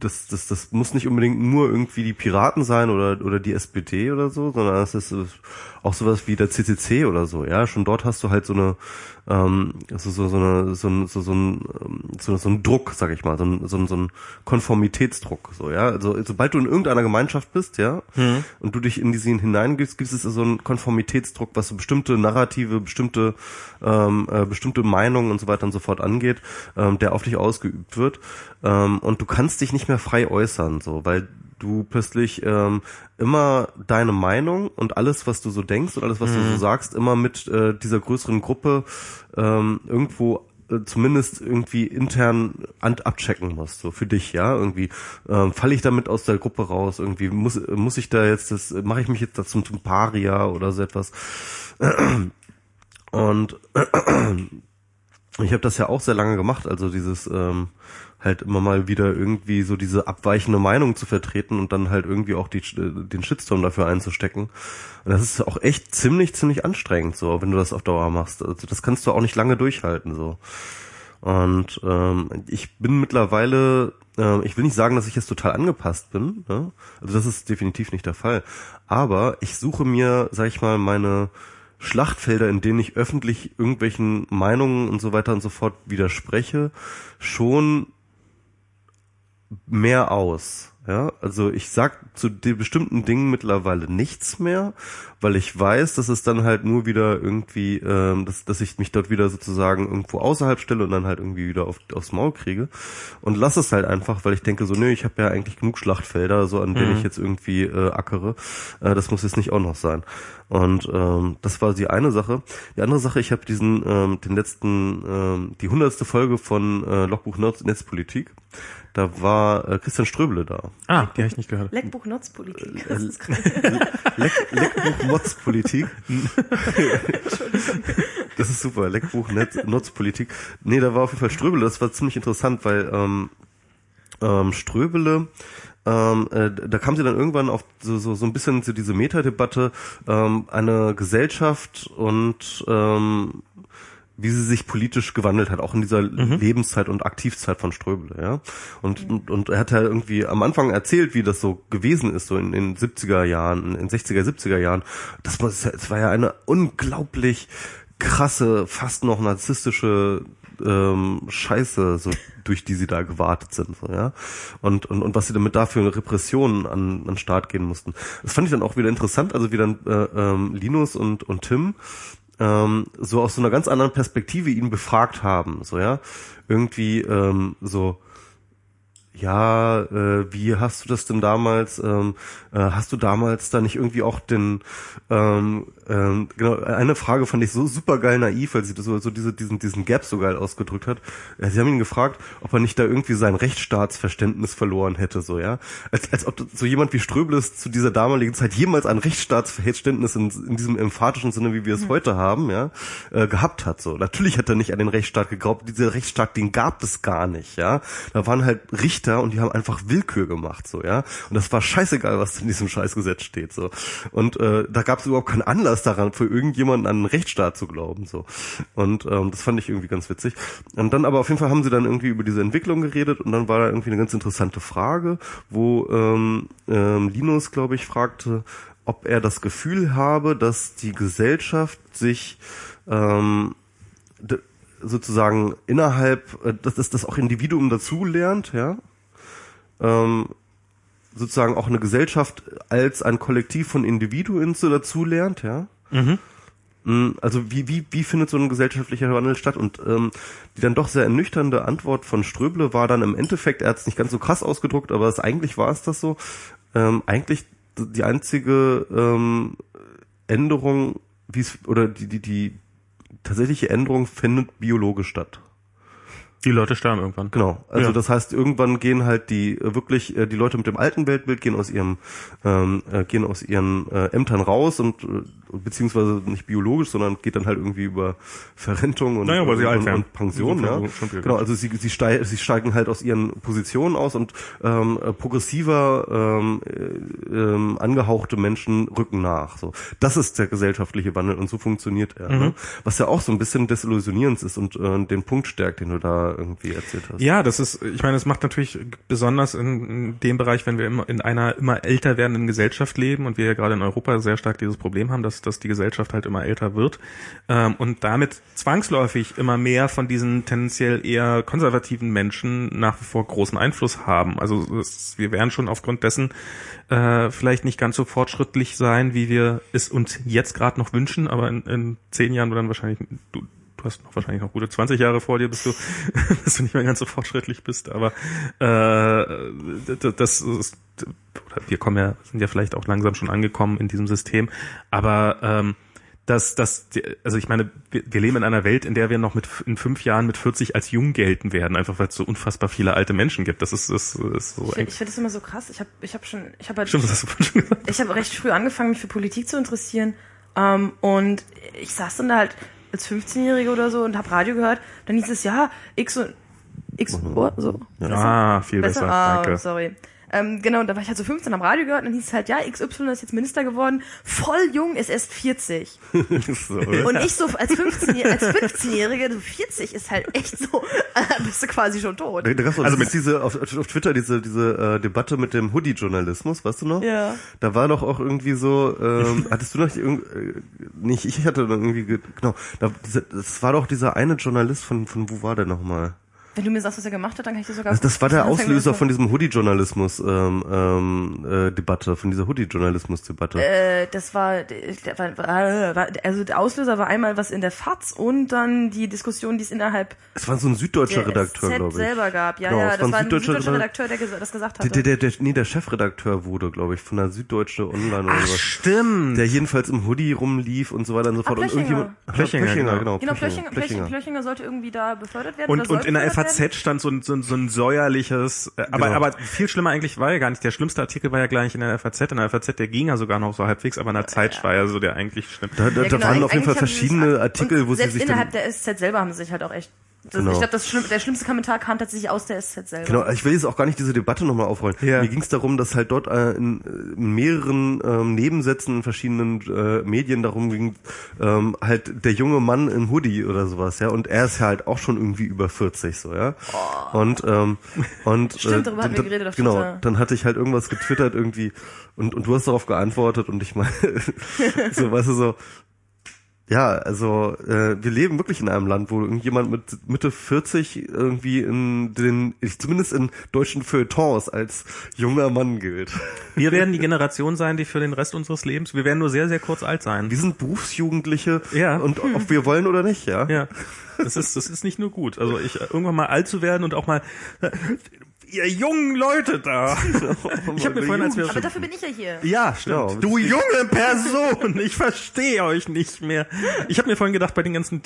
das muss nicht unbedingt nur irgendwie die Piraten sein oder die SPD oder so, sondern das ist auch sowas wie der CCC oder so. Ja, schon dort hast du halt so eine so einen Druck, sag ich mal, so einen Konformitätsdruck, so, ja. Also sobald du in irgendeiner Gemeinschaft bist, und du dich in diesen hineingibst, gibt es so einen Konformitätsdruck, was so bestimmte Narrative, bestimmte Meinungen und so weiter und so fort angeht, der auf dich ausgeübt wird, und du kannst dich nicht mehr frei äußern, so, weil du plötzlich immer deine Meinung und alles, was du so denkst und alles, was du so sagst, immer mit dieser größeren Gruppe irgendwo zumindest irgendwie intern abchecken musst, so für dich, ja, irgendwie falle ich damit aus der Gruppe raus, irgendwie muss ich da jetzt, das mache ich mich jetzt dazu zum Paria oder so etwas. Und ich habe das ja auch sehr lange gemacht, also dieses halt immer mal wieder irgendwie so diese abweichende Meinung zu vertreten und dann halt irgendwie auch den Shitstorm dafür einzustecken. Und das ist auch echt ziemlich, ziemlich anstrengend, so, wenn du das auf Dauer machst. Also das kannst du auch nicht lange durchhalten, so. Und ich bin mittlerweile, ich will nicht sagen, dass ich jetzt total angepasst bin, ne? Also das ist definitiv nicht der Fall. Aber ich suche mir, sag ich mal, meine Schlachtfelder, in denen ich öffentlich irgendwelchen Meinungen und so weiter und so fort widerspreche, schon mehr aus. Ja, also ich sag zu den bestimmten Dingen mittlerweile nichts mehr, weil ich weiß, dass es dann halt nur wieder irgendwie, dass ich mich dort wieder sozusagen irgendwo außerhalb stelle und dann halt irgendwie wieder aufs Maul kriege und lass es halt einfach, weil ich denke so, nö, ich habe ja eigentlich genug Schlachtfelder, so an denen ich jetzt irgendwie ackere. Das muss jetzt nicht auch noch sein. Und das war die eine Sache. Die andere Sache, ich habe die 100. Folge von Logbuch Netzpolitik. Da war Christian Ströbele da. Ah, die habe ich nicht gehört. Leckbuch Notzpolitik. Leckbuch Notzpolitik. Entschuldigung. Das ist super. Leckbuch Notzpolitik. Nee, da war auf jeden Fall Ströbele. Das war ziemlich interessant, weil Ströbele, da kam sie dann irgendwann auf so ein bisschen zu diese Metadebatte, eine Gesellschaft und wie sie sich politisch gewandelt hat, auch in dieser Lebenszeit und Aktivzeit von Ströbele, ja. Und er hat ja irgendwie am Anfang erzählt, wie das so gewesen ist, so in den 70er Jahren, in 60er, 70er Jahren. Das war ja eine unglaublich krasse, fast noch narzisstische Scheiße, so, durch die sie da gewartet sind, so, ja. Und was sie damit da für Repressionen an den Start gehen mussten. Das fand ich dann auch wieder interessant, also wie dann Linus und Tim so aus so einer ganz anderen Perspektive ihn befragt haben, so, ja, irgendwie so, ja, wie hast du das denn damals, hast du damals da nicht irgendwie auch den, genau, eine Frage fand ich so super geil naiv, weil sie das so diesen Gap so geil ausgedrückt hat. Sie haben ihn gefragt, ob er nicht da irgendwie sein Rechtsstaatsverständnis verloren hätte, so, ja. Als ob so jemand wie Ströbeles zu dieser damaligen Zeit jemals ein Rechtsstaatsverständnis in diesem emphatischen Sinne, wie wir es heute haben, ja, gehabt hat, so. Natürlich hat er nicht an den Rechtsstaat geglaubt. Dieser Rechtsstaat, den gab es gar nicht, ja. Da waren halt Richter und die haben einfach Willkür gemacht, so, ja. Und das war scheißegal, was in diesem Scheißgesetz steht, so. Und, da gab es überhaupt keinen Anlass daran, für irgendjemanden an einen Rechtsstaat zu glauben, so. Und, das fand ich irgendwie ganz witzig. Und dann aber auf jeden Fall haben sie dann irgendwie über diese Entwicklung geredet und dann war da irgendwie eine ganz interessante Frage, wo, Linus, glaube ich, fragte, ob er das Gefühl habe, dass die Gesellschaft sich, sozusagen innerhalb, dass das auch Individuum dazulernt, ja, sozusagen auch eine Gesellschaft als ein Kollektiv von Individuen dazulernt, ja. Mhm. Also wie findet so ein gesellschaftlicher Wandel statt? Und die dann doch sehr ernüchternde Antwort von Ströbele war dann im Endeffekt, er hat es nicht ganz so krass ausgedruckt, aber eigentlich war es das so, eigentlich die einzige Änderung, wie es oder die tatsächliche Änderung findet biologisch statt. Die Leute sterben irgendwann. Genau. Also ja. Das heißt, irgendwann gehen halt die Leute mit dem alten Weltbild gehen aus ihren Ämtern raus und beziehungsweise nicht biologisch, sondern geht dann halt irgendwie über Verrentung und Pension. Ja. Genau. Also sie steigen halt aus ihren Positionen aus und progressiver angehauchte Menschen rücken nach. So, das ist der gesellschaftliche Wandel und so funktioniert er. Mhm. Ne? Was ja auch so ein bisschen desillusionierend ist und den Punkt stärkt, den du da irgendwie erzählt hast. Ja, das ist, ich meine, es macht natürlich besonders in dem Bereich, wenn wir in einer immer älter werdenden Gesellschaft leben und wir ja gerade in Europa sehr stark dieses Problem haben, dass die Gesellschaft halt immer älter wird und damit zwangsläufig immer mehr von diesen tendenziell eher konservativen Menschen nach wie vor großen Einfluss haben. Also wir werden schon aufgrund dessen vielleicht nicht ganz so fortschrittlich sein, wie wir es uns jetzt gerade noch wünschen, aber in 10 Jahren wird dann wahrscheinlich Du hast wahrscheinlich noch gute 20 Jahre vor dir, bis du nicht mehr ganz so fortschrittlich bist, aber das ist, oder wir sind ja vielleicht auch langsam schon angekommen in diesem System, aber also ich meine, wir leben in einer Welt, in der wir noch in 5 Jahren mit 40 als jung gelten werden, einfach weil es so unfassbar viele alte Menschen gibt. Das ist so. Ich finde das immer so krass. Ich habe recht früh angefangen, mich für Politik zu interessieren, und ich saß dann da halt als 15-Jährige oder so und hab Radio gehört, dann hieß es, ja, X, oh, so. Ja, viel besser, danke. Sorry. Genau, da war ich halt so 15, hab Radio gehört, dann hieß es halt, ja, XY ist jetzt Minister geworden, voll jung, ist erst 40. So, und ich so als 15-Jährige, so 40 ist halt echt so, bist du quasi schon tot. Also mit auf Twitter diese Debatte mit dem Hoodie-Journalismus, weißt du noch? Ja. Da war doch auch irgendwie so, hattest du noch nicht, ich hatte dann irgendwie, genau, das war doch dieser eine Journalist von wo war der nochmal? Wenn du mir sagst, was er gemacht hat, dann kann ich das sogar... Das war der Auslöser von diesem Hoodie-Journalismus-Debatte. Also der Auslöser war einmal was in der FAZ und dann die Diskussion, die es innerhalb... Es war so ein süddeutscher Redakteur, glaube ich. Selber gab, ja, genau, ja, das war ein süddeutscher Redakteur, der das gesagt hatte. Der Chefredakteur wurde, glaube ich, von der Süddeutsche Online oder was. Stimmt! Der jedenfalls im Hoodie rumlief und so weiter und so fort. Plöchinger sollte irgendwie da befördert werden. Und in der FAZ stand so ein säuerliches, aber viel schlimmer eigentlich war ja gar nicht, der schlimmste Artikel war ja gar nicht in der FAZ, der ging ja sogar noch so halbwegs, aber in der Zeit war ja so der eigentlich schlimm. Da waren auf jeden Fall verschiedene Artikel, wo sie sich innerhalb der SZ selber haben sie sich halt auch echt... Genau. Ich glaube, der schlimmste Kommentar kam tatsächlich aus der SZ selber. Genau, ich will jetzt auch gar nicht diese Debatte nochmal aufrollen. Ja. Mir ging es darum, dass halt dort in mehreren Nebensätzen in verschiedenen Medien darum ging, halt der junge Mann im Hoodie oder sowas, ja, und er ist ja halt auch schon irgendwie über 40, so, ja. Oh. Und stimmt, darüber hatten wir geredet auf Twitter. Genau, dann hatte ich halt irgendwas getwittert irgendwie und du hast darauf geantwortet und ich meine, so, weißt du, so, ja, also wir leben wirklich in einem Land, wo irgendjemand mit Mitte 40 irgendwie zumindest in deutschen Feuilletons als junger Mann gilt. Wir werden die Generation sein, die für den Rest unseres Lebens, wir werden nur sehr, sehr kurz alt sein. Wir sind Berufsjugendliche, ja. Und ob wir wollen oder nicht, ja. Ja, das ist nicht nur gut. Also irgendwann mal alt zu werden und auch mal... ihr jungen Leute da. Ich hab mir vorhin, als wir aber dafür bin ich ja hier. Ja, stimmt. Ja, du junge Person, ich verstehe euch nicht mehr. Ich habe mir vorhin gedacht, bei den ganzen,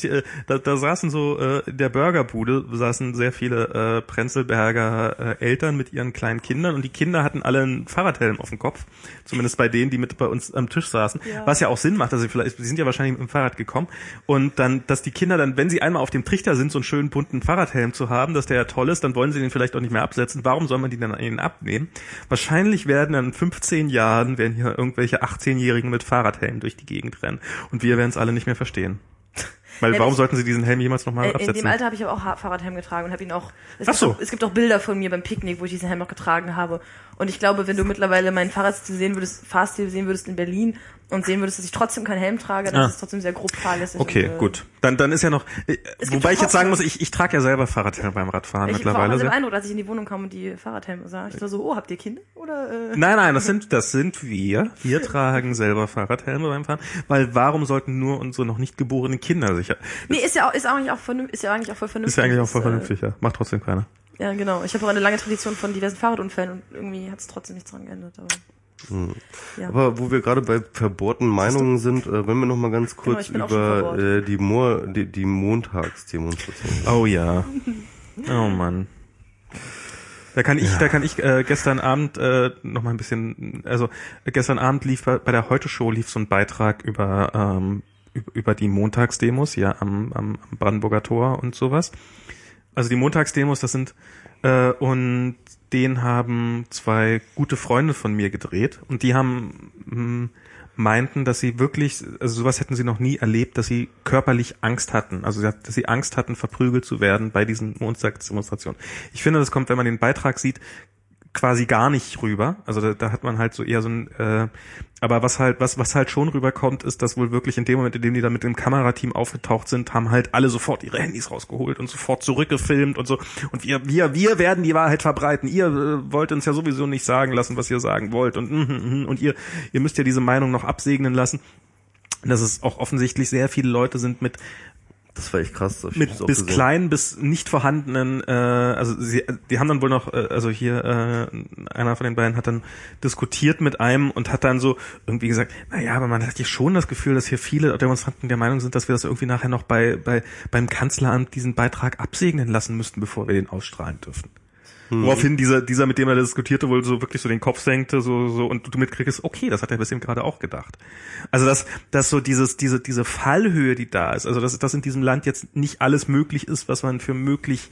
da saßen so, der Burgerbude saßen sehr viele Prenzlberger Eltern mit ihren kleinen Kindern und die Kinder hatten alle einen Fahrradhelm auf dem Kopf. Zumindest bei denen, die mit bei uns am Tisch saßen. Ja. Was ja auch Sinn macht, also vielleicht, die sind ja wahrscheinlich mit dem Fahrrad gekommen. Und dann, dass die Kinder dann, wenn sie einmal auf dem Trichter sind, so einen schönen bunten Fahrradhelm zu haben, dass der ja toll ist, dann wollen sie den vielleicht auch nicht mehr absetzen. Warum soll man die dann an ihnen abnehmen? Wahrscheinlich werden dann in 15 Jahren werden hier irgendwelche 18-Jährigen mit Fahrradhelmen durch die Gegend rennen. Und wir werden es alle nicht mehr verstehen. Weil ja, warum sollten sie diesen Helm jemals nochmal absetzen? In dem Alter habe ich aber auch Fahrradhelm getragen und habe ihn auch... Es gibt auch Bilder von mir beim Picknick, wo ich diesen Helm noch getragen habe. Und ich glaube, wenn du mittlerweile meinen Fahrstil sehen würdest in Berlin und sehen würdest, dass ich trotzdem keinen Helm trage, dann ist es trotzdem sehr grob fahrlässig. Okay, gut. Dann ist ja noch... Wobei ich jetzt sagen muss, ich trage ja selber Fahrradhelm beim Radfahren mittlerweile. Ich war auch beeindruckt, als ich in die Wohnung kam und die Fahrradhelme sah. Ich war so, habt ihr Kinder? Oder, Nein, das sind wir. Wir tragen selber Fahrradhelme beim Fahren. Weil warum sollten nur unsere noch nicht geborenen Kinder sich... Nee, ist ja eigentlich auch voll vernünftig. Ist ja eigentlich auch voll vernünftig, ja. Macht trotzdem keiner. Ja, genau. Ich habe auch eine lange Tradition von diversen Fahrradunfällen und irgendwie hat es trotzdem nichts dran geändert. Aber wo wir gerade bei verbohrten Meinungen sind, wenn wir noch mal ganz kurz über die Montagsdemonstration. Oh ja. Oh Mann. Da kann ich gestern Abend noch mal ein bisschen, also gestern Abend lief bei der Heute-Show so ein Beitrag über die Montagsdemos, ja, am Brandenburger Tor und sowas. Also die Montagsdemos, das sind, und den haben zwei gute Freunde von mir gedreht und die haben meinten, dass sie wirklich, also sowas hätten sie noch nie erlebt, dass sie körperlich Angst hatten, also dass sie Angst hatten, verprügelt zu werden bei diesen Montagsdemonstrationen. Ich finde, das kommt, wenn man den Beitrag sieht, quasi gar nicht rüber. Also da hat man halt so eher so ein, aber was halt schon rüberkommt, ist, dass wohl wirklich in dem Moment, in dem die da mit dem Kamerateam aufgetaucht sind, haben halt alle sofort ihre Handys rausgeholt und sofort zurückgefilmt und so. Und wir werden die Wahrheit verbreiten. Ihr wollt uns ja sowieso nicht sagen lassen, was ihr sagen wollt. Und ihr müsst ja diese Meinung noch absegnen lassen. Dass es auch offensichtlich sehr viele Leute sind mit, das war echt krass. Bis kleinen, bis nicht vorhandenen, also die haben dann wohl noch, also hier einer von den beiden hat dann diskutiert mit einem und hat dann so irgendwie gesagt, naja, aber man hat ja schon das Gefühl, dass hier viele Demonstranten der Meinung sind, dass wir das irgendwie nachher noch beim Kanzleramt diesen Beitrag absegnen lassen müssten, bevor wir den ausstrahlen dürfen. Woraufhin dieser, mit dem er diskutierte, wohl so wirklich so den Kopf senkte, so, und du mitkriegst, okay, das hat er bis eben gerade auch gedacht. Also, dass so diese Fallhöhe, die da ist, also, dass in diesem Land jetzt nicht alles möglich ist, was man für möglich,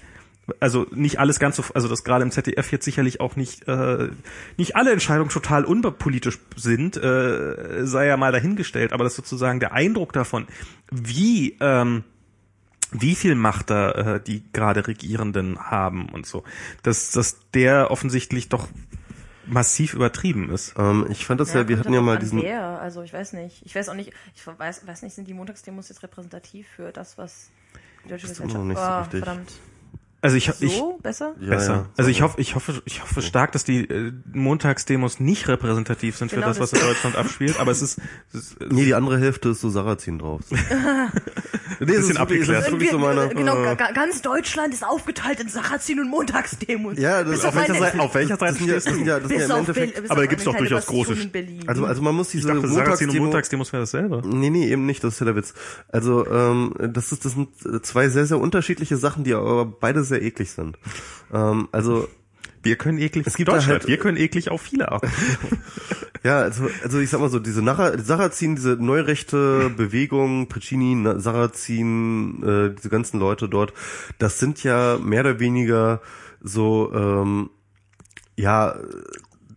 also, nicht alles ganz so, also, dass gerade im ZDF jetzt sicherlich auch nicht alle Entscheidungen total unpolitisch sind, sei ja mal dahingestellt, aber dass sozusagen der Eindruck davon, wie viel Macht da die gerade Regierenden haben und so, dass der offensichtlich doch massiv übertrieben ist. Ich fand das ja, wir hatten ja mal diesen... Wer? Also ich weiß nicht, sind die Montagsdemos jetzt repräsentativ für das, was die deutsche Gesellschaft... Nicht so richtig. Verdammt. Also besser? Ja, also ich hoffe stark, dass die Montagsdemos nicht repräsentativ sind für das, was in Deutschland abspielt, aber es ist nee, die andere Hälfte ist so Sarrazin drauf. Nee, das ist abgeklärt. Genau, ganz Deutschland ist aufgeteilt in Sarrazin und Montagsdemos. Ja, das auf welcher Seite sind ja, das ist ja im Endeffekt, aber da gibt's doch durchaus große. Also man muss diese Sarrazin und Montagsdemos wäre dasselbe. Nee, eben nicht, das ist ja der Witz. Also das sind zwei sehr sehr unterschiedliche Sachen, die aber beide sehr eklig sind. Also wir können eklig. Es gibt Deutschland. Halt, wir können eklig auf viele Arten. Ja, also ich sag mal so, diese Sarrazin, diese neurechte Bewegung, Piccinini, Sarrazin, diese ganzen Leute dort, das sind ja mehr oder weniger so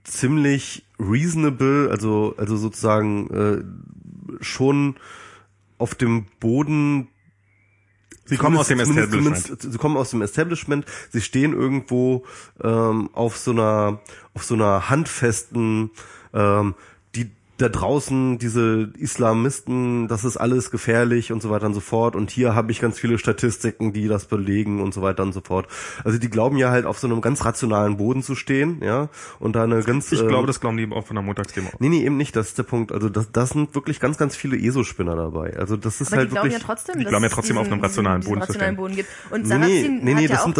ziemlich reasonable, also sozusagen schon auf dem Boden. Sie kommen aus dem Establishment. Sie stehen irgendwo auf so einer handfesten, die da draußen diese Islamisten, das ist alles gefährlich und so weiter und so fort. Und hier habe ich ganz viele Statistiken, die das belegen und so weiter und so fort. Also die glauben ja halt auf so einem ganz rationalen Boden zu stehen, ja, und da eine ganz... Ich glaube, das glauben die eben auch von der Montagsdemo. Nee, eben nicht, das ist der Punkt. Also das sind wirklich ganz, ganz viele ESO-Spinner dabei. Also das ist aber halt wirklich... Die glauben ja trotzdem auf einem rationalen Boden zu stehen. Und das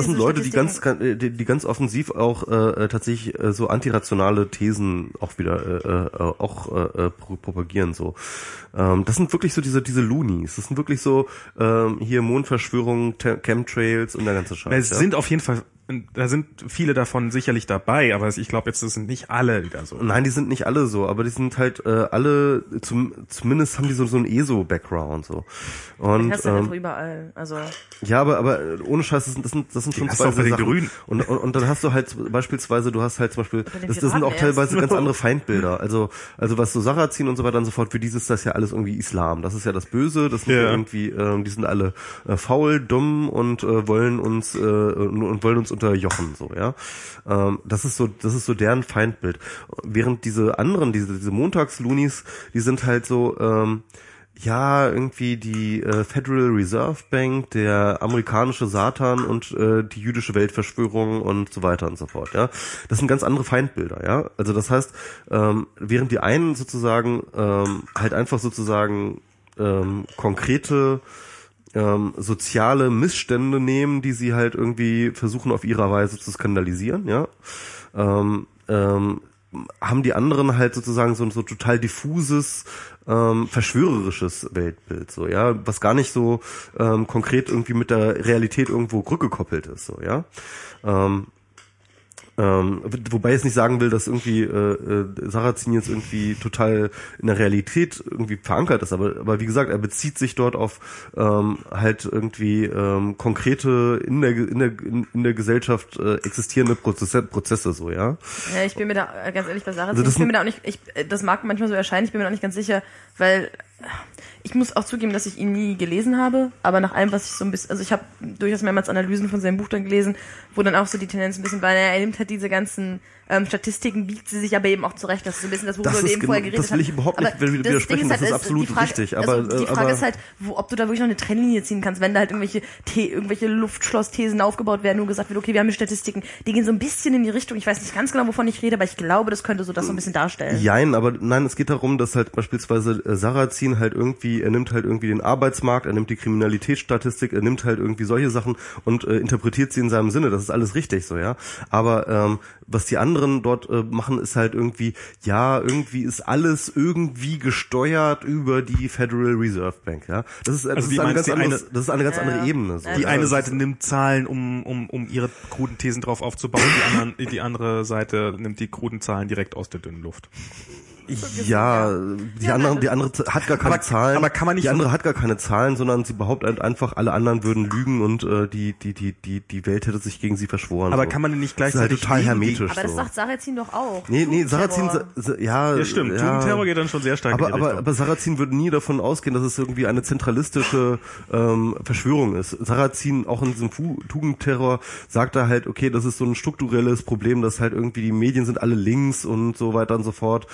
sind Leute, die ganz offensiv auch tatsächlich so antirationale Thesen auch wieder propagieren so. Das sind wirklich so diese Loonies. Das sind wirklich so hier Mondverschwörungen, Chemtrails und der ganze Scheiß. Es sind auf jeden Fall, da sind viele davon sicherlich dabei, aber ich glaube jetzt, das sind nicht alle wieder so. Nein, die sind nicht alle so, aber die sind halt alle, zumindest haben die so einen ESO-Background so. Und das hast du einfach überall. Also ja, aber ohne Scheiß, das sind schon zwei Sachen. Und dann hast du halt beispielsweise, das sind auch teilweise ganz andere Feindbilder. Also was so Sarrazin und so weiter und so fort, für dieses ist das ja alles irgendwie Islam. Das ist ja das Böse, das sind ja irgendwie, die sind alle faul, dumm und wollen uns unterjochen, so, ja. Das ist so deren Feindbild. Während diese anderen, diese Montagsloonies, die sind halt so, irgendwie die Federal Reserve Bank, der amerikanische Satan und die jüdische Weltverschwörung und so weiter und so fort, ja. Das sind ganz andere Feindbilder, ja. Also das heißt, während die einen sozusagen halt einfach sozusagen konkrete soziale Missstände nehmen, die sie halt irgendwie versuchen auf ihrer Weise zu skandalisieren, ja, haben die anderen halt sozusagen so total diffuses, verschwörerisches Weltbild, so, ja, was gar nicht so konkret irgendwie mit der Realität irgendwo rückgekoppelt ist, so, ja. Wobei ich jetzt nicht sagen will, dass irgendwie Sarrazin jetzt irgendwie total in der Realität irgendwie verankert ist, aber wie gesagt, er bezieht sich dort auf halt irgendwie konkrete in der Gesellschaft existierende Prozesse so, ja. Ja, ich bin mir da ganz ehrlich bei Sarrazin, das mag manchmal so erscheinen, ich bin mir auch nicht ganz sicher, weil ich muss auch zugeben, dass ich ihn nie gelesen habe, aber nach allem, was ich so ein bisschen, also ich habe durchaus mehrmals Analysen von seinem Buch dann gelesen, wo dann auch so die Tendenz ein bisschen war, er nimmt halt diese ganzen Statistiken, biegt sie sich aber eben auch zurecht, das ist so ein bisschen das, worüber wir eben vorher geredet haben. Das will ich überhaupt nicht widersprechen, das ist absolut richtig. Aber die Frage ist halt, ob du da wirklich noch eine Trennlinie ziehen kannst, wenn da halt irgendwelche Luftschlossthesen aufgebaut werden, nur gesagt wird, okay, wir haben die Statistiken, die gehen so ein bisschen in die Richtung, ich weiß nicht ganz genau, wovon ich rede, aber ich glaube, das könnte so ein bisschen darstellen. Nein, es geht darum, dass halt beispielsweise Sarrazin halt irgendwie, er nimmt halt irgendwie den Arbeitsmarkt, er nimmt die Kriminalitätsstatistik, er nimmt halt irgendwie solche Sachen und interpretiert sie in seinem Sinne, das ist alles richtig so, ja. Aber was die anderen dort machen, ist halt irgendwie, ja, irgendwie ist alles irgendwie gesteuert über die Federal Reserve Bank, ja. Das ist eine ganz andere Ebene. So. Die eine Seite nimmt Zahlen, um ihre kruden Thesen drauf aufzubauen, die andere Seite nimmt die kruden Zahlen direkt aus der dünnen Luft. Ja, die andere hat gar keine Zahlen, sondern sie behauptet halt einfach, alle anderen würden lügen und die Welt hätte sich gegen sie verschworen. Aber so. Kann man denn nicht gleichzeitig halt total hermetisch? Aber das sagt Sarrazin doch auch. Nee, Sarrazin, ja stimmt. Ja. Jugendterror geht dann schon sehr stark. Aber Sarrazin würde nie davon ausgehen, dass es irgendwie eine zentralistische Verschwörung ist. Sarrazin auch in diesem Tugendterror sagt er halt, okay, das ist so ein strukturelles Problem, dass halt irgendwie die Medien sind alle links und so weiter und so fort.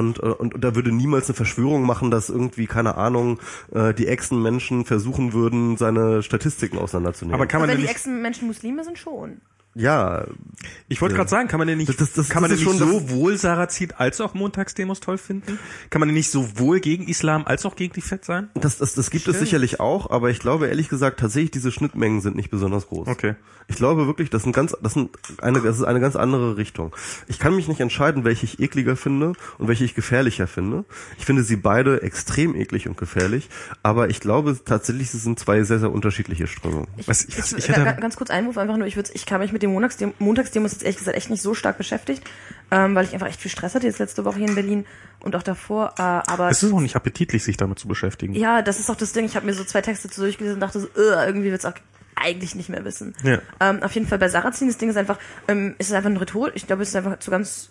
Und da würde niemals eine Verschwörung machen, dass irgendwie, keine Ahnung, die Echsenmenschen versuchen würden, seine Statistiken auseinanderzunehmen. Aber die Echsenmenschen Muslime sind schon. Ja. Ich wollte gerade sagen, kann man denn nicht sowohl Sarrazin als auch Montagsdemos toll finden? Kann man denn nicht sowohl gegen Islam als auch gegen die Fed sein? Das gibt es sicherlich auch, aber ich glaube ehrlich gesagt tatsächlich, diese Schnittmengen sind nicht besonders groß. Okay. Ich glaube wirklich, das ist eine ganz andere Richtung. Ich kann mich nicht entscheiden, welche ich ekliger finde und welche ich gefährlicher finde. Ich finde sie beide extrem eklig und gefährlich, aber ich glaube tatsächlich, sie sind zwei sehr, sehr unterschiedliche Strömungen. Ganz kurz Einwurf einfach nur, ich kann mich mit dem Montagsdemos jetzt ehrlich gesagt echt nicht so stark beschäftigt, weil ich einfach echt viel Stress hatte jetzt letzte Woche hier in Berlin und auch davor, aber... Es ist auch nicht appetitlich, sich damit zu beschäftigen. Ja, das ist auch das Ding, ich habe mir so zwei Texte durchgelesen und dachte so, irgendwie wird's auch eigentlich nicht mehr wissen. Ja. Auf jeden Fall bei Sarrazin, das Ding ist einfach, es ist einfach ein Rhetorik, ich glaube, es ist einfach zu ganz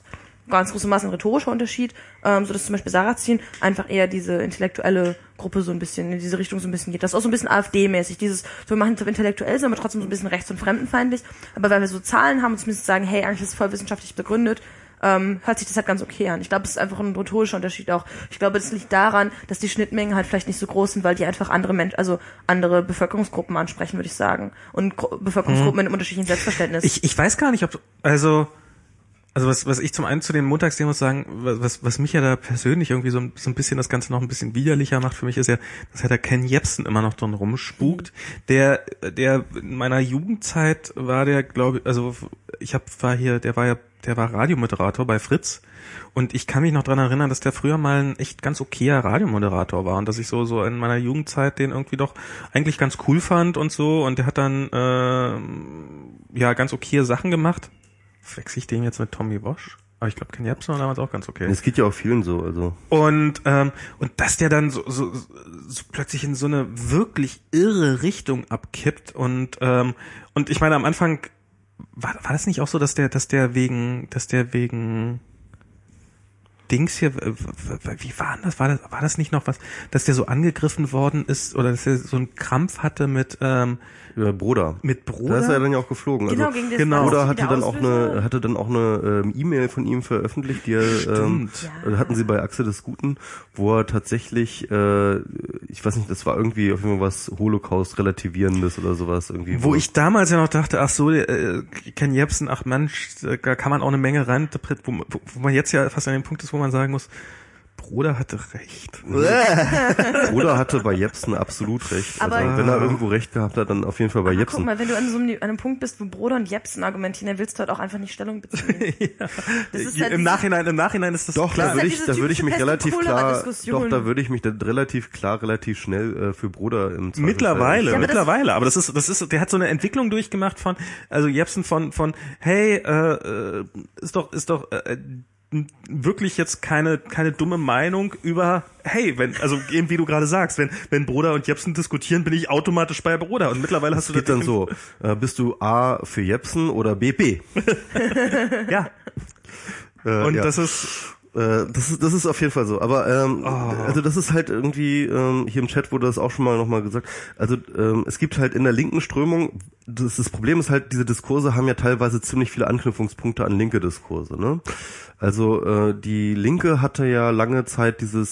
großem Maße ein rhetorischer Unterschied, sodass zum Beispiel Sarrazin einfach eher diese intellektuelle Gruppe so ein bisschen in diese Richtung so ein bisschen geht. Das ist auch so ein bisschen AfD-mäßig, dieses, so wir machen es intellektuell, sind aber trotzdem so ein bisschen rechts- und fremdenfeindlich, aber weil wir so Zahlen haben und zumindest sagen, hey, eigentlich ist es voll wissenschaftlich begründet, hört sich das halt ganz okay an. Ich glaube, es ist einfach ein rhetorischer Unterschied auch. Ich glaube, das liegt daran, dass die Schnittmengen halt vielleicht nicht so groß sind, weil die einfach andere Menschen, also andere Bevölkerungsgruppen ansprechen, würde ich sagen. Und Bevölkerungsgruppen mit einem unterschiedlichen Selbstverständnis. Ich weiß gar nicht, ob, also was ich zum einen zu den Montagsdemos sagen, was mich ja da persönlich irgendwie so ein bisschen das Ganze noch ein bisschen widerlicher macht für mich, ist ja, dass halt der Ken Jebsen immer noch drin rumspukt. Der in meiner Jugendzeit war der, glaube ich, also der war Radiomoderator bei Fritz. Und ich kann mich noch dran erinnern, dass der früher mal ein echt ganz okayer Radiomoderator war und dass ich so in meiner Jugendzeit den irgendwie doch eigentlich ganz cool fand und so. Und der hat dann ganz okaye Sachen gemacht. Wechsle ich den jetzt mit Tommy Bosch? Aber ich glaube, Ken Jebsen war damals auch ganz okay. Es geht ja auch vielen so, also. Und dass der dann so plötzlich in so eine wirklich irre Richtung abkippt und ich meine, am Anfang war das nicht auch so, dass der wegen Dings hier, wie war denn das? War das nicht noch was, dass der so angegriffen worden ist oder dass er so einen Krampf hatte mit Broder. Mit Broder? Da ist er dann ja auch geflogen. Genau, also, gegen das Broder hatte dann auch eine E-Mail von ihm veröffentlicht, die hatten sie bei Achse des Guten, wo er tatsächlich, ich weiß nicht, das war irgendwie auf jeden Fall was Holocaust-Relativierendes oder sowas irgendwie. Wo ich damals ja noch dachte, ach so, Ken Jebsen, ach Mensch, da kann man auch eine Menge rein, wo man jetzt ja fast an dem Punkt ist, wo man sagen muss, Broder hatte recht. Broder hatte bei Jebsen absolut recht. Aber also, wenn er irgendwo recht gehabt hat, dann auf jeden Fall bei Jebsen. Guck mal, wenn du an einem Punkt bist, wo Broder und Jebsen argumentieren, dann willst du halt auch einfach nicht Stellung beziehen. Ja. Das ist halt Im Nachhinein ist das doch klar. Da würde ich mich dann relativ schnell für Broder im Zweifel Mittlerweile. Aber das ist, der hat so eine Entwicklung durchgemacht Jebsen von hey, ist doch wirklich jetzt keine dumme Meinung über, hey, eben wie du gerade sagst, wenn Broder und Jebsen diskutieren, bin ich automatisch bei Broder und mittlerweile hast du das dann so, bist du A für Jebsen oder BP? Ja. Das ist auf jeden Fall so, aber also das ist halt irgendwie hier im Chat wurde das auch schon mal nochmal gesagt. Also es gibt halt in der linken Strömung das Problem ist halt, diese Diskurse haben ja teilweise ziemlich viele Anknüpfungspunkte an linke Diskurse, ne? Also die Linke hatte ja lange Zeit diese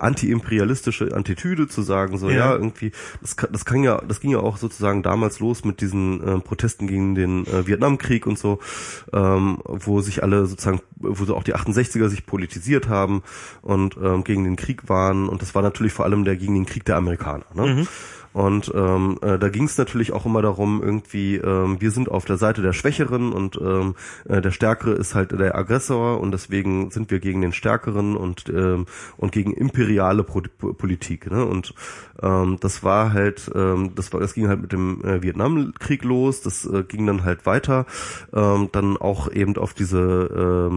antiimperialistische Attitüde zu sagen, so ja irgendwie, das ging ja auch sozusagen damals los mit diesen Protesten gegen den Vietnamkrieg und so, wo sich alle sozusagen, wo so auch die 68er sich politisiert haben und gegen den Krieg waren und das war natürlich vor allem gegen den Krieg der Amerikaner, ne? Mhm. Und da ging es natürlich auch immer darum, irgendwie, wir sind auf der Seite der Schwächeren und der Stärkere ist halt der Aggressor und deswegen sind wir gegen den Stärkeren und gegen imperiale Politik. Ne? Und das war halt, das ging halt mit dem Vietnamkrieg los, das ging dann halt weiter, dann auch eben auf diese,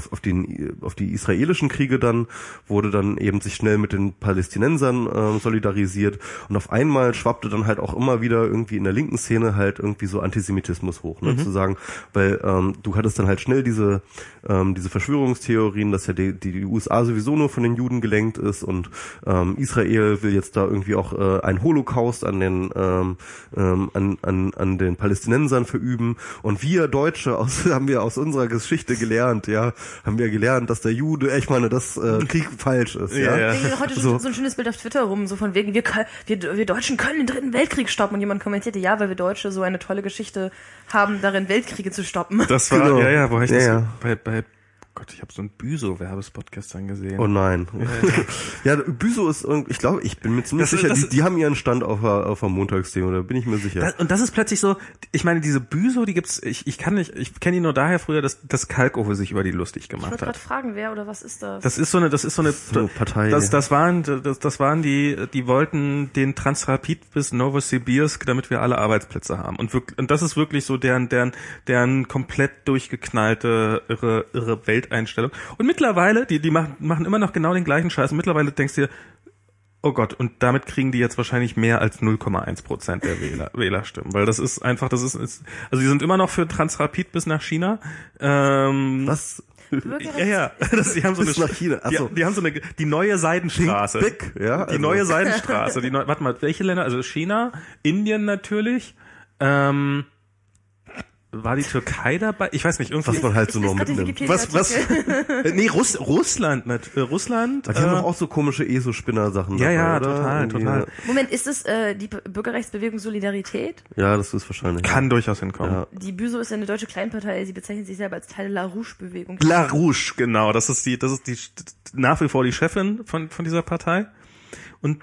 auf die israelischen Kriege dann, wurde dann eben sich schnell mit den Palästinensern solidarisiert und auf einmal schwappte dann halt auch immer wieder irgendwie in der linken Szene halt irgendwie so Antisemitismus hoch, ne? Mhm. Zu sagen, weil du hattest dann halt schnell diese Verschwörungstheorien, dass ja die USA sowieso nur von den Juden gelenkt ist und Israel will jetzt da irgendwie auch einen Holocaust an den an den Palästinensern verüben und wir Deutsche haben wir aus unserer Geschichte gelernt, ja, dass der Jude, ich meine, dass Krieg falsch ist, ja. Ja. Ich heute so ein schönes Bild auf Twitter rum, so von wegen wir Deutschen können den Dritten Weltkrieg stoppen und jemand kommentierte, ja, weil wir Deutsche so eine tolle Geschichte haben, darin Weltkriege zu stoppen. Das war, genau. Bei Gott, ich habe so einen Büso-Werbespot gestern gesehen. Oh nein. Ja, Büso ist irgendwie, ich bin mir ziemlich sicher, die haben ihren Stand auf der Montagsdemo, da bin ich mir sicher. Und das ist plötzlich so, ich meine, diese Büso, die gibt's, ich kenne die nur daher früher, dass Kalkofe sich über die lustig gemacht hat. Ich wollte gerade fragen, wer oder was ist das? Das ist so eine Partei. Das waren die wollten den Transrapid bis Novosibirsk, damit wir alle Arbeitsplätze haben. Und das ist wirklich so deren komplett durchgeknallte, irre Welt. Einstellung. Und mittlerweile, die machen immer noch genau den gleichen Scheiß. Und mittlerweile denkst du dir, oh Gott, und damit kriegen die jetzt wahrscheinlich mehr als 0,1% der Wählerstimmen. Weil das ist einfach, also die sind immer noch für Transrapid bis nach China. Was? Ja. Die neue Seidenstraße. Dick, ja, also. Die neue Seidenstraße. Warte mal, welche Länder? Also China, Indien natürlich, war die Türkei dabei? Ich weiß nicht, irgendwas, was man halt so noch mitnimmt. Was? Nee, Russland. Russland. Die haben doch auch so komische ESO-Spinner-Sachen. Ja, dabei, ja, oder? Total. Moment, ist es die Bürgerrechtsbewegung Solidarität? Ja, das ist wahrscheinlich. Kann durchaus hinkommen. Ja. Die Büso ist ja eine deutsche Kleinpartei. Sie bezeichnet sich selber als Teil der LaRouche-Bewegung. LaRouche, genau. Das ist die nach wie vor die Chefin von dieser Partei. Und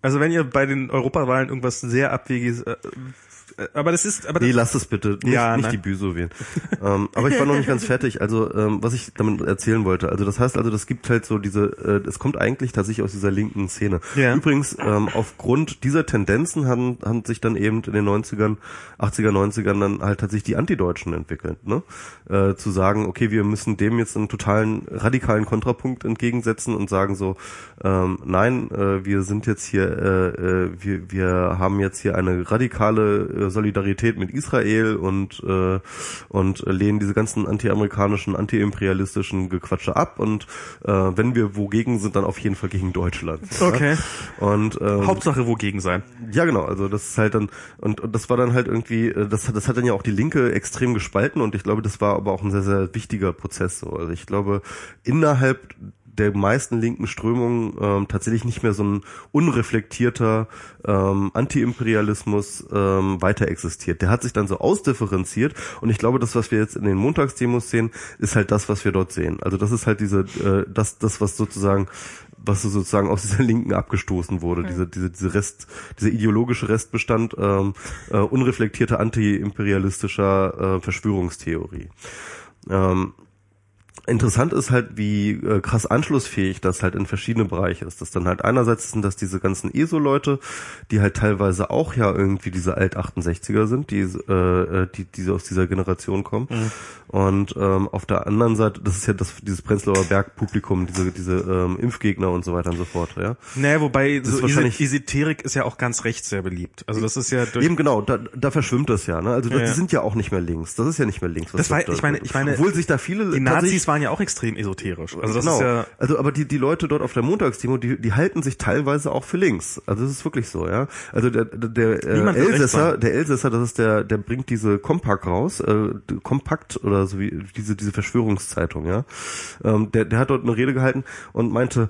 also wenn ihr bei den Europawahlen irgendwas sehr abwegiges nee, lass es bitte. Nicht die Büso wählen. Aber ich war noch nicht ganz fertig. Also, was ich damit erzählen wollte. Also, das heißt, das gibt halt so diese, es kommt eigentlich tatsächlich aus dieser linken Szene. Ja. Übrigens, aufgrund dieser Tendenzen haben sich dann eben in den 80er, 90ern dann halt tatsächlich die Antideutschen entwickelt, ne? Zu sagen, okay, wir müssen dem jetzt einen totalen, radikalen Kontrapunkt entgegensetzen und sagen so, nein, wir sind jetzt hier, wir haben jetzt hier eine radikale Solidarität mit Israel und lehnen diese ganzen antiamerikanischen, antiimperialistischen Gequatsche ab und wenn wir wogegen sind, dann auf jeden Fall gegen Deutschland. Okay. Ja? Und Hauptsache wogegen sein. Ja, genau. Also das ist halt dann und das war dann halt irgendwie das hat dann ja auch die Linke extrem gespalten und ich glaube, das war aber auch ein sehr, sehr wichtiger Prozess so. Also ich glaube, innerhalb der meisten linken Strömungen tatsächlich nicht mehr so ein unreflektierter Antiimperialismus weiter existiert. Der hat sich dann so ausdifferenziert und ich glaube, das, was wir jetzt in den Montagsdemos sehen, ist halt das, was wir dort sehen. Also das ist halt diese, was sozusagen aus dieser Linken abgestoßen wurde, dieser ideologische Restbestand unreflektierter antiimperialistischer Verschwörungstheorie. Interessant ist halt, wie krass anschlussfähig das halt in verschiedene Bereiche ist. Das dann halt einerseits sind das diese ganzen ESO-Leute, die halt teilweise auch ja irgendwie diese Alt-68er sind, die aus dieser Generation kommen. Mhm. Und auf der anderen Seite, das ist ja dieses Prenzlauer Berg-Publikum, diese Impfgegner und so weiter und so fort. Ja. Naja, wobei das so Esoterik ist ja auch ganz rechts sehr beliebt. Also das ist ja eben genau, da verschwimmt das ja. Ne? Also die sind ja auch nicht mehr links. Das ist ja nicht mehr links. Was das war, ich meine, obwohl sich da viele die Nazis waren ja auch extrem esoterisch. Also das ist ja also aber die Leute dort auf der Montagsdemo, die halten sich teilweise auch für links. Also das ist wirklich so, ja. Also der Elsässer, das ist der bringt diese Kompakt raus, Kompakt oder so wie diese Verschwörungszeitung, ja. Der hat dort eine Rede gehalten und meinte,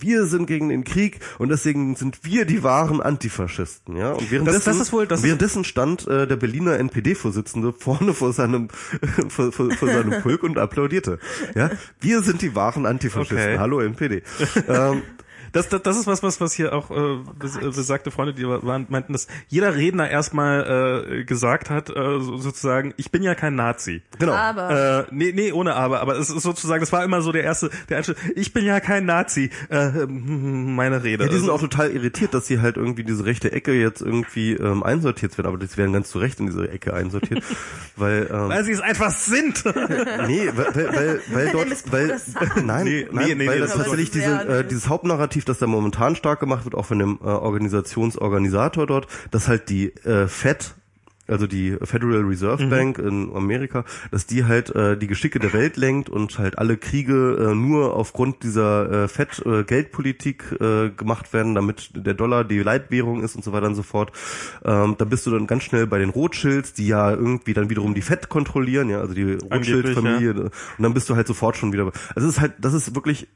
wir sind gegen den Krieg und deswegen sind wir die wahren Antifaschisten, ja. Und währenddessen stand der Berliner NPD-Vorsitzende vorne vor seinem Pulk und applaudierte. Ja, wir sind die wahren Antifaschisten. Okay. Hallo NPD. Das ist was hier auch besagte Freunde, die waren, meinten, dass jeder Redner erstmal gesagt hat, sozusagen, ich bin ja kein Nazi. Genau. Aber. Nee, ohne aber es ist sozusagen, das war immer so der erste, ich bin ja kein Nazi, meine Rede. Ja, die sind auch total irritiert, dass sie halt irgendwie diese rechte Ecke jetzt irgendwie einsortiert werden, aber die werden ganz zu Recht in diese Ecke einsortiert, weil sie es einfach sind. Nee, weil das tatsächlich dieses Hauptnarrativ, das da momentan stark gemacht wird, auch von dem Organisator dort, dass halt die FED, also die Federal Reserve Bank in Amerika, dass die halt die Geschicke der Welt lenkt und halt alle Kriege nur aufgrund dieser Fed-Geldpolitik gemacht werden, damit der Dollar die Leitwährung ist und so weiter und so fort. Da bist du dann ganz schnell bei den Rothschilds, die ja irgendwie dann wiederum die Fed kontrollieren, ja, also die Rothschild-Familie. Ja. Und dann bist du halt sofort schon wieder. Also es ist halt, das ist wirklich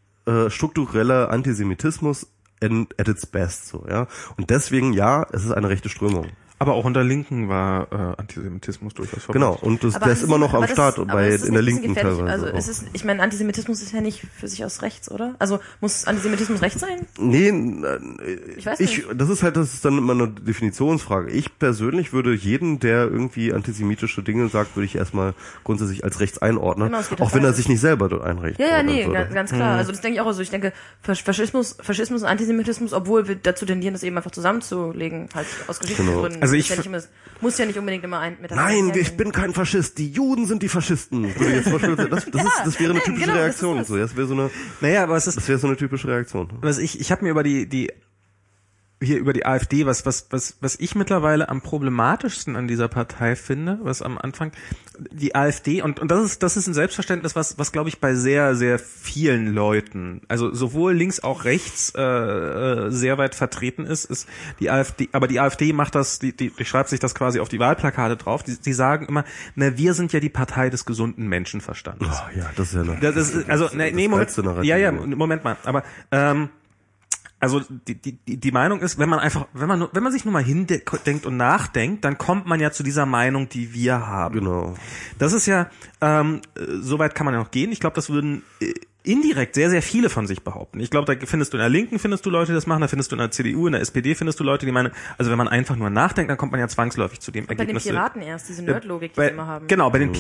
struktureller Antisemitismus at its best, so, ja. Und deswegen, ja, es ist eine rechte Strömung. Aber auch unter Linken war Antisemitismus durchaus verbreitet. Genau, und der ist immer noch am Start in der Linken teilweise. Also ich meine, Antisemitismus ist ja nicht für sich aus rechts, oder? Also muss Antisemitismus rechts sein? Nee, ich weiß nicht. Das ist dann immer eine Definitionsfrage. Ich persönlich würde jeden, der irgendwie antisemitische Dinge sagt, würde ich erstmal grundsätzlich als rechts einordnen, genau, auch wenn er sich nicht selber dort einreicht. Ja, nee, ganz klar. Also das denke ich auch so. Ich denke, Faschismus und Antisemitismus, obwohl wir dazu tendieren, das eben einfach zusammenzulegen, halt aus geschichtlichen Gründen. Also muss ja nicht unbedingt immer ein miteinander. Nein, ich bin kein Faschist. Die Juden sind die Faschisten. Das wäre eine typische Reaktion. Das wäre so eine typische Reaktion. Ich habe mir über die hier über die AfD, was ich mittlerweile am problematischsten an dieser Partei finde, was am Anfang die AfD, und das ist ein Selbstverständnis, was glaube ich bei sehr, sehr vielen Leuten, also sowohl links auch rechts, sehr weit vertreten ist die AfD, aber die AfD macht das, die schreibt sich das quasi auf die Wahlplakate drauf, die sagen immer, na, wir sind ja die Partei des gesunden Menschenverstandes. Oh, ja, das ist ja noch. Moment mal, aber, also die Meinung ist, wenn man sich nur mal hindenkt und nachdenkt, dann kommt man ja zu dieser Meinung, die wir haben. Genau. Das ist ja, so weit kann man ja noch gehen. Ich glaube, das würden indirekt sehr, sehr viele von sich behaupten. Ich glaube, da findest du in der Linken, findest du Leute, die das machen, da findest du in der CDU, in der SPD findest du Leute, die meinen, also wenn man einfach nur nachdenkt, dann kommt man ja zwangsläufig zu dem Ergebnis. Bei den Piraten erst, diese Nerdlogik, die wir immer haben. Genau, bei den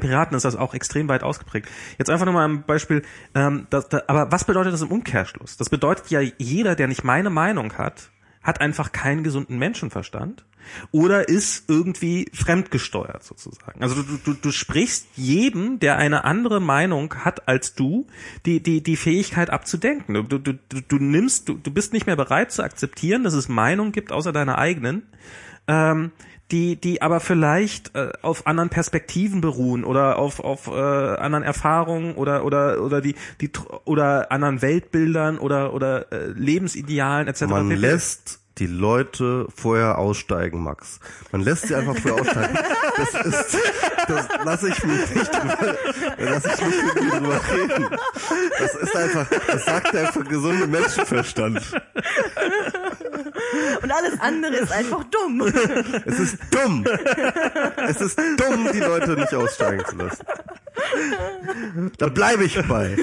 Piraten ist das auch extrem weit ausgeprägt. Jetzt einfach nochmal ein Beispiel, aber was bedeutet das im Umkehrschluss? Das bedeutet ja, jeder, der nicht meine Meinung hat einfach keinen gesunden Menschenverstand oder ist irgendwie fremdgesteuert sozusagen. Also du sprichst jedem, der eine andere Meinung hat als du, die Fähigkeit abzudenken. Du bist nicht mehr bereit zu akzeptieren, dass es Meinungen gibt außer deiner eigenen, die aber vielleicht auf anderen Perspektiven beruhen oder auf anderen Erfahrungen oder die oder anderen Weltbildern oder Lebensidealen etc. Man lässt die Leute vorher aussteigen, Max. Man lässt sie einfach vorher aussteigen. Das lasse ich mich nicht drüber reden. Das sagt einfach gesunder Menschenverstand. Und alles andere ist einfach dumm. Es ist dumm, die Leute nicht aussteigen zu lassen. Da bleibe ich bei.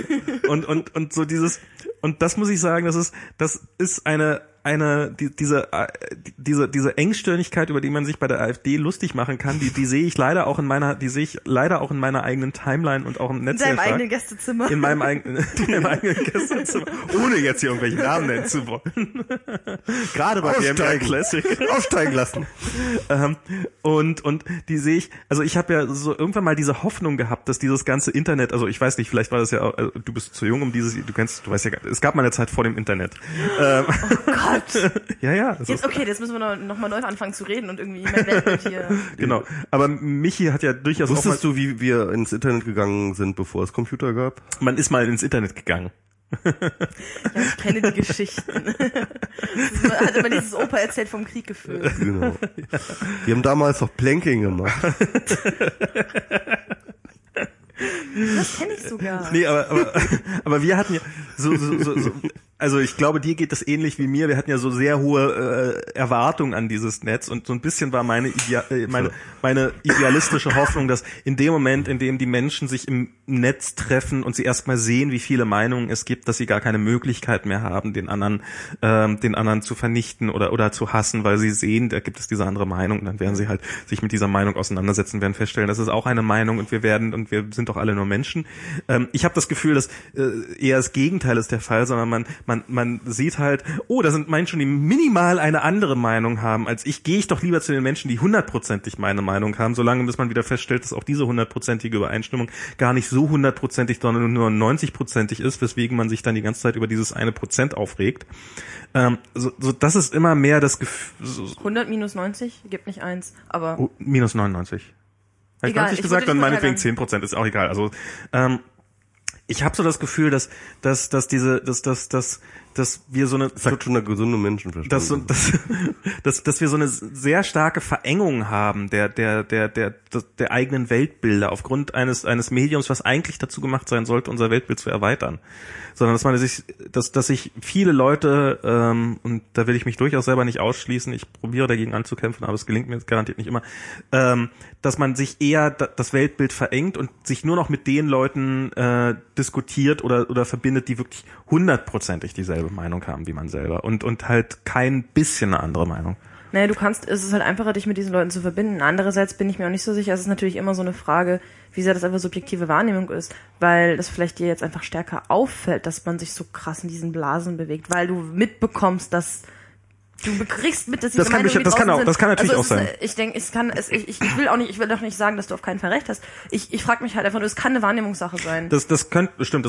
Und so dieses, und das muss ich sagen, das ist eine, diese Engstirnigkeit, über die man sich bei der AfD lustig machen kann, die sehe ich leider auch in meiner eigenen Timeline und auch im Netzwerk. In deinem eigenen Gästezimmer. In meinem eigenen Gästezimmer. Ohne jetzt hier irgendwelche Namen nennen zu wollen. Gerade bei BMR Classic. Aussteigen lassen. Und die sehe ich, also ich habe ja so irgendwann mal diese Hoffnung gehabt, dass dieses ganze Internet, also ich weiß nicht, vielleicht war das ja auch, also du bist zu jung, um dieses, du weißt ja, es gab mal eine Zeit vor dem Internet. Oh Gott. Ja. Jetzt müssen wir nochmal neu anfangen zu reden und irgendwie mein Weltbild hier. Genau. Aber Michi hat ja durchaus. Wusstest du, wie wir ins Internet gegangen sind, bevor es Computer gab? Man ist mal ins Internet gegangen. Ja, ich kenne die Geschichten. Hat immer dieses Opa erzählt vom Krieg gefühlt. Genau. Ja. Wir haben damals noch Planking gemacht. Das kenne ich sogar. Nee, aber wir hatten ja so also ich glaube, dir geht das ähnlich wie mir. Wir hatten ja so sehr hohe Erwartungen an dieses Netz und so ein bisschen war meine idealistische Hoffnung, dass in dem Moment, in dem die Menschen sich im Netz treffen und sie erstmal sehen, wie viele Meinungen es gibt, dass sie gar keine Möglichkeit mehr haben, den anderen zu vernichten oder zu hassen, weil sie sehen, da gibt es diese andere Meinung und dann werden sie halt sich mit dieser Meinung auseinandersetzen, werden feststellen, das ist auch eine Meinung und wir sind doch alle nur Menschen. Ich habe das Gefühl, dass eher das Gegenteil ist der Fall, sondern man sieht halt, oh, da sind Menschen, die minimal eine andere Meinung haben als ich. Gehe ich doch lieber zu den Menschen, die 100%ig meine Meinung haben, solange bis man wieder feststellt, dass auch diese 100%ige Übereinstimmung gar nicht so 100%ig, sondern nur 90%ig ist, weswegen man sich dann die ganze Zeit über dieses 1% aufregt. Das ist immer mehr das Gefühl. 100 minus 90 gibt nicht 1, aber... Oh, minus 99. Habe ich 90 gesagt, dann meinetwegen 10%, ist auch egal. Also, ich habe so das Gefühl, dass wir so eine, das sagt schon der gesunde Menschenverstand, dass wir so eine sehr starke Verengung haben der eigenen Weltbilder aufgrund eines Mediums, was eigentlich dazu gemacht sein sollte, unser Weltbild zu erweitern, sondern dass sich viele Leute und da will ich mich durchaus selber nicht ausschließen, ich probiere dagegen anzukämpfen, aber es gelingt mir garantiert nicht immer, dass man sich eher das Weltbild verengt und sich nur noch mit den Leuten diskutiert oder verbindet, die wirklich 100%ig dieselbe Meinung haben wie man selber und halt kein bisschen eine andere Meinung. Naja, es ist halt einfacher, dich mit diesen Leuten zu verbinden. Andererseits bin ich mir auch nicht so sicher, es ist natürlich immer so eine Frage, wie sehr das einfach subjektive Wahrnehmung ist, weil das vielleicht dir jetzt einfach stärker auffällt, dass man sich so krass in diesen Blasen bewegt, weil du mitbekommst, dass du kriegst mit, dass die Meinung draußen sind. Das kann natürlich auch sein. Ich denke, ich will doch nicht sagen, dass du auf keinen Fall recht hast. Ich frage mich halt einfach nur, es kann eine Wahrnehmungssache sein. Das könnte, stimmt,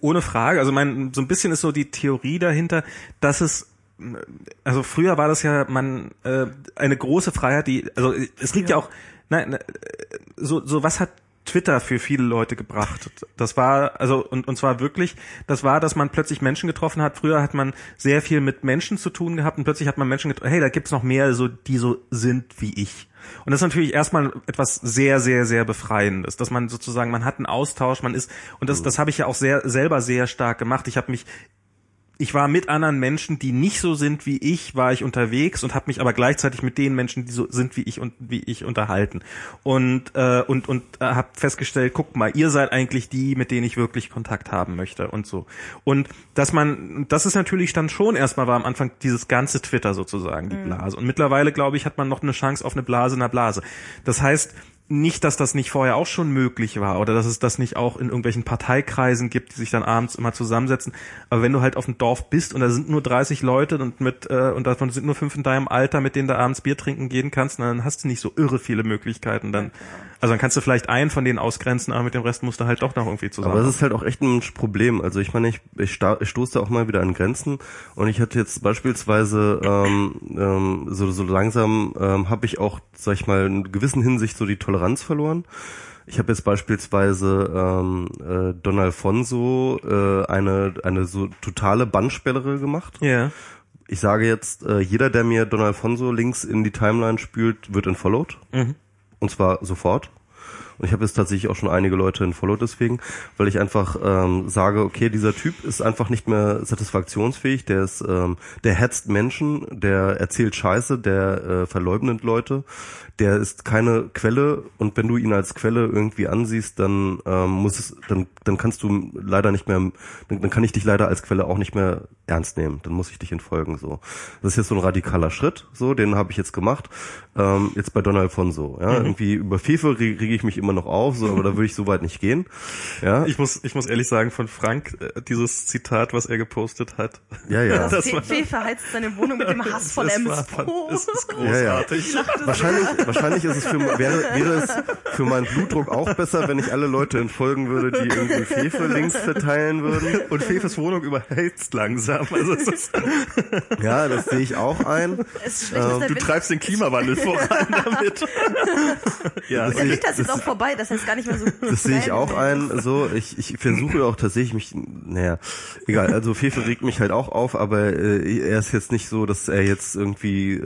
ohne Frage. Also so ein bisschen ist so die Theorie dahinter, dass es also früher war das ja eine große Freiheit, die, also es liegt ja auch, nein, so was hat Twitter für viele Leute gebracht. Das war, also, und zwar wirklich, das war, dass man plötzlich Menschen getroffen hat. Früher hat man sehr viel mit Menschen zu tun gehabt und plötzlich hat man Menschen getroffen, hey, da gibt's noch mehr, so, die so sind wie ich. Und das ist natürlich erstmal etwas sehr, sehr, sehr Befreiendes, dass man sozusagen, man hat einen Austausch, man ist, und das habe ich ja auch selber sehr stark gemacht. Ich war mit anderen Menschen, die nicht so sind wie ich, war ich unterwegs und habe mich aber gleichzeitig mit den Menschen, die so sind wie ich und wie ich unterhalten und habe festgestellt, guck mal, ihr seid eigentlich die, mit denen ich wirklich Kontakt haben möchte und so. Und das ist natürlich dann schon erstmal war am Anfang dieses ganze Twitter sozusagen die Blase. Und mittlerweile glaube ich, hat man noch eine Chance auf eine Blase in der Blase. Das heißt nicht, dass das nicht vorher auch schon möglich war oder dass es das nicht auch in irgendwelchen Parteikreisen gibt, die sich dann abends immer zusammensetzen. Aber wenn du halt auf dem Dorf bist und da sind nur 30 Leute und davon sind nur 5 in deinem Alter, mit denen du abends Bier trinken gehen kannst, dann hast du nicht so irre viele Möglichkeiten. Dann kannst du vielleicht einen von denen ausgrenzen, aber mit dem Rest musst du halt doch noch irgendwie zusammen. Aber es ist halt auch echt ein Problem. Also ich meine, ich stoße da auch mal wieder an Grenzen und ich hatte jetzt beispielsweise so langsam habe ich auch, sag ich mal, in gewissen Hinsicht so die Toleranz verloren. Ich habe jetzt beispielsweise Don Alfonso eine so totale Bannsperre gemacht. Yeah. Ich sage jetzt, jeder, der mir Don Alfonso links in die Timeline spült, wird unfollowed. Mhm. Und zwar sofort. Und ich habe jetzt tatsächlich auch schon einige Leute unfollowed deswegen, weil ich einfach sage, okay, dieser Typ ist einfach nicht mehr satisfaktionsfähig, der hetzt Menschen, der erzählt Scheiße, der verleumdet Leute, der ist keine Quelle und wenn du ihn als Quelle irgendwie ansiehst, dann kann ich dich leider als Quelle auch nicht mehr ernst nehmen, dann muss ich dich entfolgen, so. Das ist jetzt so ein radikaler Schritt, so, den habe ich jetzt gemacht, jetzt bei Don Alfonso, ja, irgendwie über Fefe rege ich mich immer noch auf, so, aber da würde ich so weit nicht gehen. Ja. Ich muss ehrlich sagen, von Frank, dieses Zitat, was er gepostet hat. Ja, ja. Fefe heizt seine Wohnung mit dem Hass von Emspo. Das ist großartig. Ja, ja. Wahrscheinlich ist es wäre es für meinen Blutdruck auch besser, wenn ich alle Leute entfolgen würde, die irgendwie Fefe links verteilen würden. Und Fefes Wohnung überheizt langsam. Also es ist ja, das sehe ich auch ein. Du treibst den Klimawandel voran damit. Ja, das ist das jetzt auch vorbei, das heißt gar nicht mehr so. Das sehe ich auch ein, so, ich versuche auch tatsächlich egal, also Fefe regt mich halt auch auf, aber er ist jetzt nicht so, dass er jetzt irgendwie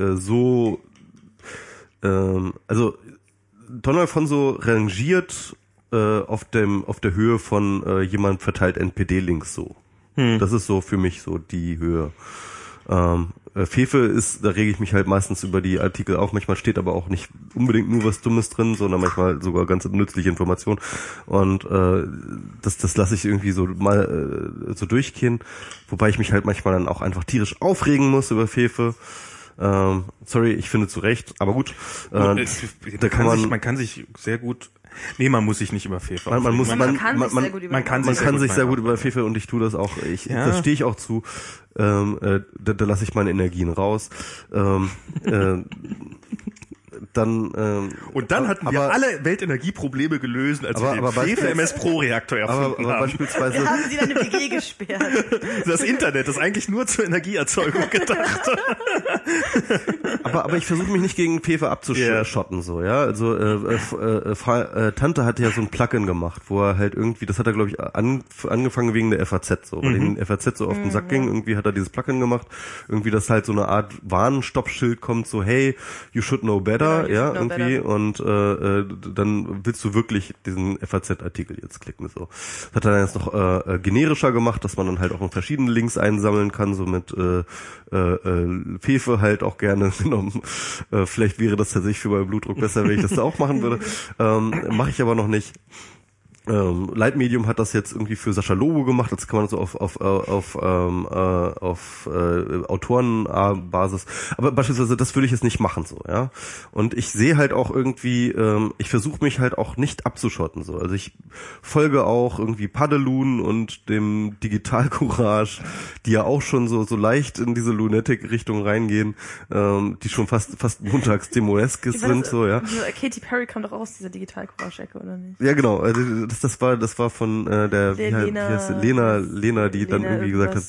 also Don Alfonso rangiert auf der Höhe von jemand verteilt NPD-Links so. Das ist so für mich so die Höhe. Fefe ist, da rege ich mich halt meistens über die Artikel auf, manchmal steht aber auch nicht unbedingt nur was Dummes drin, sondern manchmal sogar ganz nützliche Informationen und das lasse ich irgendwie so mal so durchgehen, wobei ich mich halt manchmal dann auch einfach tierisch aufregen muss über Fefe. Sorry, ich finde zu Recht, aber gut. Man muss sich nicht über Fefe aufregen. Man kann sich sehr gut über Fefe und ich tue das auch. Das stehe ich auch zu. Da lasse ich meine Energien raus. Dann hatten wir alle Weltenergieprobleme gelöst, als wir den Fefe-MS-Pro-Reaktor erfunden haben. Beispielsweise wir haben sie dann in die WG gesperrt. Das Internet ist eigentlich nur zur Energieerzeugung gedacht. aber ich versuche mich nicht gegen Fefe abzuschotten, so, ja. Also Tante hat ja so ein Plugin gemacht, wo er halt irgendwie, das hat er glaube ich angefangen wegen der FAZ, so, weil den FAZ so auf den Sack ging, irgendwie hat er dieses Plugin gemacht, irgendwie das halt so eine Art Warnstoppschild kommt, so hey, you should know better. Ja, irgendwie und dann willst du wirklich diesen FAZ-Artikel jetzt klicken. So. Das hat er dann jetzt noch generischer gemacht, dass man dann halt auch noch verschiedene Links einsammeln kann, so mit Fefe halt auch gerne genommen. Vielleicht wäre das tatsächlich für meinen Blutdruck besser, wenn ich das da auch machen würde. Mache ich aber noch nicht. Leitmedium hat das jetzt irgendwie für Sascha Lobo gemacht, das kann man so auf Autorenbasis, aber beispielsweise das würde ich jetzt nicht machen, so, ja. Und ich sehe halt auch irgendwie, ich versuche mich halt auch nicht abzuschotten, so. Also ich folge auch irgendwie Paddelun und dem Digital Courage, die ja auch schon so leicht in diese Lunatic-Richtung reingehen, die schon fast Montags-Demoeske sind, so, ja. Katy Perry kam doch aus dieser Digital Courage-Ecke, oder nicht? Ja, genau, also das war von der Lena, die Lena dann irgendwie gesagt hat,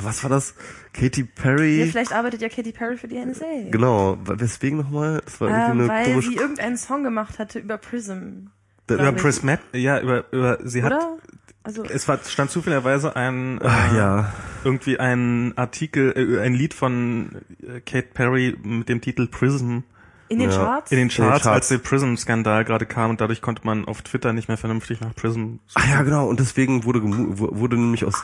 was war das? Katy Perry? Ja, vielleicht arbeitet ja Katy Perry für die NSA. Genau, weswegen nochmal? Das war irgendwie eine komische... Weil sie irgendeinen Song gemacht hatte über Prism. Über Prismat? Ja, über sie hat... Oder? Also es stand zufälligerweise irgendwie ein Artikel, ein Lied von Katy Perry mit dem Titel Prism. In den Charts, als der Prism-Skandal gerade kam, und dadurch konnte man auf Twitter nicht mehr vernünftig nach Prism suchen. Ah ja, genau, und deswegen wurde nämlich aus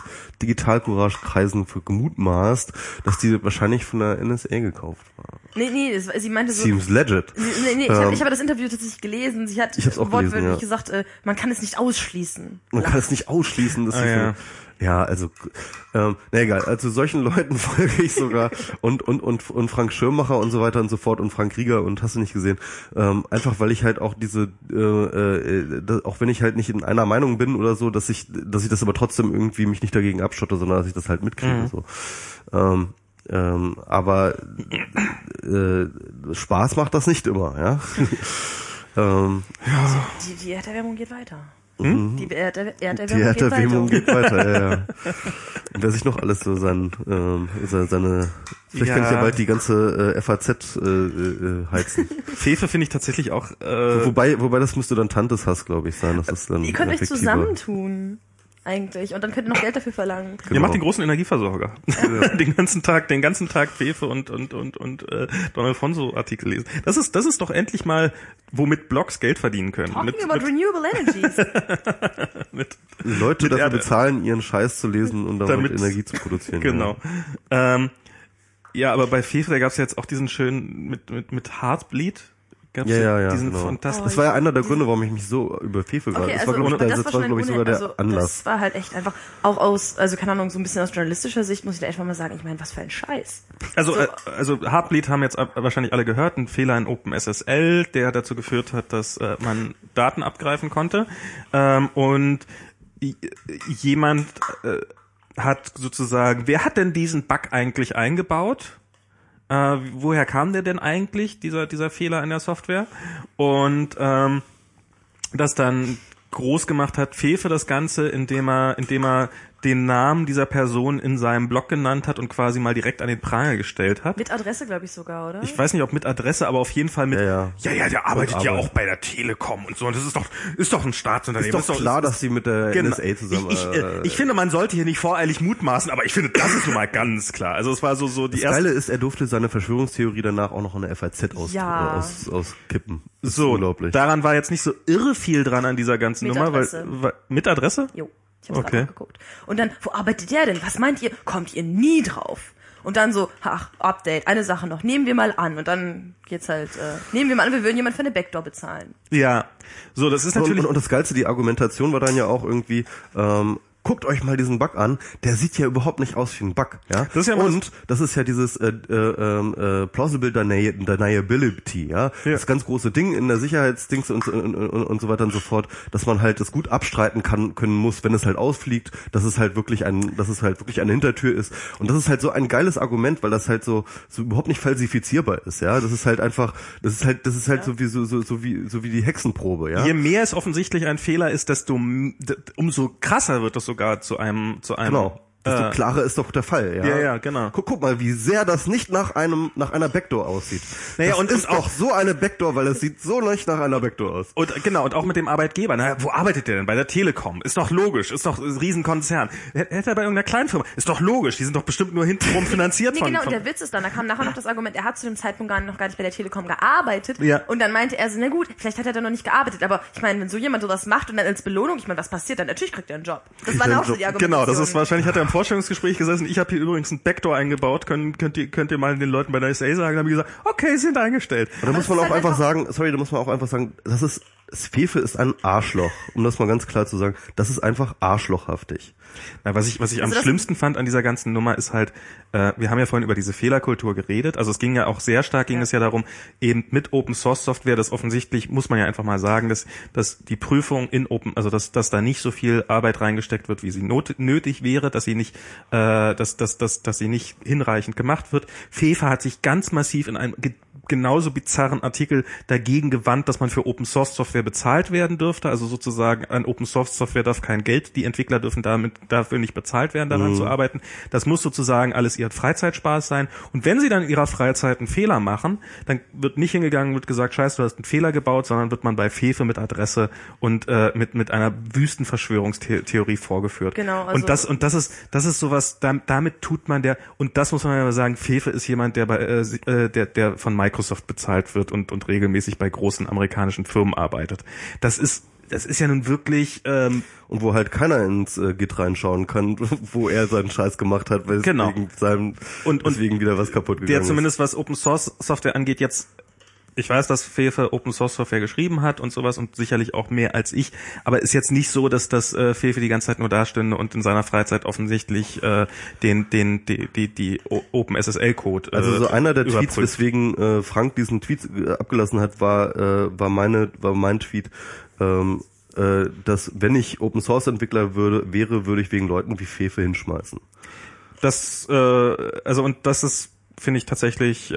Digital-Courage-Kreisen gemutmaßt, dass die wahrscheinlich von der NSA gekauft war. Nee, sie meinte so... Seems legit. Nee, ich habe das Interview tatsächlich gelesen, sie hat wortwörtlich gesagt, man kann es nicht ausschließen. Das ist ja... Ja, also, na egal, also solchen Leuten folge ich sogar und Frank Schirmacher und so weiter und so fort und Frank Rieger und hast du nicht gesehen, einfach weil ich halt auch diese, auch wenn ich halt nicht in einer Meinung bin oder so, dass ich das aber trotzdem irgendwie mich nicht dagegen abschotte, sondern dass ich das halt mitkriege, so. Aber Spaß macht das nicht immer, ja. Also die Erderwärmung geht weiter. Hm? Die Erderwärmung geht weiter, ja. Wer sich noch alles so seine vielleicht kann ich ja bald die ganze FAZ heizen. Fefe finde ich tatsächlich auch... Wobei das müsste dann Tantes Hass, glaube ich, sein. Das ist dann ihr könnt euch zusammentun, eigentlich. Und dann könnt ihr noch Geld dafür verlangen. Genau. Ihr macht den großen Energieversorger. Ja. Den ganzen Tag Fefe und Don Alfonso-Artikel lesen. Das ist doch endlich mal, womit Blogs Geld verdienen können. Talking about renewable energies. Leute dafür bezahlen, ihren Scheiß zu lesen und damit Energie zu produzieren. Genau. Ja. Ja, aber bei Fefe, da gab es ja jetzt auch diesen schönen mit Heartbleed. Fantastischen. Das war ja einer der Gründe, warum ich mich so über Fefe gerade. Das war, glaube ich, sogar der Anlass. Das war halt echt einfach auch aus, also keine Ahnung, so ein bisschen aus journalistischer Sicht muss ich da einfach mal sagen, ich meine, was für ein Scheiß. Also Heartbleed haben jetzt wahrscheinlich alle gehört, ein Fehler in OpenSSL, der dazu geführt hat, dass man Daten abgreifen konnte, und jemand hat sozusagen, wer hat denn diesen Bug eigentlich eingebaut? Woher kam der denn eigentlich, dieser Fehler in der Software? Und das dann groß gemacht hat, Fefe, das Ganze, indem er den Namen dieser Person in seinem Blog genannt hat und quasi mal direkt an den Pranger gestellt hat. Mit Adresse, glaube ich sogar, oder? Ich weiß nicht, ob mit Adresse, aber auf jeden Fall mit... Ja, der arbeitet ja auch bei der Telekom und so. Und das ist doch ein Staatsunternehmen. Ist doch klar, dass sie mit der NSA zusammen... Ich finde, man sollte hier nicht voreilig mutmaßen, aber ich finde, das ist nun mal ganz klar. Also es war so die erste... Das Geile ist, er durfte seine Verschwörungstheorie danach auch noch in der FAZ auskippen. So, unglaublich. Daran war jetzt nicht so irre viel dran an dieser ganzen Nummer. Weil mit Adresse? Jo. Ich hab's gerade angeguckt. Und dann, wo arbeitet der denn? Was meint ihr? Kommt ihr nie drauf? Und dann so, Update, eine Sache noch, nehmen wir mal an. Und dann geht's halt, nehmen wir mal an, wir würden jemanden für eine Backdoor bezahlen. Ja, so, das ist natürlich... Und das Geilste, die Argumentation war dann ja auch irgendwie, guckt euch mal diesen Bug an, der sieht ja überhaupt nicht aus wie ein Bug. Ja? Und das ist ja dieses Plausible Deniability, ja. Das ganz große Ding in der Sicherheitsdings und so weiter und so fort, dass man halt das gut abstreiten können muss, wenn es halt ausfliegt, dass es halt wirklich eine Hintertür ist. Und das ist halt so ein geiles Argument, weil das halt so überhaupt nicht falsifizierbar ist, ja. Das ist halt einfach, das ist halt so wie die Hexenprobe, ja. Je mehr es offensichtlich ein Fehler ist, desto umso krasser wird das sogar zu einem. Genau. Das klare ist doch der Fall, ja. Ja, genau. Guck mal, wie sehr das nicht nach einer Backdoor aussieht. Naja, das und ist auch so eine Backdoor, weil es sieht so nicht nach einer Backdoor aus. Und genau, und auch mit dem Arbeitgeber. Na, wo arbeitet der denn? Bei der Telekom. Ist doch logisch. Ist doch ein Riesenkonzern. Hätte er bei irgendeiner kleinen Firma. Ist doch logisch. Die sind doch bestimmt nur hintenrum finanziert worden. Nee, genau, und der Witz ist dann, da kam nachher noch das Argument, er hat zu dem Zeitpunkt noch gar nicht bei der Telekom gearbeitet. Ja. Und dann meinte er so, na gut, vielleicht hat er da noch nicht gearbeitet. Aber ich meine, wenn so jemand sowas macht und dann als Belohnung, ich meine, was passiert dann? Natürlich kriegt er einen Job. Das waren auch so die Argumente. Genau, das ist wahrscheinlich, hat er im Vorstellungsgespräch gesessen, ich habe hier übrigens einen Backdoor eingebaut, könnt ihr mal den Leuten bei der NSA sagen, dann habe ich gesagt, okay, sie sind eingestellt. Da muss man auch einfach sagen, Fefe ist ein Arschloch, um das mal ganz klar zu sagen, das ist einfach arschlochhaftig. Na, was ich am schlimmsten fand an dieser ganzen Nummer ist halt, wir haben ja vorhin über diese Fehlerkultur geredet, also es ging ja auch sehr stark, ging es ja darum, eben mit Open Source Software, das offensichtlich, muss man ja einfach mal sagen, dass die Prüfung in Open, also dass da nicht so viel Arbeit reingesteckt wird, wie sie nötig wäre, dass sie nicht, dass sie nicht hinreichend gemacht wird. Fefe hat sich ganz massiv in einem genauso bizarren Artikel dagegen gewandt, dass man für Open Source Software Software bezahlt werden dürfte, also sozusagen an Open Source Software darf kein Geld, die Entwickler dürfen dafür nicht bezahlt werden, daran zu arbeiten. Das muss sozusagen alles ihr Freizeitspaß sein. Und wenn sie dann in ihrer Freizeit einen Fehler machen, dann wird nicht hingegangen, wird gesagt, scheiße, du hast einen Fehler gebaut, sondern wird man bei Fefe mit Adresse und mit einer wüsten Verschwörungstheorie vorgeführt. Genau. Also und das ist sowas, damit tut man und das muss man ja sagen, Fefe ist jemand, der der von Microsoft bezahlt wird und regelmäßig bei großen amerikanischen Firmen arbeitet. Das ist ja nun wirklich... und wo halt keiner ins Git reinschauen kann, wo er seinen Scheiß gemacht hat, weil deswegen wieder was kaputt gegangen ist. Der zumindest, was Open Source Software angeht, jetzt... Ich weiß, dass Fefe Open Source Software geschrieben hat und sowas und sicherlich auch mehr als ich, aber ist jetzt nicht so, dass das Fefe die ganze Zeit nur dastünde und in seiner Freizeit offensichtlich die Open SSL Code also so einer der überprüft. Tweets, weswegen Frank diesen Tweet abgelassen hat, war mein Tweet, dass wenn ich Open Source Entwickler wäre, würde ich wegen Leuten wie Fefe hinschmeißen. Das das ist, finde ich tatsächlich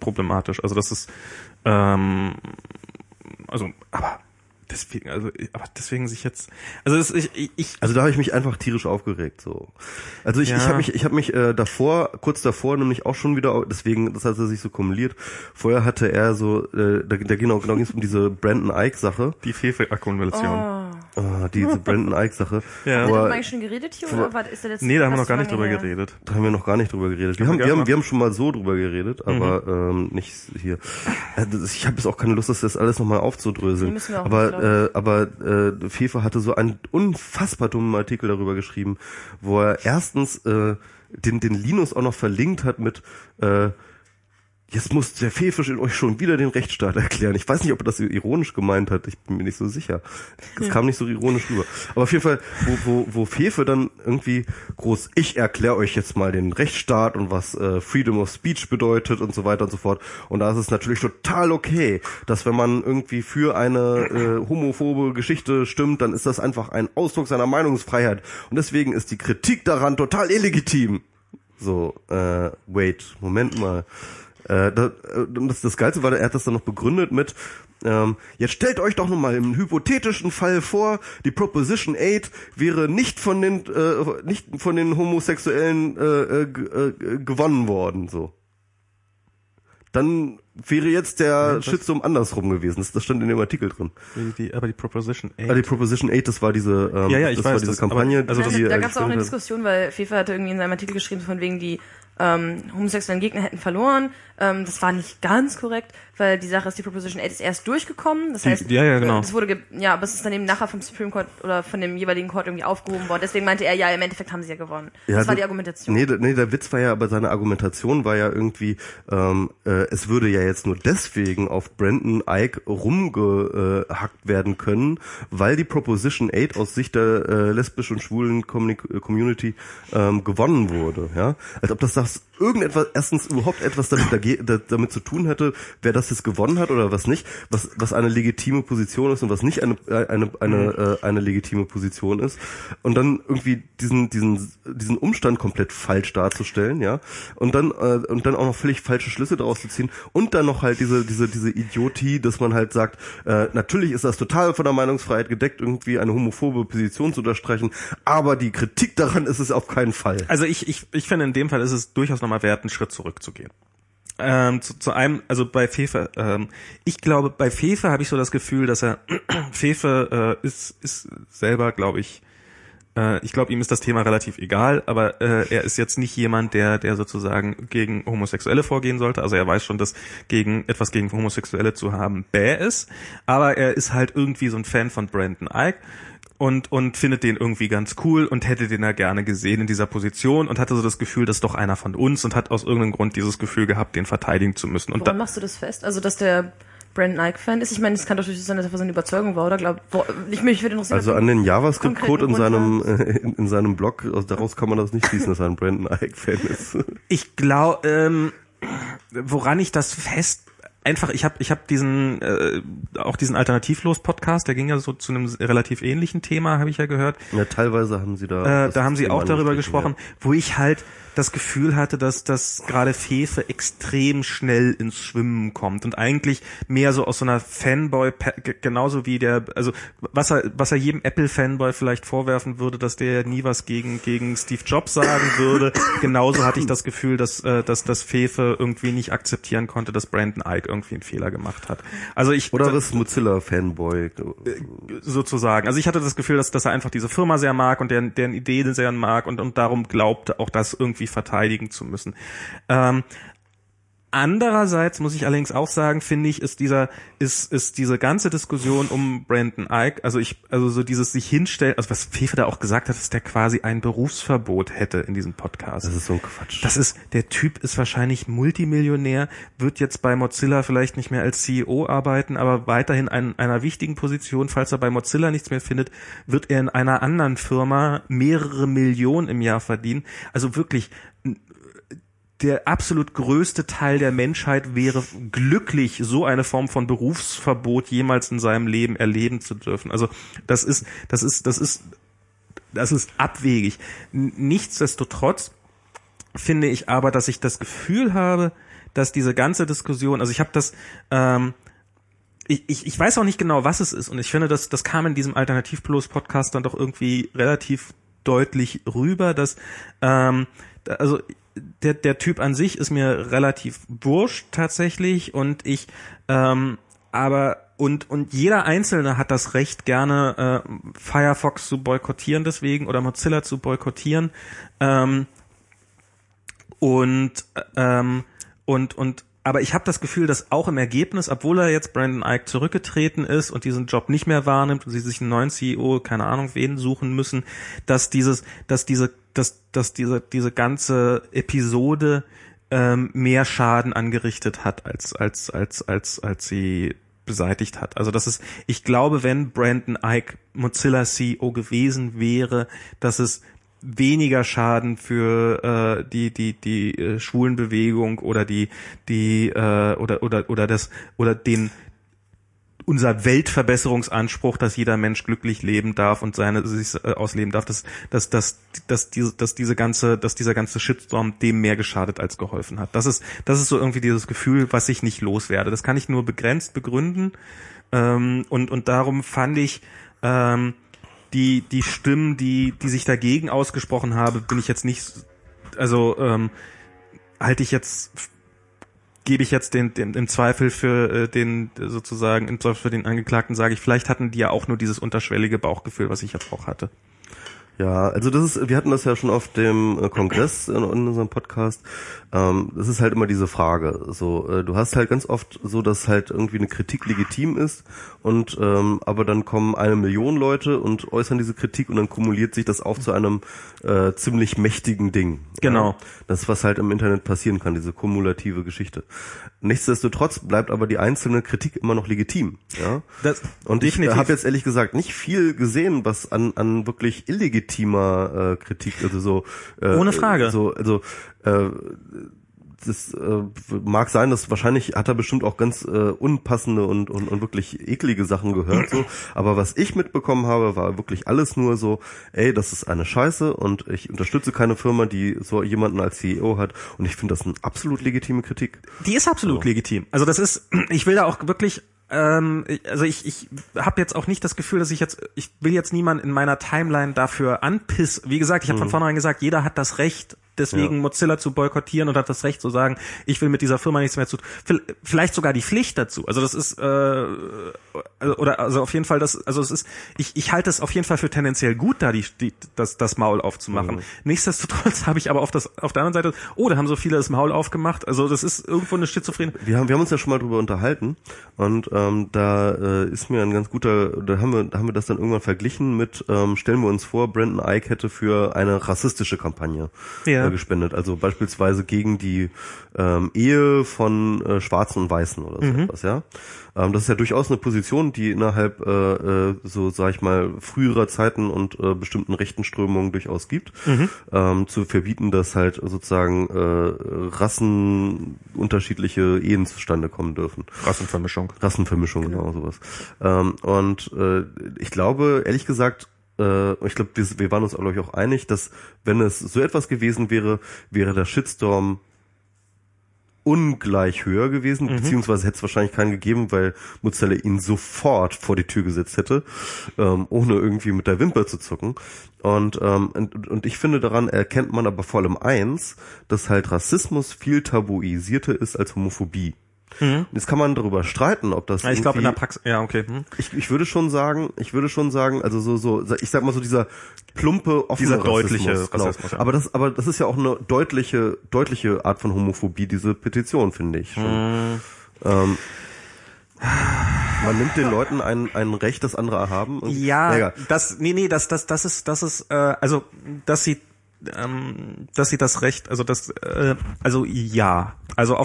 problematisch. Also das ist deswegen sich jetzt da habe ich mich einfach tierisch aufgeregt so. Also ich habe mich kurz davor nämlich auch schon wieder, deswegen, das hat er sich so kumuliert. Vorher hatte er so da ging es um diese Brandon Eich Sache, die Fefe-Akkumulation. Diese Brandon Eich Sache. Ja. Haben wir eigentlich schon geredet hier oder was ist das jetzt? Nee, da haben wir noch gar nicht drüber geredet. Wir haben schon mal so drüber geredet, aber nicht hier. Ich habe jetzt auch keine Lust, das alles nochmal aufzudröseln. Aber Fefe hatte so einen unfassbar dummen Artikel darüber geschrieben, wo er erstens den Linus auch noch verlinkt hat mit jetzt muss der Fefe in euch schon wieder den Rechtsstaat erklären. Ich weiß nicht, ob er das ironisch gemeint hat. Ich bin mir nicht so sicher. Es kam nicht so ironisch rüber. Aber auf jeden Fall, wo Fefe dann irgendwie groß, ich erkläre euch jetzt mal den Rechtsstaat und was Freedom of Speech bedeutet und so weiter und so fort. Und da ist es natürlich total okay, dass wenn man irgendwie für eine homophobe Geschichte stimmt, dann ist das einfach ein Ausdruck seiner Meinungsfreiheit. Und deswegen ist die Kritik daran total illegitim. So, Moment mal. Das Geilste war, er hat das dann noch begründet mit, jetzt stellt euch doch nochmal im hypothetischen Fall vor, die Proposition 8 wäre nicht von den Homosexuellen gewonnen worden, so. Dann wäre jetzt der Shitstorm andersrum gewesen. Das stand in dem Artikel drin. Aber die Proposition 8. Die Proposition 8, das war diese, diese Kampagne. Da gab es auch eine Diskussion, weil Fefe hatte irgendwie in seinem Artikel geschrieben, von wegen die homosexuellen Gegner hätten verloren. Das war nicht ganz korrekt, weil die Sache ist, die Proposition 8 ist erst durchgekommen. Das heißt, es wurde, aber es ist dann eben nachher vom Supreme Court oder von dem jeweiligen Court irgendwie aufgehoben worden. Deswegen meinte er, ja, im Endeffekt haben sie ja gewonnen. Ja, das war die Argumentation. Nee, der Witz war ja, aber seine Argumentation war ja irgendwie, es würde ja jetzt nur deswegen auf Brandon Eich rumgehackt werden können, weil die Proposition 8 aus Sicht der lesbischen und schwulen Community gewonnen wurde. Ja? Als ob das überhaupt etwas damit zu tun hatte, wer das jetzt gewonnen hat oder was nicht, was eine legitime Position ist und was nicht eine legitime Position ist. Und dann irgendwie diesen Umstand komplett falsch darzustellen, ja. Und dann auch noch völlig falsche Schlüsse daraus zu ziehen. Und dann noch halt diese Idiotie, dass man halt sagt, natürlich ist das total von der Meinungsfreiheit gedeckt, irgendwie eine homophobe Position zu unterstreichen, aber die Kritik daran ist es auf keinen Fall. Also ich finde, in dem Fall ist es durchaus nochmal wert, einen Schritt zurückzugehen. Bei Fefe, ich glaube, bei Fefe habe ich so das Gefühl, dass er, Fefe ist selber, glaube ich glaube, ihm ist das Thema relativ egal, aber er ist jetzt nicht jemand, der sozusagen gegen Homosexuelle vorgehen sollte. Also er weiß schon, dass etwas gegen Homosexuelle zu haben bäh ist, aber er ist halt irgendwie so ein Fan von Brandon Eich. Und findet den irgendwie ganz cool und hätte den da gerne gesehen in dieser Position und hatte so das Gefühl, das ist doch einer von uns und hat aus irgendeinem Grund dieses Gefühl gehabt, den verteidigen zu müssen. Und woran machst du das fest? Also, dass der Brandon Eich-Fan ist? Ich meine, es kann doch durchaus sein, dass er für seine Überzeugung war, oder? Ich würde noch sagen, also an den JavaScript-Code in seinem Blog, daraus kann man das nicht schließen, dass er ein Brandon Eich-Fan ist. Ich glaube, woran ich das fest einfach, ich hab diesen auch diesen Alternativlos-Podcast, der ging ja so zu einem relativ ähnlichen Thema, habe ich ja gehört. Ja, teilweise haben sie da haben sie auch darüber gesprochen, ja. Wo ich halt das Gefühl hatte, dass gerade Fefe extrem schnell ins Schwimmen kommt und eigentlich mehr so aus so einer Fanboy, genauso wie der, also was er jedem Apple-Fanboy vielleicht vorwerfen würde, dass der nie was gegen Steve Jobs sagen würde, genauso hatte ich das Gefühl, dass Fefe irgendwie nicht akzeptieren konnte, dass Brandon Eich irgendwie einen Fehler gemacht hat. Also oder das Mozilla-Fanboy. Sozusagen. Also ich hatte das Gefühl, dass er einfach diese Firma sehr mag und deren Ideen sehr mag und darum glaubte, auch das irgendwie verteidigen zu müssen. Andererseits muss ich allerdings auch sagen, finde ich, ist diese ganze Diskussion um Brandon Eich, also so dieses sich hinstellen, also was Fefe da auch gesagt hat, dass der quasi ein Berufsverbot hätte in diesem Podcast. Das ist so ein Quatsch. Der Typ ist wahrscheinlich Multimillionär, wird jetzt bei Mozilla vielleicht nicht mehr als CEO arbeiten, aber weiterhin in einer wichtigen Position. Falls er bei Mozilla nichts mehr findet, wird er in einer anderen Firma mehrere Millionen im Jahr verdienen. Also wirklich, der absolut größte Teil der Menschheit wäre glücklich, so eine Form von Berufsverbot jemals in seinem Leben erleben zu dürfen. Also das ist abwegig. Nichtsdestotrotz finde ich aber, dass ich das Gefühl habe, dass diese ganze Diskussion, also ich habe das, ich weiß auch nicht genau, was es ist, und ich finde, das kam in diesem Alternativ-Plus-Podcast dann doch irgendwie relativ deutlich rüber, dass also der Typ an sich ist mir relativ wurscht tatsächlich, und ich aber jeder Einzelne hat das Recht, gerne Firefox zu boykottieren deswegen oder Mozilla zu boykottieren, aber ich habe das Gefühl, dass auch im Ergebnis, obwohl er jetzt Brandon Eich zurückgetreten ist und diesen Job nicht mehr wahrnimmt und sie sich einen neuen CEO, keine Ahnung wen, suchen müssen, dass diese ganze Episode mehr Schaden angerichtet hat, als sie beseitigt hat. Also ich glaube, wenn Brandon Eich Mozilla CEO gewesen wäre, dass es weniger Schaden für die Schwulenbewegung oder unser Weltverbesserungsanspruch, dass jeder Mensch glücklich leben darf und sich ausleben darf, dass dieser ganze Shitstorm dem mehr geschadet als geholfen hat. Das ist so irgendwie dieses Gefühl, was ich nicht loswerde. Das kann ich nur begrenzt begründen, und darum fand ich die Stimmen, die sich dagegen ausgesprochen haben, bin ich jetzt nicht, also gebe ich jetzt den im Zweifel für den, sozusagen im Zweifel für den Angeklagten, sage ich, vielleicht hatten die ja auch nur dieses unterschwellige Bauchgefühl, was ich jetzt auch hatte. Ja, also wir hatten das ja schon auf dem Kongress in unserem Podcast. Das ist halt immer diese Frage. So, du hast halt ganz oft so, dass halt irgendwie eine Kritik legitim ist, und aber dann kommen 1 Million Leute und äußern diese Kritik, und dann kumuliert sich das auf zu einem ziemlich mächtigen Ding. Genau. Ja? Das, was halt im Internet passieren kann, diese kumulative Geschichte. Nichtsdestotrotz bleibt aber die einzelne Kritik immer noch legitim. Ja. Und ich habe jetzt ehrlich gesagt nicht viel gesehen, was an wirklich illegitimer Kritik, also so ohne Frage. Das mag sein, dass wahrscheinlich hat er bestimmt auch ganz unpassende und wirklich eklige Sachen gehört, so. Aber was ich mitbekommen habe, war wirklich alles nur so, ey, das ist eine Scheiße und ich unterstütze keine Firma, die so jemanden als CEO hat, und ich finde das eine absolut legitime Kritik. Die ist absolut legitim. Also ich will da auch wirklich, also ich habe jetzt auch nicht das Gefühl, dass ich will jetzt niemanden in meiner Timeline dafür anpissen. Wie gesagt, ich habe von vornherein gesagt, jeder hat das Recht, deswegen Mozilla zu boykottieren, und hat das Recht zu sagen, ich will mit dieser Firma nichts mehr zu tun. Vielleicht sogar die Pflicht dazu. Also das ist auf jeden Fall das. Also es ist, ich halte es auf jeden Fall für tendenziell gut, da das Maul aufzumachen. Mhm. Nichtsdestotrotz habe ich aber auf der anderen Seite, da haben so viele das Maul aufgemacht. Also das ist irgendwo eine Schizophrenie. Wir haben uns ja schon mal drüber unterhalten, und ist mir ein ganz guter. Da haben wir das dann irgendwann verglichen mit. Stellen wir uns vor, Brandon Eich hätte für eine rassistische Kampagne gespendet, also beispielsweise gegen die Ehe von Schwarzen und Weißen oder so etwas, ja. Das ist ja durchaus eine Position, die innerhalb, so sag ich mal, früherer Zeiten und bestimmten rechten Strömungen durchaus gibt. Mhm. Zu verbieten, dass halt sozusagen rassenunterschiedliche Ehen zustande kommen dürfen. Rassenvermischung, genau sowas. Ich glaube, ehrlich gesagt, wir waren uns, glaube ich, auch einig, dass wenn es so etwas gewesen wäre, wäre der Shitstorm ungleich höher gewesen, beziehungsweise hätte es wahrscheinlich keinen gegeben, weil Mozelle ihn sofort vor die Tür gesetzt hätte, ohne irgendwie mit der Wimper zu zucken. Und ich finde, daran erkennt man aber vor allem eins, dass halt Rassismus viel tabuisierter ist als Homophobie. Mhm. Jetzt kann man darüber streiten, ob das. Ja, ich glaube in der Praxis. Ja, okay. Mhm. Ich würde schon sagen, also ich sag mal so dieser plumpe, offene, dieser deutliche Rassismus, genau. Ja. Aber das ist ja auch eine deutliche Art von Homophobie, diese Petition, finde ich schon. Mhm. Man nimmt den Leuten ein Recht, das andere haben. Und, ja. Egal. Dass sie das Recht, auf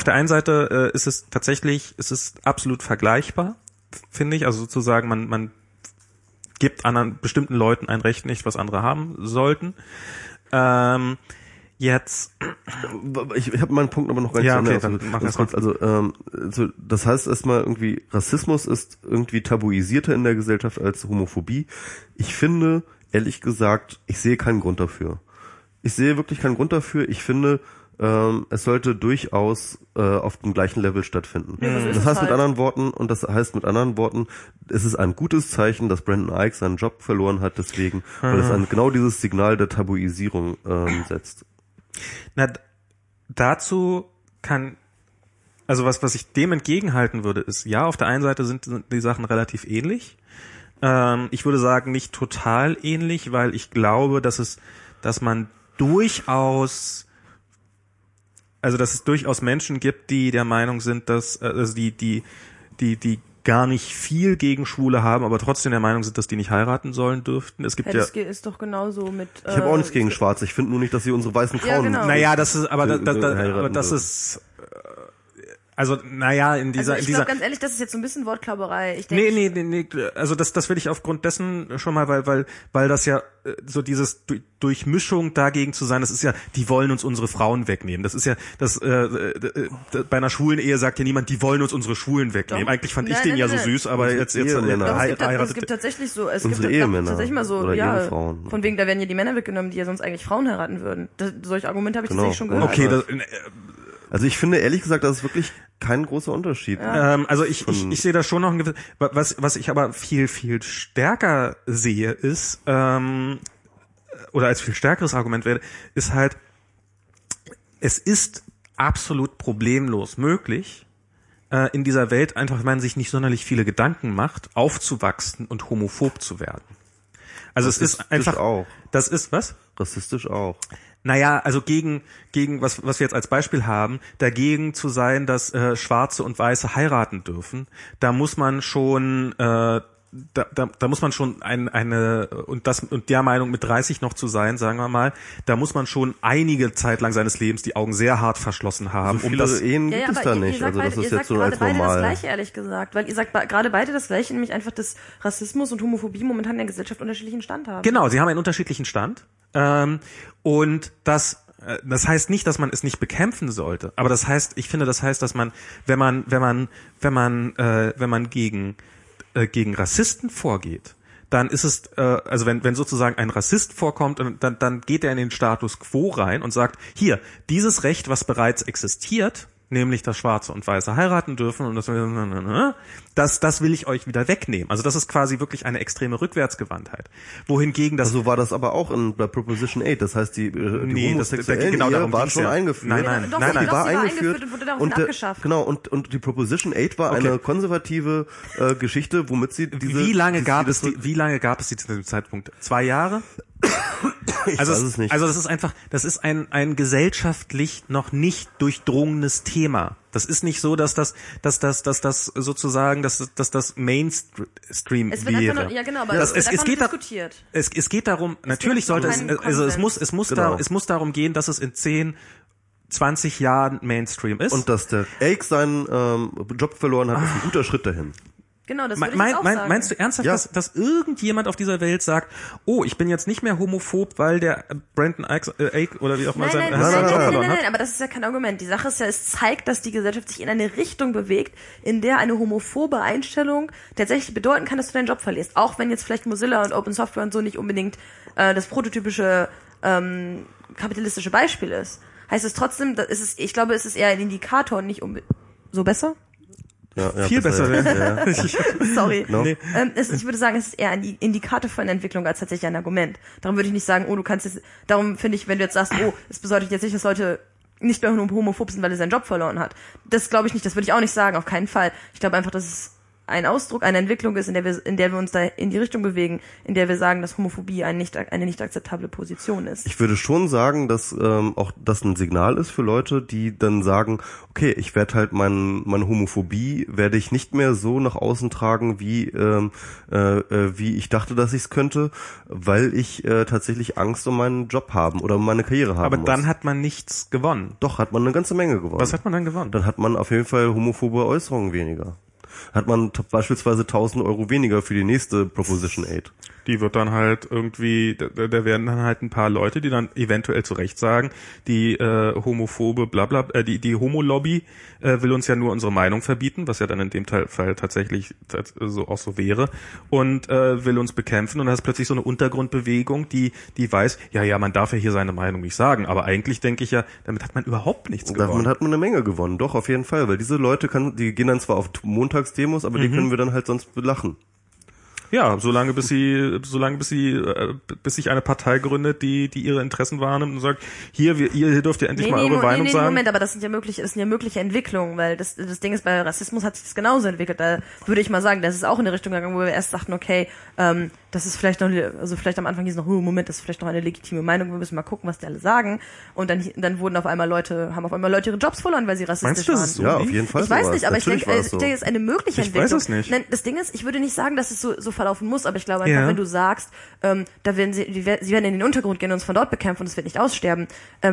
der einen Seite ist es absolut vergleichbar, finde ich, also sozusagen man gibt anderen bestimmten Leuten ein Recht nicht, was andere haben sollten. Jetzt. Ich habe meinen Punkt aber noch gar nicht zu Ende. Also das heißt erstmal irgendwie, Rassismus ist irgendwie tabuisierter in der Gesellschaft als Homophobie. Ich finde, ehrlich gesagt, ich sehe keinen Grund dafür. Ich sehe wirklich keinen Grund dafür. Ich finde, es sollte durchaus auf dem gleichen Level stattfinden. Ja, das heißt mit anderen Worten, es ist ein gutes Zeichen, dass Brandon Ike seinen Job verloren hat, deswegen, weil es an genau dieses Signal der Tabuisierung setzt. Na, dazu kann, also was ich dem entgegenhalten würde, ist, ja, auf der einen Seite sind die Sachen relativ ähnlich. Ich würde sagen, nicht total ähnlich, weil ich glaube, dass es durchaus Menschen gibt, die der Meinung sind, dass, also die gar nicht viel gegen Schwule haben, aber trotzdem der Meinung sind, dass die nicht heiraten sollen dürften. Es gibt das ist doch genauso mit. Ich habe auch nichts gegen Schwarze. Ich finde nur nicht, dass sie unsere weißen Frauen. Ja, genau. Naja, ich glaube ganz ehrlich, das ist jetzt so ein bisschen Wortklauberei. Nee. Also das will ich aufgrund dessen schon mal, weil das ja so dieses Durchmischung dagegen zu sein, das ist ja, die wollen uns unsere Frauen wegnehmen. Das ist ja, bei einer schwulen Ehe sagt ja niemand, die wollen uns unsere Schwulen wegnehmen. Doch. Eigentlich fand ich den ja so süß, aber jetzt heiratet. Es gibt tatsächlich so, Ehefrauen. Von wegen, da werden ja die Männer weggenommen, die ja sonst eigentlich Frauen heiraten würden. Solche Argumente habe ich tatsächlich schon gehört. Okay, also ich finde, ehrlich gesagt, das ist wirklich kein großer Unterschied. Ja. Also ich sehe da schon noch ein gewisses, was ich aber viel, viel stärker sehe ist, oder als viel stärkeres Argument wäre, ist halt, es ist absolut problemlos möglich, in dieser Welt einfach, wenn man sich nicht sonderlich viele Gedanken macht, aufzuwachsen und homophob zu werden. Also es ist einfach, auch. Das ist was? Rassistisch auch. Naja, also gegen was wir jetzt als Beispiel haben, dagegen zu sein, dass Schwarze und Weiße heiraten dürfen, da muss man schon der Meinung mit 30 noch zu sein, sagen wir mal, da muss man schon einige Zeit lang seines Lebens die Augen sehr hart verschlossen haben. So viele Ehen gibt es da nicht. Also das ist jetzt so als normal. Ihr sagt gerade beide das Gleiche, ehrlich gesagt. Weil ihr sagt gerade beide das Gleiche, nämlich einfach, dass Rassismus und Homophobie momentan in der Gesellschaft unterschiedlichen Stand haben. Genau, sie haben einen unterschiedlichen Stand. Und das heißt nicht, dass man es nicht bekämpfen sollte. Aber das heißt, ich finde, dass man, wenn man gegen Rassisten vorgeht, dann ist es, also wenn sozusagen ein Rassist vorkommt, dann geht er in den Status quo rein und sagt, hier, dieses Recht, was bereits existiert, nämlich dass Schwarze und Weiße heiraten dürfen und das will ich euch wieder wegnehmen. Also das ist quasi wirklich eine extreme Rückwärtsgewandtheit. Wohingegen das... So war das aber auch in der Proposition 8, das heißt die Homosexuellen waren schon eingeführt. Nein. Die war eingeführt und abgeschafft. Genau, und die Proposition 8 war eine konservative Geschichte, womit sie diese... Wie lange gab es die zu diesem Zeitpunkt? 2 Jahre? Also das ist einfach, das ist ein gesellschaftlich noch nicht durchdrungenes Thema. Das ist nicht so, dass das Mainstream wäre. Es wird diskutiert. Es geht darum, natürlich sollte es muss darum gehen, dass es in 10 20 Jahren Mainstream ist. Und dass der Ake seinen Job verloren hat, ist ein guter Schritt dahin. Genau, das würde ich auch sagen. Meinst du ernsthaft, ja, dass irgendjemand auf dieser Welt sagt, oh, ich bin jetzt nicht mehr homophob, weil der Brandon Ake oder wie auch immer sein... Nein, aber das ist ja kein Argument. Die Sache ist ja, es zeigt, dass die Gesellschaft sich in eine Richtung bewegt, in der eine homophobe Einstellung tatsächlich bedeuten kann, dass du deinen Job verlierst. Auch wenn jetzt vielleicht Mozilla und Open Software und so nicht unbedingt das prototypische kapitalistische Beispiel ist. Heißt es trotzdem, ich glaube, es ist eher ein Indikator und nicht unbedingt... So besser? Ja, viel besser. Ja. Sorry. No. Nee. Ich würde sagen, es ist eher ein Indikator für eine Entwicklung als tatsächlich ein Argument. Darum würde ich nicht sagen, oh, du kannst jetzt, darum finde ich, wenn du jetzt sagst, oh, es bedeutet jetzt nicht, dass Leute nicht mehr homophob sind, weil er seinen Job verloren hat. Das glaube ich nicht, das würde ich auch nicht sagen, auf keinen Fall. Ich glaube einfach, dass es ein Ausdruck einer Entwicklung ist, in der wir uns da in die Richtung bewegen, in der wir sagen, dass Homophobie eine nicht akzeptable Position ist. Ich würde schon sagen, dass auch das ein Signal ist für Leute, die dann sagen, okay, ich werde halt meine Homophobie werde ich nicht mehr so nach außen tragen, wie ich dachte, dass ich es könnte, weil ich tatsächlich Angst um meinen Job haben oder um meine Karriere haben muss. Aber dann hat man nichts gewonnen. Doch, hat man eine ganze Menge gewonnen. Was hat man dann gewonnen? Dann hat man auf jeden Fall homophobe Äußerungen weniger. Hat man beispielsweise 1.000 Euro weniger für die nächste Proposition 8. Die wird dann halt irgendwie, da werden dann halt ein paar Leute, die dann eventuell zu Recht sagen, die homophobe blablabla, die Homolobby will uns ja nur unsere Meinung verbieten, was ja dann in dem Fall tatsächlich so auch so wäre, und will uns bekämpfen, und da ist plötzlich so eine Untergrundbewegung, die weiß, ja, man darf ja hier seine Meinung nicht sagen, aber eigentlich denke ich ja, damit hat man überhaupt nichts gewonnen. Damit hat man eine Menge gewonnen, doch, auf jeden Fall, weil diese Leute die gehen dann zwar auf Montagsdemos, aber die können wir dann halt sonst belachen. Ja, bis sich eine Partei gründet, die ihre Interessen wahrnimmt und sagt, hier dürft ihr endlich mal eure Meinung sagen. Moment, aber das sind ja mögliche Entwicklungen, weil das Ding ist, bei Rassismus hat sich das genauso entwickelt. Da würde ich mal sagen, das ist auch in eine Richtung gegangen, wo wir erst dachten, okay, das ist vielleicht noch, also vielleicht am Anfang hieß noch, Moment, das ist vielleicht noch eine legitime Meinung, wir müssen mal gucken, was die alle sagen. Und dann haben auf einmal Leute ihre Jobs verloren, weil sie rassistisch waren. Meinst du, das ist so? Ja, auf jeden Fall. Ich weiß nicht, aber ich denke, es ist eine mögliche Entwicklung. Ich weiß es nicht. Nein, das Ding ist, ich würde nicht sagen, dass es so verlaufen muss, aber ich glaube einfach, wenn du sagst, da werden sie werden in den Untergrund gehen und uns von dort bekämpfen und es wird nicht aussterben.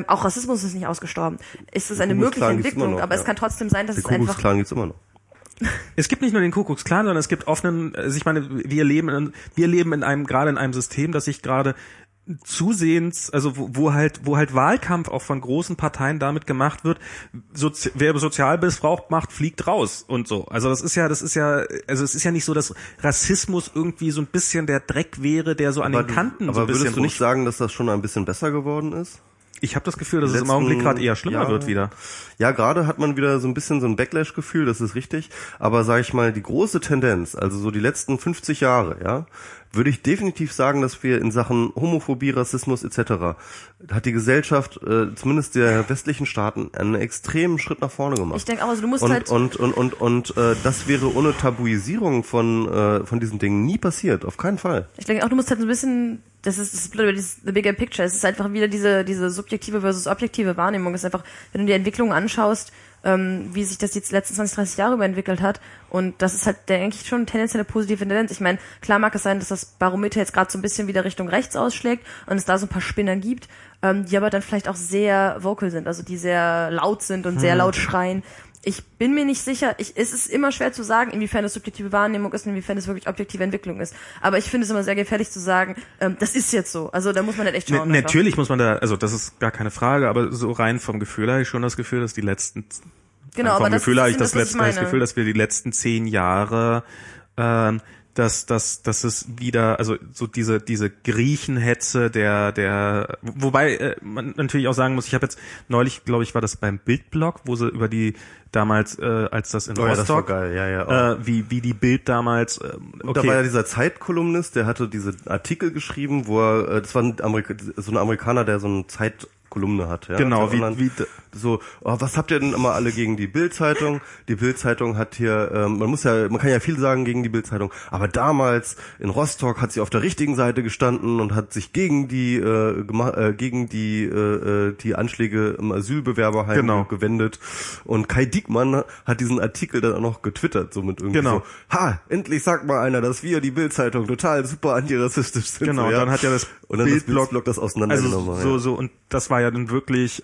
Auch Rassismus ist nicht ausgestorben. Ist das eine mögliche Entwicklung, noch, aber es kann trotzdem sein, dass es einfach... Den Kuckucksklan gibt's immer noch. Es gibt nicht nur den Kuckucksklan, sondern es gibt offenen... Also ich meine, wir leben in einem System, das sich gerade zusehends, also wo halt Wahlkampf auch von großen Parteien damit gemacht wird, wer Sozialmissbrauch macht, fliegt raus und so. Also es ist ja nicht so, dass Rassismus irgendwie so ein bisschen der Dreck wäre, der so an den Kanten so ein bisschen... Aber würdest du nicht sagen, dass das schon ein bisschen besser geworden ist? Ich habe das Gefühl, dass es im Augenblick gerade eher schlimmer wird wieder. Ja, gerade hat man wieder so ein bisschen so ein Backlash-Gefühl, das ist richtig. Aber sage ich mal, die große Tendenz, also so die letzten 50 Jahre, ja, würde ich definitiv sagen, dass wir in Sachen Homophobie, Rassismus etc. hat die Gesellschaft, zumindest der westlichen Staaten, einen extremen Schritt nach vorne gemacht. Ich denke auch, also du musst halt... Und das wäre ohne Tabuisierung von diesen Dingen nie passiert, auf keinen Fall. Ich denke auch, du musst halt so ein bisschen... Das ist blöd, the bigger picture. Es ist einfach wieder diese subjektive versus objektive Wahrnehmung. Es ist einfach, wenn du die Entwicklung anschaust, wie sich das jetzt die letzten 20, 30 Jahre überentwickelt hat. Und das ist halt, denke ich, schon tendenziell eine positive Tendenz. Ich meine, klar mag es sein, dass das Barometer jetzt gerade so ein bisschen wieder Richtung rechts ausschlägt und es da so ein paar Spinner gibt, die aber dann vielleicht auch sehr vocal sind, also die sehr laut sind und sehr laut schreien. Ich bin mir nicht sicher, es ist immer schwer zu sagen, inwiefern das subjektive Wahrnehmung ist und inwiefern es wirklich objektive Entwicklung ist. Aber ich finde es immer sehr gefährlich zu sagen, das ist jetzt so. Also da muss man halt echt schauen. Natürlich muss man da, also das ist gar keine Frage, aber so rein vom Gefühl habe ich schon das Gefühl, dass die letzten, genau, vom Gefühl habe ich das Gefühl, dass wir die letzten 10 Jahre, dass es wieder, also so diese Griechenhetze der wobei man natürlich auch sagen muss, ich habe jetzt neulich, glaube ich, war das beim Bildblog, wo sie über die damals, als das in Rostock, ja, das war geil. Ja. Wie die Bild damals... Okay. Da war ja dieser Zeitkolumnist, der hatte diese Artikel geschrieben, wo er, das war so ein Amerikaner, der so eine Zeitkolumne hat. Ja? Genau, was habt ihr denn immer alle gegen die Bild-Zeitung? Die Bild-Zeitung hat hier, man kann ja viel sagen gegen die Bild-Zeitung, aber damals in Rostock hat sie auf der richtigen Seite gestanden und hat sich gegen die Anschläge im Asylbewerberheim gewendet, und Kai Diekmann hat diesen Artikel dann auch noch getwittert, so mit irgendwie so, endlich sagt mal einer, dass wir, die Bild-Zeitung, total super antirassistisch sind. Genau, so, ja? Dann hat ja das Bildblog das auseinandergenommen. Also so, und das war ja dann wirklich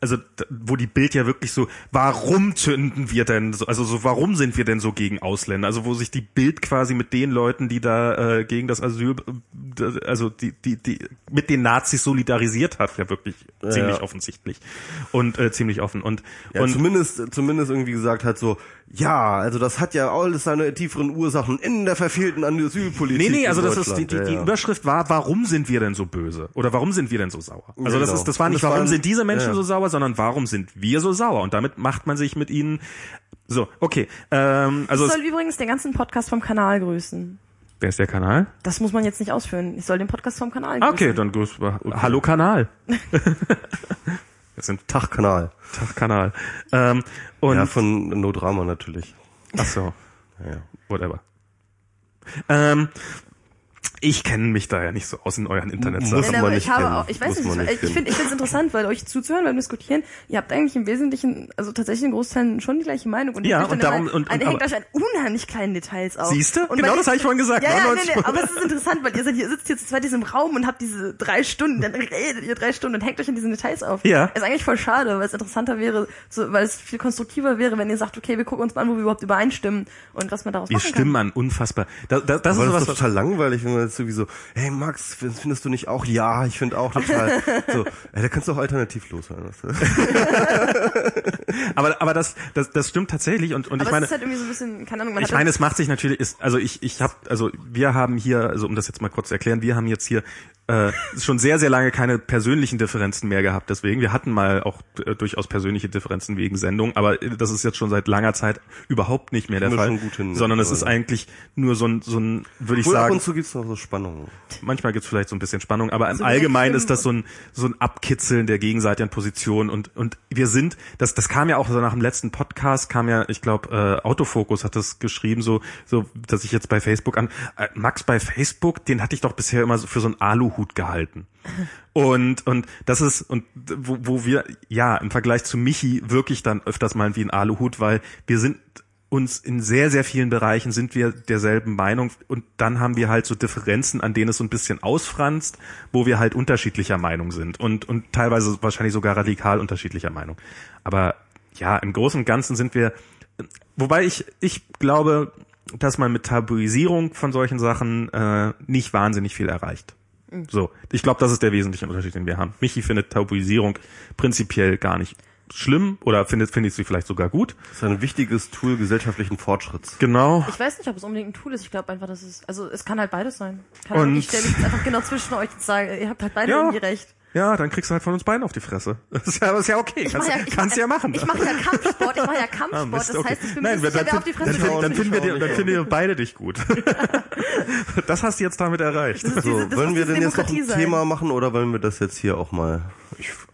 also wo die Bild ja wirklich so, warum zünden wir denn so, also so, warum sind wir denn so gegen Ausländer? Also wo sich die Bild quasi mit den Leuten, die da gegen das Asyl, also die mit den Nazis solidarisiert hat, ja wirklich ziemlich offensichtlich und ziemlich offen und zumindest irgendwie gesagt hat so, ja, also das hat ja alles seine tieferen Ursachen in der verfehlten Asylpolitik. Nee, also das ist die Überschrift war, warum sind wir denn so böse? Oder warum sind wir denn so sauer? Also genau. das war nicht, warum sind diese Menschen so sauer, sondern warum sind wir so sauer? Und damit macht man sich mit ihnen so, okay. Also ich soll übrigens den ganzen Podcast vom Kanal grüßen. Wer ist der Kanal? Das muss man jetzt nicht ausführen. Ich soll den Podcast vom Kanal grüßen. Okay, dann grüß. Hallo Kanal. Das sind Tachkanal. Und ja, von No Drama natürlich. Ach so. Ja, whatever. Ich kenne mich da ja nicht so aus in euren Internetsachen. Ich finde es interessant, weil euch zuzuhören, beim Diskutieren, ihr habt eigentlich im Wesentlichen, also tatsächlich in Großteilen schon die gleiche Meinung. Und ja, und darum, hängt euch an unheimlich kleinen Details auf. Siehst du? Genau das habe ich vorhin gesagt. Ja, aber es ist interessant, weil ihr sitzt hier zu zweit in diesem Raum und habt diese 3 Stunden, dann redet ihr 3 Stunden und hängt euch an diesen Details auf. Ja. Ist eigentlich voll schade, weil es interessanter wäre, so, weil es viel konstruktiver wäre, wenn ihr sagt, okay, wir gucken uns mal an, wo wir überhaupt übereinstimmen und was man daraus machen kann. Wir stimmen an, unfassbar. Das ist sowas total langweilig, wenn man jetzt sowieso, hey Max, findest du nicht auch? Ja, ich finde auch total. So, ey, da kannst du auch alternativlos sein. aber das stimmt tatsächlich und aber ich meine, es ist halt irgendwie so ein bisschen, keine Ahnung, es macht sich natürlich, um das jetzt mal kurz zu erklären, wir haben jetzt hier schon sehr, sehr lange keine persönlichen Differenzen mehr gehabt, deswegen, wir hatten mal auch durchaus persönliche Differenzen wegen Sendung, aber das ist jetzt schon seit langer Zeit überhaupt nicht mehr der Fall, sondern es ist eigentlich nur so ein, würde ich sagen, ab und zu gibt's noch so Spannung. Manchmal gibt's vielleicht so ein bisschen Spannung, aber im Allgemeinen ist das so ein Abkitzeln der gegenseitigen Positionen und wir sind, das kam ja auch so nach dem letzten Podcast, ich glaube, Autofokus hat das geschrieben, so, dass ich jetzt bei Facebook Max bei Facebook, den hatte ich doch bisher immer so für so einen Aluhut gehalten. Und das ist, und wo wir, ja, im Vergleich zu Michi wirklich dann öfters mal wie ein Aluhut, weil wir sind uns in sehr, sehr vielen Bereichen sind wir derselben Meinung und dann haben wir halt so Differenzen, an denen es so ein bisschen ausfranst, wo wir halt unterschiedlicher Meinung sind und teilweise wahrscheinlich sogar radikal unterschiedlicher Meinung. Aber ja, im Großen und Ganzen sind wir, wobei ich glaube, dass man mit Tabuisierung von solchen Sachen nicht wahnsinnig viel erreicht. So, ich glaube, das ist der wesentliche Unterschied, den wir haben. Michi findet Tabuisierung prinzipiell gar nicht schlimm oder findet sie vielleicht sogar gut. Das ist ein wichtiges Tool gesellschaftlichen Fortschritts. Genau. Ich weiß nicht, ob es unbedingt ein Tool ist. Ich glaube einfach, dass es, also es kann halt beides sein. Ich stelle mich jetzt einfach genau zwischen euch und sage, ihr habt halt beide irgendwie recht. Ja, dann kriegst du halt von uns beiden auf die Fresse. Das ist ja okay. Kannst du machen. Ich mache ja Kampfsport. Ah, Mist, okay. Das heißt, ich bin mir sicher, auf die Fresse dann finden wir beide dich gut. Das hast du jetzt damit erreicht. Wollen wir denn jetzt noch ein Thema machen oder wollen wir das jetzt hier auch mal?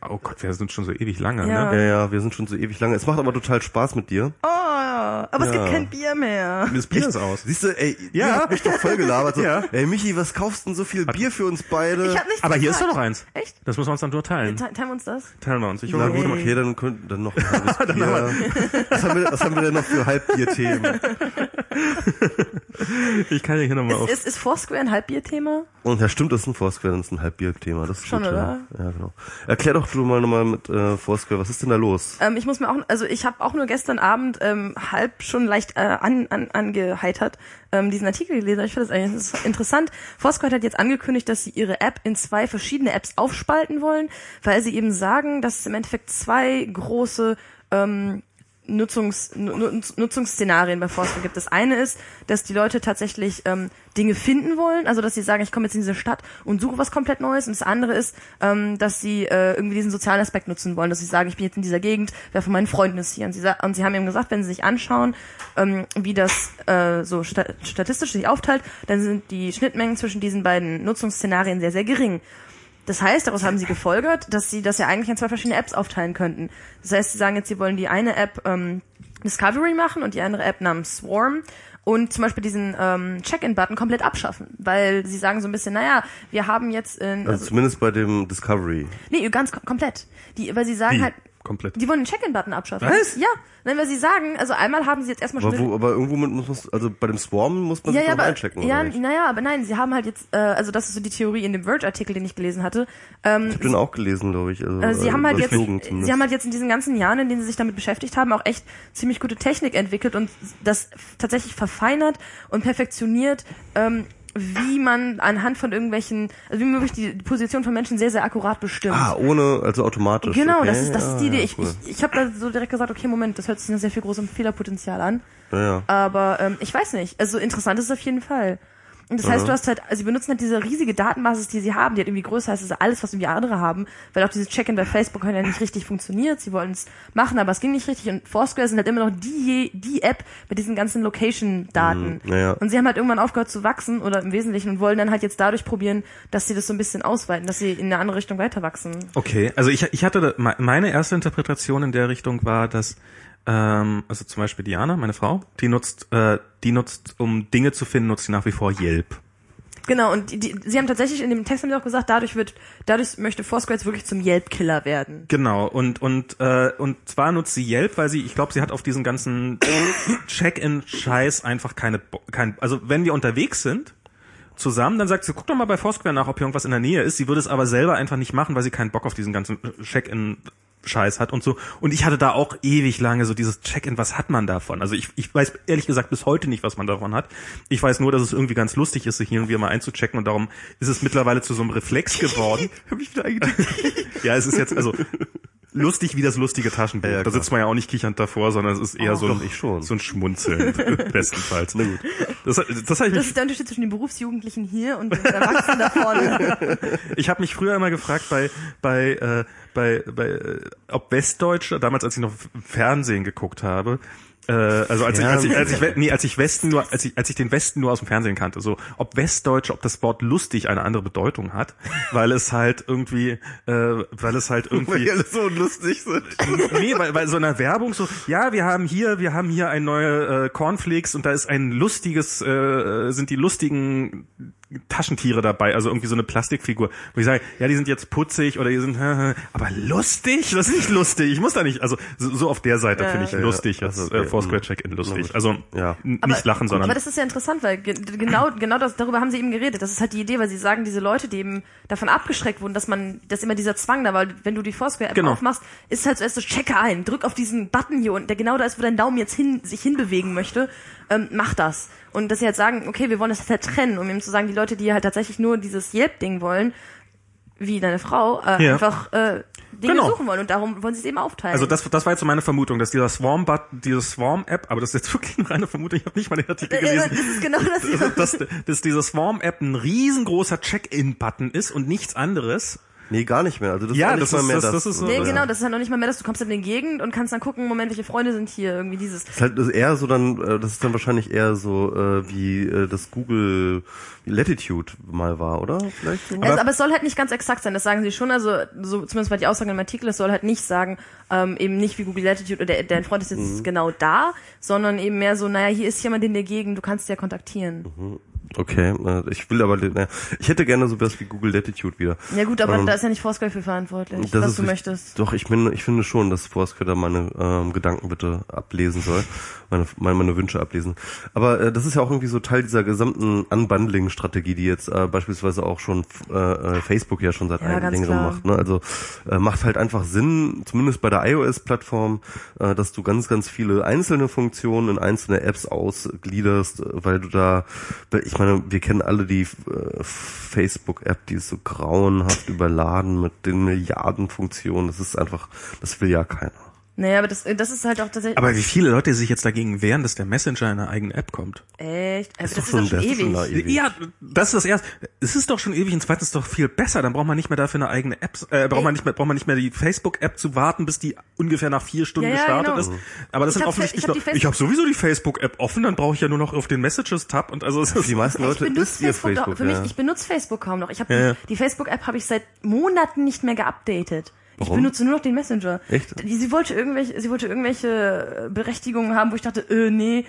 Oh Gott, wir sind schon so ewig lange, ne? Ja, wir sind schon so ewig lange. Es macht aber total Spaß mit dir. Oh, aber es gibt kein Bier mehr. Das Bier ist aus. Siehst du, ey, ihr habt mich doch voll gelabert. So, ey, Michi, was kaufst denn so viel Bier für uns beide? Aber hier ist doch noch eins. Echt? Das müssen wir uns dann nur teilen. Teilen wir uns das? Teilen wir uns. Ich hole gut, okay, dann könnten dann noch ein halbes Bier. Was haben wir denn noch für Halbbier-Themen? Ich kann ja hier nochmal auf. Ist Foursquare ein Halbbier-Thema? Und ja, stimmt, das ist ein Foursquare, das ist ein Halbbier-Thema. Das ist schon, gut, oder? Ja, genau. Erklär doch du mal nochmal mit Foursquare, was ist denn da los? Ich muss mir auch, also ich habe auch nur gestern Abend halb schon leicht angeheitert diesen Artikel gelesen. Ich finde das eigentlich interessant. Foursquare hat jetzt angekündigt, dass sie ihre App in 2 verschiedene Apps aufspalten wollen, weil sie eben sagen, dass es im Endeffekt 2 große Nutzungsszenarien bei Foursquare gibt. Das eine ist, dass die Leute tatsächlich Dinge finden wollen, also dass sie sagen, ich komme jetzt in diese Stadt und suche was komplett Neues, und das andere ist, dass sie irgendwie diesen sozialen Aspekt nutzen wollen, dass sie sagen, ich bin jetzt in dieser Gegend, wer von meinen Freunden ist hier, und sie haben eben gesagt, wenn sie sich anschauen, wie das so statistisch sich aufteilt, dann sind die Schnittmengen zwischen diesen beiden Nutzungsszenarien sehr, sehr gering. Das heißt, daraus haben sie gefolgert, dass sie das ja eigentlich in 2 verschiedene Apps aufteilen könnten. Das heißt, sie sagen jetzt, sie wollen die eine App Discovery machen und die andere App namens Swarm und zum Beispiel diesen Check-in-Button komplett abschaffen, weil sie sagen so ein bisschen, naja, wir haben jetzt... also zumindest bei dem Discovery. Nee, ganz komplett. Weil sie sagen halt... komplett. Die wollen den Check-in-Button abschaffen. Was? Ja, wenn wir sie sagen, also einmal haben sie jetzt erstmal schon... Aber irgendwo muss man, also bei dem Swarm muss man sich noch einchecken, ja, oder nicht? Naja, aber nein, sie haben halt jetzt, also das ist so die Theorie in dem Verge-Artikel, den ich gelesen hatte. Ich habe den auch gelesen, glaube ich. Also, sie haben halt jetzt in diesen ganzen Jahren, in denen sie sich damit beschäftigt haben, auch echt ziemlich gute Technik entwickelt und das tatsächlich verfeinert und perfektioniert, wie man anhand von irgendwelchen, also wie möglich die Position von Menschen sehr, sehr akkurat bestimmt. Ah, ohne, also automatisch. Genau, okay. das ist die Idee. Ja, cool. Ich habe da so direkt gesagt, okay, Moment, das hört sich nach sehr viel großem Fehlerpotenzial an. Ja. Aber ich weiß nicht. Also interessant ist es auf jeden Fall. Und das heißt, du hast halt, also sie benutzen halt diese riesige Datenbasis, die sie haben, die halt irgendwie größer ist als alles, was irgendwie andere haben, weil auch dieses Check-in bei Facebook halt ja nicht richtig funktioniert. Sie wollten es machen, aber es ging nicht richtig. Und Foursquare sind halt immer noch die App mit diesen ganzen Location-Daten. Ja. Und sie haben halt irgendwann aufgehört zu wachsen oder im Wesentlichen und wollen dann halt jetzt dadurch probieren, dass sie das so ein bisschen ausweiten, dass sie in eine andere Richtung weiter wachsen. Okay, also ich hatte meine erste Interpretation in der Richtung war, dass also zum Beispiel Diana, meine Frau, die nutzt, um Dinge zu finden, nutzt sie nach wie vor Yelp. Genau, und sie haben tatsächlich in dem Text haben sie auch gesagt, dadurch möchte Foursquare jetzt wirklich zum Yelp-Killer werden. Genau, und zwar nutzt sie Yelp, weil sie, ich glaube, sie hat auf diesen ganzen Check-in-Scheiß einfach also wenn wir unterwegs sind zusammen, dann sagt sie, guck doch mal bei Foursquare nach, ob hier irgendwas in der Nähe ist. Sie würde es aber selber einfach nicht machen, weil sie keinen Bock auf diesen ganzen Check-in-Scheiß hat und so. Und ich hatte da auch ewig lange so dieses Check-in, was hat man davon? Also ich weiß ehrlich gesagt bis heute nicht, was man davon hat. Ich weiß nur, dass es irgendwie ganz lustig ist, sich hier irgendwie mal einzuchecken und darum ist es mittlerweile zu so einem Reflex geworden. Hab ich wieder eingedacht. Ja, es ist jetzt also lustig wie das lustige Taschenbuch. Ja, da sitzt man ja auch nicht kichernd davor, sondern es ist eher so ein Schmunzeln. Bestenfalls. Na gut. Das ist der Unterschied zwischen den Berufsjugendlichen hier und den Erwachsenen da vorne. Ich habe mich früher immer gefragt ob Westdeutsche, damals als ich noch Fernsehen geguckt habe, also als ich den Westen nur aus dem Fernsehen kannte, so ob Westdeutsche, ob das Wort lustig eine andere Bedeutung hat, weil die alle so lustig sind. Nee, weil so einer Werbung so, ja, wir haben hier ein neue Cornflakes und da ist ein lustiges sind die lustigen Taschentiere dabei, also irgendwie so eine Plastikfigur, wo ich sage, ja, die sind jetzt putzig oder die sind, aber lustig? Das ist nicht lustig. Ich muss da nicht, also so auf der Seite finde ich lustig, also, Foursquare Check-in lustig. Also nicht lachen, sondern. Aber das ist ja interessant, weil genau das, darüber haben sie eben geredet. Das ist halt die Idee, weil sie sagen, diese Leute, die eben davon abgeschreckt wurden, dass immer dieser Zwang da war, wenn du die Foursquare-App aufmachst, ist halt zuerst so, checke ein, drück auf diesen Button hier unten, der genau da ist, wo dein Daumen jetzt sich hinbewegen möchte, mach das. Und dass sie halt sagen, okay, wir wollen das halt trennen, um eben zu sagen, die Leute, die halt tatsächlich nur dieses Yelp-Ding wollen, wie deine Frau, einfach Dinge suchen wollen und darum wollen sie es eben aufteilen. Also das war jetzt so meine Vermutung, dass dieser Swarm-Button, diese Swarm-App, aber das ist jetzt wirklich nur eine Vermutung, ich habe nicht mal den Artikel gelesen, das ist genau das, dass diese Swarm-App ein riesengroßer Check-in-Button ist und nichts anderes. Nee, gar nicht mehr. Also das ist nicht mal mehr das. Das ist halt noch nicht mal mehr das. Du kommst dann in die Gegend und kannst dann gucken, Moment, welche Freunde sind hier, irgendwie dieses. Das ist halt eher so dann, das ist dann wahrscheinlich eher so wie das Google Latitude mal war, oder? Vielleicht so. Aber es soll halt nicht ganz exakt sein, das sagen sie schon, also so zumindest war die Aussage im Artikel, es soll halt nicht sagen, eben nicht wie Google Latitude oder dein Freund ist jetzt genau da, sondern eben mehr so, naja, hier ist jemand in der Gegend, du kannst ja kontaktieren. Mhm. Okay, ich hätte gerne so was wie Google Latitude wieder. Ja gut, aber da ist ja nicht Foursquare für verantwortlich, was du möchtest. Doch, ich finde schon, dass Foursquare da meine Gedanken bitte ablesen soll, meine Wünsche ablesen. Aber das ist ja auch irgendwie so Teil dieser gesamten Unbundling-Strategie, die jetzt beispielsweise auch schon Facebook ja schon seit einem längerem macht. Ne? Also macht halt einfach Sinn, zumindest bei der iOS-Plattform, dass du ganz, ganz viele einzelne Funktionen in einzelne Apps ausgliederst, weil du da... Ich meine, wir kennen alle die Facebook-App, die ist so grauenhaft überladen mit den Milliarden Funktionen. Das ist einfach, das will ja keiner. Naja, aber das ist halt auch tatsächlich... Aber wie viele Leute sich jetzt dagegen wehren, dass der Messenger in eine eigene App kommt? Echt? Also das ist doch schon ewig. Ja, das ist das Erste. Es ist doch schon ewig und zweitens doch viel besser. Dann braucht man nicht mehr dafür eine eigene App, braucht man nicht mehr die Facebook-App zu warten, bis die ungefähr nach 4 Stunden gestartet ist. Aber das sind offensichtlich noch... Ich habe sowieso die Facebook-App offen, dann brauche ich ja nur noch auf den Messages-Tab und also... Für die meisten Leute ist ihr Facebook. Ich benutze Facebook kaum noch. Die Facebook-App habe ich seit Monaten nicht mehr geupdatet. Warum? Ich benutze nur noch den Messenger. Echt? Sie wollte irgendwelche Berechtigungen haben, wo ich dachte, nee,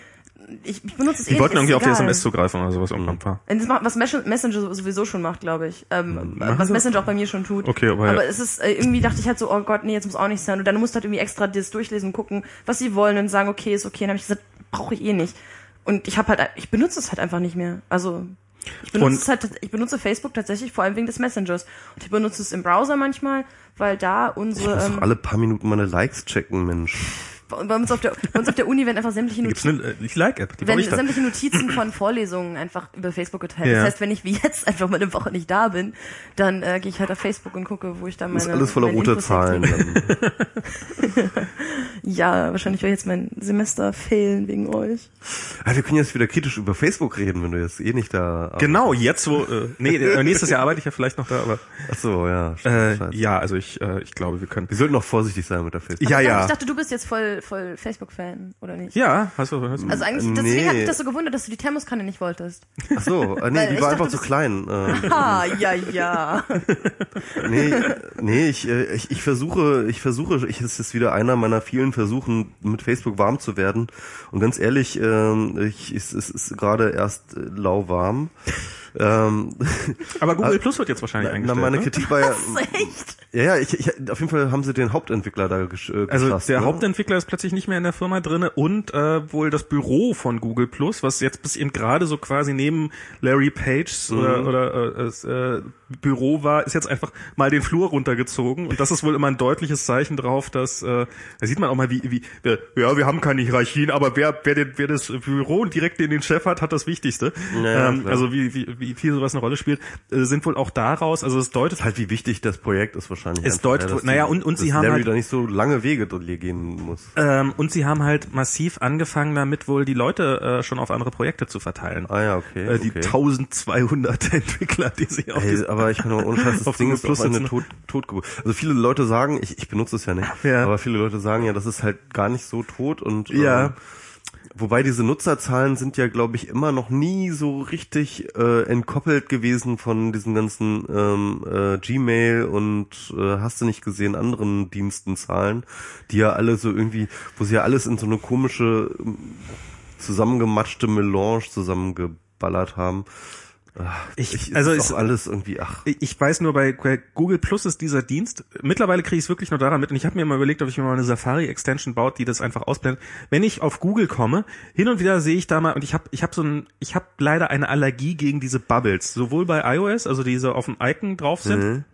Ich benutze es eh nicht. Die wollten irgendwie auf die SMS zugreifen oder sowas irgendwann. Das macht, was Messenger sowieso schon macht, glaube ich. Was Messenger auch bei mir schon tut. Okay, aber es ist irgendwie, dachte ich halt so, oh Gott, nee, jetzt muss auch nicht sein. Und dann musst du halt irgendwie extra das durchlesen und gucken, was sie wollen und sagen, okay, ist okay. Und dann habe ich gesagt, brauche ich eh nicht. Und ich benutze es halt einfach nicht mehr. Also ich benutze Facebook tatsächlich vor allem wegen des Messengers. Und ich benutze es im Browser manchmal, weil da unsere... Ich muss doch alle paar Minuten meine Likes checken, Mensch. Bei uns auf der Uni werden einfach sämtliche Notizen, sämtliche Notizen von Vorlesungen einfach über Facebook geteilt. Ja. Das heißt, wenn ich wie jetzt einfach mal eine Woche nicht da bin, dann gehe ich halt auf Facebook und gucke, wo ich da meine... Das ist alles voller roter Zahlen. Ja, wahrscheinlich werde ich jetzt mein Semester fehlen wegen euch. Ah, wir können jetzt wieder kritisch über Facebook reden, wenn du jetzt eh nicht da... arbeitest. Genau, jetzt wo... nächstes Jahr arbeite ich ja vielleicht noch da, aber... Ach so, ja. Ja, also ich glaube, wir können... Wir sollten noch vorsichtig sein mit der Facebook. Aber ja. Ich dachte, du bist jetzt voll Facebook-Fan, oder nicht? Ja, hast du... Also eigentlich, deswegen hat mich das so gewundert, dass du die Thermoskanne nicht wolltest. Ach so, die war einfach zu klein. Ja. Ich versuche, es ist wieder einer meiner vielen Versuchen, mit Facebook warm zu werden. Und ganz ehrlich, es ist gerade erst lauwarm. Aber Google Plus wird jetzt wahrscheinlich eingestellt. Meine Kritik war ja... auf jeden Fall haben sie den Hauptentwickler da gefasst. Also der Hauptentwickler ist plötzlich nicht mehr in der Firma drinne und wohl das Büro von Google Plus, was jetzt bis eben gerade so quasi neben Larry Pages oder Büro war, ist jetzt einfach mal den Flur runtergezogen und das ist wohl immer ein deutliches Zeichen drauf, dass da sieht man auch mal wie wir haben keine Hierarchien, aber wer das Büro direkt in den Chef hat das Wichtigste. Naja, also wie viel sowas eine Rolle spielt, sind wohl auch daraus, also es deutet halt, wie wichtig das Projekt ist wahrscheinlich. Es deutet, und sie haben Larry halt da nicht so lange Wege gehen muss. Und sie haben halt massiv angefangen damit, wohl die Leute schon auf andere Projekte zu verteilen. Ah ja, okay. Die 1200 Entwickler, die sich auf aber ich kann nur unfassbar, das Ding ist bloß eine Totgeburt. Also viele Leute sagen, ich benutze es ja nicht, aber viele Leute sagen ja, das ist halt gar nicht so tot und wobei diese Nutzerzahlen sind ja, glaube ich, immer noch nie so richtig entkoppelt gewesen von diesen ganzen Gmail und hast du nicht gesehen, anderen Dienstenzahlen, die ja alle so irgendwie, wo sie ja alles in so eine komische zusammengematschte Melange zusammengeballert haben. Ich weiß nur, bei Google Plus ist dieser Dienst, mittlerweile kriege ich es wirklich nur daran mit, und ich habe mir mal überlegt, ob ich mir mal eine Safari-Extension baut, die das einfach ausblendet. Wenn ich auf Google komme, hin und wieder sehe ich da mal, und ich habe leider eine Allergie gegen diese Bubbles, sowohl bei iOS, also diese auf dem Icon drauf sind,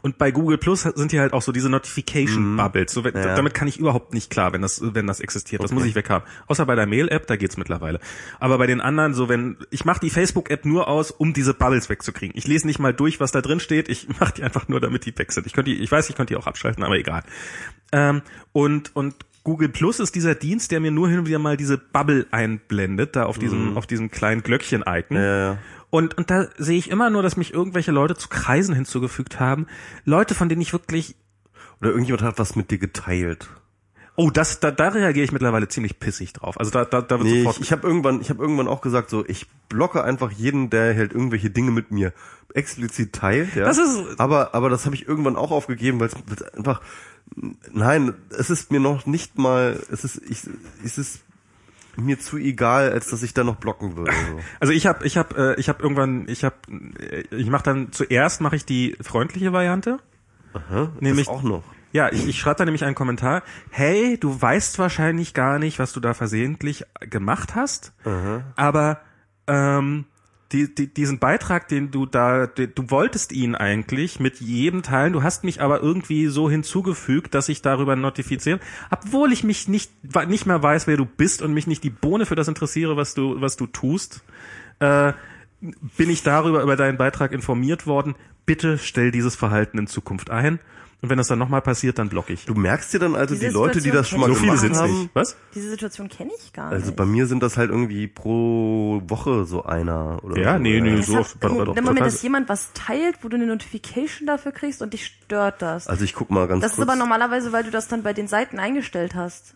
und bei Google Plus sind hier halt auch so diese Notification-Bubbles. So, damit kann ich überhaupt nicht klar, wenn das existiert. Das muss ich weghaben. Außer bei der Mail-App, da geht's mittlerweile. Aber bei den anderen, ich mache die Facebook-App nur aus, um diese Bubbles wegzukriegen. Ich lese nicht mal durch, was da drin steht. Ich mache die einfach nur, damit die weg sind. Ich könnte die auch abschalten, aber egal. Und Google Plus ist dieser Dienst, der mir nur hin und wieder mal diese Bubble einblendet, da auf diesem kleinen Glöckchen-Icon. Ja. Und da sehe ich immer nur, dass mich irgendwelche Leute zu Kreisen hinzugefügt haben. Leute, von denen ich wirklich... Oder irgendjemand hat was mit dir geteilt. Oh, da reagiere ich mittlerweile ziemlich pissig drauf. Also da wird sofort... Ich habe irgendwann auch gesagt, so, ich blocke einfach jeden, der halt irgendwelche Dinge mit mir explizit teilt. Ja. Das ist... Aber das habe ich irgendwann auch aufgegeben, weil es einfach... Nein, es ist mir noch nicht mal... Es ist mir zu egal, als dass ich da noch blocken würde. So. Also ich mache dann zuerst die freundliche Variante. Aha, nämlich, das auch noch. Ja, ich schreibe da nämlich einen Kommentar. Hey, du weißt wahrscheinlich gar nicht, was du da versehentlich gemacht hast. Aha. Aber diesen Beitrag, du wolltest ihn eigentlich mit jedem teilen, du hast mich aber irgendwie so hinzugefügt, dass ich darüber notifiziere, obwohl ich mich nicht mehr weiß, wer du bist und mich nicht die Bohne für das interessiere, was du tust, bin ich darüber über deinen Beitrag informiert worden. Bitte stell dieses Verhalten in Zukunft ein. Und wenn das dann nochmal passiert, dann block ich. Du merkst dir dann also diese die Leute, die das schon mal so gemacht viele haben. Nicht. Was? Diese Situation kenne ich gar nicht. Also bei mir sind das halt irgendwie pro Woche so einer. Oder ja, so nee. So oft. Im Moment, dass jemand was teilt, wo du eine Notification dafür kriegst und dich stört das. Also ich guck mal ganz kurz. Das ist aber normalerweise, weil du das dann bei den Seiten eingestellt hast.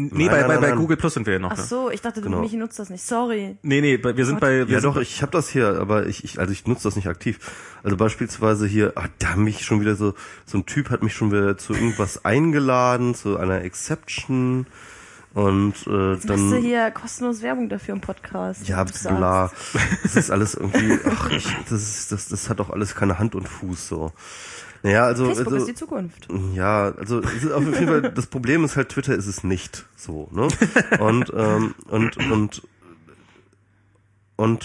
Nee, bei Google Plus sind wir ja noch. Ach so, ich dachte, mich nutzt das nicht. Sorry. Nee, wir sind bei... Ja doch, ich habe das hier, aber ich nutze das nicht aktiv. Also beispielsweise hier, da haben mich schon wieder so ein Typ hat mich schon wieder zu irgendwas eingeladen, zu einer Exception. Und dann machst du hier kostenlos Werbung dafür im Podcast. Ja, bla. Das ist alles irgendwie, das hat doch alles keine Hand und Fuß so. Naja, also Facebook ist die Zukunft. Ja, also es ist auf jeden Fall, das Problem ist halt, Twitter ist es nicht so, ne? Und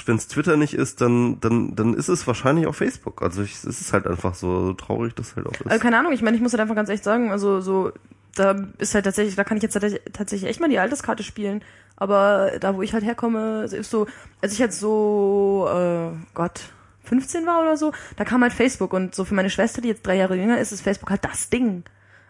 wenn es Twitter nicht ist, dann ist es wahrscheinlich auch Facebook. Also es ist halt einfach so traurig, das halt auch ist. Also keine Ahnung, ich meine, ich muss halt einfach ganz echt sagen, also so da ist halt tatsächlich, da kann ich jetzt tatsächlich echt mal die Alterskarte spielen, aber da, wo ich halt herkomme, ist so, als ich jetzt so, 15 war oder so, da kam halt Facebook und so für meine Schwester, die jetzt 3 Jahre jünger ist, ist Facebook halt das Ding.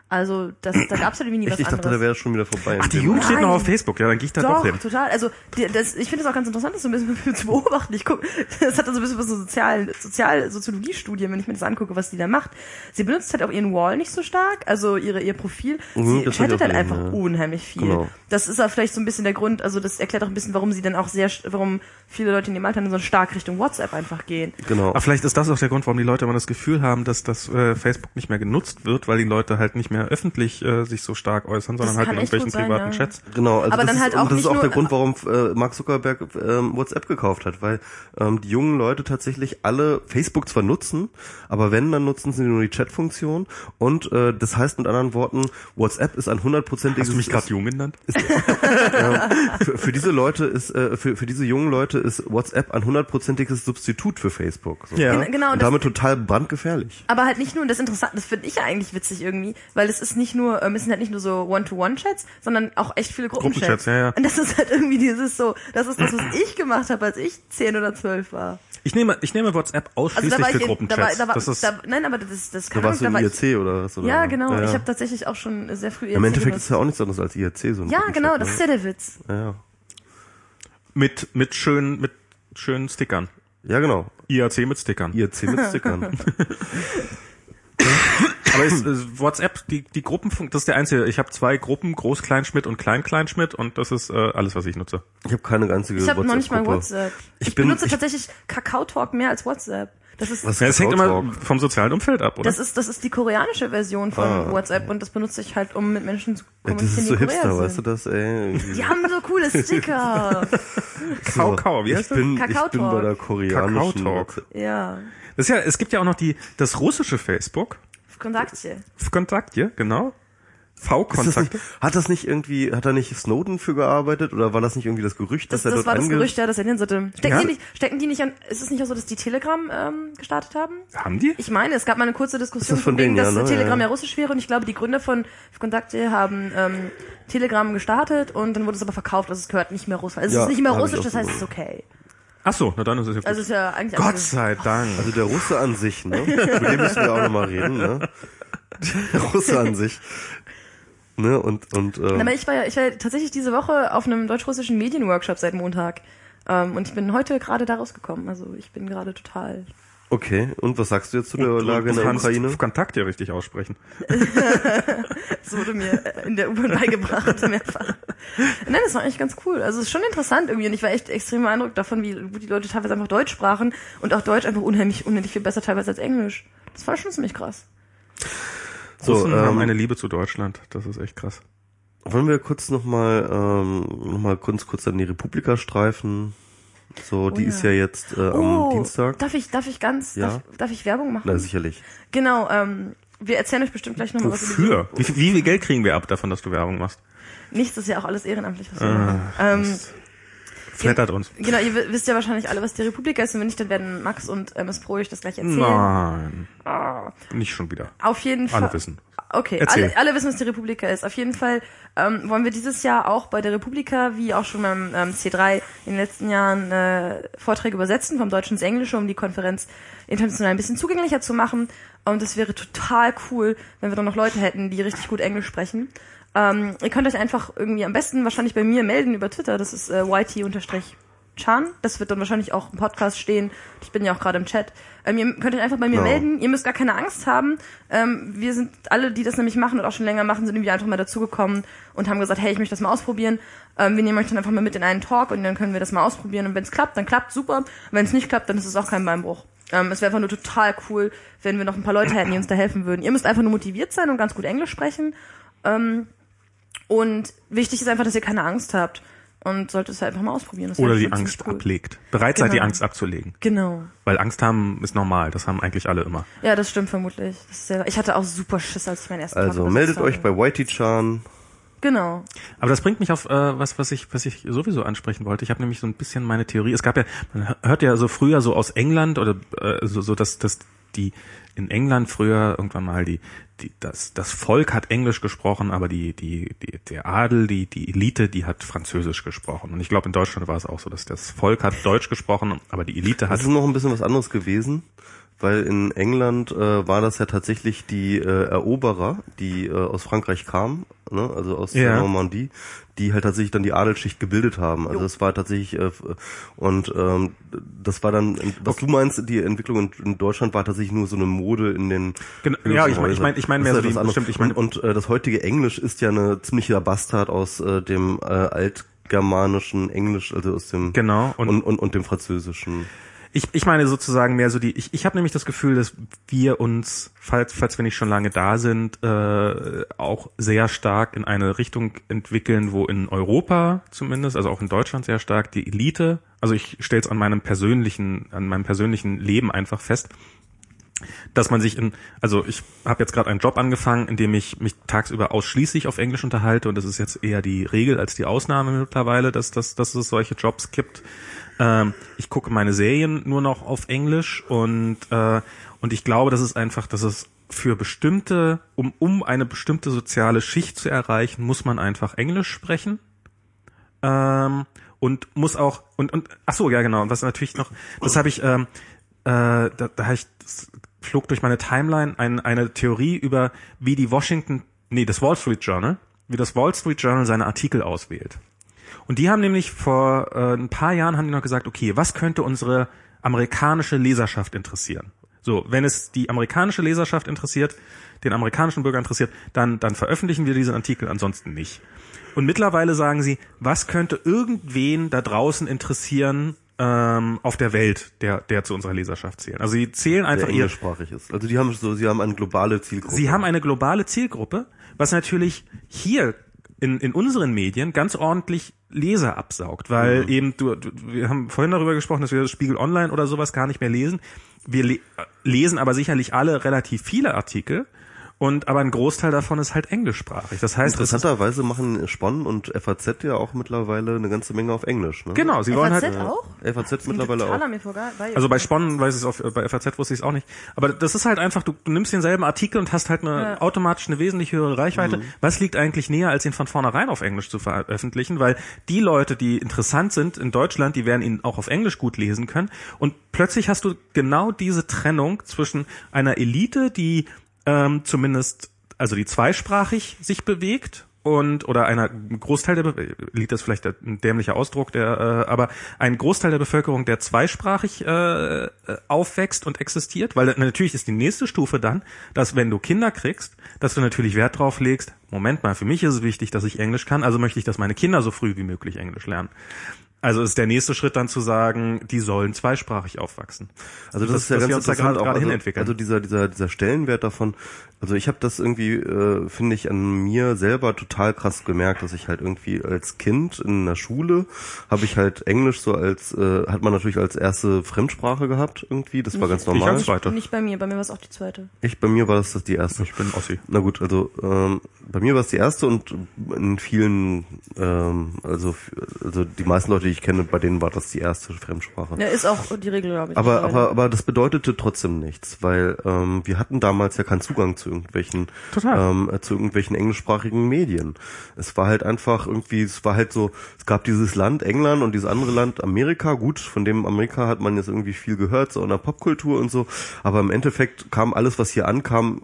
Also, da gab's halt irgendwie nie was anderes. Ich dachte, da wäre schon wieder vorbei. Ach, die Jugend steht noch auf Facebook, ja, dann gehe ich da doch hin. Total, also, ich finde es auch ganz interessant, das so ein bisschen zu beobachten. Ich gucke, das hat dann so ein bisschen was so Soziologie-Studien, wenn ich mir das angucke, was die da macht. Sie benutzt halt auch ihren Wall nicht so stark, also ihr Profil. Sie chattet halt einfach unheimlich viel. Genau. Das ist auch vielleicht so ein bisschen der Grund, also das erklärt auch ein bisschen, warum sie dann auch warum viele Leute in dem Alter so stark Richtung WhatsApp einfach gehen. Genau. Aber vielleicht ist das auch der Grund, warum die Leute immer das Gefühl haben, dass das Facebook nicht mehr genutzt wird, weil die Leute halt nicht mehr öffentlich sich so stark äußern, sondern halt in irgendwelchen privaten Chats. Genau, also aber das ist halt auch, das ist auch der Grund, warum Mark Zuckerberg WhatsApp gekauft hat, weil die jungen Leute tatsächlich alle Facebook zwar nutzen, aber wenn, dann nutzen sie nur die Chat-Funktion und das heißt mit anderen Worten, WhatsApp ist ein 100%iges... Hast du mich gerade jung genannt? Für diese jungen Leute ist WhatsApp ein 100%iges Substitut für Facebook. So. Ja. Genau, und damit total brandgefährlich. Aber halt nicht nur, das Interessante, das finde ich ja eigentlich witzig irgendwie, weil es ist nicht nur, es sind halt nicht nur so One-to-One-Chats, sondern auch echt viele Gruppenchats. Ja. Und das ist halt irgendwie das ist das, was ich gemacht habe, als ich 10 oder 12 war. Ich nehme WhatsApp ausschließlich für Gruppenchats. Nein, aber das kann man nicht. Da warst du im IRC oder was? Oder? Ja, genau. Ja. Ich habe tatsächlich auch schon sehr früh IRC Im Endeffekt genutzt. Ist ja auch nichts anderes als IRC. So ein ja, genau. Das ist ja der Witz. Ja. Mit schönen Stickern. Ja, genau. IRC mit Stickern. Aber ist WhatsApp, die Gruppenfunktion, das ist der einzige, ich habe 2 Gruppen, Groß-Kleinschmidt und Klein-Kleinschmidt und das ist alles, was ich nutze. Ich habe keine einzige WhatsApp-Gruppe. Ich habe noch nicht mal WhatsApp. Ich benutze tatsächlich Kakao-Talk mehr als WhatsApp. Das hängt immer vom sozialen Umfeld ab, oder? Das ist die koreanische Version von WhatsApp und das benutze ich halt, um mit Menschen zu kommunizieren, die Korea sind. Das ist so Hipster, weißt du das, ey? Die haben so coole Sticker. Kakao, wie heißt das? Ich bin bei der koreanischen Kakao-Talk. Ja. Das ist ja, es gibt ja auch noch das russische Facebook. Vkontakte, genau. V-Kontakt. Hat da nicht Snowden für gearbeitet oder war das nicht irgendwie das Gerücht, dass er dort Das war das Gerücht, ja, dass er hin sollte. Stecken die nicht an, ist es nicht auch so, dass die Telegram gestartet haben? Haben die? Ich meine, es gab mal eine kurze Diskussion dass Telegram ja russisch wäre und ich glaube, die Gründer von Vkontakte haben Telegram gestartet und dann wurde es aber verkauft, also es gehört nicht mehr Russland. Also es ist nicht mehr russisch, das heißt, es ist okay. Ach so, na dann ist es ja gut. Also ist ja eigentlich Gott sei Dank. Also der Russe an sich, ne? Über den müssen wir auch nochmal reden, ne? Der Russe an sich. Ne, aber ich war ja tatsächlich diese Woche auf einem deutsch-russischen Medienworkshop seit Montag. Und ich bin heute gerade da rausgekommen. Also ich bin gerade total... Okay, und was sagst du jetzt zu der Lage in der Ukraine? Du kannst ja richtig aussprechen. Das wurde mir in der U-Bahn beigebracht, mehrfach. Nein, das war eigentlich ganz cool. Also es ist schon interessant irgendwie und ich war echt extrem beeindruckt davon, wie gut die Leute teilweise einfach Deutsch sprachen und auch Deutsch einfach unendlich viel besser teilweise als Englisch. Das war schon ziemlich krass. So, haben eine Liebe zu Deutschland, das ist echt krass. Wollen wir kurz noch mal kurz an die Republika streifen? So, die ist ja jetzt am Dienstag. Darf ich Werbung machen? Na, sicherlich. Genau, wir erzählen euch bestimmt gleich nochmal was. Wofür? Wie viel Geld kriegen wir ab davon, dass du Werbung machst? Nichts, ist ja auch alles ehrenamtlich, was wir machen. Flattert uns. Genau, ihr wisst ja wahrscheinlich alle, was die Republika ist und wenn nicht, dann werden Max und MS Pro euch das gleich erzählen. Nein. Nicht schon wieder. Auf jeden Fall. Alle wissen. Okay, alle wissen, was die Republika ist. Auf jeden Fall wollen wir dieses Jahr auch bei der Republika, wie auch schon beim C3 in den letzten Jahren, Vorträge übersetzen, vom Deutschen ins Englische, um die Konferenz international ein bisschen zugänglicher zu machen. Und es wäre total cool, wenn wir dann noch Leute hätten, die richtig gut Englisch sprechen. Ihr könnt euch einfach irgendwie am besten wahrscheinlich bei mir melden über Twitter. Das ist YT_Chan. Das wird dann wahrscheinlich auch im Podcast stehen. Ich bin ja auch gerade im Chat. Ihr könnt euch einfach bei mir melden. Ihr müsst gar keine Angst haben. Wir sind alle, die das nämlich machen und auch schon länger machen, sind irgendwie einfach mal dazugekommen und haben gesagt, hey, ich möchte das mal ausprobieren. Wir nehmen euch dann einfach mal mit in einen Talk und dann können wir das mal ausprobieren. Und wenn es klappt, dann klappt super. Wenn es nicht klappt, dann ist es auch kein Beinbruch. Es wäre einfach nur total cool, wenn wir noch ein paar Leute hätten, die uns da helfen würden. Ihr müsst einfach nur motiviert sein und ganz gut Englisch sprechen. Und wichtig ist einfach, dass ihr keine Angst habt. Und solltet es einfach mal ausprobieren. Das oder die Angst cool. ablegt. Bereit genau. seid, die Angst abzulegen. Genau. Weil Angst haben ist normal. Das haben eigentlich alle immer. Ja, das stimmt vermutlich. Das ist sehr, ich hatte auch super Schiss, als ich meinen ersten Also meldet euch bei Whitey-Chan. Genau. Aber das bringt mich auf was ich sowieso ansprechen wollte. Ich habe nämlich so ein bisschen meine Theorie. Es gab ja, man hört ja so früher so aus England oder dass die in England früher irgendwann mal das Volk hat Englisch gesprochen, aber der Adel, die Elite, die hat Französisch gesprochen. Und ich glaube, in Deutschland war es auch so, dass das Volk hat Deutsch gesprochen, aber die Elite hat... Das ist noch ein bisschen was anderes gewesen, weil in England war das ja tatsächlich die Eroberer, die aus Frankreich kamen, ne? Also aus der Normandie, die halt tatsächlich dann die Adelsschicht gebildet haben. Also das war tatsächlich das war dann, was du meinst, die Entwicklung in Deutschland war tatsächlich nur so eine Mode in den... Genau, ja, ich meine mehr so die... Stimmt, und das heutige Englisch ist ja eine ziemlicher Bastard aus dem altgermanischen Englisch, also aus dem... Genau. Und dem französischen... Ich meine sozusagen mehr so die, ich habe nämlich das Gefühl, dass wir uns, falls wir nicht schon lange da sind, auch sehr stark in eine Richtung entwickeln, wo in Europa zumindest, also auch in Deutschland sehr stark die Elite, also ich stelle es an meinem persönlichen Leben einfach fest, dass man sich also ich habe jetzt gerade einen Job angefangen, in dem ich mich tagsüber ausschließlich auf Englisch unterhalte, und das ist jetzt eher die Regel als die Ausnahme mittlerweile, dass es solche Jobs gibt. Ich gucke meine Serien nur noch auf Englisch, und ich glaube, das ist einfach, dass es für bestimmte, um eine bestimmte soziale Schicht zu erreichen, muss man einfach Englisch sprechen. Und muss auch und ach so, ja genau, und was natürlich noch, das habe ich das flog durch meine Timeline eine Theorie über, wie das Wall Street Journal, wie das Wall Street Journal seine Artikel auswählt. Und die haben nämlich vor ein paar Jahren haben die noch gesagt, okay, was könnte unsere amerikanische Leserschaft interessieren? So, wenn es die amerikanische Leserschaft interessiert, den amerikanischen Bürger interessiert, dann veröffentlichen wir diesen Artikel, ansonsten nicht. Und mittlerweile sagen sie, was könnte irgendwen da draußen interessieren auf der Welt, der zu unserer Leserschaft zählen. Also sie zählen einfach ihr englischsprachig ist. Also sie haben eine globale Zielgruppe. Sie haben eine globale Zielgruppe, was natürlich hier in unseren Medien ganz ordentlich Leser absaugt, weil eben wir haben vorhin darüber gesprochen, dass wir das Spiegel Online oder sowas gar nicht mehr lesen. Wir lesen aber sicherlich alle relativ viele Artikel, aber ein Großteil davon ist halt englischsprachig. Das heißt, interessanterweise machen Sponnen und FAZ ja auch mittlerweile eine ganze Menge auf Englisch. Ne? Genau, sie wollen halt auch? FAZ mittlerweile auch. Also bei Sponnen weiß ich es bei FAZ wusste ich es auch nicht. Aber das ist halt einfach, du nimmst denselben Artikel und hast halt automatisch eine wesentlich höhere Reichweite. Mhm. Was liegt eigentlich näher, als ihn von vornherein auf Englisch zu veröffentlichen? Weil die Leute, die interessant sind in Deutschland, die werden ihn auch auf Englisch gut lesen können. Und plötzlich hast du genau diese Trennung zwischen einer Elite, die zumindest, also die zweisprachig sich bewegt, oder einer Großteil der Elite ist vielleicht ein dämlicher Ausdruck, aber ein Großteil der Bevölkerung, der zweisprachig aufwächst und existiert, weil natürlich ist die nächste Stufe dann, dass wenn du Kinder kriegst, dass du natürlich Wert drauf legst, Moment mal, für mich ist es wichtig, dass ich Englisch kann, also möchte ich, dass meine Kinder so früh wie möglich Englisch lernen. Also ist der nächste Schritt dann zu sagen, die sollen zweisprachig aufwachsen. Also das ist ja ganz interessant auch. Also dieser Stellenwert davon. Also ich habe das irgendwie finde ich an mir selber total krass gemerkt, dass ich halt irgendwie als Kind in der Schule habe ich halt Englisch so als hat man natürlich als erste Fremdsprache gehabt irgendwie. Das war ganz normal. Nicht bei mir war es auch die zweite. Bei mir war das die erste. Ich bin Ossi. Na gut, also bei mir war es die erste, und in vielen also die meisten Leute, die ich kenne, bei denen war das die erste Fremdsprache. Ja, ist auch die Regel, glaube ich. Aber das bedeutete trotzdem nichts, weil wir hatten damals ja keinen Zugang zu irgendwelchen englischsprachigen Medien. Es war halt einfach irgendwie, es gab dieses Land England und dieses andere Land Amerika, gut, von dem Amerika hat man jetzt irgendwie viel gehört, so in der Popkultur und so, aber im Endeffekt kam alles, was hier ankam,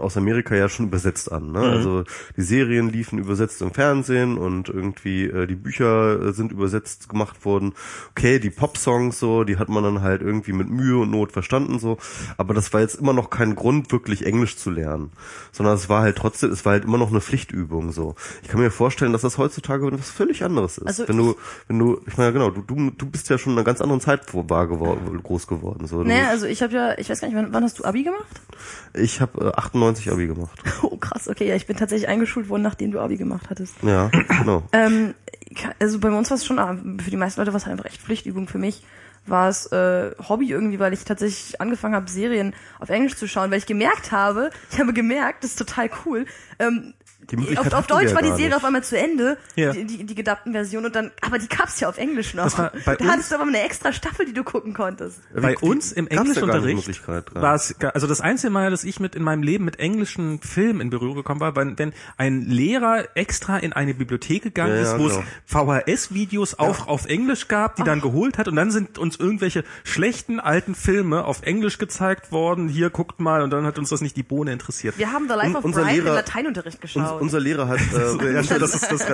aus Amerika ja schon übersetzt an, ne? Mhm. Also die Serien liefen übersetzt im Fernsehen, und irgendwie die Bücher sind übersetzt Lyrics gemacht wurden. Okay, die Pop-Songs so, die hat man dann halt irgendwie mit Mühe und Not verstanden so, aber das war jetzt immer noch kein Grund, wirklich Englisch zu lernen, sondern es war halt immer noch eine Pflichtübung so. Ich kann mir vorstellen, dass das heutzutage was völlig anderes ist. Also du bist ja schon in einer ganz anderen Zeit groß geworden so. Nee, also ich weiß gar nicht, wann hast du Abi gemacht? Ich habe 98 Abi gemacht. Oh krass, okay, ja, ich bin tatsächlich eingeschult worden, nachdem du Abi gemacht hattest. Ja, genau. Also bei uns war es schon, für die meisten Leute war es halt einfach echt Pflichtübung. Für mich war es Hobby irgendwie, weil ich tatsächlich angefangen habe, Serien auf Englisch zu schauen, weil ich habe gemerkt, das ist total cool. Auf Deutsch war die Serie nicht auf einmal zu Ende, ja. die gedubbten Version, und dann, aber die gab's ja auf Englisch noch. Da hattest du aber eine extra Staffel, die du gucken konntest. Bei uns im Englischunterricht war es, also das einzige Mal, dass ich in meinem Leben mit englischen Filmen in Berührung gekommen war, wenn ein Lehrer extra in eine Bibliothek gegangen ist, wo es VHS-Videos auch auf Englisch gab, die dann geholt hat, und dann sind uns irgendwelche schlechten alten Filme auf Englisch gezeigt worden, hier guckt mal, und dann hat uns das nicht die Bohne interessiert. Wir haben The Life of Brian im Lateinunterricht geschaut. Unser Lehrer hat das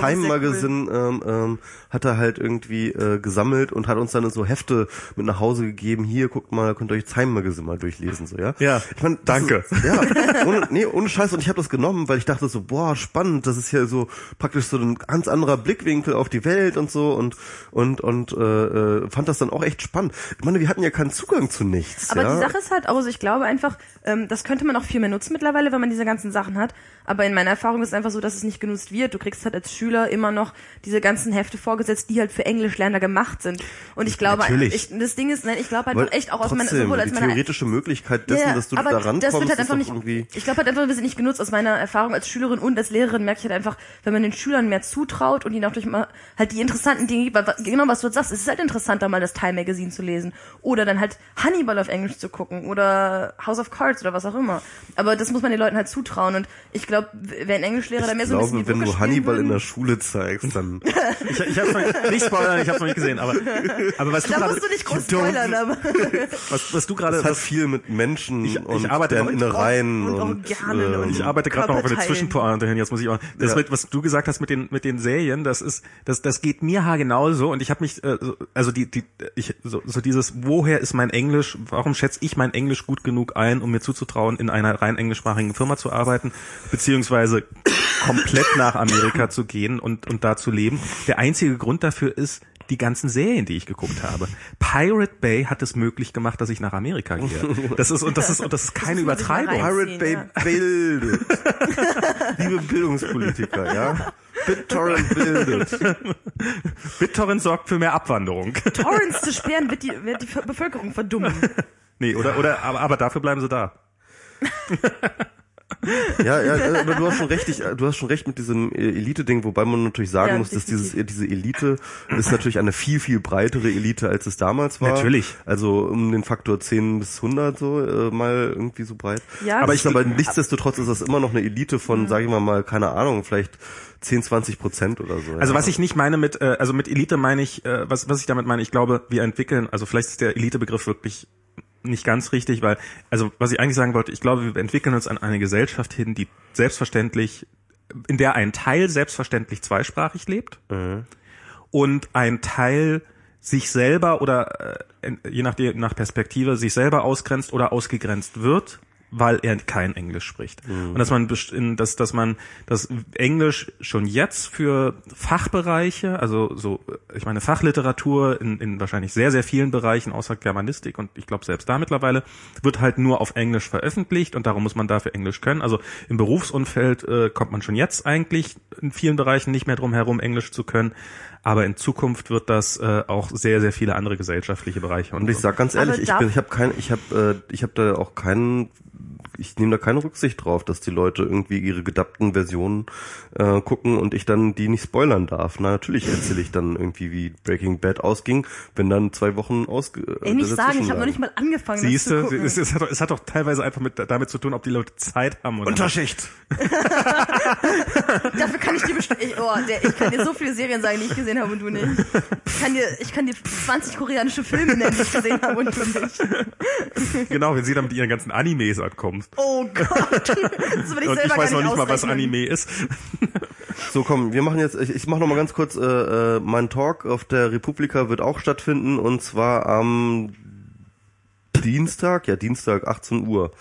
Time Magazine hat er halt irgendwie gesammelt und hat uns dann so Hefte mit nach Hause gegeben. Hier, guckt mal, könnt ihr euch Time Magazine mal durchlesen so, ja? Ja. Ich meine, danke. Ist, ja. Ohne Scheiß, und ich habe das genommen, weil ich dachte so, boah, spannend, das ist ja so praktisch so ein ganz anderer Blickwinkel auf die Welt und so, und fand das dann auch echt spannend. Ich meine, wir hatten ja keinen Zugang zu nichts. Aber die Sache ist halt auch so, ich glaube einfach, das könnte man auch viel mehr nutzen mittlerweile, wenn man diese ganzen Sachen hat. Aber in meiner Erfahrung ist es einfach so, dass es nicht genutzt wird. Du kriegst halt als Schüler immer noch diese ganzen Hefte vorgesetzt, die halt für Englischlerner gemacht sind. Und ich glaube, ich glaube halt aber echt auch trotzdem, aus meiner, sowohl als meine theoretische Möglichkeit dessen, dass du da rankommst, das wird halt einfach nicht, irgendwie. Ich glaube halt einfach, wir sind nicht genutzt. Aus meiner Erfahrung als Schülerin und als Lehrerin merke ich halt einfach, wenn man den Schülern mehr zutraut und ihnen auch durch mal halt die interessanten Dinge gibt, weil, genau was du jetzt sagst, es ist halt interessanter, mal das Time Magazine zu lesen oder dann halt Hannibal auf Englisch zu gucken oder House of Cards oder was auch immer. Aber das muss man den Leuten halt zutrauen, und ich glaube, wenn Englischlehrer da mehr so ein bisschen, wenn du Hannibal in der Schule zeigst, dann ich hab's noch nicht spoilern, ich hab's noch nicht gesehen, aber was du gerade, da musst du nicht groß spoilern, aber was du gerade, das hat viel mit Menschen und der Innereien und ich arbeite gerade noch auf eine Zwischenpointe hin, jetzt muss ich auch das mit, was du gesagt hast mit den Serien, das geht mir genauso, und ich habe mich dieses, woher ist mein Englisch, warum schätze ich mein Englisch gut genug ein, um mir zuzutrauen, in einer rein englischsprachigen Firma zu arbeiten, beziehungsweise komplett nach Amerika zu gehen und da zu leben. Der einzige Grund dafür ist die ganzen Serien, die ich geguckt habe. Pirate Bay hat es möglich gemacht, dass ich nach Amerika gehe. Das ist keine Übertreibung. Pirate Bay bildet. Liebe Bildungspolitiker, ja. BitTorrent bildet. BitTorrent sorgt für mehr Abwanderung. Torrents zu sperren, wird die Bevölkerung verdummen. Nee, aber dafür bleiben sie da. Ja, aber du hast schon recht mit diesem Elite-Ding, wobei man natürlich sagen muss, dass diese Elite ist natürlich eine viel, viel breitere Elite, als es damals war. Natürlich. Also um den Faktor 10 bis 100 so mal irgendwie so breit. Ja, aber nichtsdestotrotz ist das immer noch eine Elite von, sage ich mal, keine Ahnung, vielleicht 10-20% oder so. Also was ich nicht meine mit, also mit Elite meine ich, was ich damit meine, ich glaube, wir entwickeln, also vielleicht ist der Elite-Begriff wirklich nicht ganz richtig, weil, also was ich eigentlich sagen wollte, ich glaube, wir entwickeln uns an eine Gesellschaft hin, in der ein Teil selbstverständlich zweisprachig lebt, und ein Teil sich selber oder, je nachdem, nach Perspektive, sich selber ausgrenzt oder ausgegrenzt wird, weil er kein Englisch spricht. Und dass Englisch schon jetzt für Fachbereiche, also so, ich meine, Fachliteratur in wahrscheinlich sehr, sehr vielen Bereichen, außer Germanistik, und ich glaube selbst da mittlerweile, wird halt nur auf Englisch veröffentlicht, und darum muss man dafür Englisch können. Also im Berufsumfeld kommt man schon jetzt eigentlich in vielen Bereichen nicht mehr drum herum, Englisch zu können. Aber in Zukunft wird das auch sehr, sehr viele andere gesellschaftliche Bereiche. Und ich sag ganz ehrlich, ich nehme da keine Rücksicht drauf, dass die Leute irgendwie ihre gedubbten Versionen gucken und ich dann die nicht spoilern darf. Na, natürlich erzähle ich dann irgendwie, wie Breaking Bad ausging, wenn dann 2 Wochen ich habe noch nicht mal angefangen, das zu gucken. Siehst du, es hat doch teilweise einfach damit zu tun, ob die Leute Zeit haben oder Unterschicht! Dafür kann ich dir ich kann dir so viele Serien sagen, die ich gesehen habe und du nicht. Ich kann dir 20 koreanische Filme nennen, die ich gesehen habe und du nicht. Genau, wenn sie dann mit ihren ganzen Animes ankommt. Oh Gott. Das will ich selber gar nicht ausrechnen. Ich weiß noch nicht mal, was Anime ist. So, komm, wir machen jetzt, ich mache nochmal ganz kurz, mein Talk auf der Republika wird auch stattfinden, und zwar am Dienstag, 18 Uhr,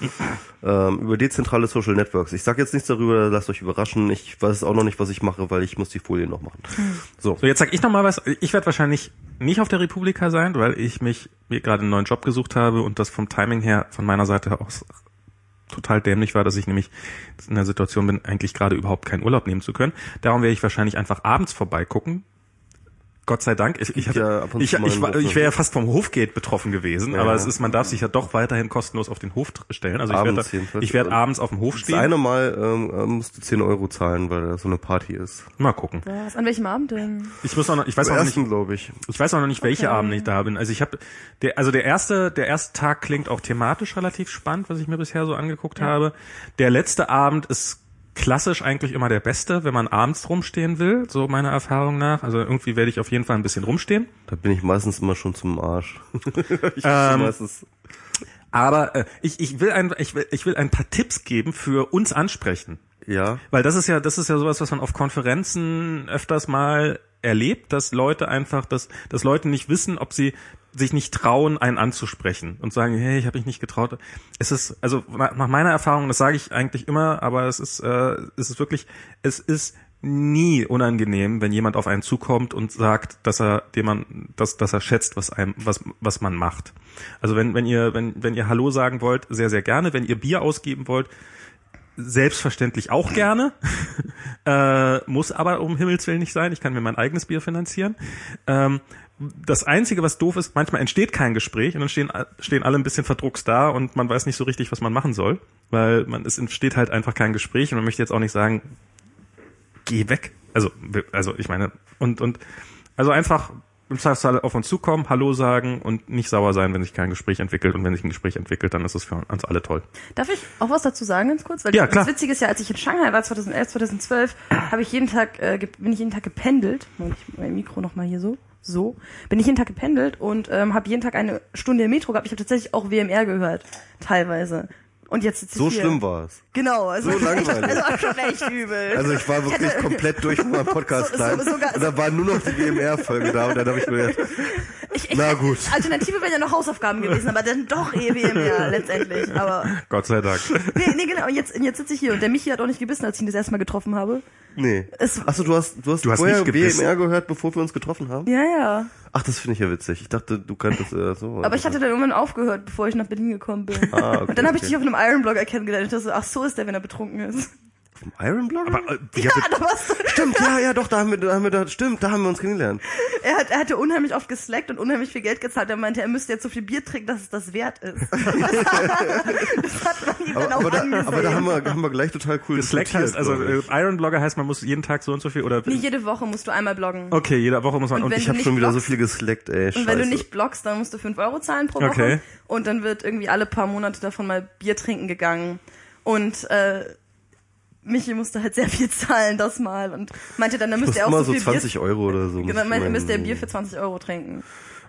über dezentrale Social Networks. Ich sag jetzt nichts darüber, lasst euch überraschen. Ich weiß auch noch nicht, was ich mache, weil ich muss die Folien noch machen. So, jetzt sag ich noch mal was. Ich werde wahrscheinlich nicht auf der Republika sein, weil ich mir gerade einen neuen Job gesucht habe und das vom Timing her von meiner Seite aus total dämlich war, dass ich nämlich in der Situation bin, eigentlich gerade überhaupt keinen Urlaub nehmen zu können. Darum werde ich wahrscheinlich einfach abends vorbeigucken. Gott sei Dank. Ich wäre ja fast vom Hofgate betroffen gewesen, ja, aber man darf sich ja doch weiterhin kostenlos auf den Hof stellen. Also ich werde abends auf dem Hof stehen. Das eine Mal musst du 10 Euro zahlen, weil das so eine Party ist. Mal gucken. Was, an welchem Abend denn? Ich weiß auch noch nicht, welche Abend ich da bin. Also der erste Tag klingt auch thematisch relativ spannend, was ich mir bisher so angeguckt habe. Der letzte Abend ist klassisch eigentlich immer der beste, wenn man abends rumstehen will, so meiner Erfahrung nach. Also irgendwie werde ich auf jeden Fall ein bisschen rumstehen. Da bin ich meistens immer schon zum Arsch. Aber ich will ein paar Tipps geben für uns ansprechen. Ja. Weil das ist ja sowas, was man auf Konferenzen öfters mal erlebt, dass Leute einfach, dass Leute nicht wissen, ob sie sich nicht trauen, einen anzusprechen und sagen, hey, ich habe mich nicht getraut. Es ist, also nach meiner Erfahrung, das sage ich eigentlich immer, aber es ist nie unangenehm, wenn jemand auf einen zukommt und sagt, dass er schätzt, was man macht. Also wenn ihr Hallo sagen wollt, sehr, sehr gerne. Wenn ihr Bier ausgeben wollt, selbstverständlich auch gerne, muss aber um Himmels Willen nicht sein. Ich kann mir mein eigenes Bier finanzieren. Das Einzige, was doof ist, manchmal entsteht kein Gespräch und dann stehen alle ein bisschen verdruckst da und man weiß nicht so richtig, was man machen soll, weil es entsteht halt einfach kein Gespräch und man möchte jetzt auch nicht sagen, geh weg. Also ich meine, also einfach im Zweifelsfall auf uns zukommen, Hallo sagen und nicht sauer sein, wenn sich kein Gespräch entwickelt. Und wenn sich ein Gespräch entwickelt, dann ist es für uns alle toll. Darf ich auch was dazu sagen, ganz kurz? Weil ja, klar. Das Witzige ist ja, als ich in Shanghai war, 2011, 2012, bin ich jeden Tag gependelt. Mach ich mein Mikro nochmal hier so. So, bin ich jeden Tag gependelt und habe jeden Tag eine Stunde im Metro gehabt. Ich habe tatsächlich auch WMR gehört, teilweise. Und jetzt sitze ich hier. So schlimm war es. Genau. Also so langweilig. Also auch schon echt übel. Also ich war wirklich komplett durch mit meinem Podcast klein. Und da war nur noch die WMR-Folge da und dann habe ich mir gedacht, na gut. Alternative wären ja noch Hausaufgaben gewesen, aber dann doch WMR letztendlich. Aber Gott sei Dank. Nee, genau. Und jetzt sitze ich hier und der Michi hat auch nicht gebissen, als ich ihn das erste Mal getroffen habe. Nee. Achso, du hast vorher WMR gehört, bevor wir uns getroffen haben? Ja. Ach, das finde ich ja witzig. Ich dachte, du könntest so. Aber ich hatte dann irgendwann aufgehört, bevor ich nach Berlin gekommen bin. Okay, und dann habe ich dich auf einem Ironblog erkennengelernt. Ich dachte so, ach so ist der, wenn er betrunken ist. Auf dem Ironblog? Da warst du. Stimmt, doch, da haben wir uns kennengelernt. Er hatte unheimlich oft geslackt und unheimlich viel Geld gezahlt. Er meinte, er müsste jetzt so viel Bier trinken, dass es das wert ist. Das hat man ihm dann auch angesehen. Aber da haben wir gleich total cool geslackt. Ironblogger heißt, man muss jeden Tag so und so viel oder? Nee, jede Woche musst du einmal bloggen. Okay, jede Woche muss man. Und ich habe schon wieder so viel geslackt, ey. Und wenn du nicht bloggst, dann musst du 5 Euro zahlen pro Woche. Okay. Und dann wird irgendwie alle paar Monate davon mal Bier trinken gegangen. Und Michi musste halt sehr viel zahlen, das mal. Und meinte dann, da müsste er auch so viel Bier... 20 Euro oder so. Genau, müsste er Bier für 20 Euro trinken.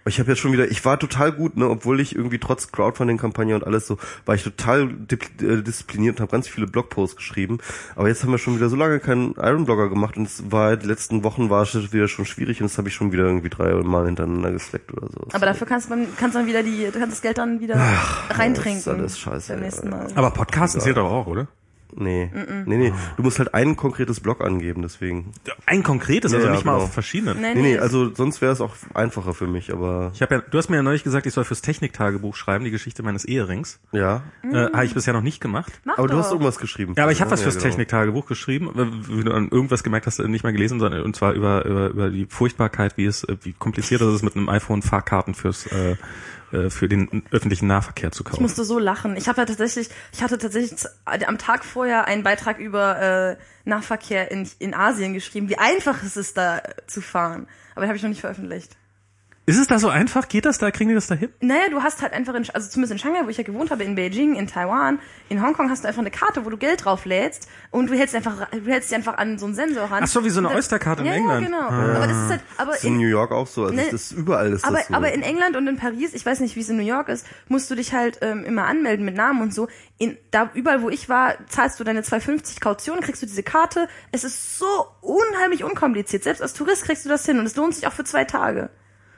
Ich habe jetzt schon wieder... Ich war total gut, ne, obwohl ich irgendwie trotz Crowdfunding-Kampagne und alles so... War ich total diszipliniert und habe ganz viele Blogposts geschrieben. Aber jetzt haben wir schon wieder so lange keinen Ironblogger gemacht. Und es war die letzten Wochen war es wieder schon schwierig. Und das habe ich schon wieder irgendwie 3 Mal hintereinander geslackt oder so. Aber dafür kannst das Geld dann wieder reintrinken. Das ist alles scheiße. Beim nächsten Mal. Aber Podcasten zählt aber auch, oder? Nee. Nee. Du musst halt ein konkretes Blog angeben, deswegen. Ein konkretes, also ja, nicht genau. Mal auf verschiedenen. Nee, also sonst wäre es auch einfacher für mich, aber. Du hast mir ja neulich gesagt, ich soll fürs Techniktagebuch schreiben, die Geschichte meines Eherings. Ja. Habe ich bisher noch nicht gemacht. Aber du hast irgendwas geschrieben. Ja, aber ich habe was fürs Techniktagebuch geschrieben, wie du an irgendwas gemerkt hast, nicht mehr gelesen, sondern und zwar über die Furchtbarkeit, wie kompliziert es ist, mit einem iPhone Fahrkarten für den öffentlichen Nahverkehr zu kaufen. Ich musste so lachen. Ich hatte tatsächlich am Tag vorher einen Beitrag über Nahverkehr in Asien geschrieben, wie einfach es ist, da zu fahren. Aber den habe ich noch nicht veröffentlicht. Ist es da so einfach? Geht das da? Kriegen die das da hin? Naja, du hast halt einfach, also zumindest in Shanghai, wo ich ja gewohnt habe, in Beijing, in Taiwan, in Hongkong hast du einfach eine Karte, wo du Geld drauflädst und du hältst sie einfach an so einen Sensor ran. Ach so, wie so eine Oysterkarte in England. Ja, genau. Ah. Aber das ist halt, ist in New York auch so, also ne, das ist überall ist das so. Aber in England und in Paris, ich weiß nicht, wie es in New York ist, musst du dich halt immer anmelden mit Namen und so. Überall, wo ich war, zahlst du deine 2,50 Kaution, kriegst du diese Karte. Es ist so unheimlich unkompliziert. Selbst als Tourist kriegst du das hin und es lohnt sich auch für 2 Tage.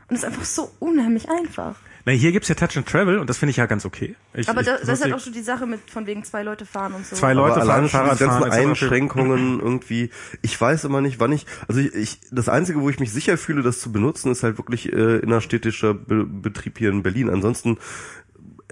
Und ist einfach so unheimlich einfach. Na, hier gibt's ja Touch and Travel und das finde ich ja ganz okay. Das ist halt auch schon die Sache mit, von wegen 2 Leute fahren und so. 2 Leute fahren, Fahrrad fahren. Die ganzen Einschränkungen irgendwie. Ich weiß immer nicht, wann ich, das Einzige, wo ich mich sicher fühle, das zu benutzen, ist halt wirklich innerstädtischer Betrieb hier in Berlin. Ansonsten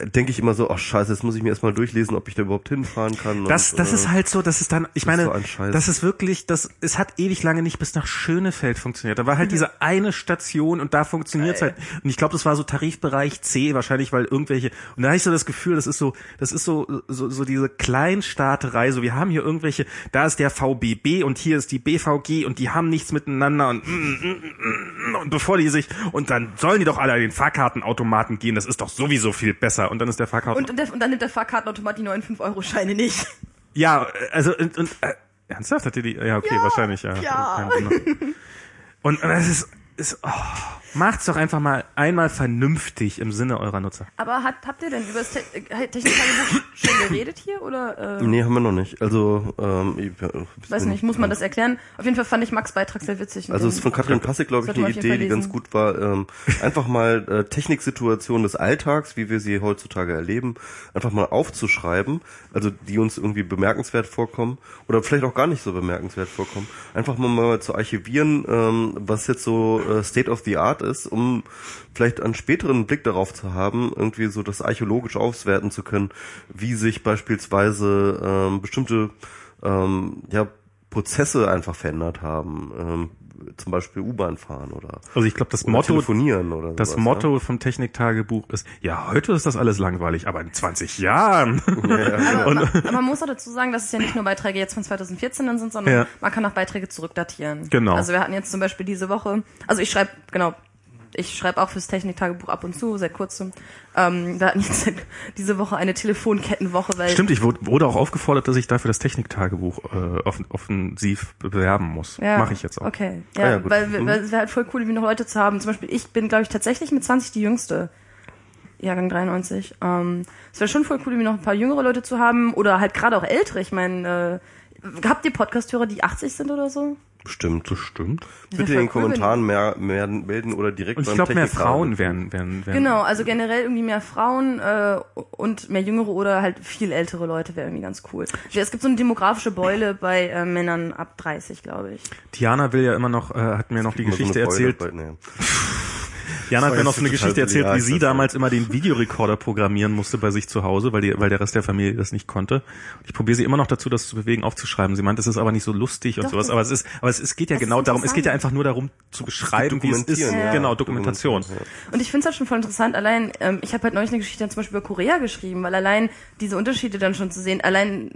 denke ich immer so, ach scheiße, jetzt muss ich mir erstmal durchlesen, ob ich da überhaupt hinfahren kann. Das ist halt so, das ist dann, ich meine, so das ist wirklich, es hat ewig lange nicht bis nach Schönefeld funktioniert. Da war halt diese eine Station und da funktioniert's halt. Und ich glaube, das war so Tarifbereich C wahrscheinlich, weil irgendwelche, und da habe ich so das Gefühl, das ist so diese Kleinstaaterei, so wir haben hier irgendwelche, da ist der VBB und hier ist die BVG und die haben nichts miteinander und bevor die sich, und dann sollen die doch alle an den Fahrkartenautomaten gehen, das ist doch sowieso viel besser. Und dann ist der Fahrkarten... Und dann nimmt der Fahrkartenautomat die neuen 5-Euro-Scheine nicht. Ja, also... Und ernsthaft hat ihr die... Ja, okay, ja, wahrscheinlich, ja. Ja. Und das ist macht's doch einfach mal einmal vernünftig im Sinne eurer Nutzer. Aber habt ihr denn über das Techniktagebuch schon geredet hier? Oder, Nee, haben wir noch nicht. Also, ich weiß nicht, muss man das erklären? Auf jeden Fall fand ich Max' Beitrag sehr witzig. Also es ist von Katrin Passig, glaube ich, eine Idee, die ganz gut war. Einfach mal Techniksituationen des Alltags, wie wir sie heutzutage erleben, einfach mal aufzuschreiben, also die uns irgendwie bemerkenswert vorkommen oder vielleicht auch gar nicht so bemerkenswert vorkommen. Einfach mal zu archivieren, was jetzt so State of the Art ist, um vielleicht einen späteren Blick darauf zu haben, irgendwie so das archäologisch auswerten zu können, wie sich beispielsweise bestimmte Prozesse einfach verändert haben. Zum Beispiel U-Bahn fahren oder also ich glaube das Motto telefonieren oder das sowas, Motto vom Techniktagebuch ist ja heute ist das alles langweilig, aber in 20 Jahren. Ja. Aber man muss auch dazu sagen, dass es ja nicht nur Beiträge jetzt von 2014 dann sind, sondern man kann auch Beiträge zurückdatieren. Genau. Also wir hatten jetzt zum Beispiel diese Woche, also ich schreibe auch fürs Techniktagebuch ab und zu, seit kurzem. Wir hatten jetzt diese Woche eine Telefonkettenwoche. Weil stimmt, ich wurde auch aufgefordert, dass ich dafür das Techniktagebuch offensiv bewerben muss. Ja. Mache ich jetzt auch. Okay, ja, ja, weil es wäre halt voll cool, wie noch Leute zu haben. Zum Beispiel, ich bin, glaube ich, tatsächlich mit 20 die Jüngste. Jahrgang 93. Es wäre schon voll cool, wie noch ein paar jüngere Leute zu haben. Oder halt gerade auch ältere. Ich meine, habt ihr Podcasthörer, die 80 sind oder so? Bestimmt. Bitte in den Kommentaren mehr melden oder direkt beim Techniktagebuch. Und ich glaube, mehr Frauen wären. Genau, also generell irgendwie mehr Frauen und mehr jüngere oder halt viel ältere Leute wäre irgendwie ganz cool. Es gibt so eine demografische Beule bei Männern ab 30, glaube ich. Diana will ja immer noch, hat mir noch die Geschichte erzählt. Jana hat mir noch so eine Geschichte erzählt, wie sie damals immer den Videorekorder programmieren musste bei sich zu Hause, weil der Rest der Familie das nicht konnte. Und ich probiere sie immer noch dazu, das zu bewegen, aufzuschreiben. Sie meint, es ist aber nicht so lustig und doch, sowas. Aber es geht ja genau darum. Es geht ja einfach nur darum, zu beschreiben, wie es ist. Ja. Genau, Dokumentation. Und ich finde es halt schon voll interessant. Allein, ich habe halt neulich eine Geschichte dann zum Beispiel über Korea geschrieben, weil allein diese Unterschiede dann schon zu sehen, allein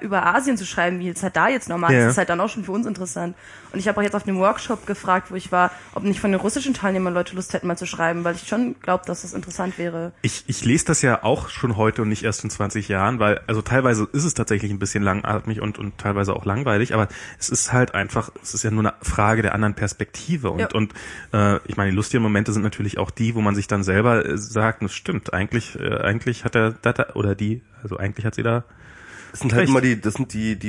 über Asien zu schreiben, wie es halt da jetzt normal ist, ist halt dann auch schon für uns interessant. Und ich habe auch jetzt auf einem Workshop gefragt, wo ich war, ob nicht von den russischen Teilnehmern Leute Lust hätten, mal zu schreiben, weil ich schon glaube, dass das interessant wäre. Ich lese das ja auch schon heute und nicht erst in 20 Jahren, weil also teilweise ist es tatsächlich ein bisschen langatmig und teilweise auch langweilig, aber es ist halt einfach, es ist ja nur eine Frage der anderen Perspektive und ich meine, die lustigen Momente sind natürlich auch die, wo man sich dann selber sagt, das stimmt, eigentlich hat er eigentlich hat sie da. Das sind halt immer die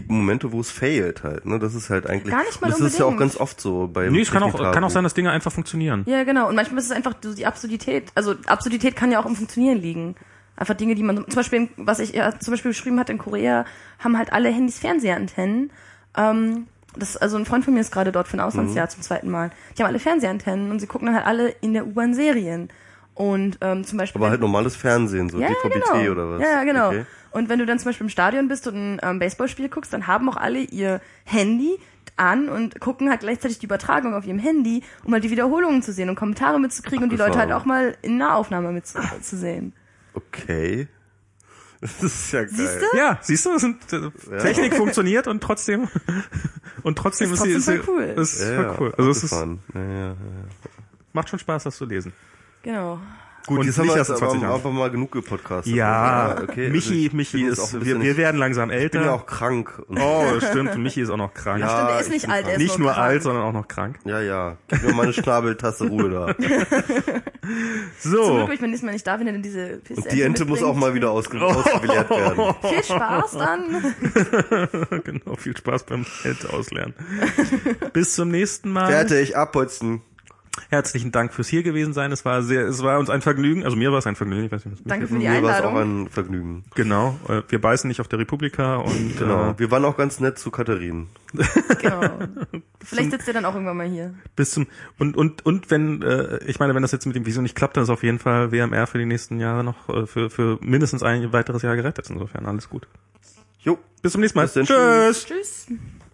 Momente, wo es failt halt, ne? Das ist halt eigentlich. Gar nicht mal unbedingt. Das ist ja auch ganz oft so bei. Nee, es kann auch sein, dass Dinge einfach funktionieren. Ja, genau. Und manchmal ist es einfach so die Absurdität. Also, Absurdität kann ja auch im Funktionieren liegen. Einfach Dinge, die man, was ich beschrieben hat in Korea, haben halt alle Handys Fernsehantennen. Also ein Freund von mir ist gerade dort für ein Auslandsjahr zum zweiten Mal. Die haben alle Fernsehantennen und sie gucken dann halt alle in der U-Bahn Serien. Und, zum Beispiel. Aber halt normales Fernsehen, so ja, DVB-T genau. Oder was? Ja, genau. Okay. Und wenn du dann zum Beispiel im Stadion bist und ein Baseballspiel guckst, dann haben auch alle ihr Handy an und gucken halt gleichzeitig die Übertragung auf ihrem Handy, um halt die Wiederholungen zu sehen und Kommentare mitzukriegen und die Leute halt auch mal in Nahaufnahme mitzusehen. Okay. Das ist ja geil. Siehst du? Ja, siehst du, Technik funktioniert und trotzdem ist sie voll cool. Das ist voll cool. Also es ist. Ja, ja. macht schon Spaß, das zu lesen. Genau. Gut, und jetzt haben wir jetzt einfach mal genug gepodcastet. Ja, ja, okay. Michi ist, wir werden langsam älter. Ich bin ja auch krank. Oh, stimmt, und Michi ist auch noch krank. Ja, stimmt, er ist nicht alt, er ist nicht nur alt, sondern auch noch krank. Ja, ja, gib mir mal eine Schnabeltasse Ruhe da. So. Zum Glück bin ich beim nächsten Mal nicht da, wenn er denn diese Piste und die Ente muss auch mal wieder ausgeleert werden. Viel Spaß dann. Genau, viel Spaß beim Ente ausleeren. Bis zum nächsten Mal. Fertig, abputzen. Herzlichen Dank fürs hier gewesen sein. Es war uns ein Vergnügen. Also mir war es ein Vergnügen. Ich weiß nicht, was Danke für die Einladung. Mir war es auch ein Vergnügen. Genau. Wir beißen nicht auf der Republika und genau. Wir waren auch ganz nett zu Katharinen. Genau. Vielleicht sitzt ihr dann auch irgendwann mal hier. Bis zum und wenn ich meine, wenn das jetzt mit dem Visum nicht klappt, dann ist auf jeden Fall WMR für die nächsten Jahre noch für mindestens ein weiteres Jahr gerettet. Insofern alles gut. Jo, bis zum nächsten Mal. Tschüss. Tschüss.